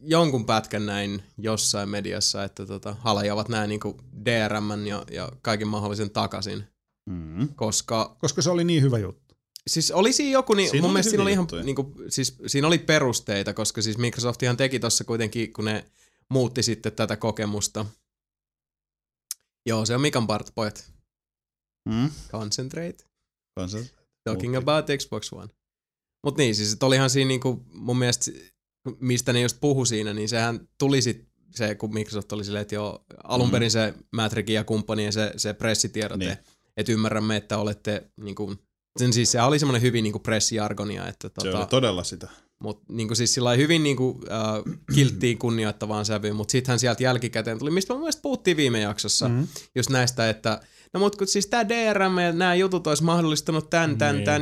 jonkun pätkän näin jossain mediassa, että halajavat nää niinku DRM:n ja kaiken mahdollisen takaisin. Koska se oli niin hyvä juttu. Siis oli siinä joku, niin mun mielestä siinä oli ihan, niinku, siis siinä oli perusteita, koska siis Microsoft ihan teki tossa kuitenkin, kun ne muutti sitten tätä kokemusta. Joo, se on Mikan part, pojat. Concentrate. Talking about Xbox One. Mut niin, siis olihan siinä niinku mun mielestä, mistä ne just puhu siinä, niin sehän tuli sit se, kun Microsoft oli silleen, että joo, alun perin se Matrixin ja kumppanien se pressitiedote, niin. Että ymmärrämme, että olette niinku, sen siis se oli semmoinen hyvin niinku pressijargonia, että se oli todella sitä. Mut niinku siis sillai hyvin niinku kilttiin kunnioittavaan sävyyn, mut sittenhän sieltä jälkikäteen tuli, mistä mun mielestä puhuttiin viime jaksossa, just näistä, että no mut kun siis tää DRM ja nää jutut ois mahdollistanut tän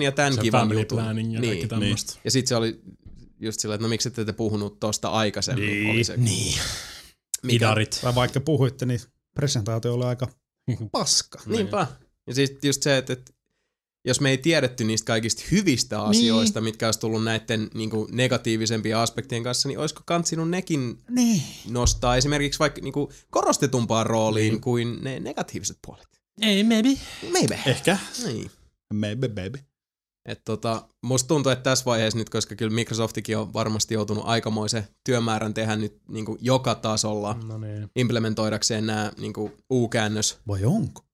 ja tän kivan jutun. Ja niin. Ja sit se oli just sillä, että no miksi ette puhunut tosta aikaisemmin. Niin. Idarit. Tai vaikka puhuitte, niin presentaatio oli aika paska. Niinpä. Ja siis just se, että jos me ei tiedetty niistä kaikista hyvistä asioista, mitkä olisi tullut näiden niinku negatiivisempien aspektien kanssa, niin olisiko kantsinut nekin nostaa esimerkiksi vaikka niinku korostetumpaan rooliin kuin ne negatiiviset puolet? Ei, maybe. Ehkä. Niin. Maybe. Et musta tuntuu, että tässä vaiheessa nyt, koska kyllä Microsoftikin on varmasti joutunut aikamoisen työmäärän tehdä nyt niinku joka tasolla implementoidakseen nämä niinku U-käännös. Vai onko?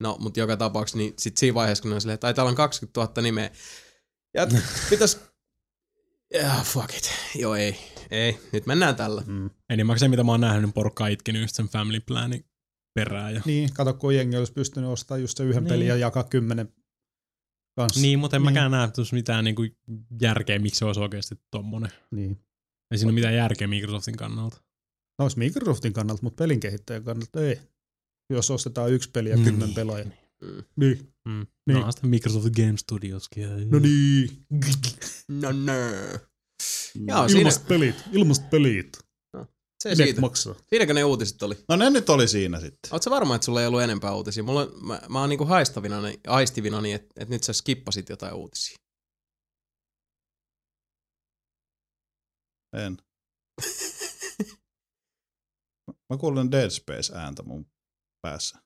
No, mutta joka tapauksessa, niin sit siinä vaiheessa, kun on silleen, että täällä on 20 000 nimeä. Ja pitäis... fuck it. Joo, ei. Nyt mennään tällä. Enimmäkseen, mitä mä oon nähnyt, porukkaa itkenyt just sen family planin perään. Ja... Niin, kato, kun jengi olisi pystynyt ostamaan just sen yhden pelin ja jakaa 10 kanssa. Niin, mutta en mäkään näe mitään niinku järkeä, miksi se olisi oikeasti tommonen. Niin. Ei siinä ole mitään järkeä Microsoftin kannalta. No, olisi Microsoftin kannalta, mutta pelin kehittäjän kannalta ei. Jos ostetaan yksi peli ja 10 pelaajia. Niin. No, sitä Microsoft Game Studioskin. No. Ilmast pelit. No, se siitä. Maksaa. Siinäkö ne uutiset oli? No ne nyt oli siinä sitten. Ootko sä varma, että sulla ei ollut enempää uutisia? Mä oon niinku aistivinani, että nyt sä skippasit jotain uutisia. En. Mä kuulen Dead Space ääntä mun päässä.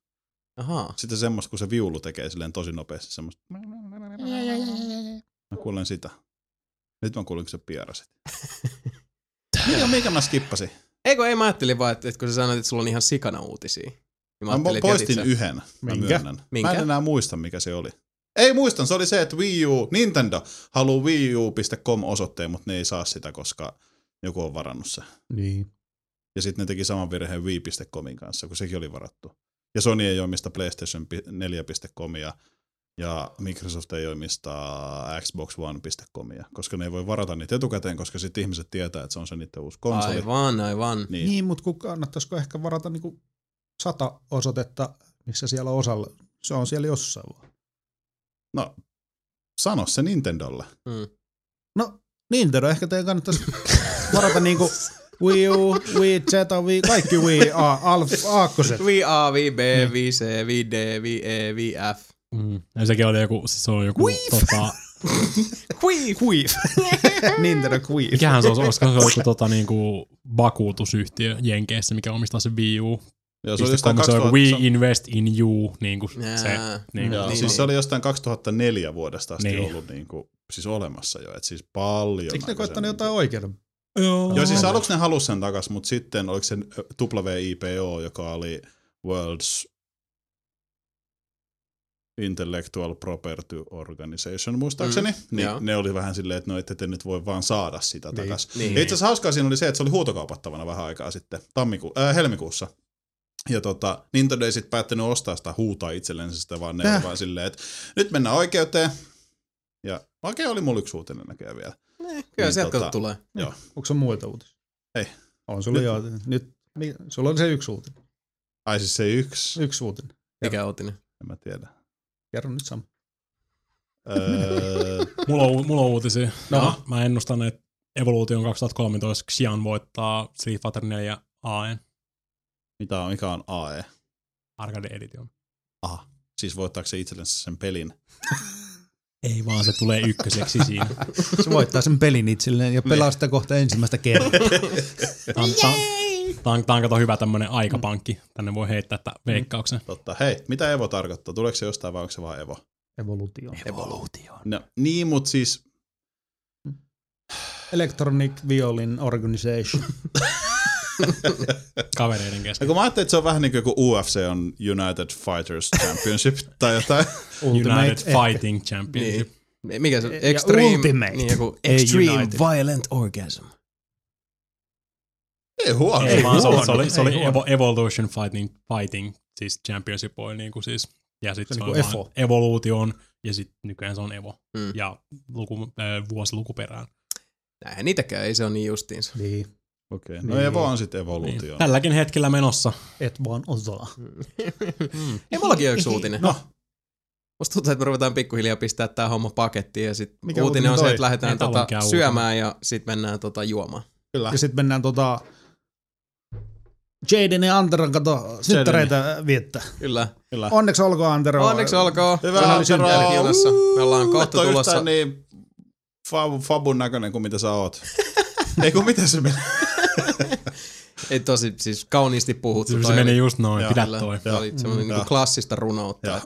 Aha. Sitten semmoista, kun se viulu tekee silleen tosi nopeasti semmoista. Mä kuulen sitä. Nyt mä kuulen, kun sä pierasit. Mikä mä skippasin? Eikö, ei mä ajattelin vaan, että kun sä sanoit, että sulla on ihan sikana uutisia. Niin mä poistin yhden. Mä myönnän. Minkä? Mä en enää muista, mikä se oli. Ei muistan, se oli se, että Wii U, Nintendo haluu WiiU.com-osoitteen, mutta ne ei saa sitä, koska joku on varannut sen. Niin. Ja sitten ne teki saman virheen Wii.comin kanssa, kun sekin oli varattu. Ja Sony ei omista PlayStation 4.comia ja Microsoft ei omista Xbox One.comia, koska ne ei voi varata niitä etukäteen, koska sitten ihmiset tietää, että se on se niiden uusi konsoli. Aivan. Niin, mutta kun kannattaisiko ehkä varata niinku 100 osoitetta, missä siellä osalla, se on siellä jossain vaan. No, sano se Nintendolle. Mm. No, Nintendo ehkä teidän kannattaisi varata niinku Wii U, Wii Z, Wii, kaikki Wii A, aakkoset. Wii A, Wii B, Wii C, Wii D, Wii E, Wii F. Mm. Ja sekin oli joku, siis se oli joku Quiif. Nintendo Quiif. Mikähän se on, koska se on joku niinku vakuutusyhtiö Jenkeissä, mikä omistaa se Wii U. Joo, se oli jostain We invest in you, niin kuin se. Niin kuin. Siis se oli jostain 2004 vuodesta asti ollut niin kuin, siis olemassa jo, että siis paljon. Eikö ne koittanut jotain oikeuden? Joo, siis aluksi ne halusi sen takas, mutta sitten oliko se WIPO, joka oli World's Intellectual Property Organization, muistaakseni, niin ne oli vähän silleen, että no ette te nyt voi vaan saada sitä takas. Ja itse asiassa hauskaa siinä oli se, että se oli huutokaupattavana vähän aikaa sitten, helmikuussa. Ja Nintendo ei sitten päättänyt ostaa sitä huutaa itsellensä sitä, vaan ne vaan silleen, että nyt mennään oikeuteen. Ja oikein oli mulla yksi uutinen näköjään vielä. Kyllä niin, sieltä tulee. Joo. Onko se muilta uutisia? Ei. On sulla jo. Nyt sulla on se yksi uutinen. Ai siis se yksi? Yksi uutinen. Mikä uutinen? En mä tiedä. Kerron nyt sama. mulla on uutisia. No. Mä ennustan, että Evolution 2013 Xian voittaa Street Fighter 4 AE:n. Mikä on AE? Arcade Edition. Aha, siis voittaako se itsellensä sen pelin? Ei vaan, se tulee ykköseksi siinä. Se voittaa sen pelin itselleen ja pelaa sitä kohta ensimmäistä kertaa. Tää on kato hyvä tämmönen aikapankki. Tänne voi heittää veikkauksen. Totta. Hei, mitä Evo tarkoittaa? Tuleeko se jostain vai onko se vaan Evo? Evolution. No, niin, mut siis... Electronic Violin Organization. Kavereiden kesken. Ja kun mä ajattelin, että se on vähän niin kuin joku UFC on United Fighters Championship tai jotain. United Fighting Championship. Niin. Mikä se on? Extreme, Ultimate. Niin joku Extreme Violent Orgasm. Ei huono. Ei vaan huono. Se oli Evolution Fighting siis Championship oli niin kuin siis. Ja sitten se on niin vaan Evolution ja sitten nykyään se on Evo. Mm. Ja vuosilukuperään. Näinhän niitäkään, ei se ole niin justiinsa. Niin. Okei, no niin. Evo on sitten evoluutio. Niin. Tälläkin hetkellä menossa. Et vaan osaa. Ei mullakin ole yksi uutinen. No. Musta tuntuu, että me ruvetaan pikkuhiljaa pistää tää homma pakettiin ja sit uutinen on se, että lähdetään syömään ja sit mennään juomaan. Kyllä. Ja sit mennään Jaden ja Anteron synttäreitä viettää. Kyllä. Onneksi olkoon Antero. Onneksi olkoon. Hyvä Antero. Me ollaan kohta tulossa. Yhtään niin fabun näköinen kuin mitä sä oot. Ei kun mitä se meni? Ei tosi, siis kauniisti puhuttu. Se meni just noin, pidä toi. Se oli semmoinen niin kuin klassista runoutta.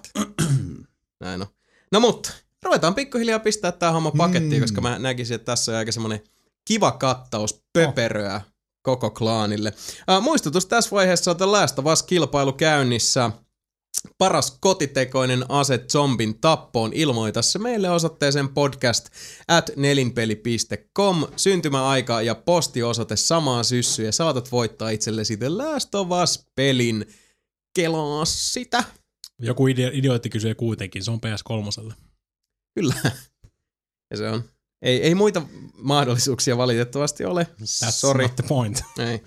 Näin on. No mutta, ruvetaan pikkuhiljaa pistää tää homma pakettiin, koska mä näkisin, että tässä on aika semmoinen kiva kattaus pöperöä koko klaanille. Muistutus tässä vaiheessa on The Last of Us -kilpailu käynnissä. Paras kotitekoinen ase zombin tappoon, ilmoita se meille osoitteeseen podcast@nelinpeli.com. Syntymäaika ja postiosoite samaan syssyyn ja saatat voittaa itsellesi The Last of Us-pelin. Kelaa sitä. Joku idiootti kysyy kuitenkin, se on PS3. Kyllä. Ja se on. Ei muita mahdollisuuksia valitettavasti ole. Sorry. Not the point. Ei.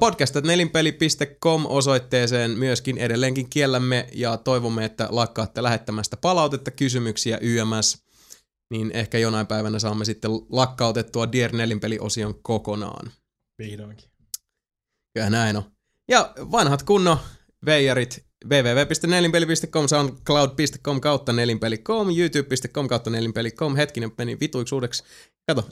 Podcast@nelinpeli.com osoitteeseen myöskin edelleenkin kiellämme ja toivomme, että lakkaatte lähettämästä palautetta, kysymyksiä yms, niin ehkä jonain päivänä saamme sitten lakkautettua Dear Nelinpeli-osion kokonaan. Vihdoinkin. Kyllä näin on. Ja vanhat kunnon veijarit www.nelinpeli.com, soundcloud.com kautta nelinpeli.com, youtube.com kautta nelinpeli.com. Hetkinen meni vituiksi uudeksi. Kato,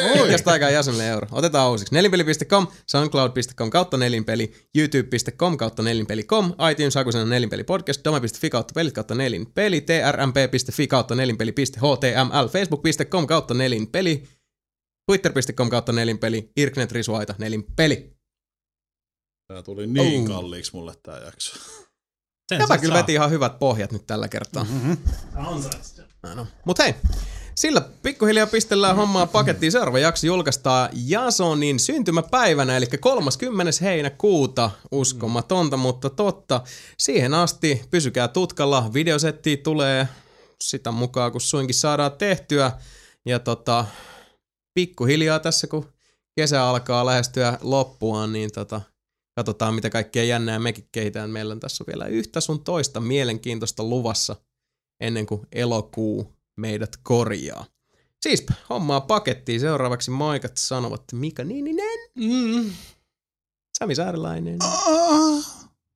euro. Tästä aikaa jäsenelle euro. Otetaan uusiksi. Nelinpeli.com, soundcloud.com kautta nelinpeli, youtube.com kautta nelinpeli.com, iTunes hakusena nelinpeli podcast, dome.fi kautta pelit kautta nelinpeli, trmp.fi kautta nelinpeli.html, facebook.com kautta nelinpeli, twitter.com kautta nelinpeli, irknet risuaita nelinpeli. Tää tuli niin kalliiksi mulle tää jakso. Tämä kyllä veti ihan hyvät pohjat nyt tällä kertaa. Mm-hmm. Mutta hei, sillä pikkuhiljaa pistellään hommaa pakettiin. Seuraava jakso julkaistaan Jasonin syntymäpäivänä, eli 30. heinäkuuta. Uskomatonta, mutta totta. Siihen asti pysykää tutkalla. Videosetti tulee sitä mukaan, kun suinkin saadaan tehtyä. Ja pikkuhiljaa tässä, kun kesä alkaa lähestyä loppuaan, niin katsotaan, mitä kaikkea jännää mekin kehitään. Meillä on tässä vielä yhtä sun toista mielenkiintoista luvassa ennen kuin elokuu meidät korjaa. Siispä, hommaa pakettiin. Seuraavaksi maikat sanovat Mika Niininen, Sami Saarilainen,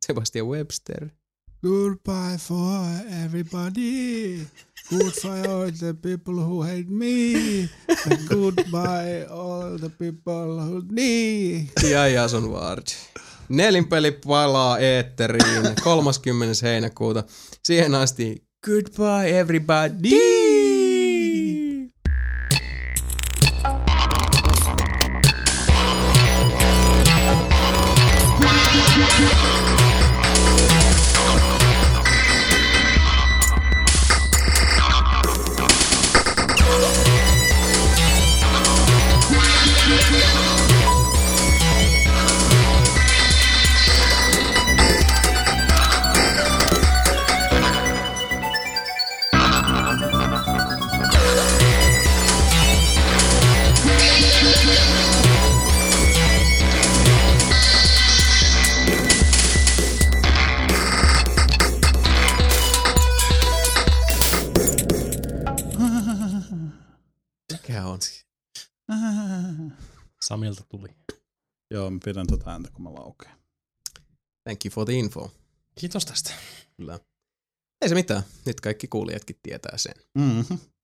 Sebastian Webster. Goodbye for everybody. Good for all the people who hate me. And goodbye all the people who need. Ja Jason Ward. Nelinpeli palaa eetteriin 30. heinäkuuta. Siihen asti goodbye everybody. Samilta tuli. Joo, mä pidän tuota ääntä, kun mä laukeen. Thank you for the info. Kiitos tästä. Kyllä. Ei se mitään. Nyt kaikki kuulijatkin tietää sen. Mm-hmm.